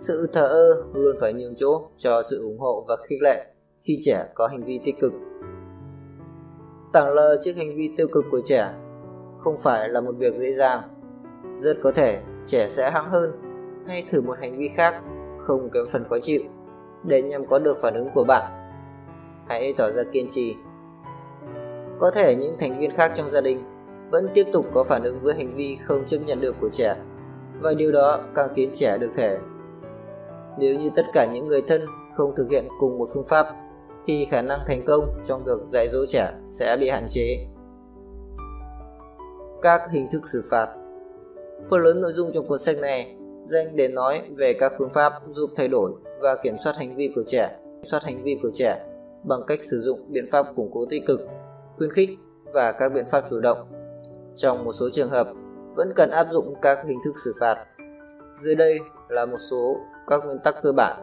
Sự thờ ơ luôn phải nhường chỗ cho sự ủng hộ và khích lệ khi trẻ có hành vi tích cực. Tảng lờ trước hành vi tiêu cực của trẻ không phải là một việc dễ dàng. Rất có thể trẻ sẽ hãng hơn hay thử một hành vi khác không kém phần khó chịu để nhằm có được phản ứng của bạn. Hãy tỏ ra kiên trì. Có thể những thành viên khác trong gia đình vẫn tiếp tục có phản ứng với hành vi không chấp nhận được của trẻ, và điều đó càng khiến trẻ được thể. Nếu như tất cả những người thân không thực hiện cùng một phương pháp, thì khả năng thành công trong việc dạy dỗ trẻ sẽ bị hạn chế. Các hình thức xử phạt. Phần lớn nội dung trong cuốn sách này dành để nói về các phương pháp giúp thay đổi và kiểm soát hành vi của trẻ, kiểm soát hành vi của trẻ bằng cách sử dụng biện pháp củng cố tích cực, khuyến khích và các biện pháp chủ động. Trong một số trường hợp, vẫn cần áp dụng các hình thức xử phạt. Dưới đây là một số các nguyên tắc cơ bản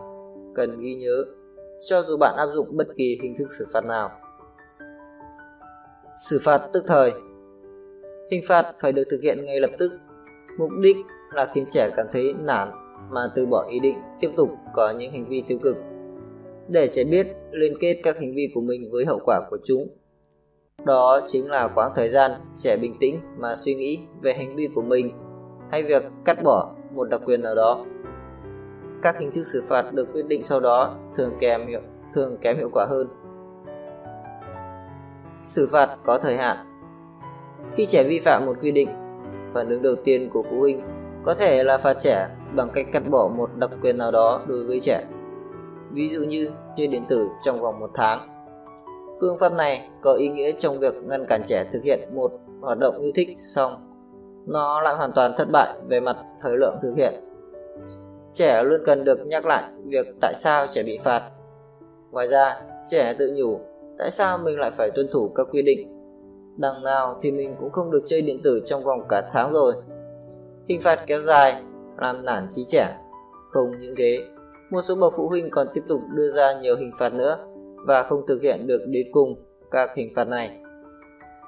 cần ghi nhớ cho dù bạn áp dụng bất kỳ hình thức xử phạt nào. Xử phạt tức thời. Hình phạt phải được thực hiện ngay lập tức. Mục đích là khiến trẻ cảm thấy nản mà từ bỏ ý định tiếp tục có những hành vi tiêu cực, để trẻ biết liên kết các hành vi của mình với hậu quả của chúng. Đó chính là quãng thời gian trẻ bình tĩnh mà suy nghĩ về hành vi của mình hay việc cắt bỏ một đặc quyền nào đó. Các hình thức xử phạt được quyết định sau đó thường kém hiệu, thường kém hiệu quả hơn. Xử phạt có thời hạn. Khi trẻ vi phạm một quy định, phản ứng đầu tiên của phụ huynh có thể là phạt trẻ bằng cách cắt bỏ một đặc quyền nào đó đối với trẻ, ví dụ như chơi điện tử trong vòng một tháng. Phương pháp này có ý nghĩa trong việc ngăn cản trẻ thực hiện một hoạt động yêu thích, song nó lại hoàn toàn thất bại về mặt thời lượng thực hiện. Trẻ luôn cần được nhắc lại việc tại sao trẻ bị phạt. Ngoài ra, trẻ tự nhủ tại sao mình lại phải tuân thủ các quy định. Đằng nào thì mình cũng không được chơi điện tử trong vòng cả tháng rồi. Hình phạt kéo dài làm nản trí trẻ. Không những thế, một số bậc phụ huynh còn tiếp tục đưa ra nhiều hình phạt nữa và không thực hiện được đến cùng các hình phạt này.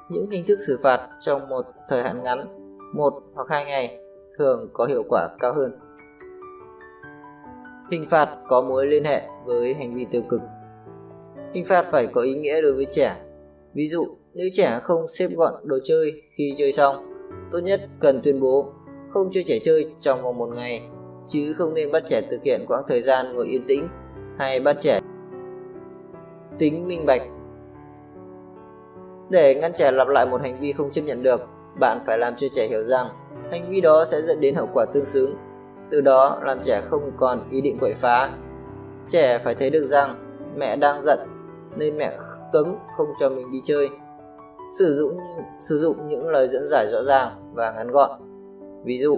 Những hình thức xử phạt trong một thời hạn ngắn, một hoặc hai ngày, thường có hiệu quả cao hơn. Hình phạt có mối liên hệ với hành vi tiêu cực. Hình phạt phải có ý nghĩa đối với trẻ. Ví dụ, nếu trẻ không xếp gọn đồ chơi khi chơi xong, tốt nhất cần tuyên bố không cho trẻ chơi trong vòng một ngày, chứ không nên bắt trẻ thực hiện quãng thời gian ngồi yên tĩnh hay bắt trẻ. Tính minh bạch. Để ngăn trẻ lặp lại một hành vi không chấp nhận được, bạn phải làm cho trẻ hiểu rằng hành vi đó sẽ dẫn đến hậu quả tương xứng, từ đó làm trẻ không còn ý định quậy phá. Trẻ phải thấy được rằng mẹ đang giận nên mẹ cấm không cho mình đi chơi. Sử dụng, sử dụng những lời dẫn giải rõ ràng và ngắn gọn. Ví dụ,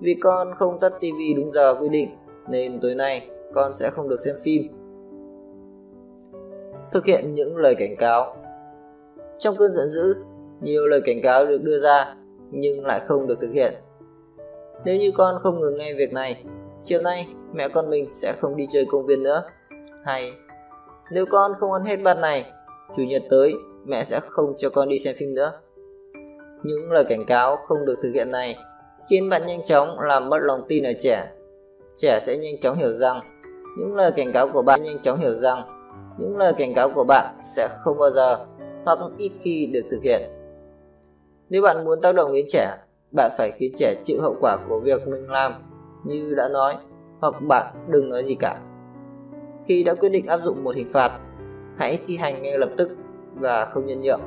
vì con không tắt tivi đúng giờ quy định nên tối nay con sẽ không được xem phim. Thực hiện những lời cảnh cáo. Trong cơn giận dữ, nhiều lời cảnh cáo được đưa ra nhưng lại không được thực hiện. Nếu như con không ngừng ngay việc này, chiều nay mẹ con mình sẽ không đi chơi công viên nữa. Hay, nếu con không ăn hết bát này, chủ nhật tới mẹ sẽ không cho con đi xem phim nữa. Những lời cảnh cáo không được thực hiện này khiến bạn nhanh chóng làm mất lòng tin ở trẻ. Trẻ sẽ nhanh chóng hiểu rằng những lời cảnh cáo của bạn nhanh chóng hiểu rằng những lời cảnh cáo của bạn sẽ không bao giờ hoặc ít khi được thực hiện. Nếu bạn muốn tác động đến trẻ, bạn phải khiến trẻ chịu hậu quả của việc mình làm như đã nói, hoặc bạn đừng nói gì cả. Khi đã quyết định áp dụng một hình phạt, hãy thi hành ngay lập tức và không nhân nhượng.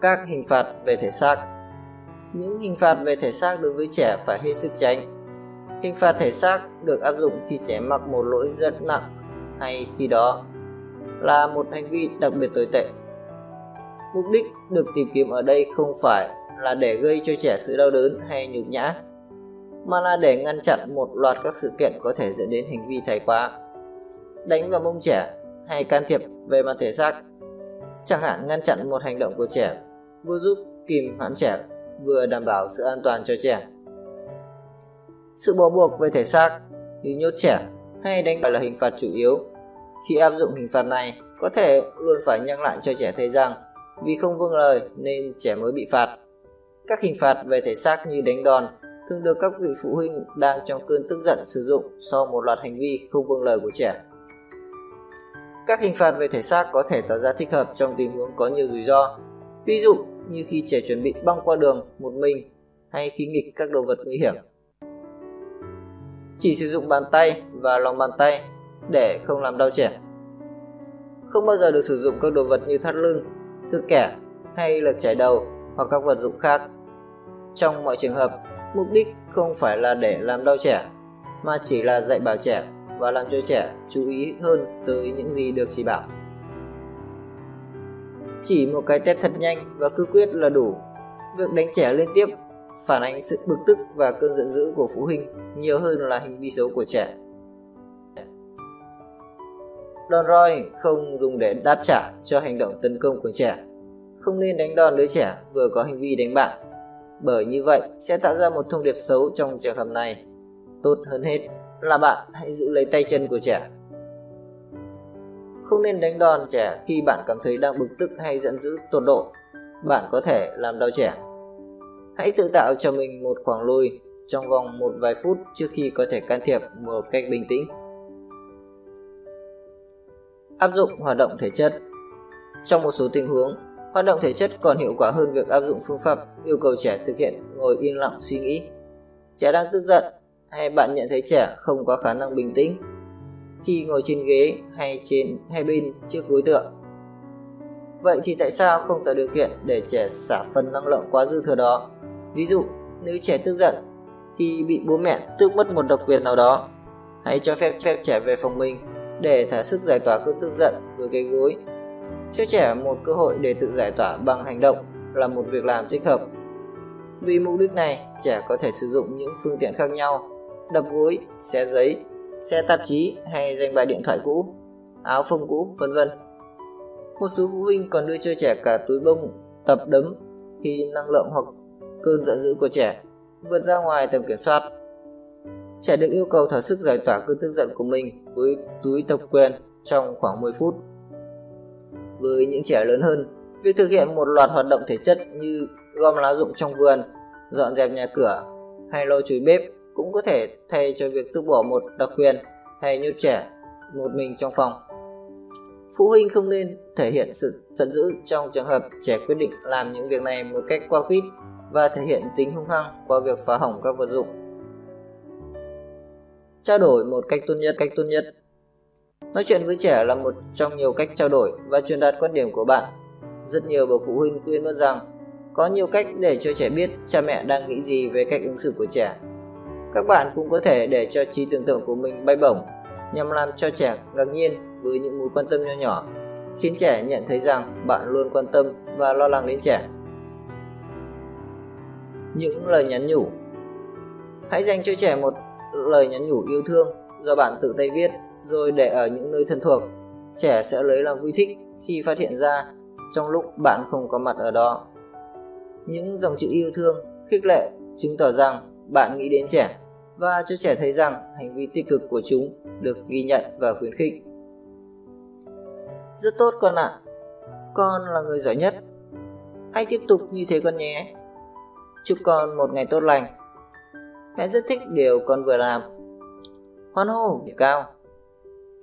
Các hình phạt về thể xác. Những hình phạt về thể xác đối với trẻ phải hết sức tránh. Hình phạt thể xác được áp dụng khi trẻ mắc một lỗi rất nặng hay khi đó là một hành vi đặc biệt tồi tệ. Mục đích được tìm kiếm ở đây không phải là để gây cho trẻ sự đau đớn hay nhục nhã, mà là để ngăn chặn một loạt các sự kiện có thể dẫn đến hành vi thái quá. Đánh vào mông trẻ hay can thiệp về mặt thể xác, chẳng hạn ngăn chặn một hành động của trẻ, vừa giúp kìm hãm trẻ, vừa đảm bảo sự an toàn cho trẻ. Sự bó buộc về thể xác như nhốt trẻ hay đánh phải là hình phạt chủ yếu. Khi áp dụng hình phạt này, có thể luôn phải nhắc lại cho trẻ thấy rằng vì không vâng lời nên trẻ mới bị phạt. Các hình phạt về thể xác như đánh đòn thường được các vị phụ huynh đang trong cơn tức giận sử dụng sau một loạt hành vi không vâng lời của trẻ. Các hình phạt về thể xác có thể tỏ ra thích hợp trong tình huống có nhiều rủi ro, ví dụ như khi trẻ chuẩn bị băng qua đường một mình hay khi nghịch các đồ vật nguy hiểm. Chỉ sử dụng bàn tay và lòng bàn tay để không làm đau trẻ. Không bao giờ được sử dụng các đồ vật như thắt lưng, thước kẻ hay lật chải đầu hoặc các vật dụng khác. Trong mọi trường hợp, mục đích không phải là để làm đau trẻ, mà chỉ là dạy bảo trẻ và làm cho trẻ chú ý hơn tới những gì được chỉ bảo. Chỉ một cái tét thật nhanh và cứ quyết là đủ. Việc đánh trẻ liên tiếp phản ánh sự bực tức và cơn giận dữ của phụ huynh nhiều hơn là hành vi xấu của trẻ. Đòn roi không dùng để đáp trả cho hành động tấn công của trẻ. Không nên đánh đòn đứa trẻ vừa có hành vi đánh bạn, bởi như vậy sẽ tạo ra một thông điệp xấu trong trường hợp này. Tốt hơn hết là bạn hãy giữ lấy tay chân của trẻ. Không nên đánh đòn trẻ khi bạn cảm thấy đang bực tức hay giận dữ tột độ. Bạn có thể làm đau trẻ. Hãy tự tạo cho mình một khoảng lùi trong vòng một vài phút trước khi có thể can thiệp một cách bình tĩnh. Áp dụng hoạt động thể chất. Trong một số tình huống, hoạt động thể chất còn hiệu quả hơn việc áp dụng phương pháp yêu cầu trẻ thực hiện ngồi yên lặng suy nghĩ. Trẻ đang tức giận hay bạn nhận thấy trẻ không có khả năng bình tĩnh khi ngồi trên ghế hay trên hai bên trước gối tựa. Vậy thì tại sao không tạo điều kiện để trẻ xả phần năng lượng quá dư thừa đó? Ví dụ, nếu trẻ tức giận thì bị bố mẹ tước mất một độc quyền nào đó, hãy cho phép phép trẻ về phòng mình để thả sức giải tỏa cơn tức giận với cái gối. Cho trẻ một cơ hội để tự giải tỏa bằng hành động là một việc làm thích hợp. Vì mục đích này, trẻ có thể sử dụng những phương tiện khác nhau: đập gối, xé giấy, xé tạp chí hay giành bài điện thoại cũ, áo phông cũ, vân vân. Một số phụ huynh còn đưa cho trẻ cả túi bông tập đấm khi năng lượng hoặc cơn giận dữ của trẻ vượt ra ngoài tầm kiểm soát. Trẻ được yêu cầu thỏa sức giải tỏa cơn tức giận của mình với túi tập quyền trong khoảng mười phút. Với những trẻ lớn hơn, việc thực hiện một loạt hoạt động thể chất như gom lá rụng trong vườn, dọn dẹp nhà cửa hay lau chùi bếp cũng có thể thay cho việc tước bỏ một đặc quyền hay nhốt trẻ một mình trong phòng. Phụ huynh không nên thể hiện sự giận dữ trong trường hợp trẻ quyết định làm những việc này một cách quá quýt và thể hiện tính hung hăng qua việc phá hỏng các vật dụng. Trao đổi một cách tốt nhất, cách tốt nhất. Nói chuyện với trẻ là một trong nhiều cách trao đổi và truyền đạt quan điểm của bạn. Rất nhiều bậc phụ huynh quên mất rằng có nhiều cách để cho trẻ biết cha mẹ đang nghĩ gì về cách ứng xử của trẻ. Các bạn cũng có thể để cho trí tưởng tượng của mình bay bổng nhằm làm cho trẻ ngạc nhiên với những mối quan tâm nho nhỏ, khiến trẻ nhận thấy rằng bạn luôn quan tâm và lo lắng đến trẻ. Những lời nhắn nhủ. Hãy dành cho trẻ một lời nhắn nhủ yêu thương do bạn tự tay viết rồi để ở những nơi thân thuộc. Trẻ sẽ lấy làm vui thích khi phát hiện ra trong lúc bạn không có mặt ở đó. Những dòng chữ yêu thương, khích lệ chứng tỏ rằng bạn nghĩ đến trẻ và cho trẻ thấy rằng hành vi tích cực của chúng được ghi nhận và khuyến khích. Rất tốt con ạ, con là người giỏi nhất. Hãy tiếp tục như thế con nhé. Chúc con một ngày tốt lành. Mẹ rất thích điều con vừa làm. Hoan hô, điểm cao.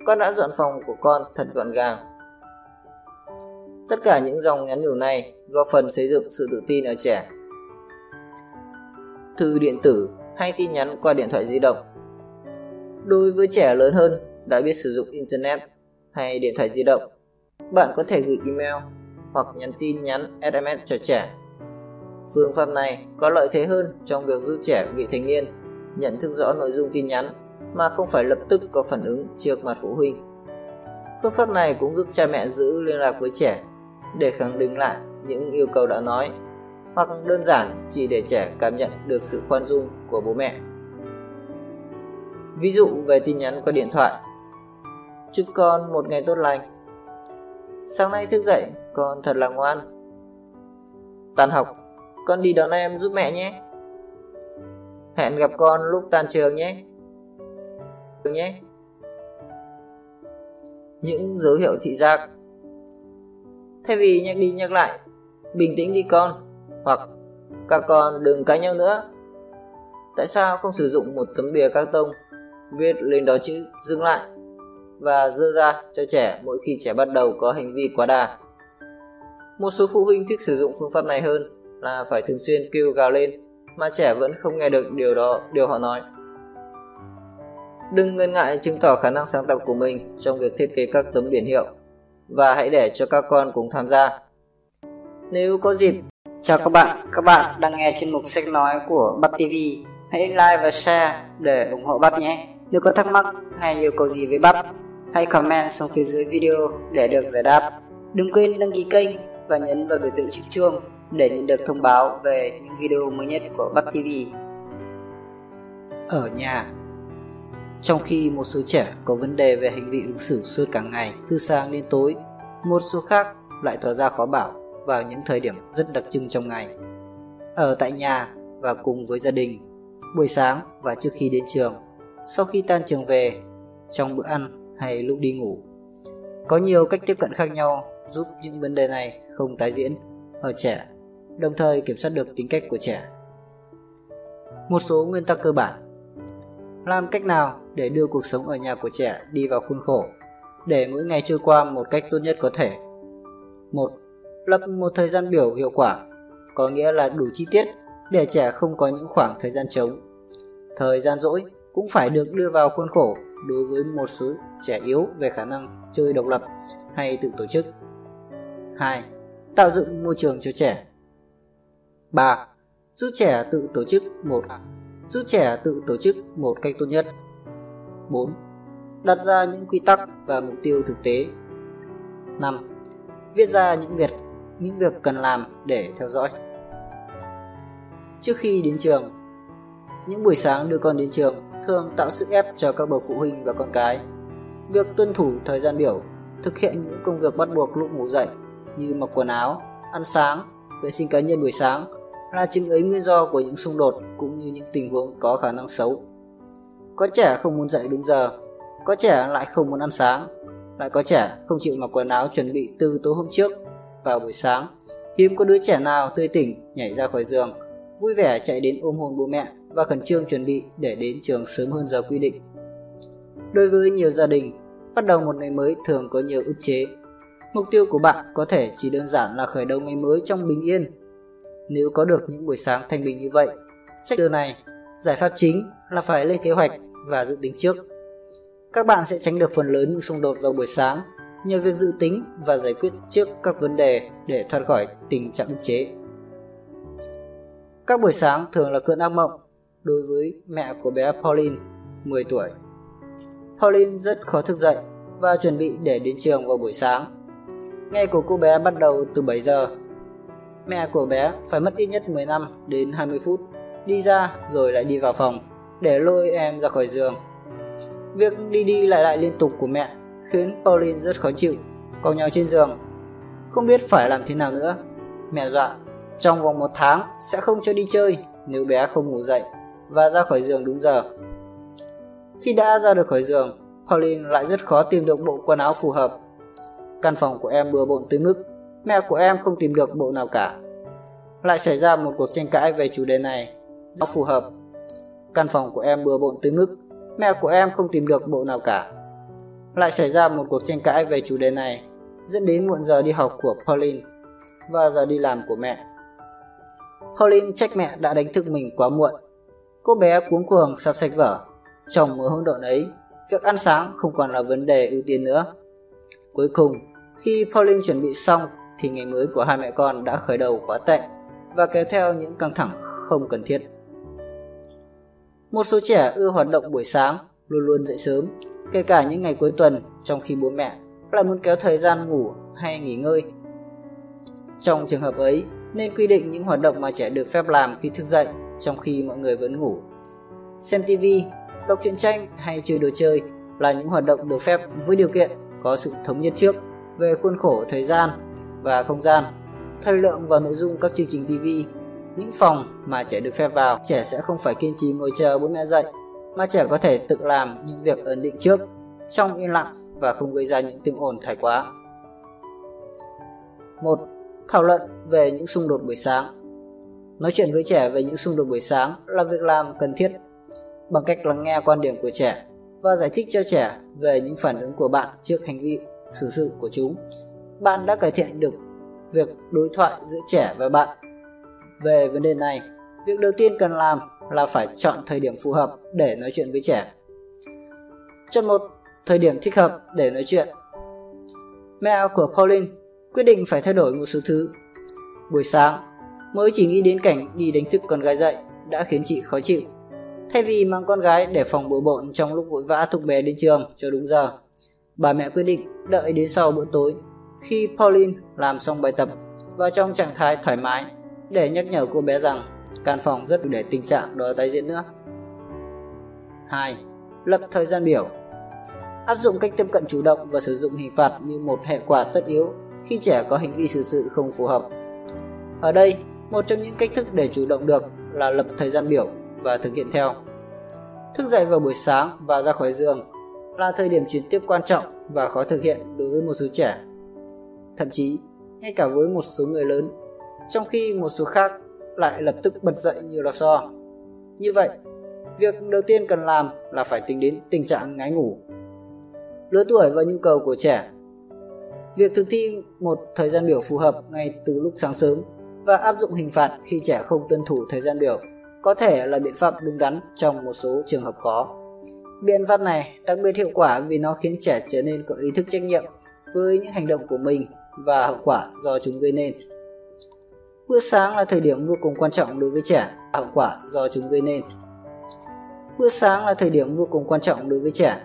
Con đã dọn phòng của con thật gọn gàng. Tất cả những dòng nhắn nhủ này góp phần xây dựng sự tự tin ở trẻ. Thư điện tử hay tin nhắn qua điện thoại di động. Đối với trẻ lớn hơn đã biết sử dụng Internet hay điện thoại di động, bạn có thể gửi email hoặc nhắn tin nhắn ét em ét cho trẻ. Phương pháp này có lợi thế hơn trong việc giúp trẻ vị thành niên nhận thức rõ nội dung tin nhắn mà không phải lập tức có phản ứng trước mặt phụ huynh. Phương pháp này cũng giúp cha mẹ giữ liên lạc với trẻ để khẳng định lại những yêu cầu đã nói, hoặc đơn giản chỉ để trẻ cảm nhận được sự khoan dung của bố mẹ. Ví dụ về tin nhắn qua điện thoại: chúc con một ngày tốt lành. Sáng nay thức dậy, con thật là ngoan. Tan học, con đi đón em giúp mẹ nhé. Hẹn gặp con lúc tan trường nhé. nhé. Những dấu hiệu thị giác. Thay vì nhắc đi nhắc lại, bình tĩnh đi con, hoặc các con đừng cãi nhau nữa. Tại sao không sử dụng một tấm bìa các tông, viết lên đó chữ dừng lại và dơ ra cho trẻ mỗi khi trẻ bắt đầu có hành vi quá đà? Một số phụ huynh thích sử dụng phương pháp này hơn là phải thường xuyên kêu gào lên mà trẻ vẫn không nghe được điều đó, điều họ nói. Đừng ngần ngại chứng tỏ khả năng sáng tạo của mình trong việc thiết kế các tấm biển hiệu và hãy để cho các con cùng tham gia. Nếu có dịp, chào các bạn, các bạn đang nghe chuyên mục sách nói của Bắp ti vi. Hãy like và share để ủng hộ Bắp nhé. Nếu có thắc mắc hay yêu cầu gì với Bắp, hãy comment xuống phía dưới video để được giải đáp. Đừng quên đăng ký kênh và nhấn vào biểu tượng chiếc chuông để nhận được thông báo về những video mới nhất của Bắp ti vi. Ở nhà. Trong khi một số trẻ có vấn đề về hành vi ứng xử suốt cả ngày từ sáng đến tối, một số khác lại tỏ ra khó bảo vào những thời điểm rất đặc trưng trong ngày. Ở tại nhà và cùng với gia đình, buổi sáng và trước khi đến trường, sau khi tan trường về, trong bữa ăn hay lúc đi ngủ. Có nhiều cách tiếp cận khác nhau giúp những vấn đề này không tái diễn ở trẻ, đồng thời kiểm soát được tính cách của trẻ. Một số nguyên tắc cơ bản. Làm cách nào để đưa cuộc sống ở nhà của trẻ đi vào khuôn khổ để mỗi ngày trôi qua một cách tốt nhất có thể. một. Lập một thời gian biểu hiệu quả, có nghĩa là đủ chi tiết để trẻ không có những khoảng thời gian trống. Thời gian rỗi cũng phải được đưa vào khuôn khổ đối với một số trẻ yếu về khả năng chơi độc lập hay tự tổ chức. hai. Tạo dựng môi trường cho trẻ. ba. Giúp trẻ tự tổ chức một Giúp trẻ tự tổ chức một cách tốt nhất. bốn. Đặt ra những quy tắc và mục tiêu thực tế. năm. Viết ra những việc những việc cần làm để theo dõi. Trước khi đến trường. Những buổi sáng đưa con đến trường thường tạo sức ép cho các bậc phụ huynh và con cái. Việc tuân thủ thời gian biểu, thực hiện những công việc bắt buộc lúc ngủ dậy như mặc quần áo, ăn sáng, vệ sinh cá nhân buổi sáng là chứng ấy nguyên do của những xung đột cũng như những tình huống có khả năng xấu. Có trẻ không muốn dậy đúng giờ, có trẻ lại không muốn ăn sáng, lại có trẻ không chịu mặc quần áo chuẩn bị từ tối hôm trước. Vào buổi sáng, hiếm có đứa trẻ nào tươi tỉnh nhảy ra khỏi giường, vui vẻ chạy đến ôm hôn bố mẹ và khẩn trương chuẩn bị để đến trường sớm hơn giờ quy định. Đối với nhiều gia đình, bắt đầu một ngày mới thường có nhiều ức chế. Mục tiêu của bạn có thể chỉ đơn giản là khởi đầu ngày mới trong bình yên. Nếu có được những buổi sáng thanh bình như vậy, trách điều này, giải pháp chính là phải lên kế hoạch và dự tính trước. Các bạn sẽ tránh được phần lớn những xung đột vào buổi sáng nhờ việc dự tính và giải quyết trước các vấn đề để thoát khỏi tình trạng ức chế. Các buổi sáng thường là cơn ác mộng đối với mẹ của bé Pauline, mười tuổi. Pauline rất khó thức dậy và chuẩn bị để đến trường vào buổi sáng. Ngày của cô bé bắt đầu từ bảy giờ. Mẹ của bé phải mất ít nhất mười lăm đến hai mươi phút đi ra rồi lại đi vào phòng để lôi em ra khỏi giường. Việc đi đi lại lại liên tục của mẹ khiến Pauline rất khó chịu, cau nhau trên giường. Không biết phải làm thế nào nữa, mẹ dọa trong vòng một tháng sẽ không cho đi chơi nếu bé không ngủ dậy và ra khỏi giường đúng giờ. Khi đã ra được khỏi giường, Pauline lại rất khó tìm được bộ quần áo phù hợp. Căn phòng của em bừa bộn tới mức mẹ của em không tìm được bộ nào cả. Lại xảy ra một cuộc tranh cãi về chủ đề này, nó phù hợp. Căn phòng của em bừa bộn tới mức mẹ của em không tìm được bộ nào cả. Lại xảy ra một cuộc tranh cãi về chủ đề này, dẫn đến muộn giờ đi học của Pauline và giờ đi làm của mẹ. Pauline trách mẹ đã đánh thức mình quá muộn. Cô bé cuống cuồng sắp sách vở. Trong mớ hỗn độn ấy, việc ăn sáng không còn là vấn đề ưu tiên nữa. Cuối cùng, khi Pauline chuẩn bị xong thì ngày mới của hai mẹ con đã khởi đầu quá tệ và kéo theo những căng thẳng không cần thiết. Một số trẻ ưa hoạt động buổi sáng, luôn luôn dậy sớm, kể cả những ngày cuối tuần, trong khi bố mẹ lại muốn kéo thời gian ngủ hay nghỉ ngơi. Trong trường hợp ấy, nên quy định những hoạt động mà trẻ được phép làm khi thức dậy trong khi mọi người vẫn ngủ. Xem ti vi, đọc truyện tranh hay chơi đồ chơi là những hoạt động được phép với điều kiện có sự thống nhất trước về khuôn khổ thời gian và không gian, thời lượng và nội dung các chương trình ti vi. Những phòng mà trẻ được phép vào, trẻ sẽ không phải kiên trì ngồi chờ bố mẹ dậy, mà trẻ có thể tự làm những việc ấn định trước, trong yên lặng và không gây ra những tiếng ồn thái quá. một. Thảo luận về những xung đột buổi sáng. Nói chuyện với trẻ về những xung đột buổi sáng là việc làm cần thiết, bằng cách lắng nghe quan điểm của trẻ và giải thích cho trẻ về những phản ứng của bạn trước hành vi xử sự của chúng. Bạn đã cải thiện được việc đối thoại giữa trẻ và bạn. Về vấn đề này, việc đầu tiên cần làm là phải chọn thời điểm phù hợp để nói chuyện với trẻ. Chọn một thời điểm thích hợp để nói chuyện. Mẹ của Pauline quyết định phải thay đổi một số thứ. Buổi sáng, mới chỉ nghĩ đến cảnh đi đánh thức con gái dậy đã khiến chị khó chịu. Thay vì mang con gái để phòng bữa bộn trong lúc vội vã thúc bé đến trường cho đúng giờ, bà mẹ quyết định đợi đến sau bữa tối, khi Pauline làm xong bài tập, vào trong trạng thái thoải mái để nhắc nhở cô bé rằng căn phòng rất đủ để tình trạng đó tái diễn nữa. hai. Lập thời gian biểu. Áp dụng cách tiếp cận chủ động và sử dụng hình phạt như một hệ quả tất yếu khi trẻ có hành vi xử sự không phù hợp. Ở đây, một trong những cách thức để chủ động được là lập thời gian biểu và thực hiện theo. Thức dậy vào buổi sáng và ra khỏi giường là thời điểm chuyển tiếp quan trọng và khó thực hiện đối với một số trẻ, thậm chí ngay cả với một số người lớn, trong khi một số khác lại lập tức bật dậy như lò xo. Như vậy, việc đầu tiên cần làm là phải tính đến tình trạng ngáy ngủ, lứa tuổi và nhu cầu của trẻ. Việc thực thi một thời gian biểu phù hợp ngay từ lúc sáng sớm và áp dụng hình phạt khi trẻ không tuân thủ thời gian biểu có thể là biện pháp đúng đắn trong một số trường hợp khó. Biện pháp này đặc biệt hiệu quả vì nó khiến trẻ trở nên có ý thức trách nhiệm với những hành động của mình và hậu quả do chúng gây nên. Bữa sáng là thời điểm vô cùng quan trọng đối với trẻ, hậu quả do chúng gây nên. Bữa sáng là thời điểm vô cùng quan trọng đối với trẻ,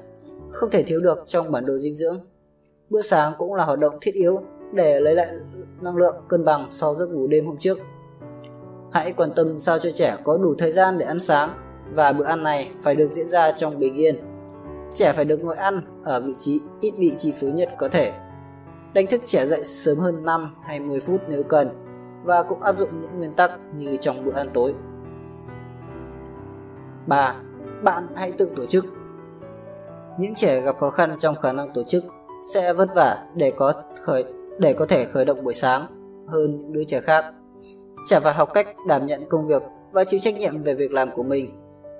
không thể thiếu được trong bản đồ dinh dưỡng. Bữa sáng cũng là hoạt động thiết yếu để lấy lại năng lượng cân bằng sau giấc ngủ đêm hôm trước. Hãy quan tâm sao cho trẻ có đủ thời gian để ăn sáng và bữa ăn này phải được diễn ra trong bình yên. Trẻ phải được ngồi ăn ở vị trí ít bị chi phối nhất có thể. Đánh thức trẻ dậy sớm hơn năm hay mười phút nếu cần và cũng áp dụng những nguyên tắc như trong bữa ăn tối. ba. Bạn hãy tự tổ chức. Những trẻ gặp khó khăn trong khả năng tổ chức sẽ vất vả để có khởi để có thể khởi động buổi sáng hơn những đứa trẻ khác. Trẻ phải học cách đảm nhận công việc và chịu trách nhiệm về việc làm của mình.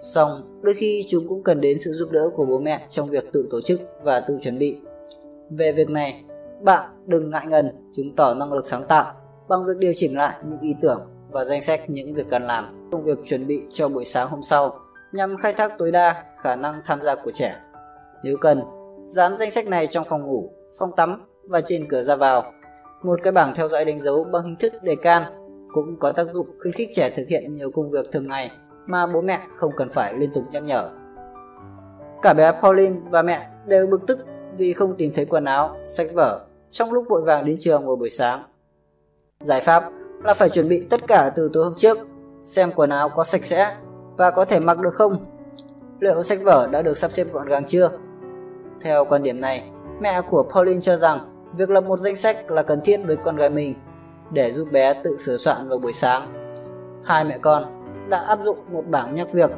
Song, đôi khi chúng cũng cần đến sự giúp đỡ của bố mẹ trong việc tự tổ chức và tự chuẩn bị. Về việc này, bạn đừng ngại ngần chứng tỏ năng lực sáng tạo bằng việc điều chỉnh lại những ý tưởng và danh sách những việc cần làm trong việc chuẩn bị cho buổi sáng hôm sau nhằm khai thác tối đa khả năng tham gia của trẻ. Nếu cần, dán danh sách này trong phòng ngủ, phòng tắm và trên cửa ra vào. Một cái bảng theo dõi đánh dấu bằng hình thức đề can cũng có tác dụng khuyến khích trẻ thực hiện nhiều công việc thường ngày mà bố mẹ không cần phải liên tục nhắc nhở. Cả bé Pauline và mẹ đều bực tức vì không tìm thấy quần áo, sách vở trong lúc vội vàng đến trường vào buổi sáng. Giải pháp là phải chuẩn bị tất cả từ tối hôm trước, xem quần áo có sạch sẽ và có thể mặc được không. Liệu sách vở đã được sắp xếp gọn gàng chưa? Theo quan điểm này, mẹ của Pauline cho rằng việc lập một danh sách là cần thiết với con gái mình để giúp bé tự sửa soạn vào buổi sáng. Hai mẹ con đã áp dụng một bảng nhắc việc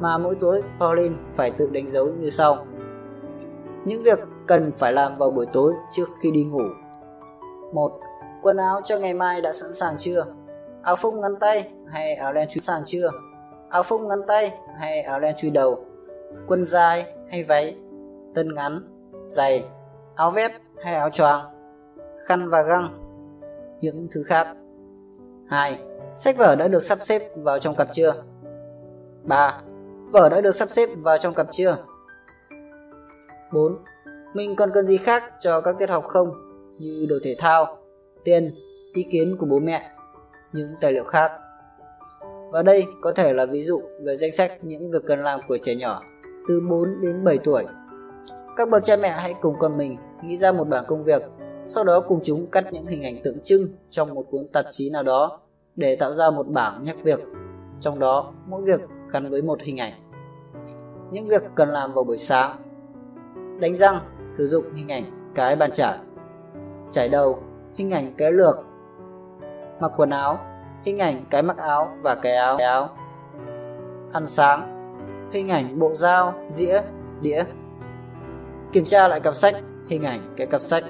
mà mỗi tối Pauline phải tự đánh dấu như sau: những việc cần phải làm vào buổi tối trước khi đi ngủ. một. Quần áo cho ngày mai đã sẵn sàng chưa? Áo phông ngắn tay hay áo len sẵn sàng chưa? Áo phông ngắn tay hay áo len chui đầu? Quần dài hay váy? Tân ngắn, giày, áo vest hay áo choàng? Khăn và găng, những thứ khác. hai. Sách vở đã được sắp xếp vào trong cặp chưa? ba. Vở đã được sắp xếp vào trong cặp chưa? bốn. Mình còn cần gì khác cho các tiết học không, như đồ thể thao, tiền, ý kiến của bố mẹ, những tài liệu khác. Và đây có thể là ví dụ về danh sách những việc cần làm của trẻ nhỏ từ bốn đến bảy tuổi. Các bậc cha mẹ hãy cùng con mình nghĩ ra một bảng công việc, sau đó cùng chúng cắt những hình ảnh tượng trưng trong một cuốn tạp chí nào đó để tạo ra một bảng nhắc việc, trong đó mỗi việc gắn với một hình ảnh. Những việc cần làm vào buổi sáng: đánh răng, sử dụng hình ảnh cái bàn chải; chải đầu, hình ảnh cái lược; mặc quần áo, hình ảnh cái mặc áo và cái áo, cái áo. Ăn sáng, hình ảnh bộ dao, dĩa, đĩa; kiểm tra lại cặp sách, hình ảnh cái cặp sách.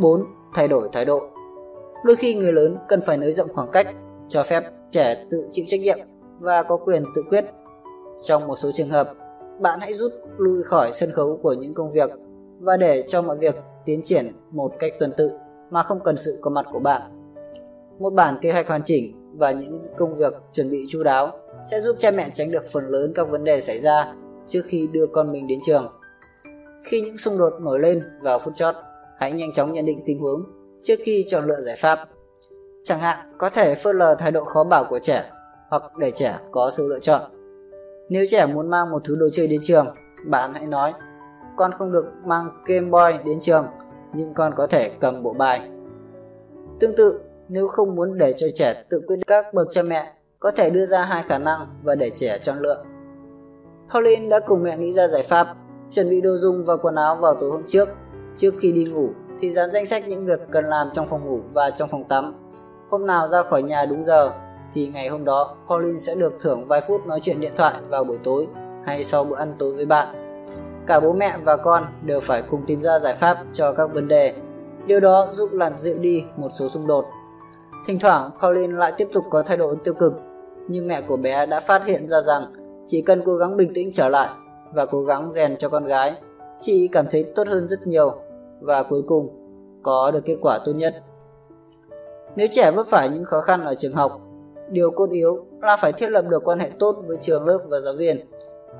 bốn. Thay đổi thái độ. Đôi khi người lớn cần phải nới rộng khoảng cách, cho phép trẻ tự chịu trách nhiệm và có quyền tự quyết. Trong một số trường hợp, bạn hãy rút lui khỏi sân khấu của những công việc và để cho mọi việc tiến triển một cách tuần tự mà không cần sự có mặt của bạn. Một bản kế hoạch hoàn chỉnh và những công việc chuẩn bị chu đáo sẽ giúp cha mẹ tránh được phần lớn các vấn đề xảy ra trước khi đưa con mình đến trường. Khi những xung đột nổi lên vào phút chót, hãy nhanh chóng nhận định tình huống trước khi chọn lựa giải pháp. Chẳng hạn, có thể phớt lờ thái độ khó bảo của trẻ hoặc để trẻ có sự lựa chọn. Nếu trẻ muốn mang một thứ đồ chơi đến trường, bạn hãy nói: con không được mang Game Boy đến trường, nhưng con có thể cầm bộ bài. Tương tự, nếu không muốn để cho trẻ tự quyết định, các bậc cha mẹ có thể đưa ra hai khả năng và để trẻ chọn lựa. Colin đã cùng mẹ nghĩ ra giải pháp, chuẩn bị đồ dùng và quần áo vào tối hôm trước. Trước khi đi ngủ thì dán danh sách những việc cần làm trong phòng ngủ và trong phòng tắm. Hôm nào ra khỏi nhà đúng giờ thì ngày hôm đó Colin sẽ được thưởng vài phút nói chuyện điện thoại vào buổi tối hay sau bữa ăn tối với bạn. Cả bố mẹ và con đều phải cùng tìm ra giải pháp cho các vấn đề. Điều đó giúp làm dịu đi một số xung đột. Thỉnh thoảng Colin lại tiếp tục có thái độ tiêu cực, nhưng mẹ của bé đã phát hiện ra rằng chỉ cần cố gắng bình tĩnh trở lại và cố gắng rèn cho con gái, chị cảm thấy tốt hơn rất nhiều và cuối cùng có được kết quả tốt nhất. Nếu trẻ vấp phải những khó khăn ở trường học, điều cốt yếu là phải thiết lập được quan hệ tốt với trường lớp và giáo viên.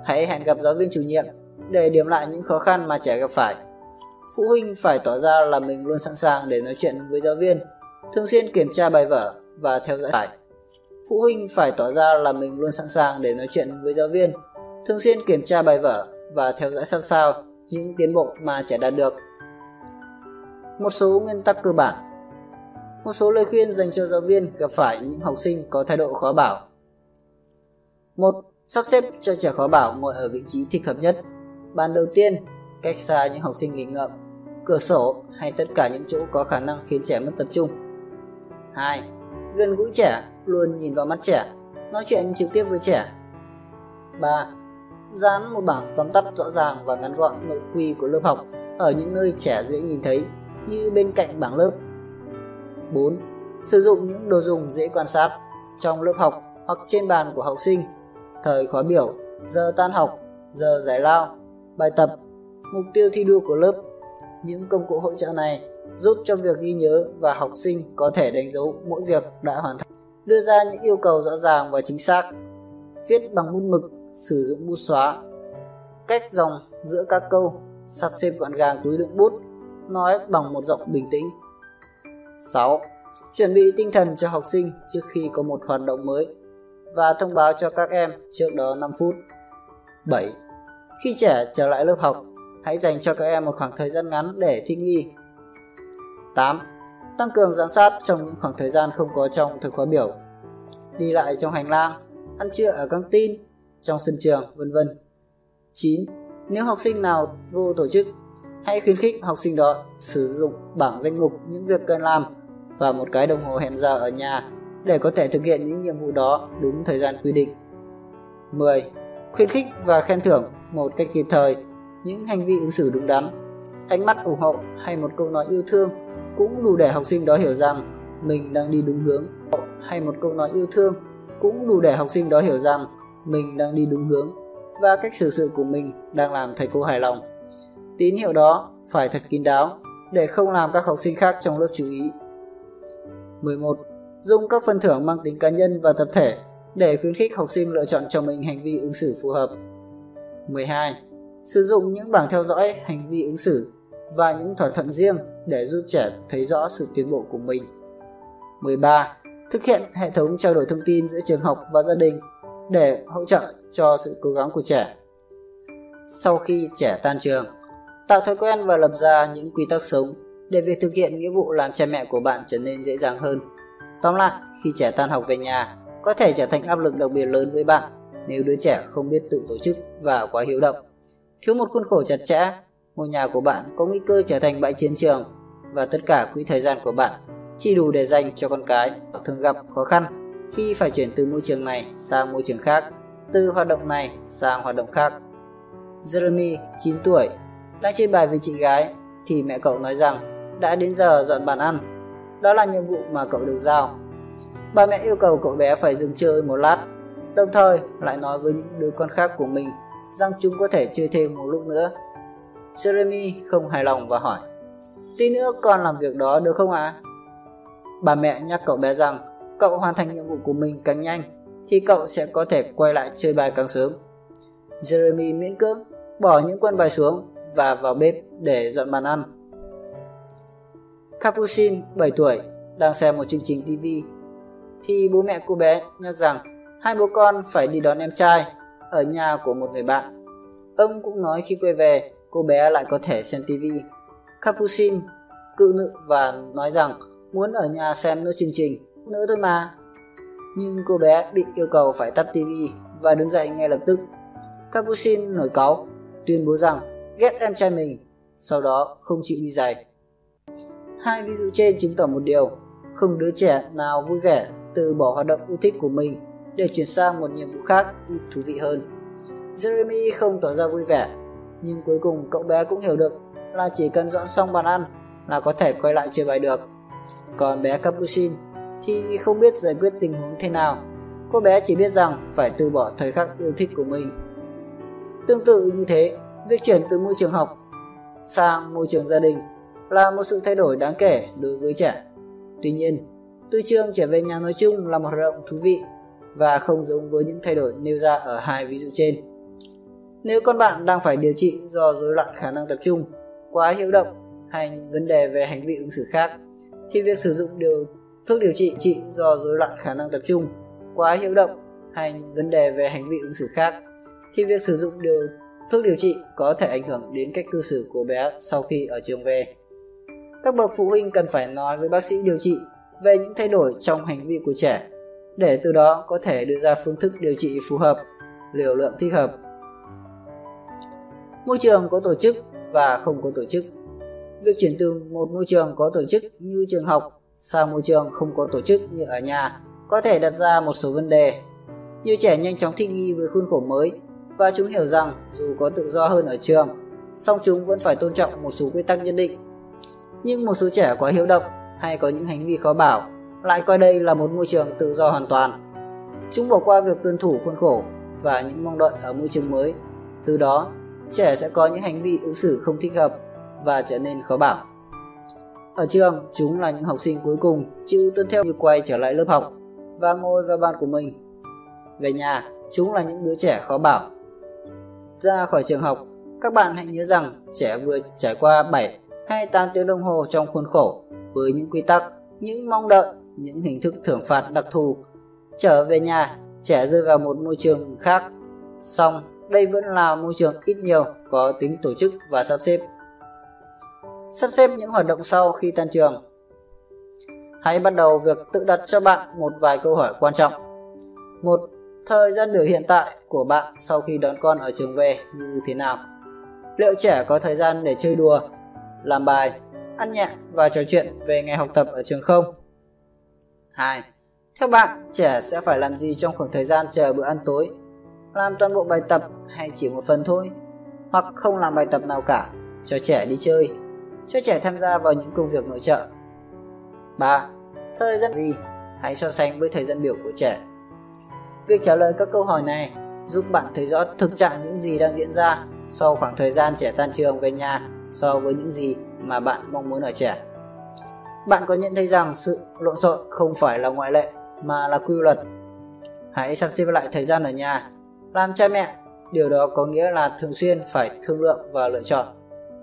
Hãy hẹn gặp giáo viên chủ nhiệm để điểm lại những khó khăn mà trẻ gặp phải. Phụ huynh phải tỏ ra là mình luôn sẵn sàng để nói chuyện với giáo viên, thường xuyên kiểm tra bài vở và theo dõi bài. Phụ huynh phải tỏ ra là mình luôn sẵn sàng để nói chuyện với giáo viên, thường xuyên kiểm tra bài vở và theo dõi sát sao những tiến bộ mà trẻ đạt được. Một số nguyên tắc cơ bản. Một số lời khuyên dành cho giáo viên gặp phải những học sinh có thái độ khó bảo. một. Sắp xếp cho trẻ khó bảo ngồi ở vị trí thích hợp nhất. Bàn đầu tiên, cách xa những học sinh nghịch ngợm, cửa sổ hay tất cả những chỗ có khả năng khiến trẻ mất tập trung. hai. Gần gũi trẻ, luôn nhìn vào mắt trẻ, nói chuyện trực tiếp với trẻ. ba. Dán một bảng tóm tắt rõ ràng và ngắn gọn nội quy của lớp học ở những nơi trẻ dễ nhìn thấy, như bên cạnh bảng lớp. bốn. Sử dụng những đồ dùng dễ quan sát trong lớp học hoặc trên bàn của học sinh, thời khóa biểu, giờ tan học, giờ giải lao, bài tập, mục tiêu thi đua của lớp. Những công cụ hỗ trợ này giúp cho việc ghi nhớ và học sinh có thể đánh dấu mỗi việc đã hoàn thành. Đưa ra những yêu cầu rõ ràng và chính xác, viết bằng bút mực, sử dụng bút xóa, cách dòng giữa các câu, sắp xếp gọn gàng túi đựng bút, nói bằng một giọng bình tĩnh. sáu. Chuẩn bị tinh thần cho học sinh trước khi có một hoạt động mới và thông báo cho các em trước đó năm phút. bảy. Khi trẻ trở lại lớp học, hãy dành cho các em một khoảng thời gian ngắn để thích nghi. tám. Tăng cường giám sát trong những khoảng thời gian không có trong thời khóa biểu, đi lại trong hành lang, ăn trưa ở căng tin, trong sân trường, vân vân. chín. Nếu học sinh nào vô tổ chức, hãy khuyến khích học sinh đó sử dụng bảng danh mục những việc cần làm và một cái đồng hồ hẹn giờ ở nhà để có thể thực hiện những nhiệm vụ đó đúng thời gian quy định. mười. Khuyến khích và khen thưởng một cách kịp thời những hành vi ứng xử đúng đắn. Ánh mắt ủng hộ hay một câu nói yêu thương cũng đủ để học sinh đó hiểu rằng mình đang đi đúng hướng. Hay một câu nói yêu thương cũng đủ để học sinh đó hiểu rằng mình đang đi đúng hướng và cách xử sự của mình đang làm thầy cô hài lòng. Tín hiệu đó phải thật kín đáo để không làm các học sinh khác trong lớp chú ý. mười một. Dùng các phần thưởng mang tính cá nhân và tập thể để khuyến khích học sinh lựa chọn cho mình hành vi ứng xử phù hợp. mười hai. Sử dụng những bảng theo dõi hành vi ứng xử và những thỏa thuận riêng để giúp trẻ thấy rõ sự tiến bộ của mình. mười ba. Thực hiện hệ thống trao đổi thông tin giữa trường học và gia đình để hỗ trợ cho sự cố gắng của trẻ. Sau khi trẻ tan trường, tạo thói quen và lập ra những quy tắc sống để việc thực hiện nghĩa vụ làm cha mẹ của bạn trở nên dễ dàng hơn. Tóm lại, khi trẻ tan học về nhà, có thể trở thành áp lực đặc biệt lớn với bạn nếu đứa trẻ không biết tự tổ chức và quá hiếu động. Thiếu một khuôn khổ chặt chẽ, ngôi nhà của bạn có nguy cơ trở thành bãi chiến trường và tất cả quỹ thời gian của bạn chỉ đủ để dành cho con cái, thường gặp khó khăn khi phải chuyển từ môi trường này sang môi trường khác, từ hoạt động này sang hoạt động khác. Jeremy, chín tuổi, đang chơi bài với chị gái thì mẹ cậu nói rằng đã đến giờ dọn bàn ăn. Đó là nhiệm vụ mà cậu được giao. Bà mẹ yêu cầu cậu bé phải dừng chơi một lát, đồng thời lại nói với những đứa con khác của mình rằng chúng có thể chơi thêm một lúc nữa. Jeremy không hài lòng và hỏi: "Tí nữa con làm việc đó được không ạ?" À? Bà mẹ nhắc cậu bé rằng cậu hoàn thành nhiệm vụ của mình càng nhanh thì cậu sẽ có thể quay lại chơi bài càng sớm. Jeremy miễn cưỡng bỏ những quân bài xuống và vào bếp để dọn bàn ăn. Capuchin, bảy tuổi, đang xem một chương trình ti vi thì bố mẹ cô bé nhắc rằng Hai bố con phải đi đón em trai ở nhà của một người bạn. Ông cũng nói khi quay về, cô bé lại có thể xem tivi. Capuchin cự nữ và nói rằng muốn ở nhà xem nốt chương trình nữa thôi mà. Nhưng cô bé bị yêu cầu phải tắt tivi và đứng dậy ngay lập tức. Capuchin nổi cáu, tuyên bố rằng ghét em trai mình, sau đó không chịu đi giày. Hai ví dụ trên chứng tỏ một điều, không đứa trẻ nào vui vẻ từ bỏ hoạt động yêu thích của mình để chuyển sang một nhiệm vụ khác ít thú vị hơn. Jeremy không tỏ ra vui vẻ, nhưng cuối cùng cậu bé cũng hiểu được là chỉ cần dọn xong bàn ăn là có thể quay lại chơi bài được. Còn bé Capuchin thì không biết giải quyết tình huống thế nào, cô bé chỉ biết rằng phải từ bỏ thời khắc yêu thích của mình. Tương tự như thế, việc chuyển từ môi trường học sang môi trường gia đình là một sự thay đổi đáng kể đối với trẻ. Tuy nhiên, tư chương trở về nhà nói chung là một hoạt động thú vị và không giống với những thay đổi nêu ra ở hai ví dụ trên. Nếu con bạn đang phải điều trị do rối loạn khả năng tập trung, quá hiếu động hay những vấn đề về hành vi ứng xử khác, thì việc sử dụng điều thuốc điều trị trị do rối loạn khả năng tập trung, quá hiếu động hay những vấn đề về hành vi ứng xử khác, thì việc sử dụng điều thuốc điều trị có thể ảnh hưởng đến cách cư xử của bé sau khi ở trường về. Các bậc phụ huynh cần phải nói với bác sĩ điều trị về những thay đổi trong hành vi của trẻ, để từ đó có thể đưa ra phương thức điều trị phù hợp, liều lượng thích hợp. Môi trường có tổ chức và không có tổ chức. Việc chuyển từ một môi trường có tổ chức như trường học sang môi trường không có tổ chức như ở nhà có thể đặt ra một số vấn đề. Nhiều trẻ nhanh chóng thích nghi với khuôn khổ mới và chúng hiểu rằng dù có tự do hơn ở trường, song chúng vẫn phải tôn trọng một số quy tắc nhất định. Nhưng một số trẻ quá hiếu động hay có những hành vi khó bảo lại coi đây là một môi trường tự do hoàn toàn. Chúng bỏ qua việc tuân thủ khuôn khổ và những mong đợi ở môi trường mới. Từ đó, trẻ sẽ có những hành vi ứng xử không thích hợp và trở nên khó bảo. Ở trường, chúng là những học sinh cuối cùng chịu tuân theo như quay trở lại lớp học và ngồi vào bàn của mình. Về nhà, chúng là những đứa trẻ khó bảo. Ra khỏi trường học, các bạn hãy nhớ rằng trẻ vừa trải qua bảy hay tám tiếng đồng hồ trong khuôn khổ với những quy tắc, những mong đợi, những hình thức thưởng phạt đặc thù. Trở về nhà, trẻ rơi vào một môi trường khác, song đây vẫn là môi trường ít nhiều có tính tổ chức và sắp xếp. Sắp xếp những hoạt động sau khi tan trường. Hãy bắt đầu việc tự đặt cho bạn một vài câu hỏi quan trọng. một. Thời gian biểu hiện tại của bạn sau khi đón con ở trường về như thế nào? Liệu trẻ có thời gian để chơi đùa, làm bài, ăn nhẹ và trò chuyện về ngày học tập ở trường không? hai. Theo bạn, trẻ sẽ phải làm gì trong khoảng thời gian chờ bữa ăn tối? Làm toàn bộ bài tập hay chỉ một phần thôi? Hoặc không làm bài tập nào cả, cho trẻ đi chơi, cho trẻ tham gia vào những công việc nội trợ? ba. Thời gian gì? Hãy so sánh với thời gian biểu của trẻ. Việc trả lời các câu hỏi này giúp bạn thấy rõ thực trạng những gì đang diễn ra sau khoảng thời gian trẻ tan trường về nhà so với những gì mà bạn mong muốn ở trẻ. Bạn có nhận thấy rằng sự lộn xộn không phải là ngoại lệ mà là quy luật. Hãy sắp xếp lại thời gian ở nhà. Làm cha mẹ, điều đó có nghĩa là thường xuyên phải thương lượng và lựa chọn.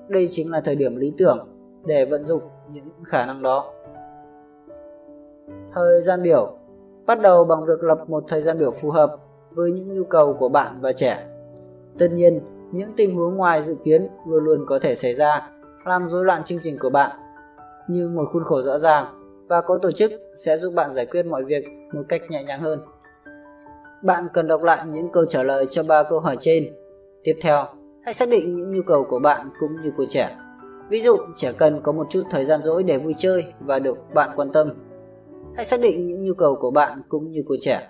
Đây chính là thời điểm lý tưởng để vận dụng những khả năng đó. Thời gian biểu. Bắt đầu bằng việc lập một thời gian biểu phù hợp với những nhu cầu của bạn và trẻ. Tất nhiên, những tình huống ngoài dự kiến luôn luôn có thể xảy ra, làm rối loạn chương trình của bạn. Nhưng một khuôn khổ rõ ràng và có tổ chức sẽ giúp bạn giải quyết mọi việc một cách nhẹ nhàng hơn. Bạn cần đọc lại những câu trả lời cho ba câu hỏi trên. Tiếp theo, hãy xác định những nhu cầu của bạn cũng như của trẻ. Ví dụ, trẻ cần có một chút thời gian rỗi để vui chơi và được bạn quan tâm. Hãy xác định những nhu cầu của bạn cũng như của trẻ.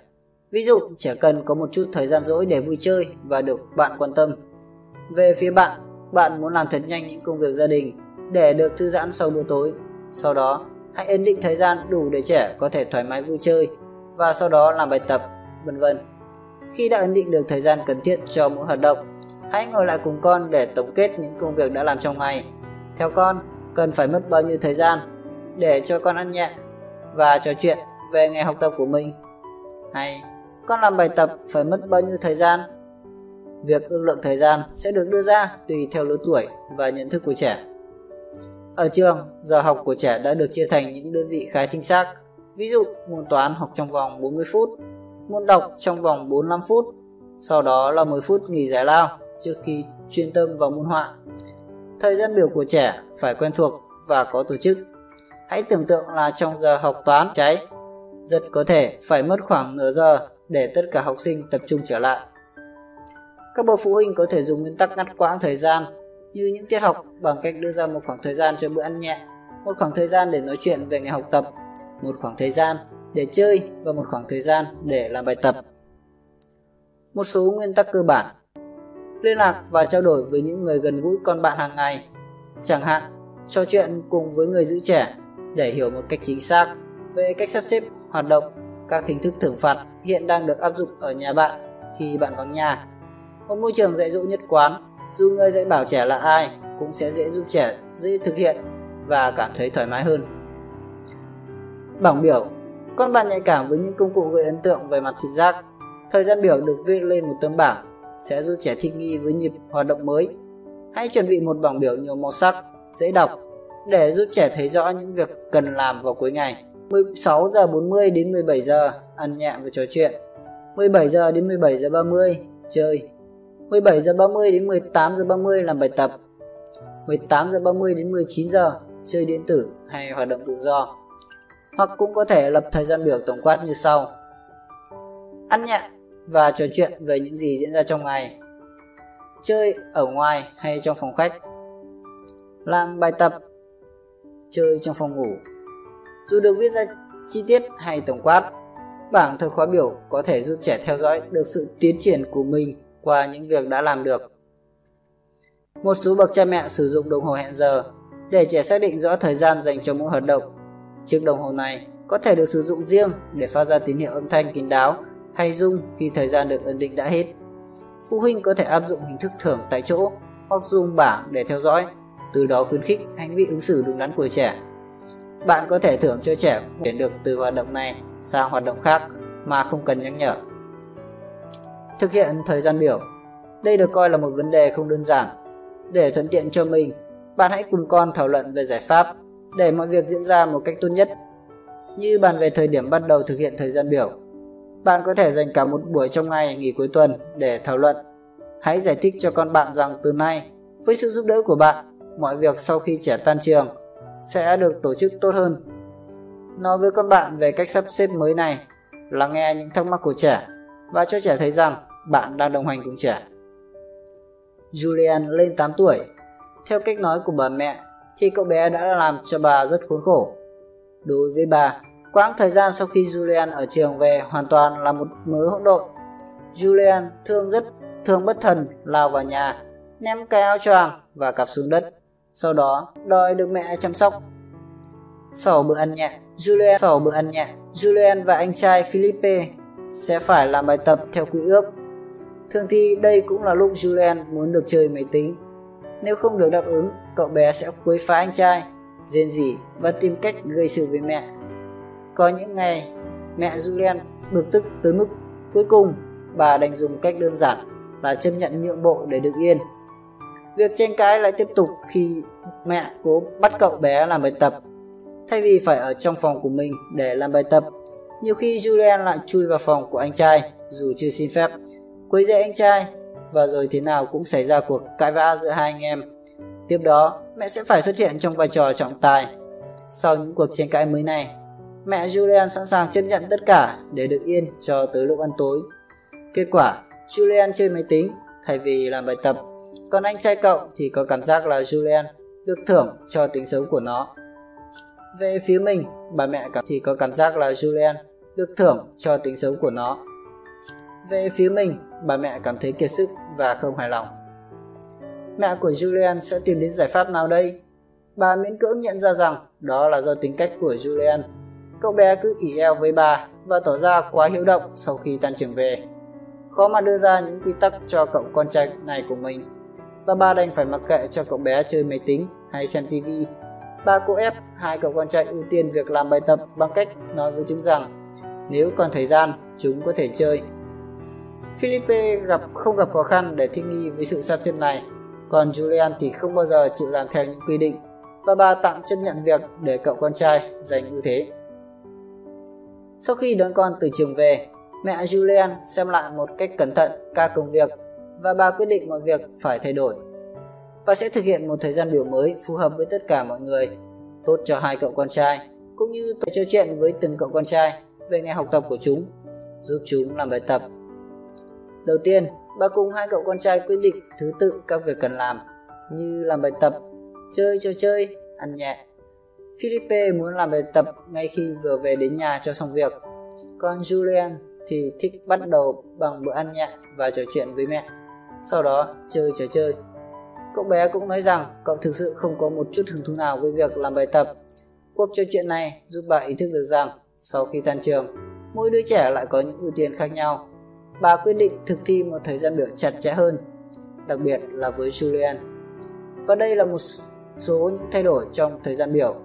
Ví dụ, trẻ cần có một chút thời gian rỗi để vui chơi và được bạn quan tâm. Về phía bạn, bạn muốn làm thật nhanh những công việc gia đình để được thư giãn sau bữa tối. Sau đó, hãy ấn định thời gian đủ để trẻ có thể thoải mái vui chơi và sau đó làm bài tập, vân vân. Khi đã ấn định được thời gian cần thiết cho mỗi hoạt động, hãy ngồi lại cùng con để tổng kết những công việc đã làm trong ngày. Theo con, cần phải mất bao nhiêu thời gian để cho con ăn nhẹ và trò chuyện về ngày học tập của mình? Hay con làm bài tập phải mất bao nhiêu thời gian? Việc ước lượng thời gian sẽ được đưa ra tùy theo lứa tuổi và nhận thức của trẻ. Ở trường, giờ học của trẻ đã được chia thành những đơn vị khá chính xác. Ví dụ, môn toán học trong vòng bốn mươi phút, môn đọc trong vòng bốn mươi lăm phút, sau đó là mười phút nghỉ giải lao trước khi chuyên tâm vào môn họa. Thời gian biểu của trẻ phải quen thuộc và có tổ chức. Hãy tưởng tượng là trong giờ học toán cháy, rất có thể phải mất khoảng nửa giờ để tất cả học sinh tập trung trở lại. Các bậc phụ huynh có thể dùng nguyên tắc ngắt quãng thời gian như những tiết học bằng cách đưa ra một khoảng thời gian cho bữa ăn nhẹ, một khoảng thời gian để nói chuyện về ngày học tập, một khoảng thời gian để chơi và một khoảng thời gian để làm bài tập. Một số nguyên tắc cơ bản: liên lạc và trao đổi với những người gần gũi con bạn hàng ngày, chẳng hạn trò chuyện cùng với người giữ trẻ để hiểu một cách chính xác về cách sắp xếp hoạt động, các hình thức thưởng phạt hiện đang được áp dụng ở nhà bạn khi bạn vắng nhà. Một môi trường dạy dỗ nhất quán, dù người dạy bảo trẻ là ai, cũng sẽ dễ giúp trẻ dễ thực hiện và cảm thấy thoải mái hơn. Bảng biểu: con bạn nhạy cảm với những công cụ gây ấn tượng về mặt thị giác. Thời gian biểu được viết lên một tấm bảng sẽ giúp trẻ thích nghi với nhịp hoạt động mới. Hãy chuẩn bị một bảng biểu nhiều màu sắc, dễ đọc để giúp trẻ thấy rõ những việc cần làm vào cuối ngày. mười sáu giờ bốn mươi đến mười bảy giờ ăn nhẹ và trò chuyện. mười bảy giờ đến mười bảy giờ ba mươi chơi. mười bảy giờ ba mươi đến mười tám giờ ba mươi làm bài tập. mười tám giờ ba mươi đến mười chín giờ chơi điện tử hay hoạt động tự do. Hoặc cũng có thể lập thời gian biểu tổng quát như sau: ăn nhẹ và trò chuyện về những gì diễn ra trong ngày, chơi ở ngoài hay trong phòng khách, làm bài tập, chơi trong phòng ngủ. Dù được viết ra chi tiết hay tổng quát, bảng thời khóa biểu có thể giúp trẻ theo dõi được sự tiến triển của mình qua những việc đã làm được. Một số bậc cha mẹ sử dụng đồng hồ hẹn giờ để trẻ xác định rõ thời gian dành cho mỗi hoạt động. Chiếc đồng hồ này có thể được sử dụng riêng để phát ra tín hiệu âm thanh kín đáo hay rung khi thời gian được ấn định đã hết. Phụ huynh có thể áp dụng hình thức thưởng tại chỗ hoặc dùng bảng để theo dõi, từ đó khuyến khích hành vi ứng xử đúng đắn của trẻ. Bạn có thể thưởng cho trẻ chuyển được từ hoạt động này sang hoạt động khác mà không cần nhắc nhở. Thực hiện thời gian biểu. Đây được coi là một vấn đề không đơn giản. Để thuận tiện cho mình, bạn hãy cùng con thảo luận về giải pháp để mọi việc diễn ra một cách tốt nhất. Như bàn về thời điểm bắt đầu thực hiện thời gian biểu, bạn có thể dành cả một buổi trong ngày nghỉ cuối tuần để thảo luận. Hãy giải thích cho con bạn rằng từ nay, với sự giúp đỡ của bạn, mọi việc sau khi trẻ tan trường sẽ được tổ chức tốt hơn. Nói với con bạn về cách sắp xếp mới này, lắng nghe những thắc mắc của trẻ và cho trẻ thấy rằng bạn đang đồng hành cùng trẻ. Julian lên tám tuổi. Theo cách nói của bà mẹ thì cậu bé đã làm cho bà rất khốn khổ. Đối với bà, quãng thời gian sau khi Julian ở trường về hoàn toàn là một mớ hỗn độn. Julian thường rất thường bất thần lao vào nhà, ném cái áo choàng và cặp xuống đất, sau đó đòi được mẹ chăm sóc. Sau bữa ăn nhẹ, Julian, sau bữa ăn nhẹ, Julian và anh trai Philippe sẽ phải làm bài tập theo quy ước. Thường thì đây cũng là lúc Julian muốn được chơi máy tính. Nếu không được đáp ứng, cậu bé sẽ quấy phá anh trai, rên rỉ và tìm cách gây sự với mẹ. Có những ngày, mẹ Julian bực tức tới mức cuối cùng bà đành dùng cách đơn giản là chấp nhận nhượng bộ để được yên. Việc tranh cãi lại tiếp tục khi mẹ cố bắt cậu bé làm bài tập. Thay vì phải ở trong phòng của mình để làm bài tập, nhiều khi Julian lại chui vào phòng của anh trai dù chưa xin phép, quấy rầy anh trai, và rồi thế nào cũng xảy ra cuộc cãi vã giữa hai anh em. Tiếp đó, mẹ sẽ phải xuất hiện trong vai trò trọng tài. Sau những cuộc tranh cãi mới này, mẹ Julian sẵn sàng chấp nhận tất cả để được yên cho tới lúc ăn tối. Kết quả, Julian chơi máy tính thay vì làm bài tập, còn anh trai cậu thì có cảm giác là Julian được thưởng cho tính xấu của nó. Về phía mình, bà mẹ thì có cảm giác là Julian được thưởng cho tính xấu của nó. Về phía mình, bà mẹ cảm thấy kiệt sức và không hài lòng. Mẹ của Julian sẽ tìm đến giải pháp nào đây? Bà miễn cưỡng nhận ra rằng đó là do tính cách của Julian. Cậu bé cứ ỉ eo với bà và tỏ ra quá hiếu động sau khi tan trường về. Khó mà đưa ra những quy tắc cho cậu con trai này của mình, và bà đành phải mặc kệ cho cậu bé chơi máy tính hay xem tivi. Bà cố ép hai cậu con trai ưu tiên việc làm bài tập bằng cách nói với chúng rằng nếu còn thời gian, chúng có thể chơi. Philippe gặp không gặp khó khăn để thích nghi với sự sắp xếp này, còn Julian thì không bao giờ chịu làm theo những quy định, và bà tạm chấp nhận việc để cậu con trai giành ưu thế. Sau khi đón con từ trường về, Mẹ Julian xem lại một cách cẩn thận các công việc và bà quyết định mọi việc phải thay đổi. Bà sẽ thực hiện một thời gian biểu mới phù hợp với tất cả mọi người, tốt cho hai cậu con trai, cũng như tôi trò chuyện với từng cậu con trai về ngày học tập của chúng, giúp chúng làm bài tập. Đầu tiên, bà cùng hai cậu con trai quyết định thứ tự các việc cần làm, như làm bài tập, chơi trò chơi, ăn nhẹ. Philippe muốn làm bài tập ngay khi vừa về đến nhà cho xong việc, còn Julian thì thích bắt đầu bằng bữa ăn nhẹ và trò chuyện với mẹ, sau đó chơi trò chơi. Cậu bé cũng nói rằng cậu thực sự không có một chút hứng thú nào với việc làm bài tập. Cuộc trò chuyện này giúp bà ý thức được rằng sau khi tan trường, mỗi đứa trẻ lại có những ưu tiên khác nhau. Bà quyết định thực thi một thời gian biểu chặt chẽ hơn, đặc biệt là với Julian. Và đây là một số những thay đổi trong thời gian biểu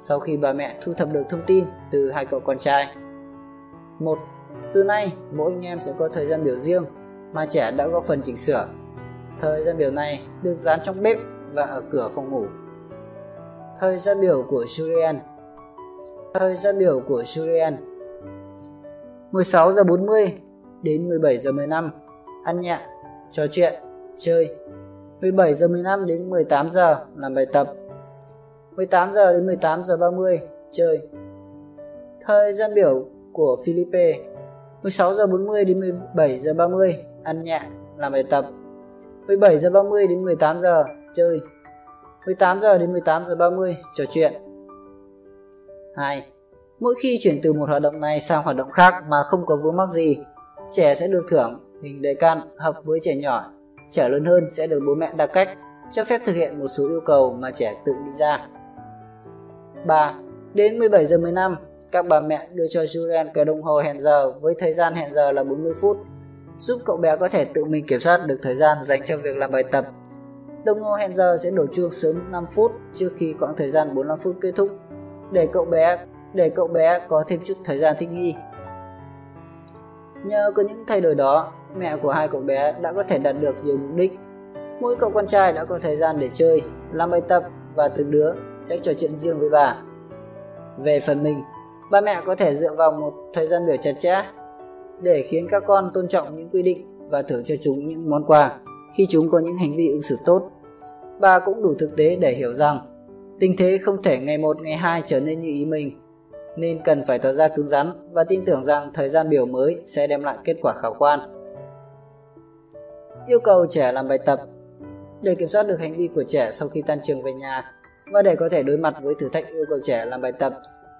sau khi bà mẹ thu thập được thông tin từ hai cậu con trai. một. Từ nay, mỗi anh em sẽ có thời gian biểu riêng mà trẻ đã góp phần chỉnh sửa. Thời gian biểu này được dán trong bếp và ở cửa phòng ngủ. Thời gian biểu của Julian. Thời gian biểu của Julian. mười sáu giờ bốn mươi đến mười bảy giờ mười lăm, ăn nhẹ, trò chuyện, chơi. mười bảy giờ mười lăm đến mười tám giờ làm bài tập. mười tám giờ đến mười tám giờ ba mươi chơi. Thời gian biểu của Philippe. mười sáu giờ bốn mươi đến mười bảy giờ ba mươi ăn nhẹ, làm bài tập. mười bảy giờ ba mươi đến mười tám giờ chơi. mười tám giờ đến mười tám giờ ba mươi trò chuyện. hai. Mỗi khi chuyển từ một hoạt động này sang hoạt động khác mà không có vướng mắc gì, trẻ sẽ được thưởng hình đề can hợp với trẻ nhỏ. Trẻ lớn hơn sẽ được bố mẹ đặc cách, cho phép thực hiện một số yêu cầu mà trẻ tự nghĩ ra. ba. Đến mười bảy giờ mười lăm, các bà mẹ đưa cho Julian cái đồng hồ hẹn giờ với thời gian hẹn giờ là bốn mươi phút, giúp cậu bé có thể tự mình kiểm soát được thời gian dành cho việc làm bài tập. Đồng hồ hẹn giờ sẽ đổ chuông sớm năm phút trước khi quãng thời gian bốn mươi lăm phút kết thúc, để cậu bé để cậu bé có thêm chút thời gian thích nghi. Nhờ có những thay đổi đó, mẹ của hai cậu bé đã có thể đạt được nhiều mục đích. Mỗi cậu con trai đã có thời gian để chơi, làm bài tập và từng đứa sẽ trò chuyện riêng với bà. Về phần mình, ba mẹ có thể dựa vào một thời gian biểu chặt chẽ để khiến các con tôn trọng những quy định và thưởng cho chúng những món quà khi chúng có những hành vi ứng xử tốt. Bà cũng đủ thực tế để hiểu rằng tình thế không thể ngày một ngày hai trở nên như ý mình, nên cần phải tỏ ra cứng rắn và tin tưởng rằng thời gian biểu mới sẽ đem lại kết quả khả quan. Yêu cầu trẻ làm bài tập. Để kiểm soát được hành vi của trẻ sau khi tan trường về nhà và để có thể đối mặt với thử thách yêu cầu trẻ làm bài tập,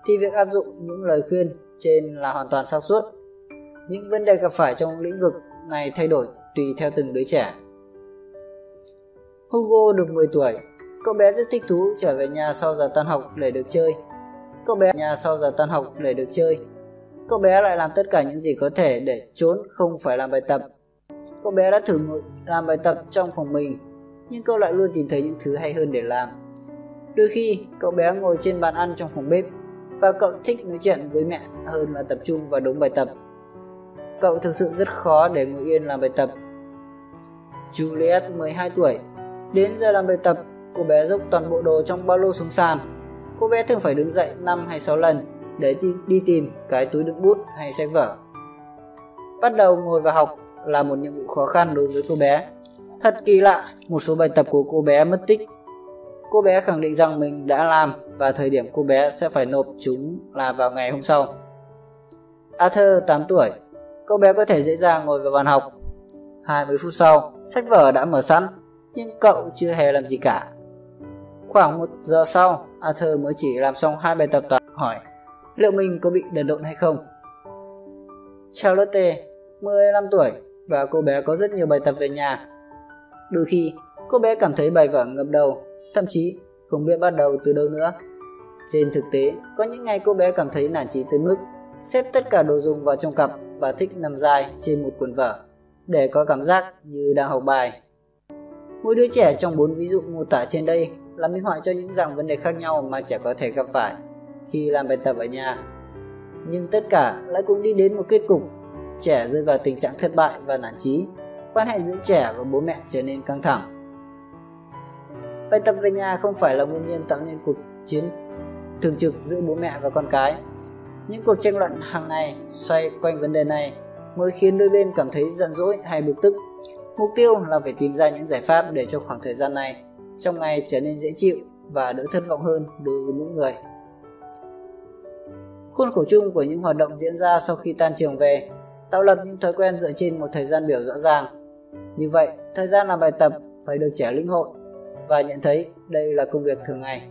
thì việc áp dụng những lời khuyên trên là hoàn toàn xác suất. Những vấn đề gặp phải trong lĩnh vực này thay đổi tùy theo từng đứa trẻ. Hugo được mười tuổi, cậu bé rất thích thú trở về nhà sau giờ tan học để được chơi. Cậu bé nhà sau giờ tan học để được chơi. Cậu bé lại làm tất cả những gì có thể để trốn không phải làm bài tập. Cậu bé đã thử ngồi làm bài tập trong phòng mình, nhưng cậu lại luôn tìm thấy những thứ hay hơn để làm. Đôi khi, cậu bé ngồi trên bàn ăn trong phòng bếp và cậu thích nói chuyện với mẹ hơn là tập trung vào đống bài tập. Cậu thực sự rất khó để ngồi yên làm bài tập. Juliet mười hai tuổi. Đến giờ làm bài tập, cô bé dốc toàn bộ đồ trong ba lô xuống sàn. Cô bé thường phải đứng dậy năm hay sáu lần để đi tìm cái túi đựng bút hay sách vở. Bắt đầu ngồi và học là một nhiệm vụ khó khăn đối với cô bé. Thật kỳ lạ, một số bài tập của cô bé mất tích. Cô bé khẳng định rằng mình đã làm và thời điểm cô bé sẽ phải nộp chúng là vào ngày hôm sau. Arthur tám tuổi. Cậu bé có thể dễ dàng ngồi vào bàn học. hai mươi phút sau, sách vở đã mở sẵn, nhưng cậu chưa hề làm gì cả. Khoảng một giờ sau, Arthur mới chỉ làm xong hai bài tập toán, hỏi liệu mình có bị đần độn hay không. Charlotte, mười lăm tuổi, và cô bé có rất nhiều bài tập về nhà. Đôi khi, cô bé cảm thấy bài vở ngập đầu, thậm chí không biết bắt đầu từ đâu nữa. Trên thực tế, có những ngày cô bé cảm thấy nản chí tới mức xếp tất cả đồ dùng vào trong cặp và thích nằm dài trên một cuộn vở để có cảm giác như đang học bài. Mỗi đứa trẻ trong bốn ví dụ mô tả trên đây là minh họa cho những dạng vấn đề khác nhau mà trẻ có thể gặp phải khi làm bài tập ở nhà. Nhưng tất cả lại cùng đi đến một kết cục, trẻ rơi vào tình trạng thất bại và nản chí, quan hệ giữa trẻ và bố mẹ trở nên căng thẳng. Bài tập về nhà không phải là nguyên nhân tạo nên cuộc chiến thường trực giữa bố mẹ và con cái. Những cuộc tranh luận hàng ngày xoay quanh vấn đề này mới khiến đôi bên cảm thấy giận dỗi hay bực tức. Mục tiêu là phải tìm ra những giải pháp để cho khoảng thời gian này trong ngày trở nên dễ chịu và đỡ thất vọng hơn đối với mỗi người. Khuôn khổ chung của những hoạt động diễn ra sau khi tan trường về, tạo lập những thói quen dựa trên một thời gian biểu rõ ràng. Như vậy, thời gian làm bài tập phải được trẻ lĩnh hội và nhận thấy đây là công việc thường ngày.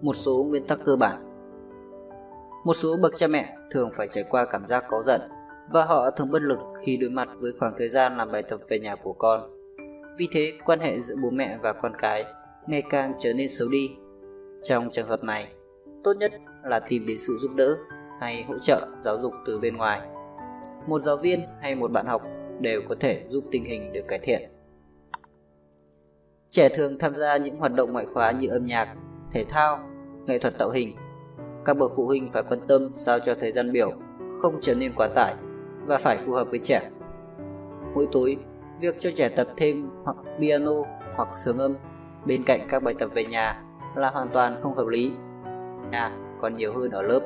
Một số nguyên tắc cơ bản. Một số bậc cha mẹ thường phải trải qua cảm giác cáu giận và họ thường bất lực khi đối mặt với khoảng thời gian làm bài tập về nhà của con. Vì thế, quan hệ giữa bố mẹ và con cái ngày càng trở nên xấu đi. Trong trường hợp này, tốt nhất là tìm đến sự giúp đỡ hay hỗ trợ giáo dục từ bên ngoài. Một giáo viên hay một bạn học đều có thể giúp tình hình được cải thiện. Trẻ thường tham gia những hoạt động ngoại khóa như âm nhạc, thể thao, nghệ thuật tạo hình. Các bậc phụ huynh phải quan tâm sao cho thời gian biểu không trở nên quá tải và phải phù hợp với trẻ. Mỗi tối, việc cho trẻ tập thêm hoặc piano hoặc xướng âm bên cạnh các bài tập về nhà là hoàn toàn không hợp lý. Nhà còn nhiều hơn ở lớp.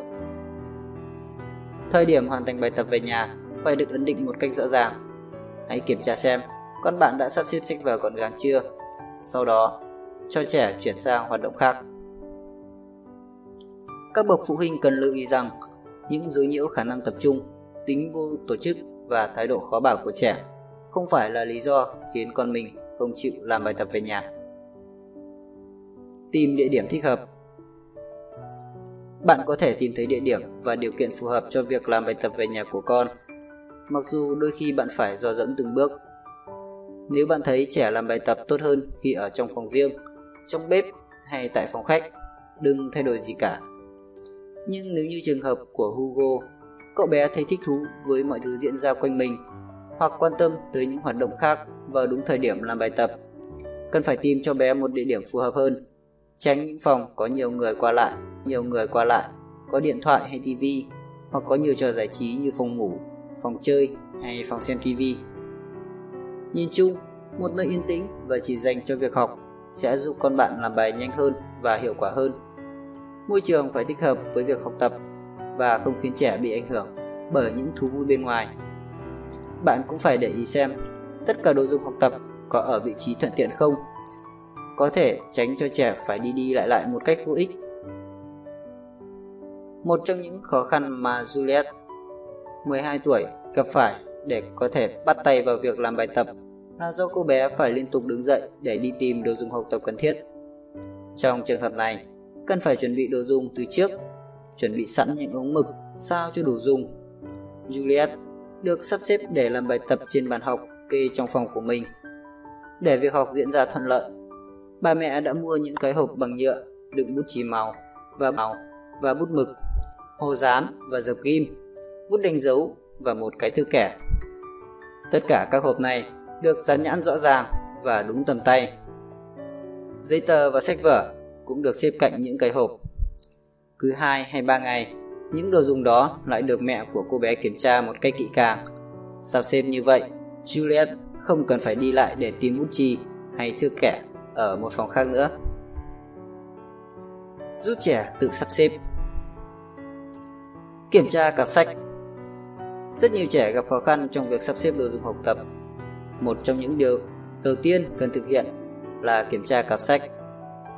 Thời điểm hoàn thành bài tập về nhà phải được ấn định một cách rõ ràng. Hãy kiểm tra xem con bạn đã sắp xếp sách vở gọn gàng chưa. Sau đó, cho trẻ chuyển sang hoạt động khác. Các bậc phụ huynh cần lưu ý rằng những dối nhiễu khả năng tập trung, tính vô tổ chức và thái độ khó bảo của trẻ không phải là lý do khiến con mình không chịu làm bài tập về nhà. Tìm địa điểm thích hợp. Bạn có thể tìm thấy địa điểm và điều kiện phù hợp cho việc làm bài tập về nhà của con, mặc dù đôi khi bạn phải dò dẫm từng bước. Nếu bạn thấy trẻ làm bài tập tốt hơn khi ở trong phòng riêng, trong bếp hay tại phòng khách, đừng thay đổi gì cả. Nhưng nếu như trường hợp của Hugo, cậu bé thấy thích thú với mọi thứ diễn ra quanh mình hoặc quan tâm tới những hoạt động khác vào đúng thời điểm làm bài tập, cần phải tìm cho bé một địa điểm phù hợp hơn. Tránh những phòng có nhiều người qua lại, nhiều người qua lại, có điện thoại hay tivi, hoặc có nhiều trò giải trí như phòng ngủ, phòng chơi hay phòng xem tivi. Nhìn chung, một nơi yên tĩnh và chỉ dành cho việc học sẽ giúp con bạn làm bài nhanh hơn và hiệu quả hơn. Môi trường phải thích hợp với việc học tập và không khiến trẻ bị ảnh hưởng bởi những thú vui bên ngoài. Bạn cũng phải để ý xem tất cả đồ dùng học tập có ở vị trí thuận tiện không. Có thể tránh cho trẻ phải đi đi lại lại một cách vô ích. Một trong những khó khăn mà Juliet, mười hai tuổi, gặp phải để có thể bắt tay vào việc làm bài tập là do cô bé phải liên tục đứng dậy để đi tìm đồ dùng học tập cần thiết. Trong trường hợp này, cần phải chuẩn bị đồ dùng từ trước, chuẩn bị sẵn những ống mực sao cho đủ dùng. Juliet được sắp xếp để làm bài tập trên bàn học kê trong phòng của mình. Để việc học diễn ra thuận lợi, bà mẹ đã mua những cái hộp bằng nhựa đựng bút chì màu và màu và bút mực, hồ dán và dập ghim, bút đánh dấu và một cái thư kẻ. Tất cả các hộp này được dán nhãn rõ ràng và đúng tầm tay. Giấy tờ và sách vở cũng được xếp cạnh những cái hộp. Cứ hai hay ba ngày, những đồ dùng đó lại được mẹ của cô bé kiểm tra một cách kỹ càng. Sắp xếp như vậy, Juliet không cần phải đi lại để tìm bút chì hay thư kẻ ở một phòng khác nữa. Giúp trẻ tự sắp xếp. Kiểm tra cặp sách. Rất nhiều trẻ gặp khó khăn trong việc sắp xếp đồ dùng học tập. Một trong những điều đầu tiên cần thực hiện là kiểm tra cặp sách.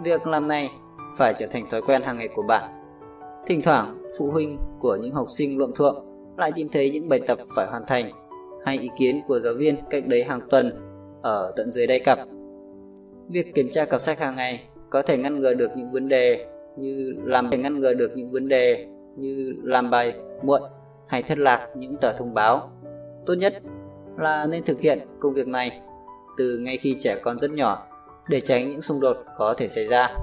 Việc làm này phải trở thành thói quen hàng ngày của bạn. Thỉnh thoảng, phụ huynh của những học sinh luộm thuộm lại tìm thấy những bài tập phải hoàn thành hay ý kiến của giáo viên cách đấy hàng tuần ở tận dưới đáy cặp. Việc kiểm tra cặp sách hàng ngày có thể ngăn ngừa được những vấn đề như làm bài ngăn ngừa được những vấn đề như làm bài muộn hay thất lạc những tờ thông báo. Tốt nhất là nên thực hiện công việc này từ ngay khi trẻ con rất nhỏ để tránh những xung đột có thể xảy ra.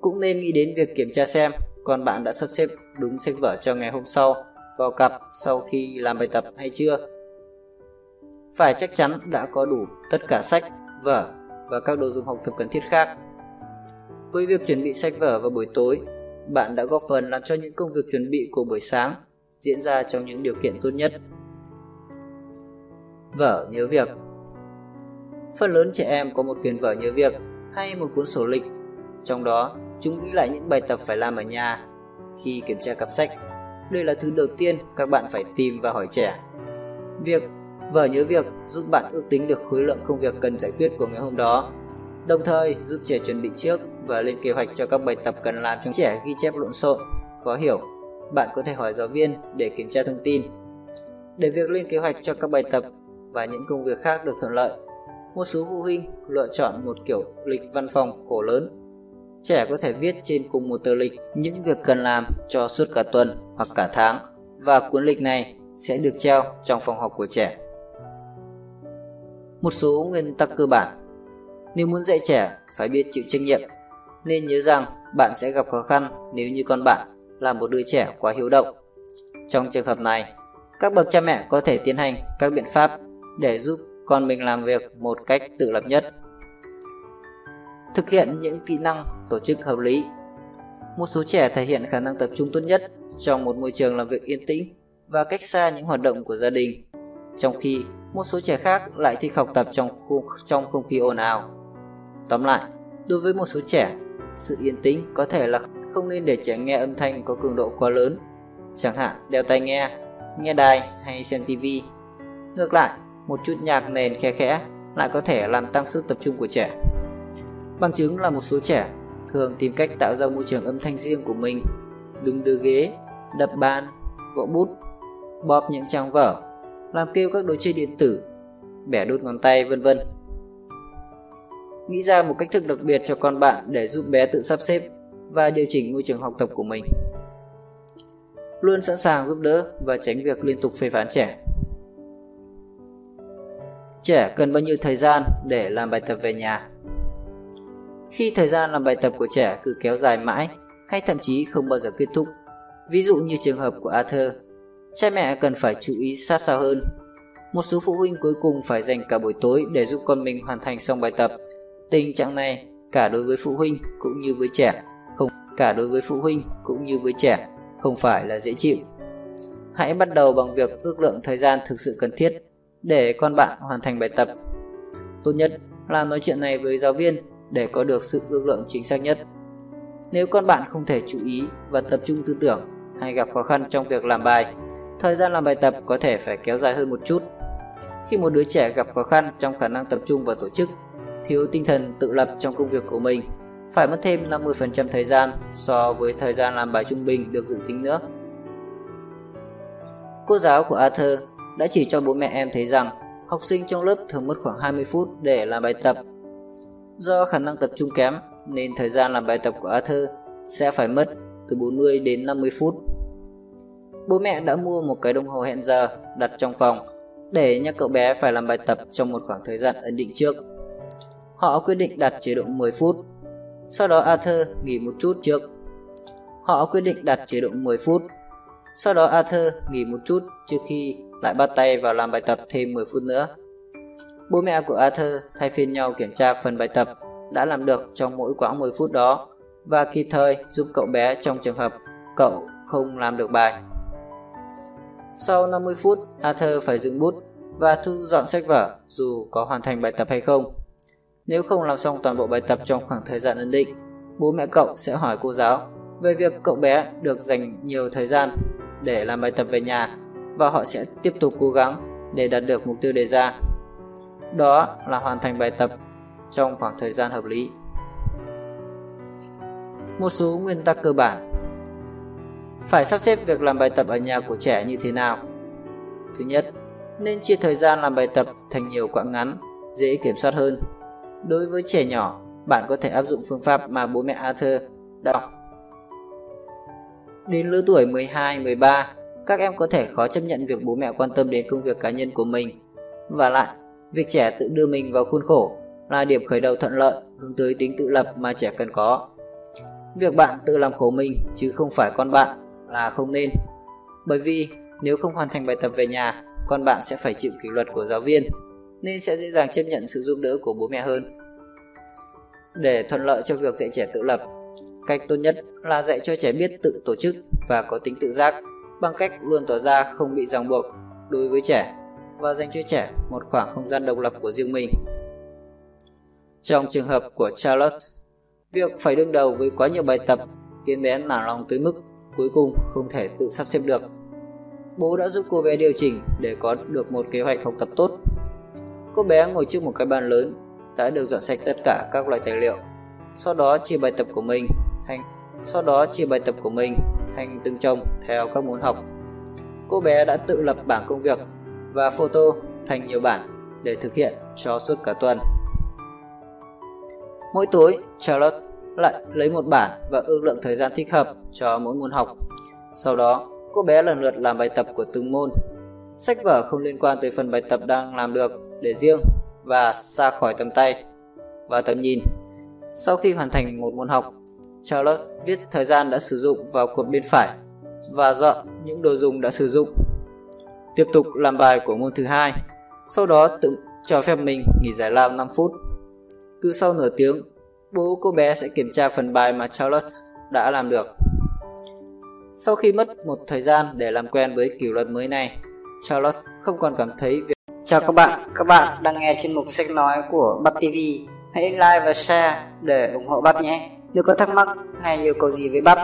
Cũng nên nghĩ đến việc kiểm tra xem con bạn đã sắp xếp đúng sách vở cho ngày hôm sau vào cặp sau khi làm bài tập hay chưa. Phải chắc chắn đã có đủ tất cả sách, vở và các đồ dùng học tập cần thiết khác. Với việc chuẩn bị sách vở vào buổi tối, bạn đã góp phần làm cho những công việc chuẩn bị của buổi sáng diễn ra trong những điều kiện tốt nhất. Vở nhớ việc. Phần lớn trẻ em có một quyển vở nhớ việc hay một cuốn sổ lịch. Trong đó, chúng ghi lại những bài tập phải làm ở nhà. Khi kiểm tra cặp sách, đây là thứ đầu tiên các bạn phải tìm và hỏi trẻ việc vở nhớ việc giúp bạn ước tính được khối lượng công việc cần giải quyết của ngày hôm đó, đồng thời giúp trẻ chuẩn bị trước và lên kế hoạch cho các bài tập cần làm cho trẻ ghi chép lộn xộn, khó hiểu. Bạn có thể hỏi giáo viên để kiểm tra thông tin. Để việc lên kế hoạch cho các bài tập và những công việc khác được thuận lợi, một số phụ huynh lựa chọn một kiểu lịch văn phòng khổ lớn. Trẻ có thể viết trên cùng một tờ lịch những việc cần làm cho suốt cả tuần hoặc cả tháng, và cuốn lịch này sẽ được treo trong phòng học của trẻ. Một số nguyên tắc cơ bản. Nếu muốn dạy trẻ phải biết chịu trách nhiệm, nên nhớ rằng bạn sẽ gặp khó khăn nếu như con bạn là một đứa trẻ quá hiếu động. Trong trường hợp này, các bậc cha mẹ có thể tiến hành các biện pháp để giúp con mình làm việc một cách tự lập nhất. Thực hiện những kỹ năng tổ chức hợp lý. Một số trẻ thể hiện khả năng tập trung tốt nhất trong một môi trường làm việc yên tĩnh và cách xa những hoạt động của gia đình, trong khi một số trẻ khác lại thích học tập trong khu, trong không khí ồn ào. Tóm lại, đối với một số trẻ, sự yên tĩnh có thể là không nên để trẻ nghe âm thanh có cường độ quá lớn, chẳng hạn đeo tai nghe, nghe đài hay xem tivi. Ngược lại, một chút nhạc nền khe khẽ lại có thể làm tăng sức tập trung của trẻ. Bằng chứng là một số trẻ thường tìm cách tạo ra môi trường âm thanh riêng của mình, đung đưa ghế, đập bàn, gõ bút, bóp những trang vở, làm kêu các đồ chơi điện tử, bẻ đốt ngón tay, vân vân. Nghĩ ra một cách thức đặc biệt cho con bạn để giúp bé tự sắp xếp và điều chỉnh môi trường học tập của mình. Luôn sẵn sàng giúp đỡ và tránh việc liên tục phê phán trẻ. Trẻ cần bao nhiêu thời gian để làm bài tập về nhà? Khi thời gian làm bài tập của trẻ cứ kéo dài mãi hay thậm chí không bao giờ kết thúc, ví dụ như trường hợp của Arthur, cha mẹ cần phải chú ý sát sao hơn. Một số phụ huynh cuối cùng phải dành cả buổi tối để giúp con mình hoàn thành xong bài tập. Tình trạng này cả đối với phụ huynh cũng như với trẻ không cả đối với phụ huynh cũng như với trẻ không phải là dễ chịu. Hãy bắt đầu bằng việc ước lượng thời gian thực sự cần thiết để con bạn hoàn thành bài tập. Tốt nhất là nói chuyện này với giáo viên để có được sự ước lượng chính xác nhất. Nếu con bạn không thể chú ý và tập trung tư tưởng hay gặp khó khăn trong việc làm bài, thời gian làm bài tập có thể phải kéo dài hơn một chút. Khi một đứa trẻ gặp khó khăn trong khả năng tập trung và tổ chức, thiếu tinh thần tự lập trong công việc của mình, phải mất thêm năm mươi phần trăm thời gian so với thời gian làm bài trung bình được dự tính nữa. Cô giáo của Arthur đã chỉ cho bố mẹ em thấy rằng học sinh trong lớp thường mất khoảng hai mươi phút để làm bài tập. Do khả năng tập trung kém nên thời gian làm bài tập của Arthur sẽ phải mất từ bốn mươi đến năm mươi phút. Bố mẹ đã mua một cái đồng hồ hẹn giờ đặt trong phòng để nhắc cậu bé phải làm bài tập trong một khoảng thời gian ấn định trước. Họ quyết định đặt chế độ mười phút, sau đó Arthur nghỉ một chút trước. Họ quyết định đặt chế độ mười phút, sau đó Arthur nghỉ một chút trước khi lại bắt tay vào làm bài tập thêm mười phút nữa. Bố mẹ của Arthur thay phiên nhau kiểm tra phần bài tập đã làm được trong mỗi quãng mười phút đó và kịp thời giúp cậu bé trong trường hợp cậu không làm được bài. Sau năm mươi phút, Arthur phải dừng bút và thu dọn sách vở dù có hoàn thành bài tập hay không. Nếu không làm xong toàn bộ bài tập trong khoảng thời gian ấn định, bố mẹ cậu sẽ hỏi cô giáo về việc cậu bé được dành nhiều thời gian để làm bài tập về nhà và họ sẽ tiếp tục cố gắng để đạt được mục tiêu đề ra. Đó là hoàn thành bài tập trong khoảng thời gian hợp lý. Một số nguyên tắc cơ bản. Phải sắp xếp việc làm bài tập ở nhà của trẻ như thế nào? Thứ nhất, nên chia thời gian làm bài tập thành nhiều quãng ngắn, dễ kiểm soát hơn. Đối với trẻ nhỏ, bạn có thể áp dụng phương pháp mà bố mẹ Arthur đã học. Đến lứa tuổi mười hai, mười ba, các em có thể khó chấp nhận việc bố mẹ quan tâm đến công việc cá nhân của mình. Vả lại, việc trẻ tự đưa mình vào khuôn khổ là điểm khởi đầu thuận lợi hướng tới tính tự lập mà trẻ cần có. Việc bạn tự làm khổ mình chứ không phải con bạn là không nên, bởi vì nếu không hoàn thành bài tập về nhà, con bạn sẽ phải chịu kỷ luật của giáo viên nên sẽ dễ dàng chấp nhận sự giúp đỡ của bố mẹ hơn. Để thuận lợi cho việc dạy trẻ tự lập, cách tốt nhất là dạy cho trẻ biết tự tổ chức và có tính tự giác bằng cách luôn tỏ ra không bị ràng buộc đối với trẻ và dành cho trẻ một khoảng không gian độc lập của riêng mình. Trong trường hợp của Charlotte, việc phải đương đầu với quá nhiều bài tập khiến bé nản lòng tới mức cuối cùng không thể tự sắp xếp được. Bố đã giúp cô bé điều chỉnh để có được một kế hoạch học tập tốt. Cô bé ngồi trước một cái bàn lớn đã được dọn sạch tất cả các loại tài liệu. Sau đó chia bài tập của mình thành sau đó chia bài tập của mình thành từng chồng theo các môn học. Cô bé đã tự lập bảng công việc và photo thành nhiều bản để thực hiện cho suốt cả tuần. Mỗi tối, Charlotte lại lấy một bản và ước lượng thời gian thích hợp cho mỗi môn học. Sau đó, cô bé lần lượt làm bài tập của từng môn. Sách vở không liên quan tới phần bài tập đang làm được để riêng và xa khỏi tầm tay và tầm nhìn. Sau khi hoàn thành một môn học, Charlotte viết thời gian đã sử dụng vào cột bên phải và dọn những đồ dùng đã sử dụng. Tiếp tục làm bài của môn thứ hai, sau đó tự cho phép mình nghỉ giải lao năm phút. Cứ sau nửa tiếng, bố cô bé sẽ kiểm tra phần bài mà Charlotte đã làm được. Sau khi mất một thời gian để làm quen với kỷ luật mới này, Charlotte không còn cảm thấy việc... Chào các bạn, các bạn đang nghe chuyên mục sách nói của Bắp ti vi. Hãy like và share để ủng hộ Bắp nhé. Nếu có thắc mắc hay yêu cầu gì với Bắp,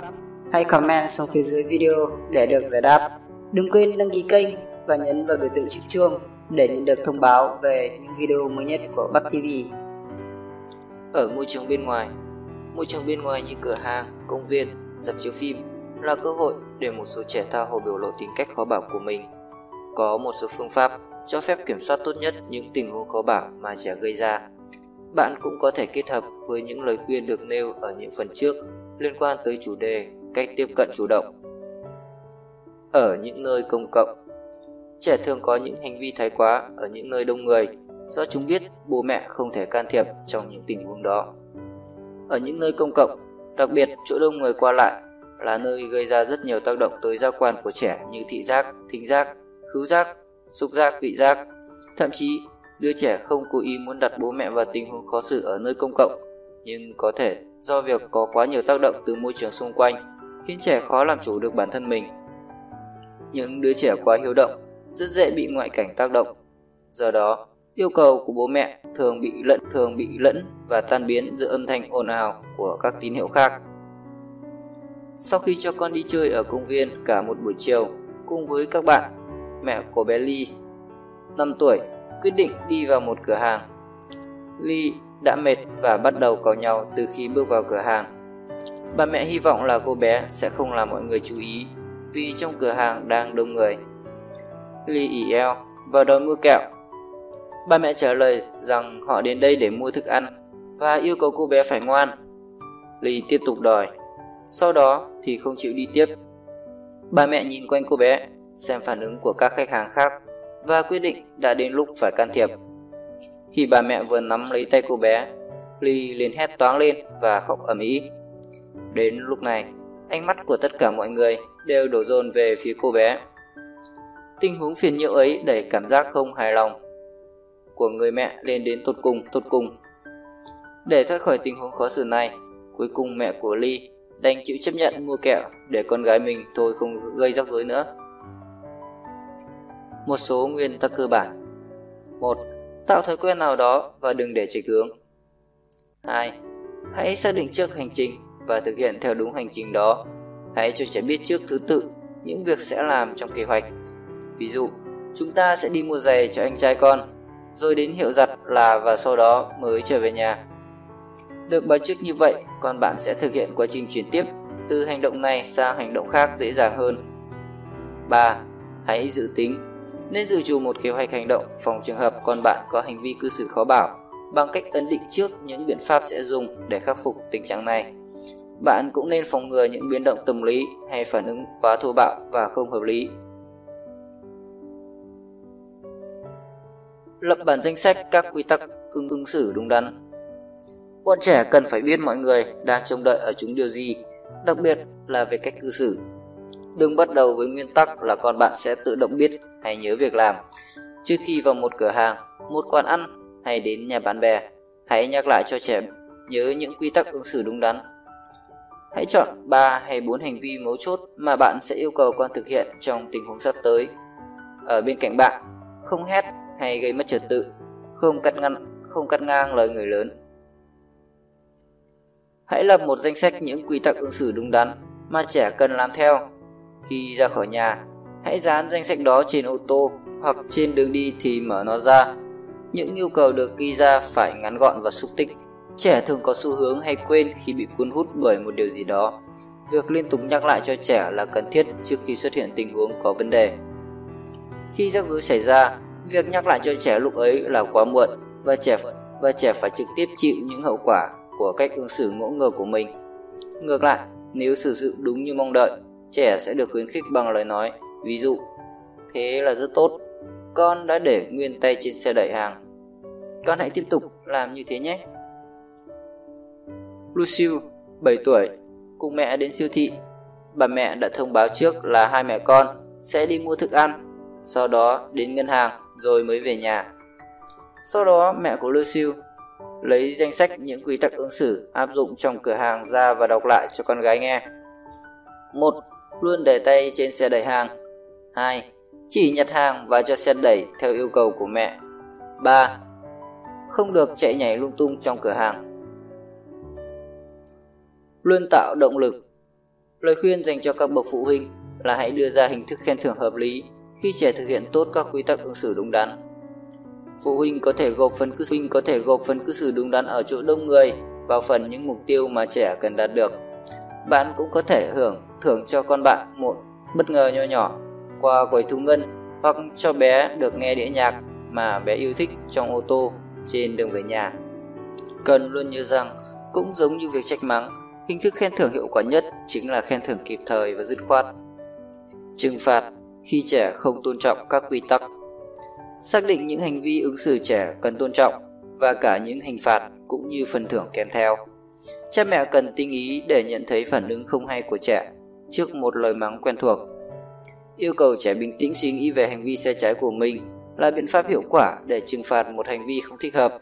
hãy comment xuống phía dưới video để được giải đáp. Đừng quên đăng ký kênh và nhấn vào biểu tượng chiếc chuông để nhận được thông báo về những video mới nhất của Bắp ti vi. Ở môi trường bên ngoài, môi trường bên ngoài như cửa hàng, công viên, rạp chiếu phim là cơ hội để một số trẻ tha hồ biểu lộ tính cách khó bảo của mình. Có một số phương pháp cho phép kiểm soát tốt nhất những tình huống khó bảo mà trẻ gây ra. Bạn cũng có thể kết hợp với những lời khuyên được nêu ở những phần trước liên quan tới chủ đề cách tiếp cận chủ động. Ở những nơi công cộng, trẻ thường có những hành vi thái quá ở những nơi đông người do chúng biết bố mẹ không thể can thiệp trong những tình huống đó. Ở những nơi công cộng, đặc biệt chỗ đông người qua lại là nơi gây ra rất nhiều tác động tới giác quan của trẻ như thị giác, thính giác, khứu giác, xúc giác, vị giác. Thậm chí, đứa trẻ không cố ý muốn đặt bố mẹ vào tình huống khó xử ở nơi công cộng, nhưng có thể do việc có quá nhiều tác động từ môi trường xung quanh khiến trẻ khó làm chủ được bản thân mình. Những đứa trẻ quá hiếu động rất dễ bị ngoại cảnh tác động. Do đó, yêu cầu của bố mẹ thường bị lẫn thường bị lẫn và tan biến giữa âm thanh ồn ào của các tín hiệu khác. Sau khi cho con đi chơi ở công viên cả một buổi chiều cùng với các bạn, mẹ của bé Lee, năm tuổi, quyết định đi vào một cửa hàng. Lee đã mệt và bắt đầu càu nhau từ khi bước vào cửa hàng. Bà mẹ hy vọng là cô bé sẽ không làm mọi người chú ý vì trong cửa hàng đang đông người. Lee ỉ eo và đòi mua kẹo. Bà mẹ trả lời rằng họ đến đây để mua thức ăn và yêu cầu cô bé phải ngoan. Lee tiếp tục đòi, sau đó thì không chịu đi tiếp. Bà mẹ nhìn quanh cô bé, xem phản ứng của các khách hàng khác và quyết định đã đến lúc phải can thiệp. Khi bà mẹ vừa nắm lấy tay cô bé, Lee liền hét toáng lên và khóc ầm ĩ. Đến lúc này, ánh mắt của tất cả mọi người đều đổ dồn về phía cô bé. Tình huống phiền nhiễu ấy đẩy cảm giác không hài lòng của người mẹ lên đến tột cùng, tột cùng. Để thoát khỏi tình huống khó xử này, cuối cùng mẹ của Lee đành chịu chấp nhận mua kẹo để con gái mình thôi không gây rắc rối nữa. Một số nguyên tắc cơ bản. Một. Tạo thói quen nào đó và đừng để chệch hướng. Hai. Hãy xác định trước hành trình và thực hiện theo đúng hành trình đó. Hãy cho trẻ biết trước thứ tự những việc sẽ làm trong kế hoạch. Ví dụ, chúng ta sẽ đi mua giày cho anh trai con, rồi đến hiệu giặt là và sau đó mới trở về nhà. Được báo trước như vậy, con bạn sẽ thực hiện quá trình chuyển tiếp từ hành động này sang hành động khác dễ dàng hơn. Ba. Hãy dự tính, nên dự trù một kế hoạch hành động phòng trường hợp con bạn có hành vi cư xử khó bảo bằng cách ấn định trước những biện pháp sẽ dùng để khắc phục tình trạng này. Bạn cũng nên phòng ngừa những biến động tâm lý hay phản ứng quá thô bạo và không hợp lý. Lập bản danh sách các quy tắc cưng ứng xử đúng đắn. Bọn trẻ cần phải biết mọi người đang trông đợi ở chúng điều gì, đặc biệt là về cách cư xử. Đừng bắt đầu với nguyên tắc là con bạn sẽ tự động biết hay nhớ việc làm. Trước khi vào một cửa hàng, một quán ăn hay đến nhà bạn bè, hãy nhắc lại cho trẻ nhớ những quy tắc ứng xử đúng đắn. Hãy chọn ba hay bốn hành vi mấu chốt mà bạn sẽ yêu cầu con thực hiện trong tình huống sắp tới. Ở bên cạnh bạn, không hét hay gây mất trật tự, không cắt ngang, không cắt ngang lời người lớn. Hãy lập một danh sách những quy tắc ứng xử đúng đắn mà trẻ cần làm theo. Khi ra khỏi nhà, Hãy dán danh sách đó trên ô tô hoặc trên đường đi thì mở nó ra. Những yêu cầu được ghi ra phải ngắn gọn và xúc tích. Trẻ thường có xu hướng hay quên khi bị cuốn hút bởi một điều gì đó. Việc liên tục nhắc lại cho trẻ là cần thiết trước khi xuất hiện tình huống có vấn đề. Khi rắc rối xảy ra, việc nhắc lại cho trẻ lúc ấy là quá muộn và trẻ và trẻ phải trực tiếp chịu những hậu quả của cách ứng xử ngỗ ngược của mình. Ngược lại, nếu xử sự đúng như mong đợi, trẻ sẽ được khuyến khích bằng lời nói, ví dụ: "Thế là rất tốt, con đã để nguyên tay trên xe đẩy hàng. Con hãy tiếp tục làm như thế nhé." Lucille, bảy tuổi, cùng mẹ đến siêu thị. Bà mẹ đã thông báo trước là hai mẹ con sẽ đi mua thức ăn, sau đó đến ngân hàng rồi mới về nhà. Sau đó mẹ của Lucille lấy danh sách những quy tắc ứng xử áp dụng trong cửa hàng ra và đọc lại cho con gái nghe. một. Luôn để tay trên xe đẩy hàng. Hai. Chỉ nhặt hàng và cho xe đẩy theo yêu cầu của mẹ. Ba. Không được chạy nhảy lung tung trong cửa hàng. Luôn tạo động lực. Lời khuyên dành cho các bậc phụ huynh là hãy đưa ra hình thức khen thưởng hợp lý khi trẻ thực hiện tốt các quy tắc ứng xử đúng đắn. Phụ huynh có thể gộp phần cư xử, có thể gộp phần cư xử đúng đắn ở chỗ đông người vào phần những mục tiêu mà trẻ cần đạt được. Bạn cũng có thể hưởng thưởng cho con bạn một bất ngờ nho nhỏ qua quầy thu ngân, hoặc cho bé được nghe đĩa nhạc mà bé yêu thích trong ô tô trên đường về nhà. Cần luôn nhớ rằng, cũng giống như việc trách mắng, hình thức khen thưởng hiệu quả nhất chính là khen thưởng kịp thời và dứt khoát. Trừng phạt khi trẻ không tôn trọng các quy tắc. Xác định những hành vi ứng xử trẻ cần tôn trọng và cả những hình phạt cũng như phần thưởng kèm theo. Cha mẹ cần tinh ý để nhận thấy phản ứng không hay của trẻ trước một lời mắng quen thuộc. Yêu cầu trẻ bình tĩnh suy nghĩ về hành vi sai trái của mình là biện pháp hiệu quả để trừng phạt một hành vi không thích hợp,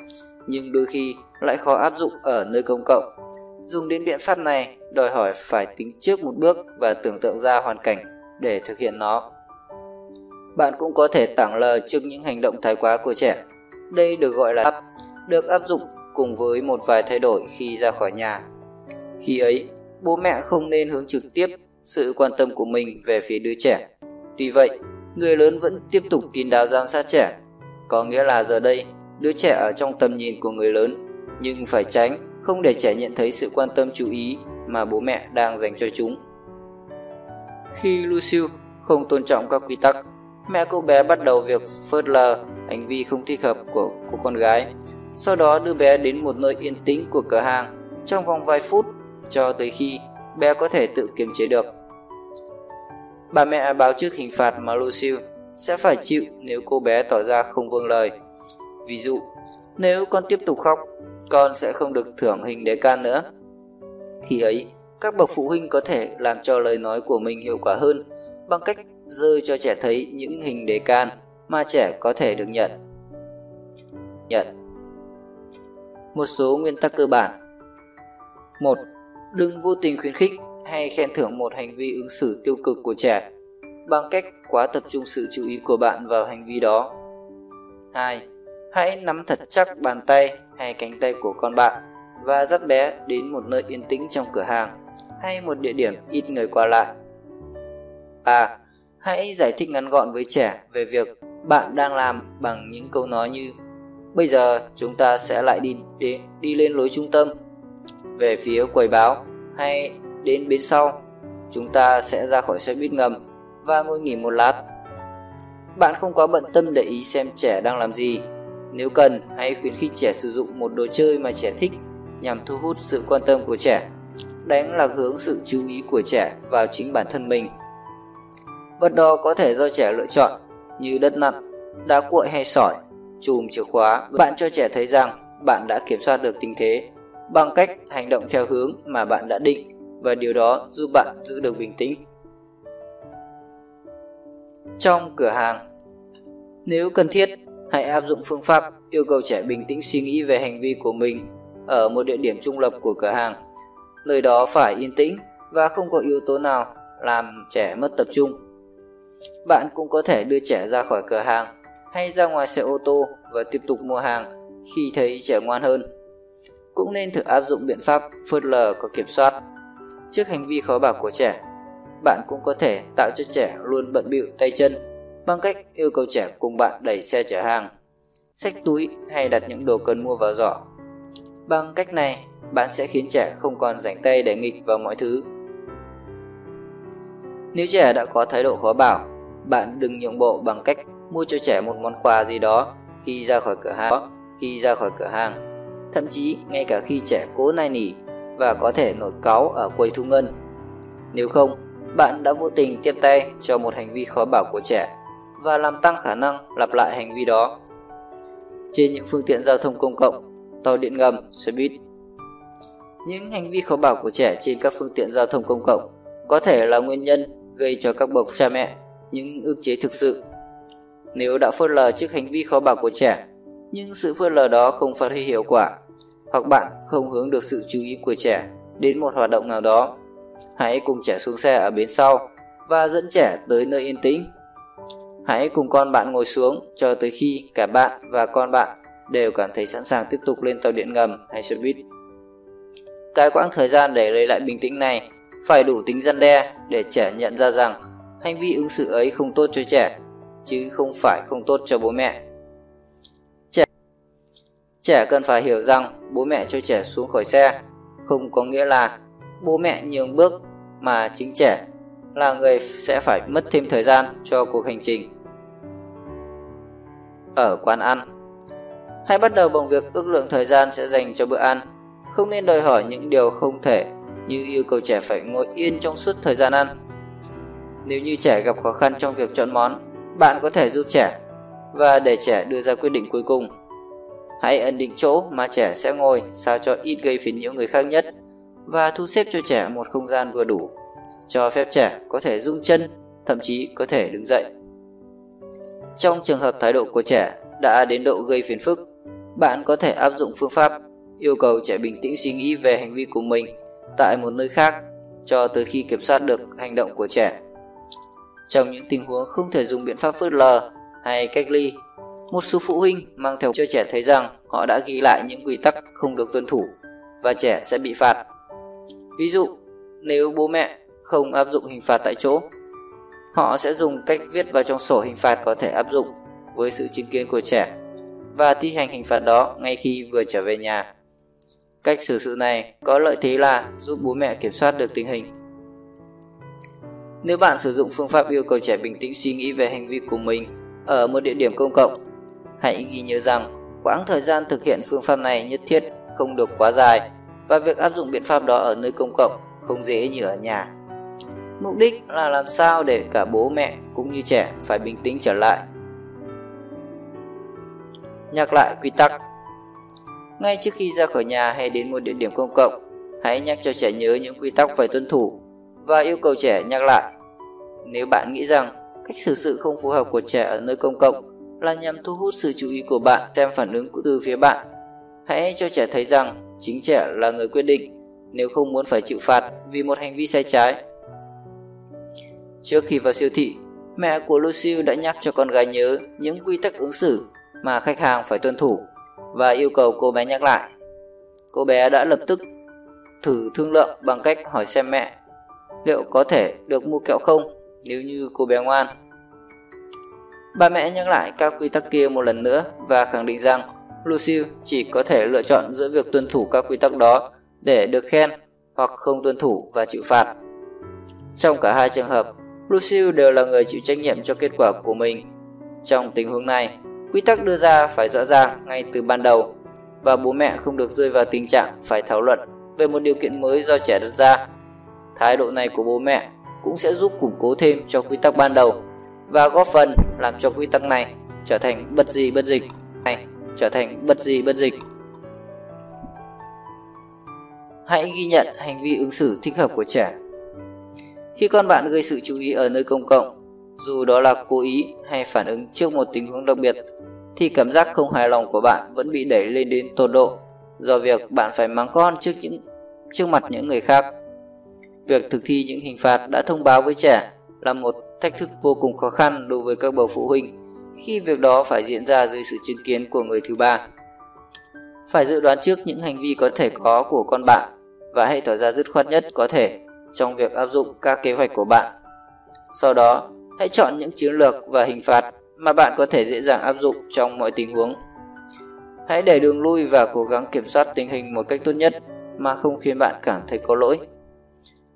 nhưng đôi khi lại khó áp dụng ở nơi công cộng. Dùng đến biện pháp này đòi hỏi phải tính trước một bước và tưởng tượng ra hoàn cảnh để thực hiện nó. Bạn cũng có thể tảng lờ trước những hành động thái quá của trẻ. Đây được gọi là áp, được áp dụng cùng với một vài thay đổi khi ra khỏi nhà. Khi ấy, bố mẹ không nên hướng trực tiếp sự quan tâm của mình về phía đứa trẻ. Tuy vậy, người lớn vẫn tiếp tục kín đáo giám sát trẻ. Có nghĩa là giờ đây, đứa trẻ ở trong tầm nhìn của người lớn, nhưng phải tránh không để trẻ nhận thấy sự quan tâm chú ý mà bố mẹ đang dành cho chúng. Khi Lucille không tôn trọng các quy tắc, mẹ cô bé bắt đầu việc phớt lờ hành vi không thích hợp của, của con gái, sau đó đưa bé đến một nơi yên tĩnh của cửa hàng trong vòng vài phút cho tới khi bé có thể tự kiềm chế được. Bà mẹ báo trước hình phạt mà Lucille sẽ phải chịu nếu cô bé tỏ ra không vâng lời. Ví dụ, nếu con tiếp tục khóc, con sẽ không được thưởng hình đế can nữa. Khi ấy, các bậc phụ huynh có thể làm cho lời nói của mình hiệu quả hơn bằng cách giơ cho trẻ thấy những hình đề can mà trẻ có thể được nhận. Nhận. Một số nguyên tắc cơ bản. một. Đừng vô tình khuyến khích hay khen thưởng một hành vi ứng xử tiêu cực của trẻ bằng cách quá tập trung sự chú ý của bạn vào hành vi đó. hai. Hãy nắm thật chắc bàn tay hay cánh tay của con bạn và dắt bé đến một nơi yên tĩnh trong cửa hàng hay một địa điểm ít người qua lại. ba. Hãy giải thích ngắn gọn với trẻ về việc bạn đang làm bằng những câu nói như: "Bây giờ chúng ta sẽ lại đi đi, đi lên lối trung tâm, về phía quầy báo hay đến bến sau. Chúng ta sẽ ra khỏi xe buýt ngầm và ngồi nghỉ một lát." Bạn không quá bận tâm để ý xem trẻ đang làm gì. Nếu cần, hãy khuyến khích trẻ sử dụng một đồ chơi mà trẻ thích nhằm thu hút sự quan tâm của trẻ, đánh lạc hướng sự chú ý của trẻ vào chính bản thân mình. Vật đó có thể do trẻ lựa chọn như đất nặn, đá cuội hay sỏi, chùm chìa khóa. Bạn cho trẻ thấy rằng bạn đã kiểm soát được tình thế bằng cách hành động theo hướng mà bạn đã định, và điều đó giúp bạn giữ được bình tĩnh. Trong cửa hàng, nếu cần thiết, hãy áp dụng phương pháp yêu cầu trẻ bình tĩnh suy nghĩ về hành vi của mình ở một địa điểm trung lập của cửa hàng. Nơi đó phải yên tĩnh và không có yếu tố nào làm trẻ mất tập trung. Bạn cũng có thể đưa trẻ ra khỏi cửa hàng hay ra ngoài xe ô tô và tiếp tục mua hàng khi thấy trẻ ngoan hơn. Cũng nên thử áp dụng biện pháp phớt lờ có kiểm soát trước hành vi khó bảo của trẻ. Bạn cũng có thể tạo cho trẻ luôn bận bịu tay chân bằng cách yêu cầu trẻ cùng bạn đẩy xe chở hàng, xách túi hay đặt những đồ cần mua vào giỏ. Bằng cách này, bạn sẽ khiến trẻ không còn rảnh tay để nghịch vào mọi thứ. Nếu trẻ đã có thái độ khó bảo, bạn đừng nhượng bộ bằng cách mua cho trẻ một món quà gì đó khi ra khỏi cửa hàng. Khi ra khỏi cửa hàng, thậm chí ngay cả khi trẻ cố nài nỉ và có thể nổi cáu ở quầy thu ngân. Nếu không, bạn đã vô tình tiếp tay cho một hành vi khó bảo của trẻ và làm tăng khả năng lặp lại hành vi đó. Trên những phương tiện giao thông công cộng, tàu điện ngầm, xe buýt, những hành vi khó bảo của trẻ trên các phương tiện giao thông công cộng có thể là nguyên nhân gây cho các bậc cha mẹ những ức chế thực sự. Nếu đã phớt lờ trước hành vi khó bảo của trẻ, nhưng sự phớt lờ đó không phát huy hiệu quả, hoặc bạn không hướng được sự chú ý của trẻ đến một hoạt động nào đó, hãy cùng trẻ xuống xe ở bến sau và dẫn trẻ tới nơi yên tĩnh. Hãy cùng con bạn ngồi xuống cho tới khi cả bạn và con bạn đều cảm thấy sẵn sàng tiếp tục lên tàu điện ngầm hay xe buýt. Cái quãng thời gian để lấy lại bình tĩnh này phải đủ tính răn đe để trẻ nhận ra rằng hành vi ứng xử ấy không tốt cho trẻ, chứ không phải không tốt cho bố mẹ. Trẻ, trẻ cần phải hiểu rằng bố mẹ cho trẻ xuống khỏi xe không có nghĩa là bố mẹ nhường bước, mà chính trẻ là người sẽ phải mất thêm thời gian cho cuộc hành trình. Ở quán ăn, hãy bắt đầu bằng việc ước lượng thời gian sẽ dành cho bữa ăn. Không nên đòi hỏi những điều không thể như yêu cầu trẻ phải ngồi yên trong suốt thời gian ăn. Nếu như trẻ gặp khó khăn trong việc chọn món, bạn có thể giúp trẻ và để trẻ đưa ra quyết định cuối cùng. Hãy ấn định chỗ mà trẻ sẽ ngồi sao cho ít gây phiền nhiễu người khác nhất và thu xếp cho trẻ một không gian vừa đủ, cho phép trẻ có thể rung chân, thậm chí có thể đứng dậy. Trong trường hợp thái độ của trẻ đã đến độ gây phiền phức, bạn có thể áp dụng phương pháp yêu cầu trẻ bình tĩnh suy nghĩ về hành vi của mình tại một nơi khác cho tới khi kiểm soát được hành động của trẻ. Trong những tình huống không thể dùng biện pháp phớt lờ hay cách ly, một số phụ huynh mang theo cho trẻ thấy rằng họ đã ghi lại những quy tắc không được tuân thủ và trẻ sẽ bị phạt. Ví dụ, nếu bố mẹ không áp dụng hình phạt tại chỗ, họ sẽ dùng cách viết vào trong sổ hình phạt có thể áp dụng với sự chứng kiến của trẻ và thi hành hình phạt đó ngay khi vừa trở về nhà. Cách xử sự này có lợi thế là giúp bố mẹ kiểm soát được tình hình. Nếu bạn sử dụng phương pháp yêu cầu trẻ bình tĩnh suy nghĩ về hành vi của mình ở một địa điểm công cộng, hãy ghi nhớ rằng quãng thời gian thực hiện phương pháp này nhất thiết không được quá dài và việc áp dụng biện pháp đó ở nơi công cộng không dễ như ở nhà. Mục đích là làm sao để cả bố mẹ cũng như trẻ phải bình tĩnh trở lại. Nhắc lại quy tắc. Ngay trước khi ra khỏi nhà hay đến một địa điểm công cộng, hãy nhắc cho trẻ nhớ những quy tắc phải tuân thủ và yêu cầu trẻ nhắc lại. Nếu bạn nghĩ rằng cách xử sự không phù hợp của trẻ ở nơi công cộng là nhằm thu hút sự chú ý của bạn xem phản ứng từ phía bạn, hãy cho trẻ thấy rằng chính trẻ là người quyết định nếu không muốn phải chịu phạt vì một hành vi sai trái. Trước khi vào siêu thị, mẹ của Lucille đã nhắc cho con gái nhớ những quy tắc ứng xử mà khách hàng phải tuân thủ và yêu cầu cô bé nhắc lại. Cô bé đã lập tức thử thương lượng bằng cách hỏi xem mẹ liệu có thể được mua kẹo không nếu như cô bé ngoan. Bà mẹ nhắc lại các quy tắc kia một lần nữa và khẳng định rằng Lucille chỉ có thể lựa chọn giữa việc tuân thủ các quy tắc đó để được khen hoặc không tuân thủ và chịu phạt. Trong cả hai trường hợp, Lucille đều là người chịu trách nhiệm cho kết quả của mình. Trong tình huống này, quy tắc đưa ra phải rõ ràng ngay từ ban đầu và bố mẹ không được rơi vào tình trạng phải thảo luận về một điều kiện mới do trẻ đặt ra. Thái độ này của bố mẹ cũng sẽ giúp củng cố thêm cho quy tắc ban đầu và góp phần làm cho quy tắc này trở thành bất di bất dịch này trở thành bất di bất dịch. Hãy ghi nhận hành vi ứng xử thích hợp của trẻ. Khi con bạn gây sự chú ý ở nơi công cộng, dù đó là cố ý hay phản ứng trước một tình huống đặc biệt, thì cảm giác không hài lòng của bạn vẫn bị đẩy lên đến tột độ do việc bạn phải mắng con trước những trước mặt những người khác. Việc thực thi những hình phạt đã thông báo với trẻ là một thách thức vô cùng khó khăn đối với các bậc phụ huynh khi việc đó phải diễn ra dưới sự chứng kiến của người thứ ba. Phải dự đoán trước những hành vi có thể có của con bạn và hãy tỏ ra dứt khoát nhất có thể trong việc áp dụng các kế hoạch của bạn. Sau đó, hãy chọn những chiến lược và hình phạt mà bạn có thể dễ dàng áp dụng trong mọi tình huống. Hãy để đường lui và cố gắng kiểm soát tình hình một cách tốt nhất mà không khiến bạn cảm thấy có lỗi.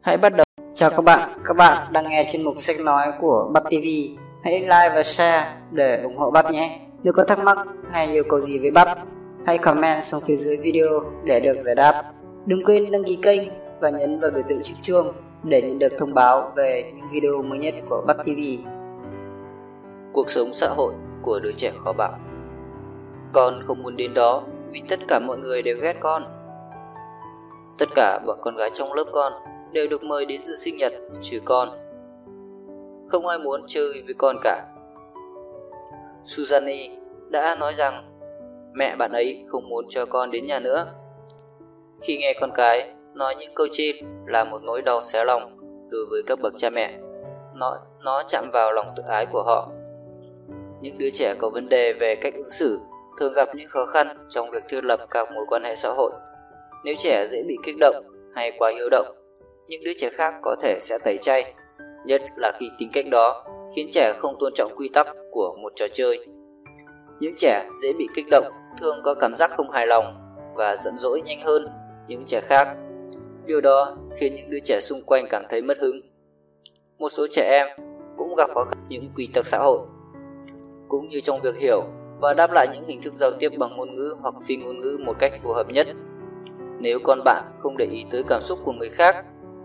Hãy bắt đầu. Chào các bạn, các bạn đang nghe chuyên mục sách nói của Bắp ti vi. Hãy like và share để ủng hộ Bắp nhé. Nếu có thắc mắc hay yêu cầu gì với Bắp, hãy comment xuống phía dưới video để được giải đáp. Đừng quên đăng ký kênh và nhấn vào biểu tượng chiếc chuông để nhận được thông báo về những video mới nhất của Bắp ti vi. Cuộc sống xã hội của đứa trẻ khó bảo. Con không muốn đến đó vì tất cả mọi người đều ghét con. Tất cả bọn con gái trong lớp con đều được mời đến dự sinh nhật trừ con. Không ai muốn chơi với con cả. Suzanne đã nói rằng mẹ bạn ấy không muốn cho con đến nhà nữa. Khi nghe con cái nói những câu trên là một nỗi đau xé lòng đối với các bậc cha mẹ. Nó, nó chạm vào lòng tự ái của họ. Những đứa trẻ có vấn đề về cách ứng xử thường gặp những khó khăn trong việc thiết lập các mối quan hệ xã hội. Nếu trẻ dễ bị kích động hay quá hiếu động, những đứa trẻ khác có thể sẽ tẩy chay, nhất là khi tính cách đó khiến trẻ không tôn trọng quy tắc của một trò chơi. Những trẻ dễ bị kích động thường có cảm giác không hài lòng và giận dỗi nhanh hơn những trẻ khác. Điều đó khiến những đứa trẻ xung quanh cảm thấy mất hứng. Một số trẻ em cũng gặp khó khăn những quy tắc xã hội, cũng như trong việc hiểu và đáp lại những hình thức giao tiếp bằng ngôn ngữ hoặc phi ngôn ngữ một cách phù hợp nhất. Nếu con bạn không để ý tới cảm xúc của người khác,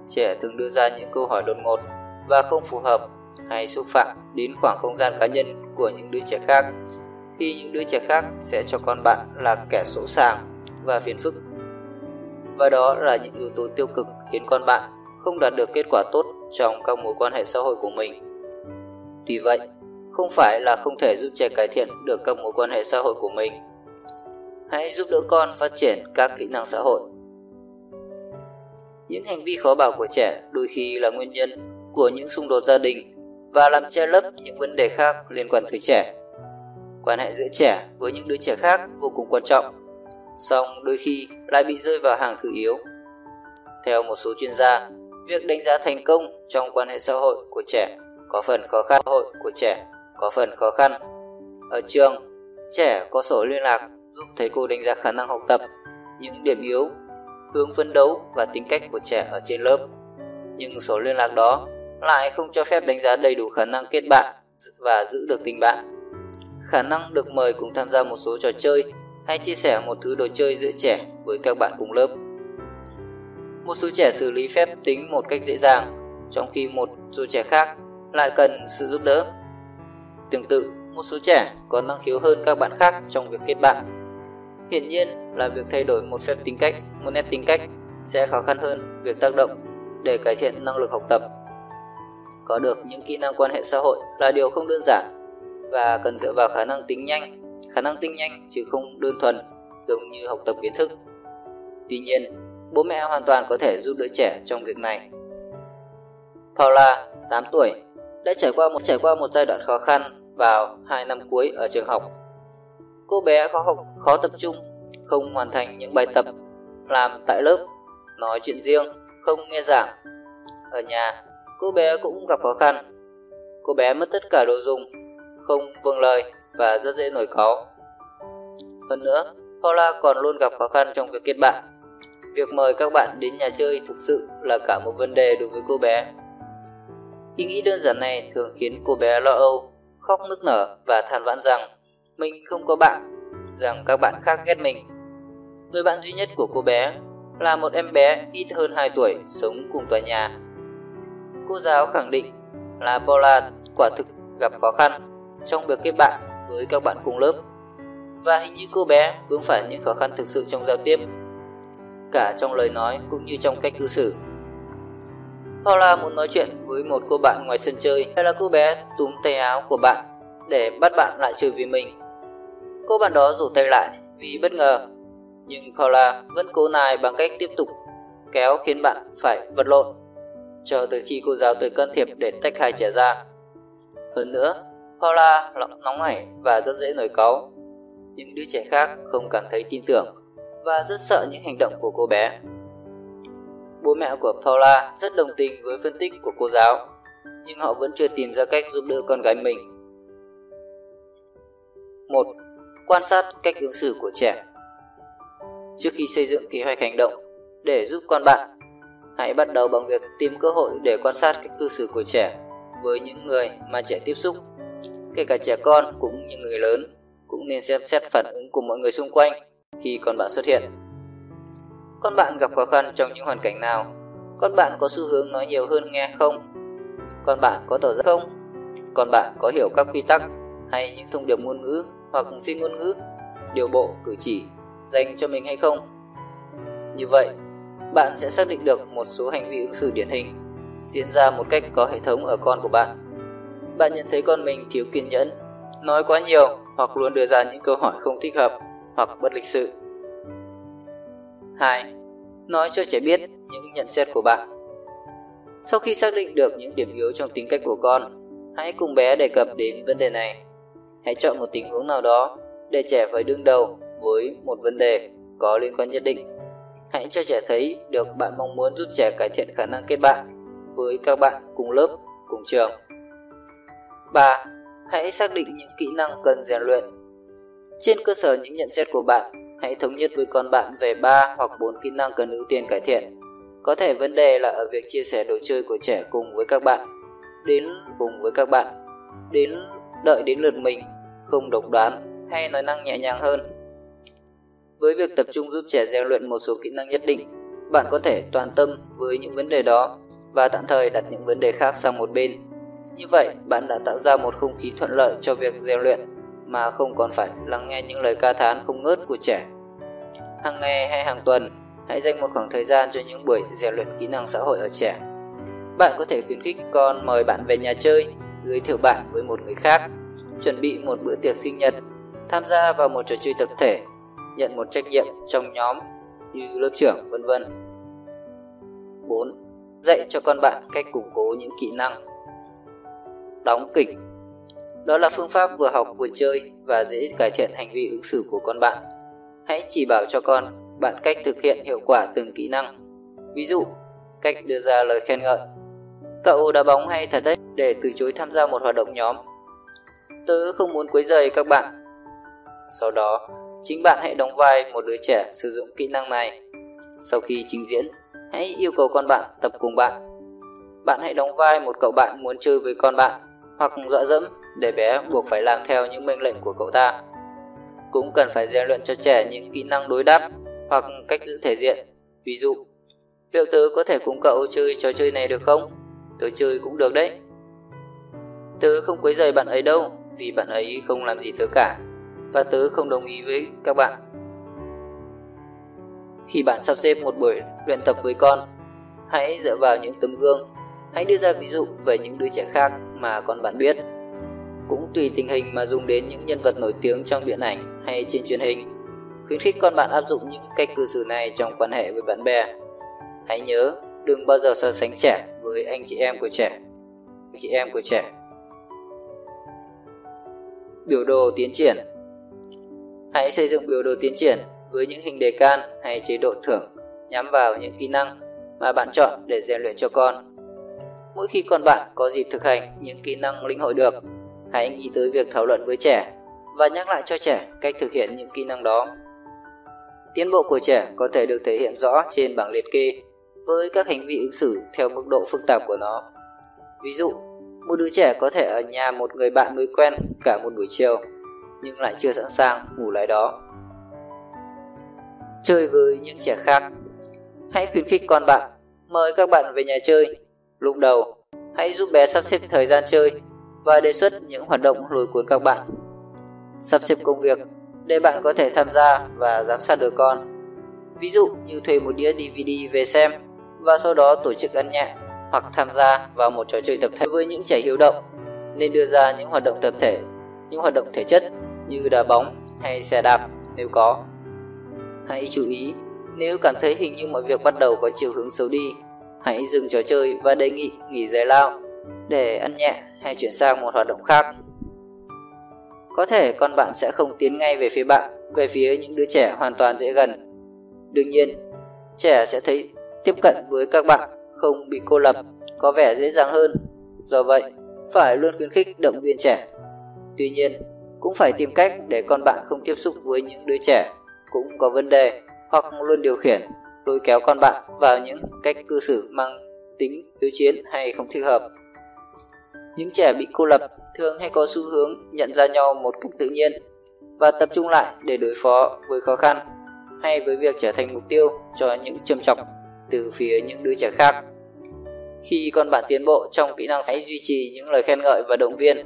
trẻ thường đưa ra những câu hỏi đột ngột và không phù hợp hay xúc phạm đến khoảng không gian cá nhân của những đứa trẻ khác, thì những đứa trẻ khác sẽ cho con bạn là kẻ sỗ sàng và phiền phức. Và đó là những yếu tố tiêu cực khiến con bạn không đạt được kết quả tốt trong các mối quan hệ xã hội của mình. Tuy vậy, không phải là không thể giúp trẻ cải thiện được các mối quan hệ xã hội của mình. Hãy giúp đỡ con phát triển các kỹ năng xã hội. Những hành vi khó bảo của trẻ đôi khi là nguyên nhân của những xung đột gia đình và làm che lấp những vấn đề khác liên quan tới trẻ. Quan hệ giữa trẻ với những đứa trẻ khác vô cùng quan trọng, song đôi khi lại bị rơi vào hàng thứ yếu. Theo một số chuyên gia, việc đánh giá thành công trong quan hệ xã hội của trẻ có phần khó khăn. Xã hội của trẻ có phần khó khăn. Ở trường, trẻ có sổ liên lạc giúp thầy cô đánh giá khả năng học tập, những điểm yếu, hướng phấn đấu và tính cách của trẻ ở trên lớp. Nhưng sổ liên lạc đó lại không cho phép đánh giá đầy đủ khả năng kết bạn và giữ được tình bạn. Khả năng được mời cùng tham gia một số trò chơi hay chia sẻ một thứ đồ chơi giữa trẻ với các bạn cùng lớp. Một số trẻ xử lý phép tính một cách dễ dàng, trong khi một số trẻ khác lại cần sự giúp đỡ. Tương tự, một số trẻ có năng khiếu hơn các bạn khác trong việc kết bạn. Hiển nhiên là việc thay đổi một phép tính cách, một nét tính cách sẽ khó khăn hơn việc tác động để cải thiện năng lực học tập. Có được những kỹ năng quan hệ xã hội là điều không đơn giản và cần dựa vào khả năng tính nhanh, khả năng tinh nhanh chứ không đơn thuần giống như học tập kiến thức. Tuy nhiên, bố mẹ hoàn toàn có thể giúp đỡ trẻ trong việc này. Paula, tám tuổi, đã trải qua một trải qua một giai đoạn khó khăn vào hai năm cuối ở trường học. Cô bé khó học, khó tập trung, không hoàn thành những bài tập, làm tại lớp, nói chuyện riêng, không nghe giảng. Ở nhà, cô bé cũng gặp khó khăn. Cô bé mất tất cả đồ dùng, không vâng lời và rất dễ nổi cáu. Hơn nữa, Paula còn luôn gặp khó khăn trong việc kết bạn. Việc mời các bạn đến nhà chơi thực sự là cả một vấn đề đối với cô bé. Ý nghĩ đơn giản này thường khiến cô bé lo âu, khóc nức nở và than vãn rằng mình không có bạn, rằng các bạn khác ghét mình. Người bạn duy nhất của cô bé là một em bé ít hơn hai tuổi sống cùng tòa nhà. Cô giáo khẳng định là Paula quả thực gặp khó khăn trong việc kết bạn với các bạn cùng lớp, và hình như cô bé vướng phải những khó khăn thực sự trong giao tiếp, cả trong lời nói cũng như trong cách cư xử. Paula muốn nói chuyện với một cô bạn ngoài sân chơi, hay là cô bé túm tay áo của bạn để bắt bạn lại chơi với mình. Cô bạn đó rụt tay lại vì bất ngờ, nhưng Paula vẫn cố nài bằng cách tiếp tục kéo khiến bạn phải vật lộn cho tới khi cô giáo tới can thiệp để tách hai trẻ ra. Hơn nữa, Paula nóng nảy và rất dễ nổi cáu. Những đứa trẻ khác không cảm thấy tin tưởng và rất sợ những hành động của cô bé. Bố mẹ của Paula rất đồng tình với phân tích của cô giáo, nhưng họ vẫn chưa tìm ra cách giúp đỡ con gái mình. một. Quan sát cách ứng xử của trẻ. Trước khi xây dựng kế hoạch hành động để giúp con bạn, hãy bắt đầu bằng việc tìm cơ hội để quan sát cách cư xử của trẻ với những người mà trẻ tiếp xúc. Kể cả trẻ con cũng như người lớn cũng nên xem xét phản ứng của mọi người xung quanh khi con bạn xuất hiện. Con bạn gặp khó khăn trong những hoàn cảnh nào? Con bạn có xu hướng nói nhiều hơn nghe không? Con bạn có tỏ ra không? Con bạn có hiểu các quy tắc hay những thông điệp ngôn ngữ hoặc phi ngôn ngữ, điều bộ, cử chỉ dành cho mình hay không? Như vậy, bạn sẽ xác định được một số hành vi ứng xử điển hình diễn ra một cách có hệ thống ở con của bạn. Bạn nhận thấy con mình thiếu kiên nhẫn, nói quá nhiều hoặc luôn đưa ra những câu hỏi không thích hợp hoặc bất lịch sự. hai. Nói cho trẻ biết những nhận xét của bạn. Sau khi xác định được những điểm yếu trong tính cách của con, hãy cùng bé đề cập đến vấn đề này. Hãy chọn một tình huống nào đó để trẻ phải đương đầu với một vấn đề có liên quan nhất định. Hãy cho trẻ thấy được bạn mong muốn giúp trẻ cải thiện khả năng kết bạn với các bạn cùng lớp, cùng trường. ba. Hãy xác định những kỹ năng cần rèn luyện. Trên cơ sở những nhận xét của bạn, hãy thống nhất với con bạn về ba hoặc bốn kỹ năng cần ưu tiên cải thiện. Có thể vấn đề là ở việc chia sẻ đồ chơi của trẻ cùng với các bạn, đến cùng với các bạn, đến đợi đến lượt mình, không độc đoán hay nói năng nhẹ nhàng hơn. Với việc tập trung giúp trẻ rèn luyện một số kỹ năng nhất định, bạn có thể toàn tâm với những vấn đề đó và tạm thời đặt những vấn đề khác sang một bên. Như vậy, bạn đã tạo ra một không khí thuận lợi cho việc rèn luyện mà không còn phải lắng nghe những lời ca thán không ngớt của trẻ. Hàng ngày hay hàng tuần, hãy dành một khoảng thời gian cho những buổi rèn luyện kỹ năng xã hội ở trẻ. Bạn có thể khuyến khích con mời bạn về nhà chơi, giới thiệu bạn với một người khác, chuẩn bị một bữa tiệc sinh nhật, tham gia vào một trò chơi tập thể, nhận một trách nhiệm trong nhóm như lớp trưởng, vân vân. bốn. Dạy cho con bạn cách củng cố những kỹ năng. Đóng kịch. Đó là phương pháp vừa học vừa chơi và dễ cải thiện hành vi ứng xử của con bạn. Hãy chỉ bảo cho con bạn cách thực hiện hiệu quả từng kỹ năng. Ví dụ, cách đưa ra lời khen ngợi. Cậu đá bóng hay thật đấy, để từ chối tham gia một hoạt động nhóm. Tớ không muốn quấy rầy các bạn. Sau đó, chính bạn hãy đóng vai một đứa trẻ sử dụng kỹ năng này. Sau khi trình diễn, hãy yêu cầu con bạn tập cùng bạn. Bạn hãy đóng vai một cậu bạn muốn chơi với con bạn hoặc dọa dẫm để bé buộc phải làm theo những mệnh lệnh của cậu ta. Cũng cần phải rèn luyện cho trẻ những kỹ năng đối đáp hoặc cách giữ thể diện. Ví dụ, liệu tớ có thể cùng cậu chơi trò chơi này được không? Tớ chơi cũng được đấy. Tớ không quấy rầy bạn ấy đâu, vì bạn ấy không làm gì tớ cả, và tớ không đồng ý với các bạn. Khi bạn sắp xếp một buổi luyện tập với con, hãy dựa vào những tấm gương. Hãy đưa ra ví dụ về những đứa trẻ khác mà con bạn biết. Cũng tùy tình hình mà dùng đến những nhân vật nổi tiếng trong điện ảnh hay trên truyền hình. Khuyến khích con bạn áp dụng những cách cư xử này trong quan hệ với bạn bè. Hãy nhớ, đừng bao giờ so sánh trẻ với anh chị em của trẻ. Anh chị em của trẻ. Biểu đồ tiến triển. Hãy xây dựng biểu đồ tiến triển với những hình đề can hay chế độ thưởng nhắm vào những kỹ năng mà bạn chọn để rèn luyện cho con. Mỗi khi con bạn có dịp thực hành những kỹ năng lĩnh hội được, hãy nghĩ tới việc thảo luận với trẻ và nhắc lại cho trẻ cách thực hiện những kỹ năng đó. Tiến bộ của trẻ có thể được thể hiện rõ trên bảng liệt kê với các hành vi ứng xử theo mức độ phức tạp của nó. Ví dụ, một đứa trẻ có thể ở nhà một người bạn mới quen cả một buổi chiều, nhưng lại chưa sẵn sàng ngủ lại đó. Chơi với những trẻ khác. Hãy khuyến khích con bạn, mời các bạn về nhà chơi. Lúc đầu, hãy giúp bé sắp xếp thời gian chơi và đề xuất những hoạt động lôi cuốn các bạn. Sắp xếp công việc để bạn có thể tham gia và giám sát được con. Ví dụ như thuê một đĩa đê vê đê về xem và sau đó tổ chức ăn nhẹ hoặc tham gia vào một trò chơi tập thể. Với những trẻ hiếu động, nên đưa ra những hoạt động tập thể, những hoạt động thể chất như đá bóng hay xe đạp nếu có. Hãy chú ý, nếu cảm thấy hình như mọi việc bắt đầu có chiều hướng xấu đi, hãy dừng trò chơi và đề nghị nghỉ giải lao để ăn nhẹ hay chuyển sang một hoạt động khác. Có thể con bạn sẽ không tiến ngay về phía bạn, về phía những đứa trẻ hoàn toàn dễ gần. Đương nhiên, trẻ sẽ thấy tiếp cận với các bạn không bị cô lập có vẻ dễ dàng hơn. Do vậy, phải luôn khuyến khích động viên trẻ. Tuy nhiên, cũng phải tìm cách để con bạn không tiếp xúc với những đứa trẻ cũng có vấn đề hoặc luôn điều khiển, lôi kéo con bạn vào những cách cư xử mang tính hiếu chiến hay không thích hợp. Những trẻ bị cô lập thường hay có xu hướng nhận ra nhau một cách tự nhiên và tập trung lại để đối phó với khó khăn hay với việc trở thành mục tiêu cho những châm chọc từ phía những đứa trẻ khác. Khi con bạn tiến bộ trong kỹ năng, hãy duy trì những lời khen ngợi và động viên.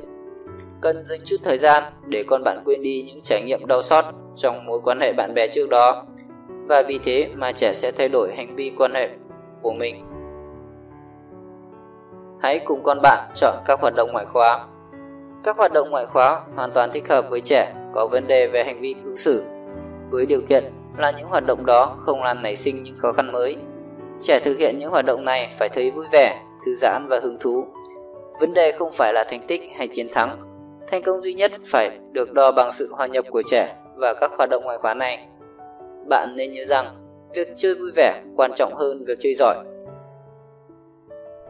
Cần dành chút thời gian để con bạn quên đi những trải nghiệm đau xót trong mối quan hệ bạn bè trước đó, và vì thế mà trẻ sẽ thay đổi hành vi quan hệ của mình. Hãy cùng con bạn chọn các hoạt động ngoại khóa. Các hoạt động ngoại khóa hoàn toàn thích hợp với trẻ có vấn đề về hành vi cư xử, với điều kiện là những hoạt động đó không làm nảy sinh những khó khăn mới. Trẻ thực hiện những hoạt động này phải thấy vui vẻ, thư giãn và hứng thú. Vấn đề không phải là thành tích hay chiến thắng. Thành công duy nhất phải được đo bằng sự hòa nhập của trẻ và các hoạt động ngoại khóa này. Bạn nên nhớ rằng, việc chơi vui vẻ quan trọng hơn việc chơi giỏi.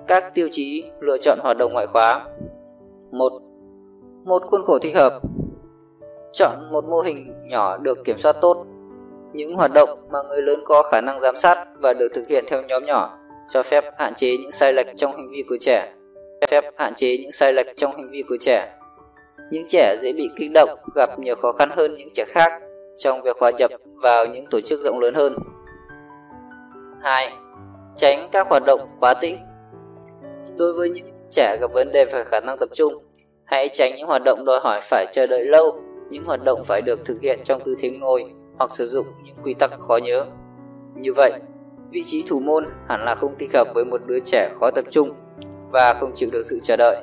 Các tiêu chí lựa chọn hoạt động ngoại khóa. một. Một khuôn khổ thích hợp. Chọn một mô hình nhỏ được kiểm soát tốt. Những hoạt động mà người lớn có khả năng giám sát và được thực hiện theo nhóm nhỏ cho phép hạn chế những sai lệch trong hành vi của trẻ. Phép hạn chế những sai lệch trong hành vi của trẻ. Những trẻ dễ bị kích động gặp nhiều khó khăn hơn những trẻ khác trong việc hòa nhập vào những tổ chức rộng lớn hơn. hai. Tránh các hoạt động quá tĩnh. Đối với những trẻ gặp vấn đề về khả năng tập trung, hãy tránh những hoạt động đòi hỏi phải chờ đợi lâu, những hoạt động phải được thực hiện trong tư thế ngồi hoặc sử dụng những quy tắc khó nhớ. Như vậy, vị trí thủ môn hẳn là không thích hợp với một đứa trẻ khó tập trung và không chịu được sự chờ đợi.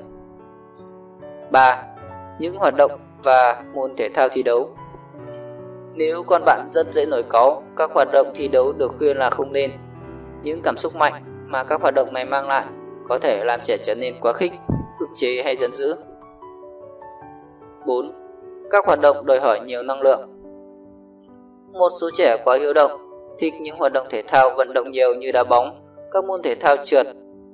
ba. Những hoạt động và môn thể thao thi đấu. Nếu con bạn rất dễ nổi cáu, các hoạt động thi đấu được khuyên là không nên. Những cảm xúc mạnh mà các hoạt động này mang lại có thể làm trẻ trở nên quá khích, ức chế hay giận dữ. bốn. Các hoạt động đòi hỏi nhiều năng lượng. Một số trẻ quá hiếu động, thích những hoạt động thể thao vận động nhiều như đá bóng, các môn thể thao trượt,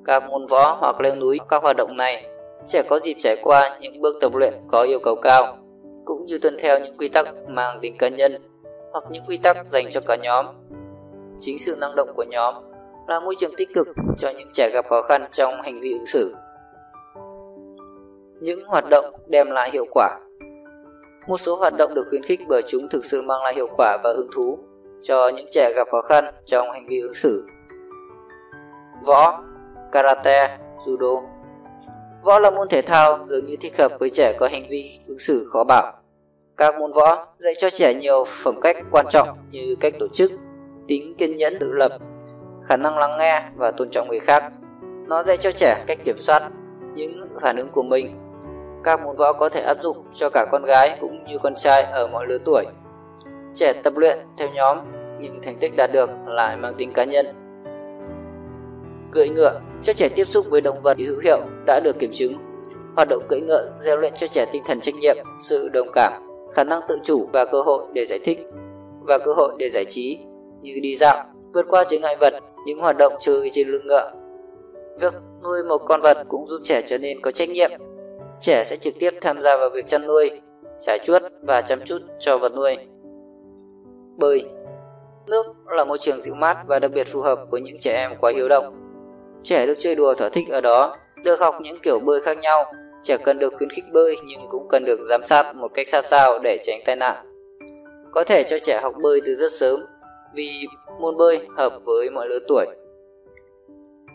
các môn võ hoặc leo núi. Các hoạt động này, trẻ có dịp trải qua những bước tập luyện có yêu cầu cao, cũng như tuân theo những quy tắc mang tính cá nhân hoặc những quy tắc dành cho cả nhóm. Chính sự năng động của nhóm là môi trường tích cực cho những trẻ gặp khó khăn trong hành vi ứng xử. Những hoạt động đem lại hiệu quả. Một số hoạt động được khuyến khích bởi chúng thực sự mang lại hiệu quả và hứng thú cho những trẻ gặp khó khăn trong hành vi ứng xử. Võ, karate, judo. Võ là môn thể thao dường như thích hợp với trẻ có hành vi ứng xử khó bảo. Các môn võ dạy cho trẻ nhiều phẩm cách quan trọng như cách tổ chức, tính kiên nhẫn tự lập, khả năng lắng nghe và tôn trọng người khác. Nó dạy cho trẻ cách kiểm soát những phản ứng của mình. Các môn võ có thể áp dụng cho cả con gái cũng như con trai ở mọi lứa tuổi. Trẻ tập luyện theo nhóm nhưng thành tích đạt được lại mang tính cá nhân. Cưỡi ngựa cho trẻ tiếp xúc với động vật hữu hiệu đã được kiểm chứng. Hoạt động cưỡi ngựa rèn luyện cho trẻ tinh thần trách nhiệm, sự đồng cảm, khả năng tự chủ và cơ hội để giải thích và cơ hội để giải trí như đi dạo, vượt qua chướng ngại vật, những hoạt động chơi trên lưng ngựa. Việc nuôi một con vật cũng giúp trẻ trở nên có trách nhiệm. Trẻ sẽ trực tiếp tham gia vào việc chăn nuôi, trải chuốt và chăm chút cho vật nuôi. Bơi. Nước là môi trường dịu mát và đặc biệt phù hợp với những trẻ em quá hiếu động. Trẻ được chơi đùa thỏa thích ở đó, được học những kiểu bơi khác nhau. Trẻ cần được khuyến khích bơi nhưng cũng cần được giám sát một cách sát sao để tránh tai nạn. Có thể cho trẻ học bơi từ rất sớm vì môn bơi hợp với mọi lứa tuổi.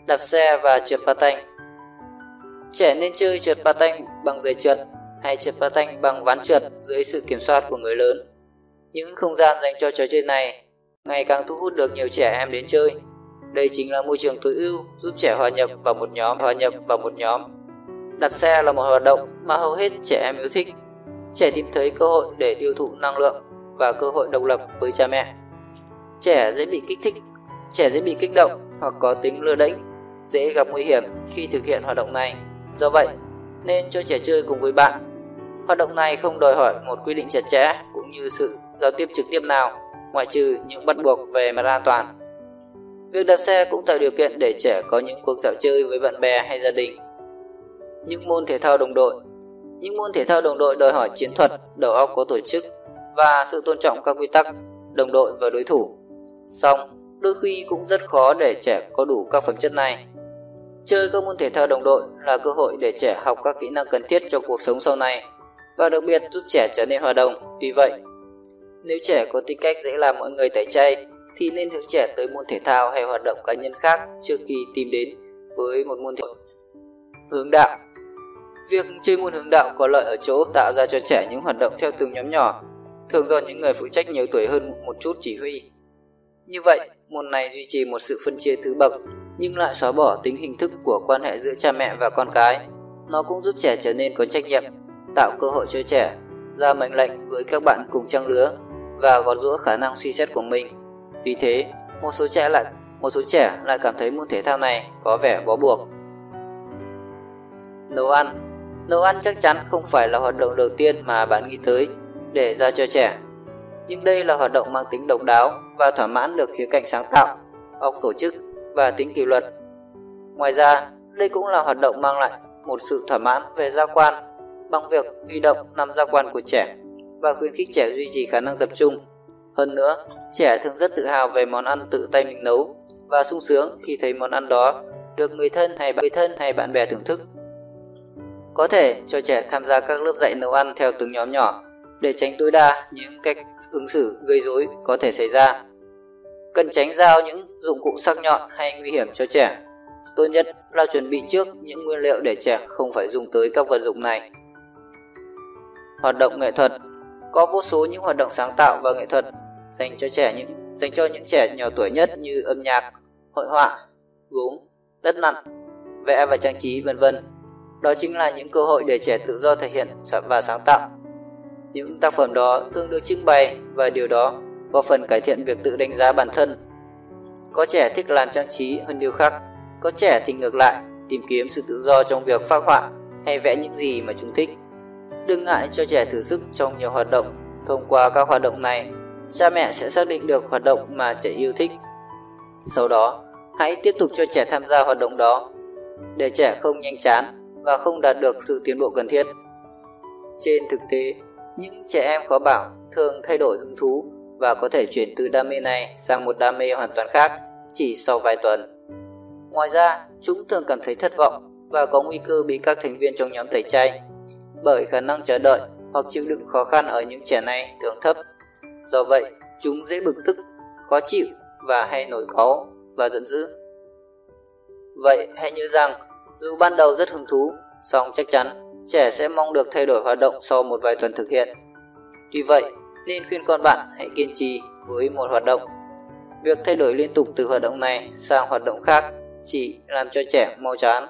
Đạp xe và trượt patin. Trẻ nên chơi trượt patin bằng giày trượt hay trượt patin bằng ván trượt dưới sự kiểm soát của người lớn. Những không gian dành cho trò chơi này ngày càng thu hút được nhiều trẻ em đến chơi. Đây chính là môi trường tối ưu giúp trẻ hòa nhập vào một nhóm, hòa nhập vào một nhóm. Đạp xe là một hoạt động mà hầu hết trẻ em yêu thích. Trẻ tìm thấy cơ hội để tiêu thụ năng lượng và cơ hội độc lập với cha mẹ. Trẻ dễ bị kích thích, trẻ dễ bị kích động hoặc có tính lơ đễnh, dễ gặp nguy hiểm khi thực hiện hoạt động này. Do vậy, nên cho trẻ chơi cùng với bạn. Hoạt động này không đòi hỏi một quy định chặt chẽ cũng như sự giao tiếp trực tiếp nào, ngoại trừ những bắt buộc về mặt an toàn. Việc đạp xe cũng tạo điều kiện để trẻ có những cuộc dạo chơi với bạn bè hay gia đình. Những môn thể thao đồng đội. Những môn thể thao đồng đội đòi hỏi chiến thuật, đầu óc có tổ chức và sự tôn trọng các quy tắc, đồng đội và đối thủ. Song, đôi khi cũng rất khó để trẻ có đủ các phẩm chất này. Chơi các môn thể thao đồng đội là cơ hội để trẻ học các kỹ năng cần thiết cho cuộc sống sau này và đặc biệt giúp trẻ trở nên hòa đồng. Tuy vậy, nếu trẻ có tính cách dễ làm mọi người tẩy chay thì nên hướng trẻ tới môn thể thao hay hoạt động cá nhân khác trước khi tìm đến với một môn thể thao. Hướng đạo. Việc chơi môn hướng đạo có lợi ở chỗ tạo ra cho trẻ những hoạt động theo từng nhóm nhỏ, thường do những người phụ trách nhiều tuổi hơn một chút chỉ huy. Như vậy, môn này duy trì một sự phân chia thứ bậc nhưng lại xóa bỏ tính hình thức của quan hệ giữa cha mẹ và con cái. Nó cũng giúp trẻ trở nên có trách nhiệm, tạo cơ hội cho trẻ ra mệnh lệnh với các bạn cùng trang lứa và gọt giũa khả năng suy xét của mình. Tuy thế, một số trẻ lại một số trẻ lại cảm thấy môn thể thao này có vẻ bó buộc. Nấu ăn. Nấu ăn chắc chắn không phải là hoạt động đầu tiên mà bạn nghĩ tới để giao cho trẻ. Nhưng đây là hoạt động mang tính độc đáo và thỏa mãn được khía cạnh sáng tạo, óc tổ chức và tính kỷ luật. Ngoài ra, đây cũng là hoạt động mang lại một sự thỏa mãn về giác quan bằng việc huy động năm giác quan của trẻ và khuyến khích trẻ duy trì khả năng tập trung. Hơn nữa, trẻ thường rất tự hào về món ăn tự tay mình nấu và sung sướng khi thấy món ăn đó được người thân hay bạn, người thân hay bạn bè thưởng thức. Có thể cho trẻ tham gia các lớp dạy nấu ăn theo từng nhóm nhỏ để tránh tối đa những cách ứng xử gây rối có thể xảy ra. Cần tránh giao những dụng cụ sắc nhọn hay nguy hiểm cho trẻ. Tốt nhất là chuẩn bị trước những nguyên liệu để trẻ không phải dùng tới các vật dụng này. Hoạt động nghệ thuật. Có vô số những hoạt động sáng tạo và nghệ thuật dành cho trẻ những dành cho những trẻ nhỏ tuổi nhất như âm nhạc, hội họa, gốm, đất nặn, vẽ và trang trí vân vân. Đó chính là những cơ hội để trẻ tự do thể hiện và sáng tạo. Những tác phẩm đó thường được trưng bày và điều đó góp phần cải thiện việc tự đánh giá bản thân. Có trẻ thích làm trang trí hơn điêu khắc, có trẻ thì ngược lại, tìm kiếm sự tự do trong việc phác họa hay vẽ những gì mà chúng thích. Đừng ngại cho trẻ thử sức trong nhiều hoạt động. Thông qua các hoạt động này, cha mẹ sẽ xác định được hoạt động mà trẻ yêu thích. Sau đó, hãy tiếp tục cho trẻ tham gia hoạt động đó để trẻ không nhanh chán và không đạt được sự tiến bộ cần thiết. Trên thực tế, những trẻ em khó bảo thường thay đổi hứng thú và có thể chuyển từ đam mê này sang một đam mê hoàn toàn khác chỉ sau vài tuần. Ngoài ra, chúng thường cảm thấy thất vọng và có nguy cơ bị các thành viên trong nhóm tẩy chay bởi khả năng chờ đợi hoặc chịu đựng khó khăn ở những trẻ này thường thấp. Do vậy, chúng dễ bực tức, khó chịu và hay nổi cáu và giận dữ. Vậy hãy nhớ rằng, dù ban đầu rất hứng thú, song chắc chắn trẻ sẽ mong được thay đổi hoạt động sau một vài tuần thực hiện. Tuy vậy, nên khuyên con bạn hãy kiên trì với một hoạt động. Việc thay đổi liên tục từ hoạt động này sang hoạt động khác chỉ làm cho trẻ mau chán,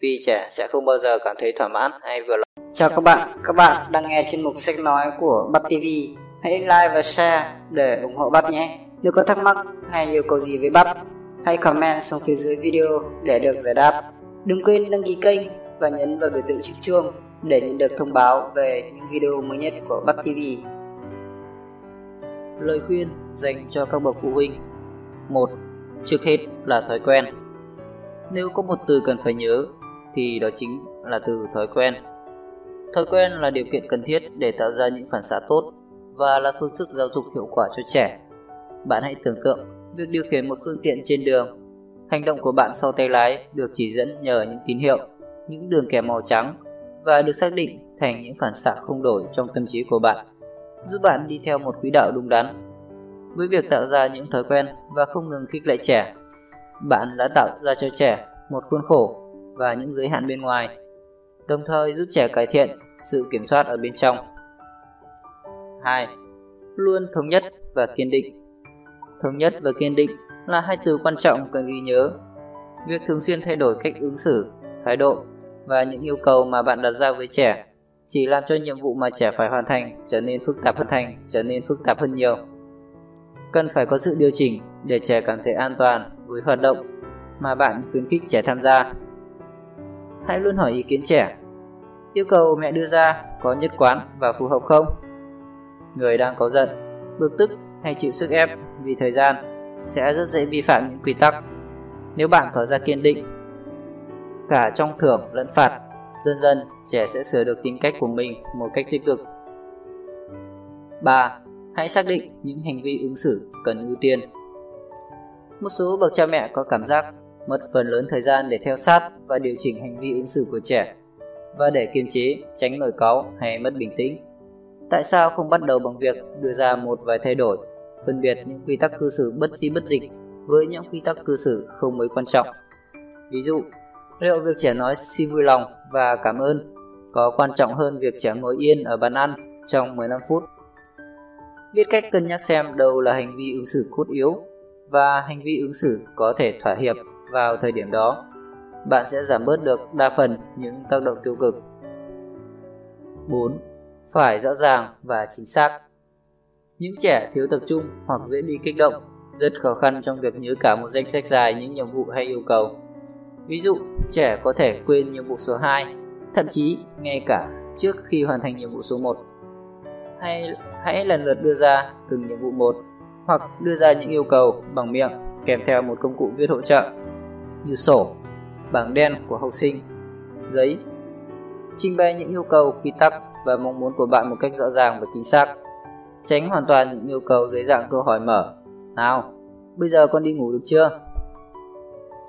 vì trẻ sẽ không bao giờ cảm thấy thỏa mãn hay vừa lòng. Chào các bạn, các bạn đang nghe chuyên mục sách nói của Bắp ti vi. Hãy like và share để ủng hộ Bắp nhé. Nếu có thắc mắc hay yêu cầu gì với Bắp, hãy comment xuống phía dưới video để được giải đáp. Đừng quên đăng ký kênh và nhấn vào biểu tượng chiếc chuông để nhận được thông báo về những video mới nhất của Bắp ti vi. Lời khuyên dành cho các bậc phụ huynh. Một. Trước hết là thói quen. Nếu có một từ cần phải nhớ thì đó chính là từ thói quen. Thói quen là điều kiện cần thiết để tạo ra những phản xạ tốt và là phương thức giáo dục hiệu quả cho trẻ. Bạn hãy tưởng tượng việc điều khiển một phương tiện trên đường. Hành động của bạn sau tay lái được chỉ dẫn nhờ những tín hiệu, những đường kẻ màu trắng và được xác định thành những phản xạ không đổi trong tâm trí của bạn, giúp bạn đi theo một quỹ đạo đúng đắn. Với việc tạo ra những thói quen và không ngừng khích lệ trẻ, bạn đã tạo ra cho trẻ một khuôn khổ và những giới hạn bên ngoài, đồng thời giúp trẻ cải thiện sự kiểm soát ở bên trong. Hai. Luôn thống nhất và kiên định. Thống nhất và kiên định là hai từ quan trọng cần ghi nhớ. Việc thường xuyên thay đổi cách ứng xử, thái độ và những yêu cầu mà bạn đặt ra với trẻ chỉ làm cho nhiệm vụ mà trẻ phải hoàn thành trở nên phức tạp hơn thành, trở nên phức tạp hơn nhiều. Cần phải có sự điều chỉnh để trẻ cảm thấy an toàn với hoạt động mà bạn khuyến khích trẻ tham gia. Hãy luôn hỏi ý kiến trẻ. Yêu cầu mẹ đưa ra có nhất quán và phù hợp không? Người đang cáu giận, bực tức hay chịu sức ép vì thời gian sẽ rất dễ vi phạm những quy tắc. Nếu bạn tỏ ra kiên định cả trong thưởng lẫn phạt, dần dần trẻ sẽ sửa được tính cách của mình một cách tích cực. ba. Hãy xác định những hành vi ứng xử cần ưu tiên. Một số bậc cha mẹ có cảm giác mất phần lớn thời gian để theo sát và điều chỉnh hành vi ứng xử của trẻ và để kiềm chế, tránh nổi cáu hay mất bình tĩnh. Tại sao không bắt đầu bằng việc đưa ra một vài thay đổi, phân biệt những quy tắc cư xử bất di bất dịch với những quy tắc cư xử không mấy quan trọng? Ví dụ, liệu việc trẻ nói xin vui lòng và cảm ơn có quan trọng hơn việc trẻ ngồi yên ở bàn ăn trong mười lăm phút? Biết cách cân nhắc xem đâu là hành vi ứng xử cốt yếu và hành vi ứng xử có thể thỏa hiệp vào thời điểm đó, bạn sẽ giảm bớt được đa phần những tác động tiêu cực. bốn. Phải rõ ràng và chính xác. Những trẻ thiếu tập trung hoặc dễ bị kích động rất khó khăn trong việc nhớ cả một danh sách dài những nhiệm vụ hay yêu cầu. Ví dụ, trẻ có thể quên nhiệm vụ số hai, thậm chí ngay cả trước khi hoàn thành nhiệm vụ số một. Hay hãy lần lượt đưa ra từng nhiệm vụ một hoặc đưa ra những yêu cầu bằng miệng kèm theo một công cụ viết hỗ trợ như sổ, bảng đen của học sinh, giấy. Trình bày những yêu cầu, quy tắc và mong muốn của bạn một cách rõ ràng và chính xác. Tránh hoàn toàn những yêu cầu dưới dạng câu hỏi mở. Nào, bây giờ con đi ngủ được chưa?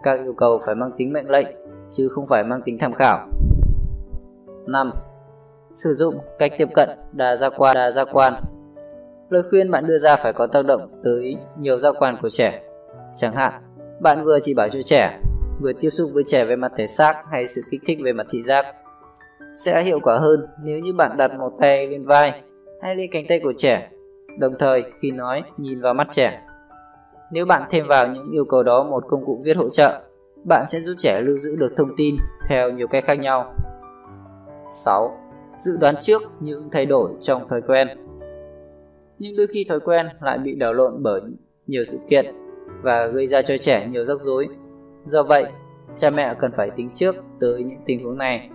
Các yêu cầu phải mang tính mệnh lệnh chứ không phải mang tính tham khảo. năm. Sử dụng cách tiếp cận đa giác quan, đa giác quan. Lời khuyên bạn đưa ra phải có tác động tới nhiều giác quan của trẻ. Chẳng hạn, bạn vừa chỉ bảo cho trẻ, vừa tiếp xúc với trẻ về mặt thể xác hay sự kích thích về mặt thị giác. Sẽ hiệu quả hơn nếu như bạn đặt một tay lên vai hay lên cánh tay của trẻ, đồng thời khi nói nhìn vào mắt trẻ. Nếu bạn thêm vào những yêu cầu đó một công cụ viết hỗ trợ, bạn sẽ giúp trẻ lưu giữ được thông tin theo nhiều cách khác nhau. sáu. Dự đoán trước những thay đổi trong thói quen. Nhưng đôi khi thói quen lại bị đảo lộn bởi nhiều sự kiện và gây ra cho trẻ nhiều rắc rối. Do vậy, cha mẹ cần phải tính trước tới những tình huống này,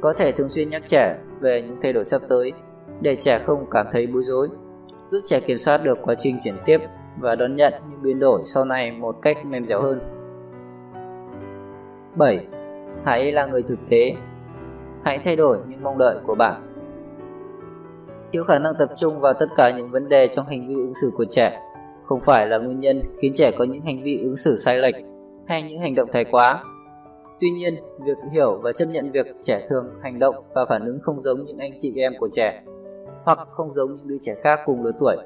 có thể thường xuyên nhắc trẻ về những thay đổi sắp tới để trẻ không cảm thấy bối rối, giúp trẻ kiểm soát được quá trình chuyển tiếp và đón nhận những biến đổi sau này một cách mềm dẻo hơn. bảy. Hãy là người thực tế. Hãy thay đổi những mong đợi của bạn. Thiếu khả năng tập trung vào tất cả những vấn đề trong hành vi ứng xử của trẻ không phải là nguyên nhân khiến trẻ có những hành vi ứng xử sai lệch hay những hành động thái quá. Tuy nhiên, việc hiểu và chấp nhận việc trẻ thường hành động và phản ứng không giống những anh chị em của trẻ hoặc không giống những đứa trẻ khác cùng lứa tuổi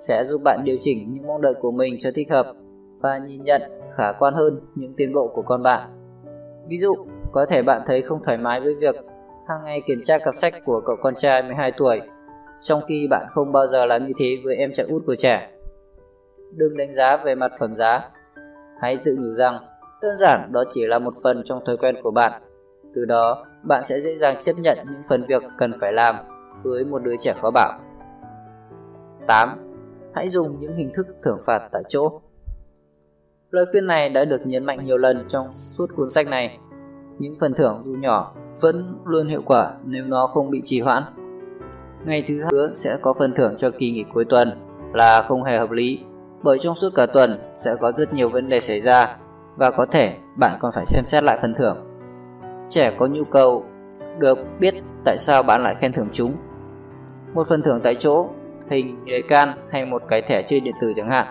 sẽ giúp bạn điều chỉnh những mong đợi của mình cho thích hợp và nhìn nhận khả quan hơn những tiến bộ của con bạn. Ví dụ, có thể bạn thấy không thoải mái với việc hàng ngày kiểm tra cặp sách của cậu con trai mười hai tuổi, trong khi bạn không bao giờ làm như thế với em trai út của trẻ. Đừng đánh giá về mặt phẩm giá. Hãy tự nhủ rằng đơn giản đó chỉ là một phần trong thói quen của bạn. Từ đó, bạn sẽ dễ dàng chấp nhận những phần việc cần phải làm với một đứa trẻ khó bảo. tám. Hãy dùng những hình thức thưởng phạt tại chỗ. Lời khuyên này đã được nhấn mạnh nhiều lần trong suốt cuốn sách này. Những phần thưởng dù nhỏ vẫn luôn hiệu quả nếu nó không bị trì hoãn. Ngày thứ hai sẽ có phần thưởng cho kỳ nghỉ cuối tuần là không hề hợp lý, bởi trong suốt cả tuần sẽ có rất nhiều vấn đề xảy ra và có thể bạn còn phải xem xét lại phần thưởng. Trẻ có nhu cầu được biết tại sao bạn lại khen thưởng chúng. Một phần thưởng tại chỗ, hình giấy can hay một cái thẻ chơi điện tử chẳng hạn,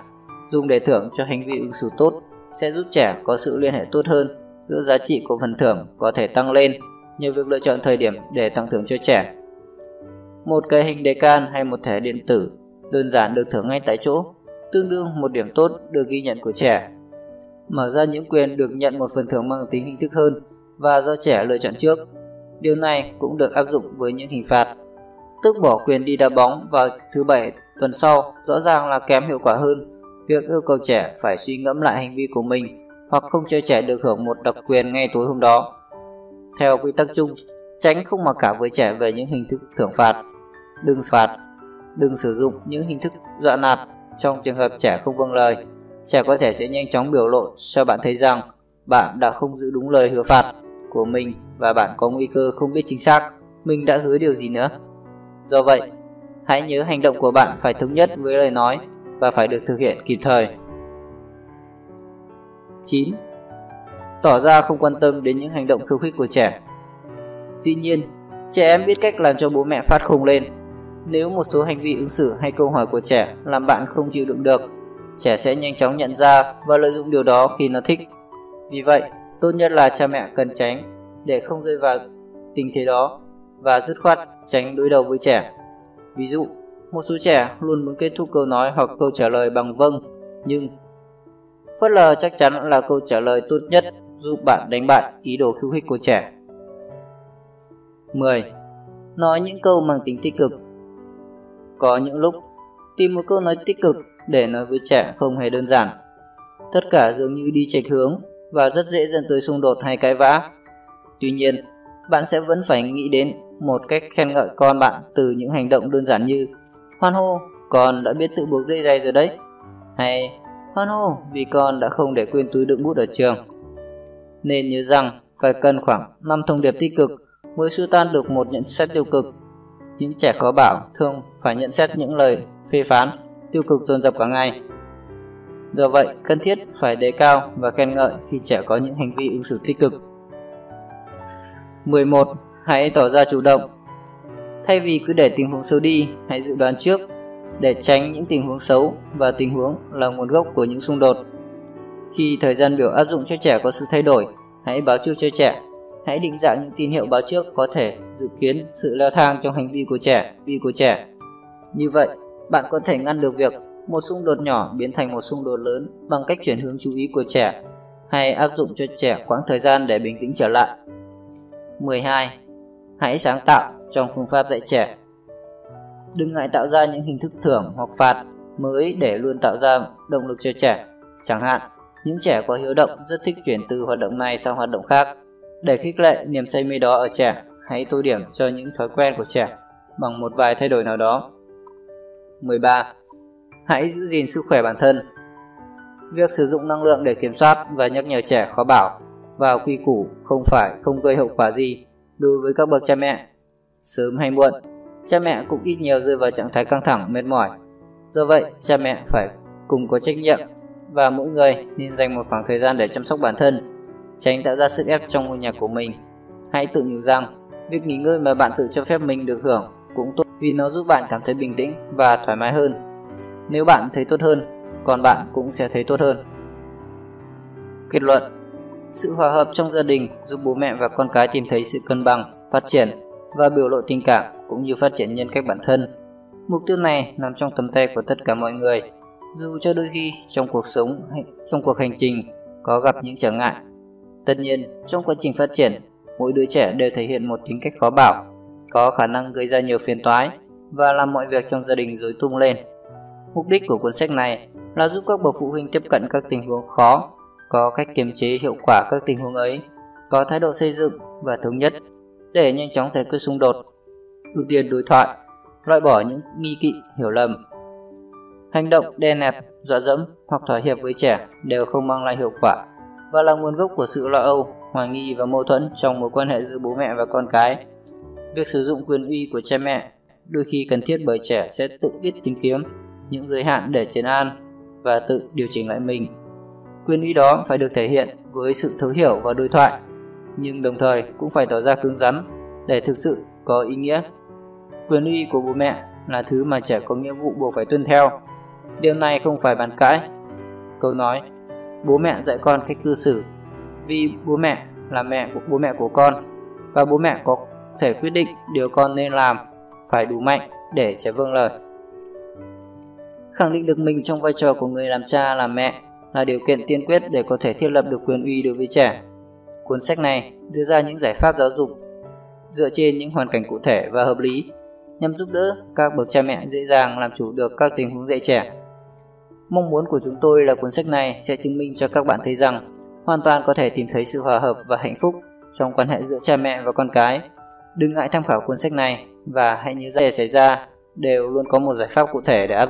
dùng để thưởng cho hành vi ứng xử tốt sẽ giúp trẻ có sự liên hệ tốt hơn giữa giá trị của phần thưởng, có thể tăng lên nhờ việc lựa chọn thời điểm để tặng thưởng cho trẻ. Một cái hình đề can hay một thẻ điện tử đơn giản được thưởng ngay tại chỗ, tương đương một điểm tốt được ghi nhận của trẻ, mở ra những quyền được nhận một phần thưởng mang tính hình thức hơn và do trẻ lựa chọn trước. Điều này cũng được áp dụng với những hình phạt, tức bỏ quyền đi đá bóng vào thứ bảy tuần sau rõ ràng là kém hiệu quả hơn việc yêu cầu trẻ phải suy ngẫm lại hành vi của mình hoặc không cho trẻ được hưởng một đặc quyền ngay tối hôm đó. Theo quy tắc chung, tránh không mặc cả với trẻ về những hình thức thưởng phạt. Đừng phạt, đừng sử dụng những hình thức dọa nạt trong trường hợp trẻ không vâng lời. Trẻ có thể sẽ nhanh chóng biểu lộ cho bạn thấy rằng bạn đã không giữ đúng lời hứa phạt của mình và bạn có nguy cơ không biết chính xác mình đã hứa điều gì nữa. Do vậy, hãy nhớ hành động của bạn phải thống nhất với lời nói và phải được thực hiện kịp thời. chín. Tỏ ra không quan tâm đến những hành động khiêu khích của trẻ. Dĩ nhiên, trẻ em biết cách làm cho bố mẹ phát khùng lên. Nếu một số hành vi ứng xử hay câu hỏi của trẻ làm bạn không chịu đựng được, trẻ sẽ nhanh chóng nhận ra và lợi dụng điều đó khi nó thích. Vì vậy, tốt nhất là cha mẹ cần tránh để không rơi vào tình thế đó và dứt khoát tránh đối đầu với trẻ. Ví dụ, một số trẻ luôn muốn kết thúc câu nói hoặc câu trả lời bằng vâng, nhưng phớt lờ chắc chắn là câu trả lời tốt nhất giúp bạn đánh bại ý đồ khiêu khích của trẻ. mười. Nói những câu mang tính tích cực. Có những lúc, tìm một câu nói tích cực để nói với trẻ không hề đơn giản. Tất cả dường như đi chệch hướng và rất dễ dẫn tới xung đột hay cãi vã. Tuy nhiên, bạn sẽ vẫn phải nghĩ đến một cách khen ngợi con bạn từ những hành động đơn giản như hoan hô, con đã biết tự buộc dây giày rồi đấy, hay hoan hô vì con đã không để quên túi đựng bút ở trường. Nên nhớ rằng phải cần khoảng năm thông điệp tích cực mới xua tan được một nhận xét tiêu cực. Những trẻ có bảo thường phải nhận xét những lời phê phán tiêu cực dồn dập cả ngày. Do vậy, cần thiết phải đề cao và khen ngợi khi trẻ có những hành vi ứng xử tích cực. mười một. Hãy tỏ ra chủ động. Thay vì cứ để tình huống xấu đi, hãy dự đoán trước để tránh những tình huống xấu, và tình huống là nguồn gốc của những xung đột. Khi thời gian biểu áp dụng cho trẻ có sự thay đổi, hãy báo trước cho trẻ. Hãy định dạng những tín hiệu báo trước có thể dự kiến sự leo thang trong hành vi của trẻ, vi của trẻ. Như vậy, bạn có thể ngăn được việc một xung đột nhỏ biến thành một xung đột lớn bằng cách chuyển hướng chú ý của trẻ, hay áp dụng cho trẻ quãng thời gian để bình tĩnh trở lại. mười hai. Hãy sáng tạo trong phương pháp dạy trẻ. Đừng ngại tạo ra những hình thức thưởng hoặc phạt mới để luôn tạo ra động lực cho trẻ. Chẳng hạn, những trẻ có hiếu động rất thích chuyển từ hoạt động này sang hoạt động khác. Để khích lệ niềm say mê đó ở trẻ, hãy tô điểm cho những thói quen của trẻ bằng một vài thay đổi nào đó. mười ba. Hãy giữ gìn sức khỏe bản thân. Việc sử dụng năng lượng để kiểm soát và nhắc nhở trẻ khó bảo vào quy củ không phải không gây hậu quả gì đối với các bậc cha mẹ. Sớm hay muộn, cha mẹ cũng ít nhiều rơi vào trạng thái căng thẳng, mệt mỏi. Do vậy, cha mẹ phải cùng có trách nhiệm, và mỗi người nên dành một khoảng thời gian để chăm sóc bản thân, tránh tạo ra sức ép trong ngôi nhà của mình. Hãy tự nhủ rằng việc nghỉ ngơi mà bạn tự cho phép mình được hưởng cũng tốt, vì nó giúp bạn cảm thấy bình tĩnh và thoải mái hơn. Nếu bạn thấy tốt hơn, còn bạn cũng sẽ thấy tốt hơn. Kết luận: sự hòa hợp trong gia đình giúp bố mẹ và con cái tìm thấy sự cân bằng, phát triển và biểu lộ tình cảm, cũng như phát triển nhân cách bản thân. Mục tiêu này nằm trong tầm tay của tất cả mọi người, dù cho đôi khi trong cuộc sống, trong cuộc hành trình có gặp những trở ngại. Tất nhiên, trong quá trình phát triển, mỗi đứa trẻ đều thể hiện một tính cách khó bảo, có khả năng gây ra nhiều phiền toái và làm mọi việc trong gia đình rối tung lên. Mục đích của cuốn sách này là giúp các bậc phụ huynh tiếp cận các tình huống khó, có cách kiềm chế hiệu quả các tình huống ấy, có thái độ xây dựng và thống nhất để nhanh chóng giải quyết xung đột, ưu tiên đối thoại, loại bỏ những nghi kỵ, hiểu lầm. Hành động đè nẹp, dọa dẫm hoặc thỏa hiệp với trẻ đều không mang lại hiệu quả và là nguồn gốc của sự lo âu, hoài nghi và mâu thuẫn trong mối quan hệ giữa bố mẹ và con cái. Việc sử dụng quyền uy của cha mẹ đôi khi cần thiết, bởi trẻ sẽ tự biết tìm kiếm những giới hạn để trấn an và tự điều chỉnh lại mình. Quyền uy đó phải được thể hiện với sự thấu hiểu và đối thoại, nhưng đồng thời cũng phải tỏ ra cứng rắn để thực sự có ý nghĩa. Quyền uy của bố mẹ là thứ mà trẻ có nghĩa vụ buộc phải tuân theo. Điều này không phải bàn cãi. Câu nói "bố mẹ dạy con cách cư xử vì bố mẹ là mẹ của bố mẹ của con và bố mẹ có thể quyết định điều con nên làm" phải đủ mạnh để trẻ vâng lời. Khẳng định được mình trong vai trò của người làm cha làm mẹ là điều kiện tiên quyết để có thể thiết lập được quyền uy đối với trẻ. Cuốn sách này đưa ra những giải pháp giáo dục dựa trên những hoàn cảnh cụ thể và hợp lý, nhằm giúp đỡ các bậc cha mẹ dễ dàng làm chủ được các tình huống dạy trẻ. Mong muốn của chúng tôi là cuốn sách này sẽ chứng minh cho các bạn thấy rằng hoàn toàn có thể tìm thấy sự hòa hợp và hạnh phúc trong quan hệ giữa cha mẹ và con cái. Đừng ngại tham khảo cuốn sách này, và hãy nhớ rằng vấn đề xảy ra đều luôn có một giải pháp cụ thể để áp dụng.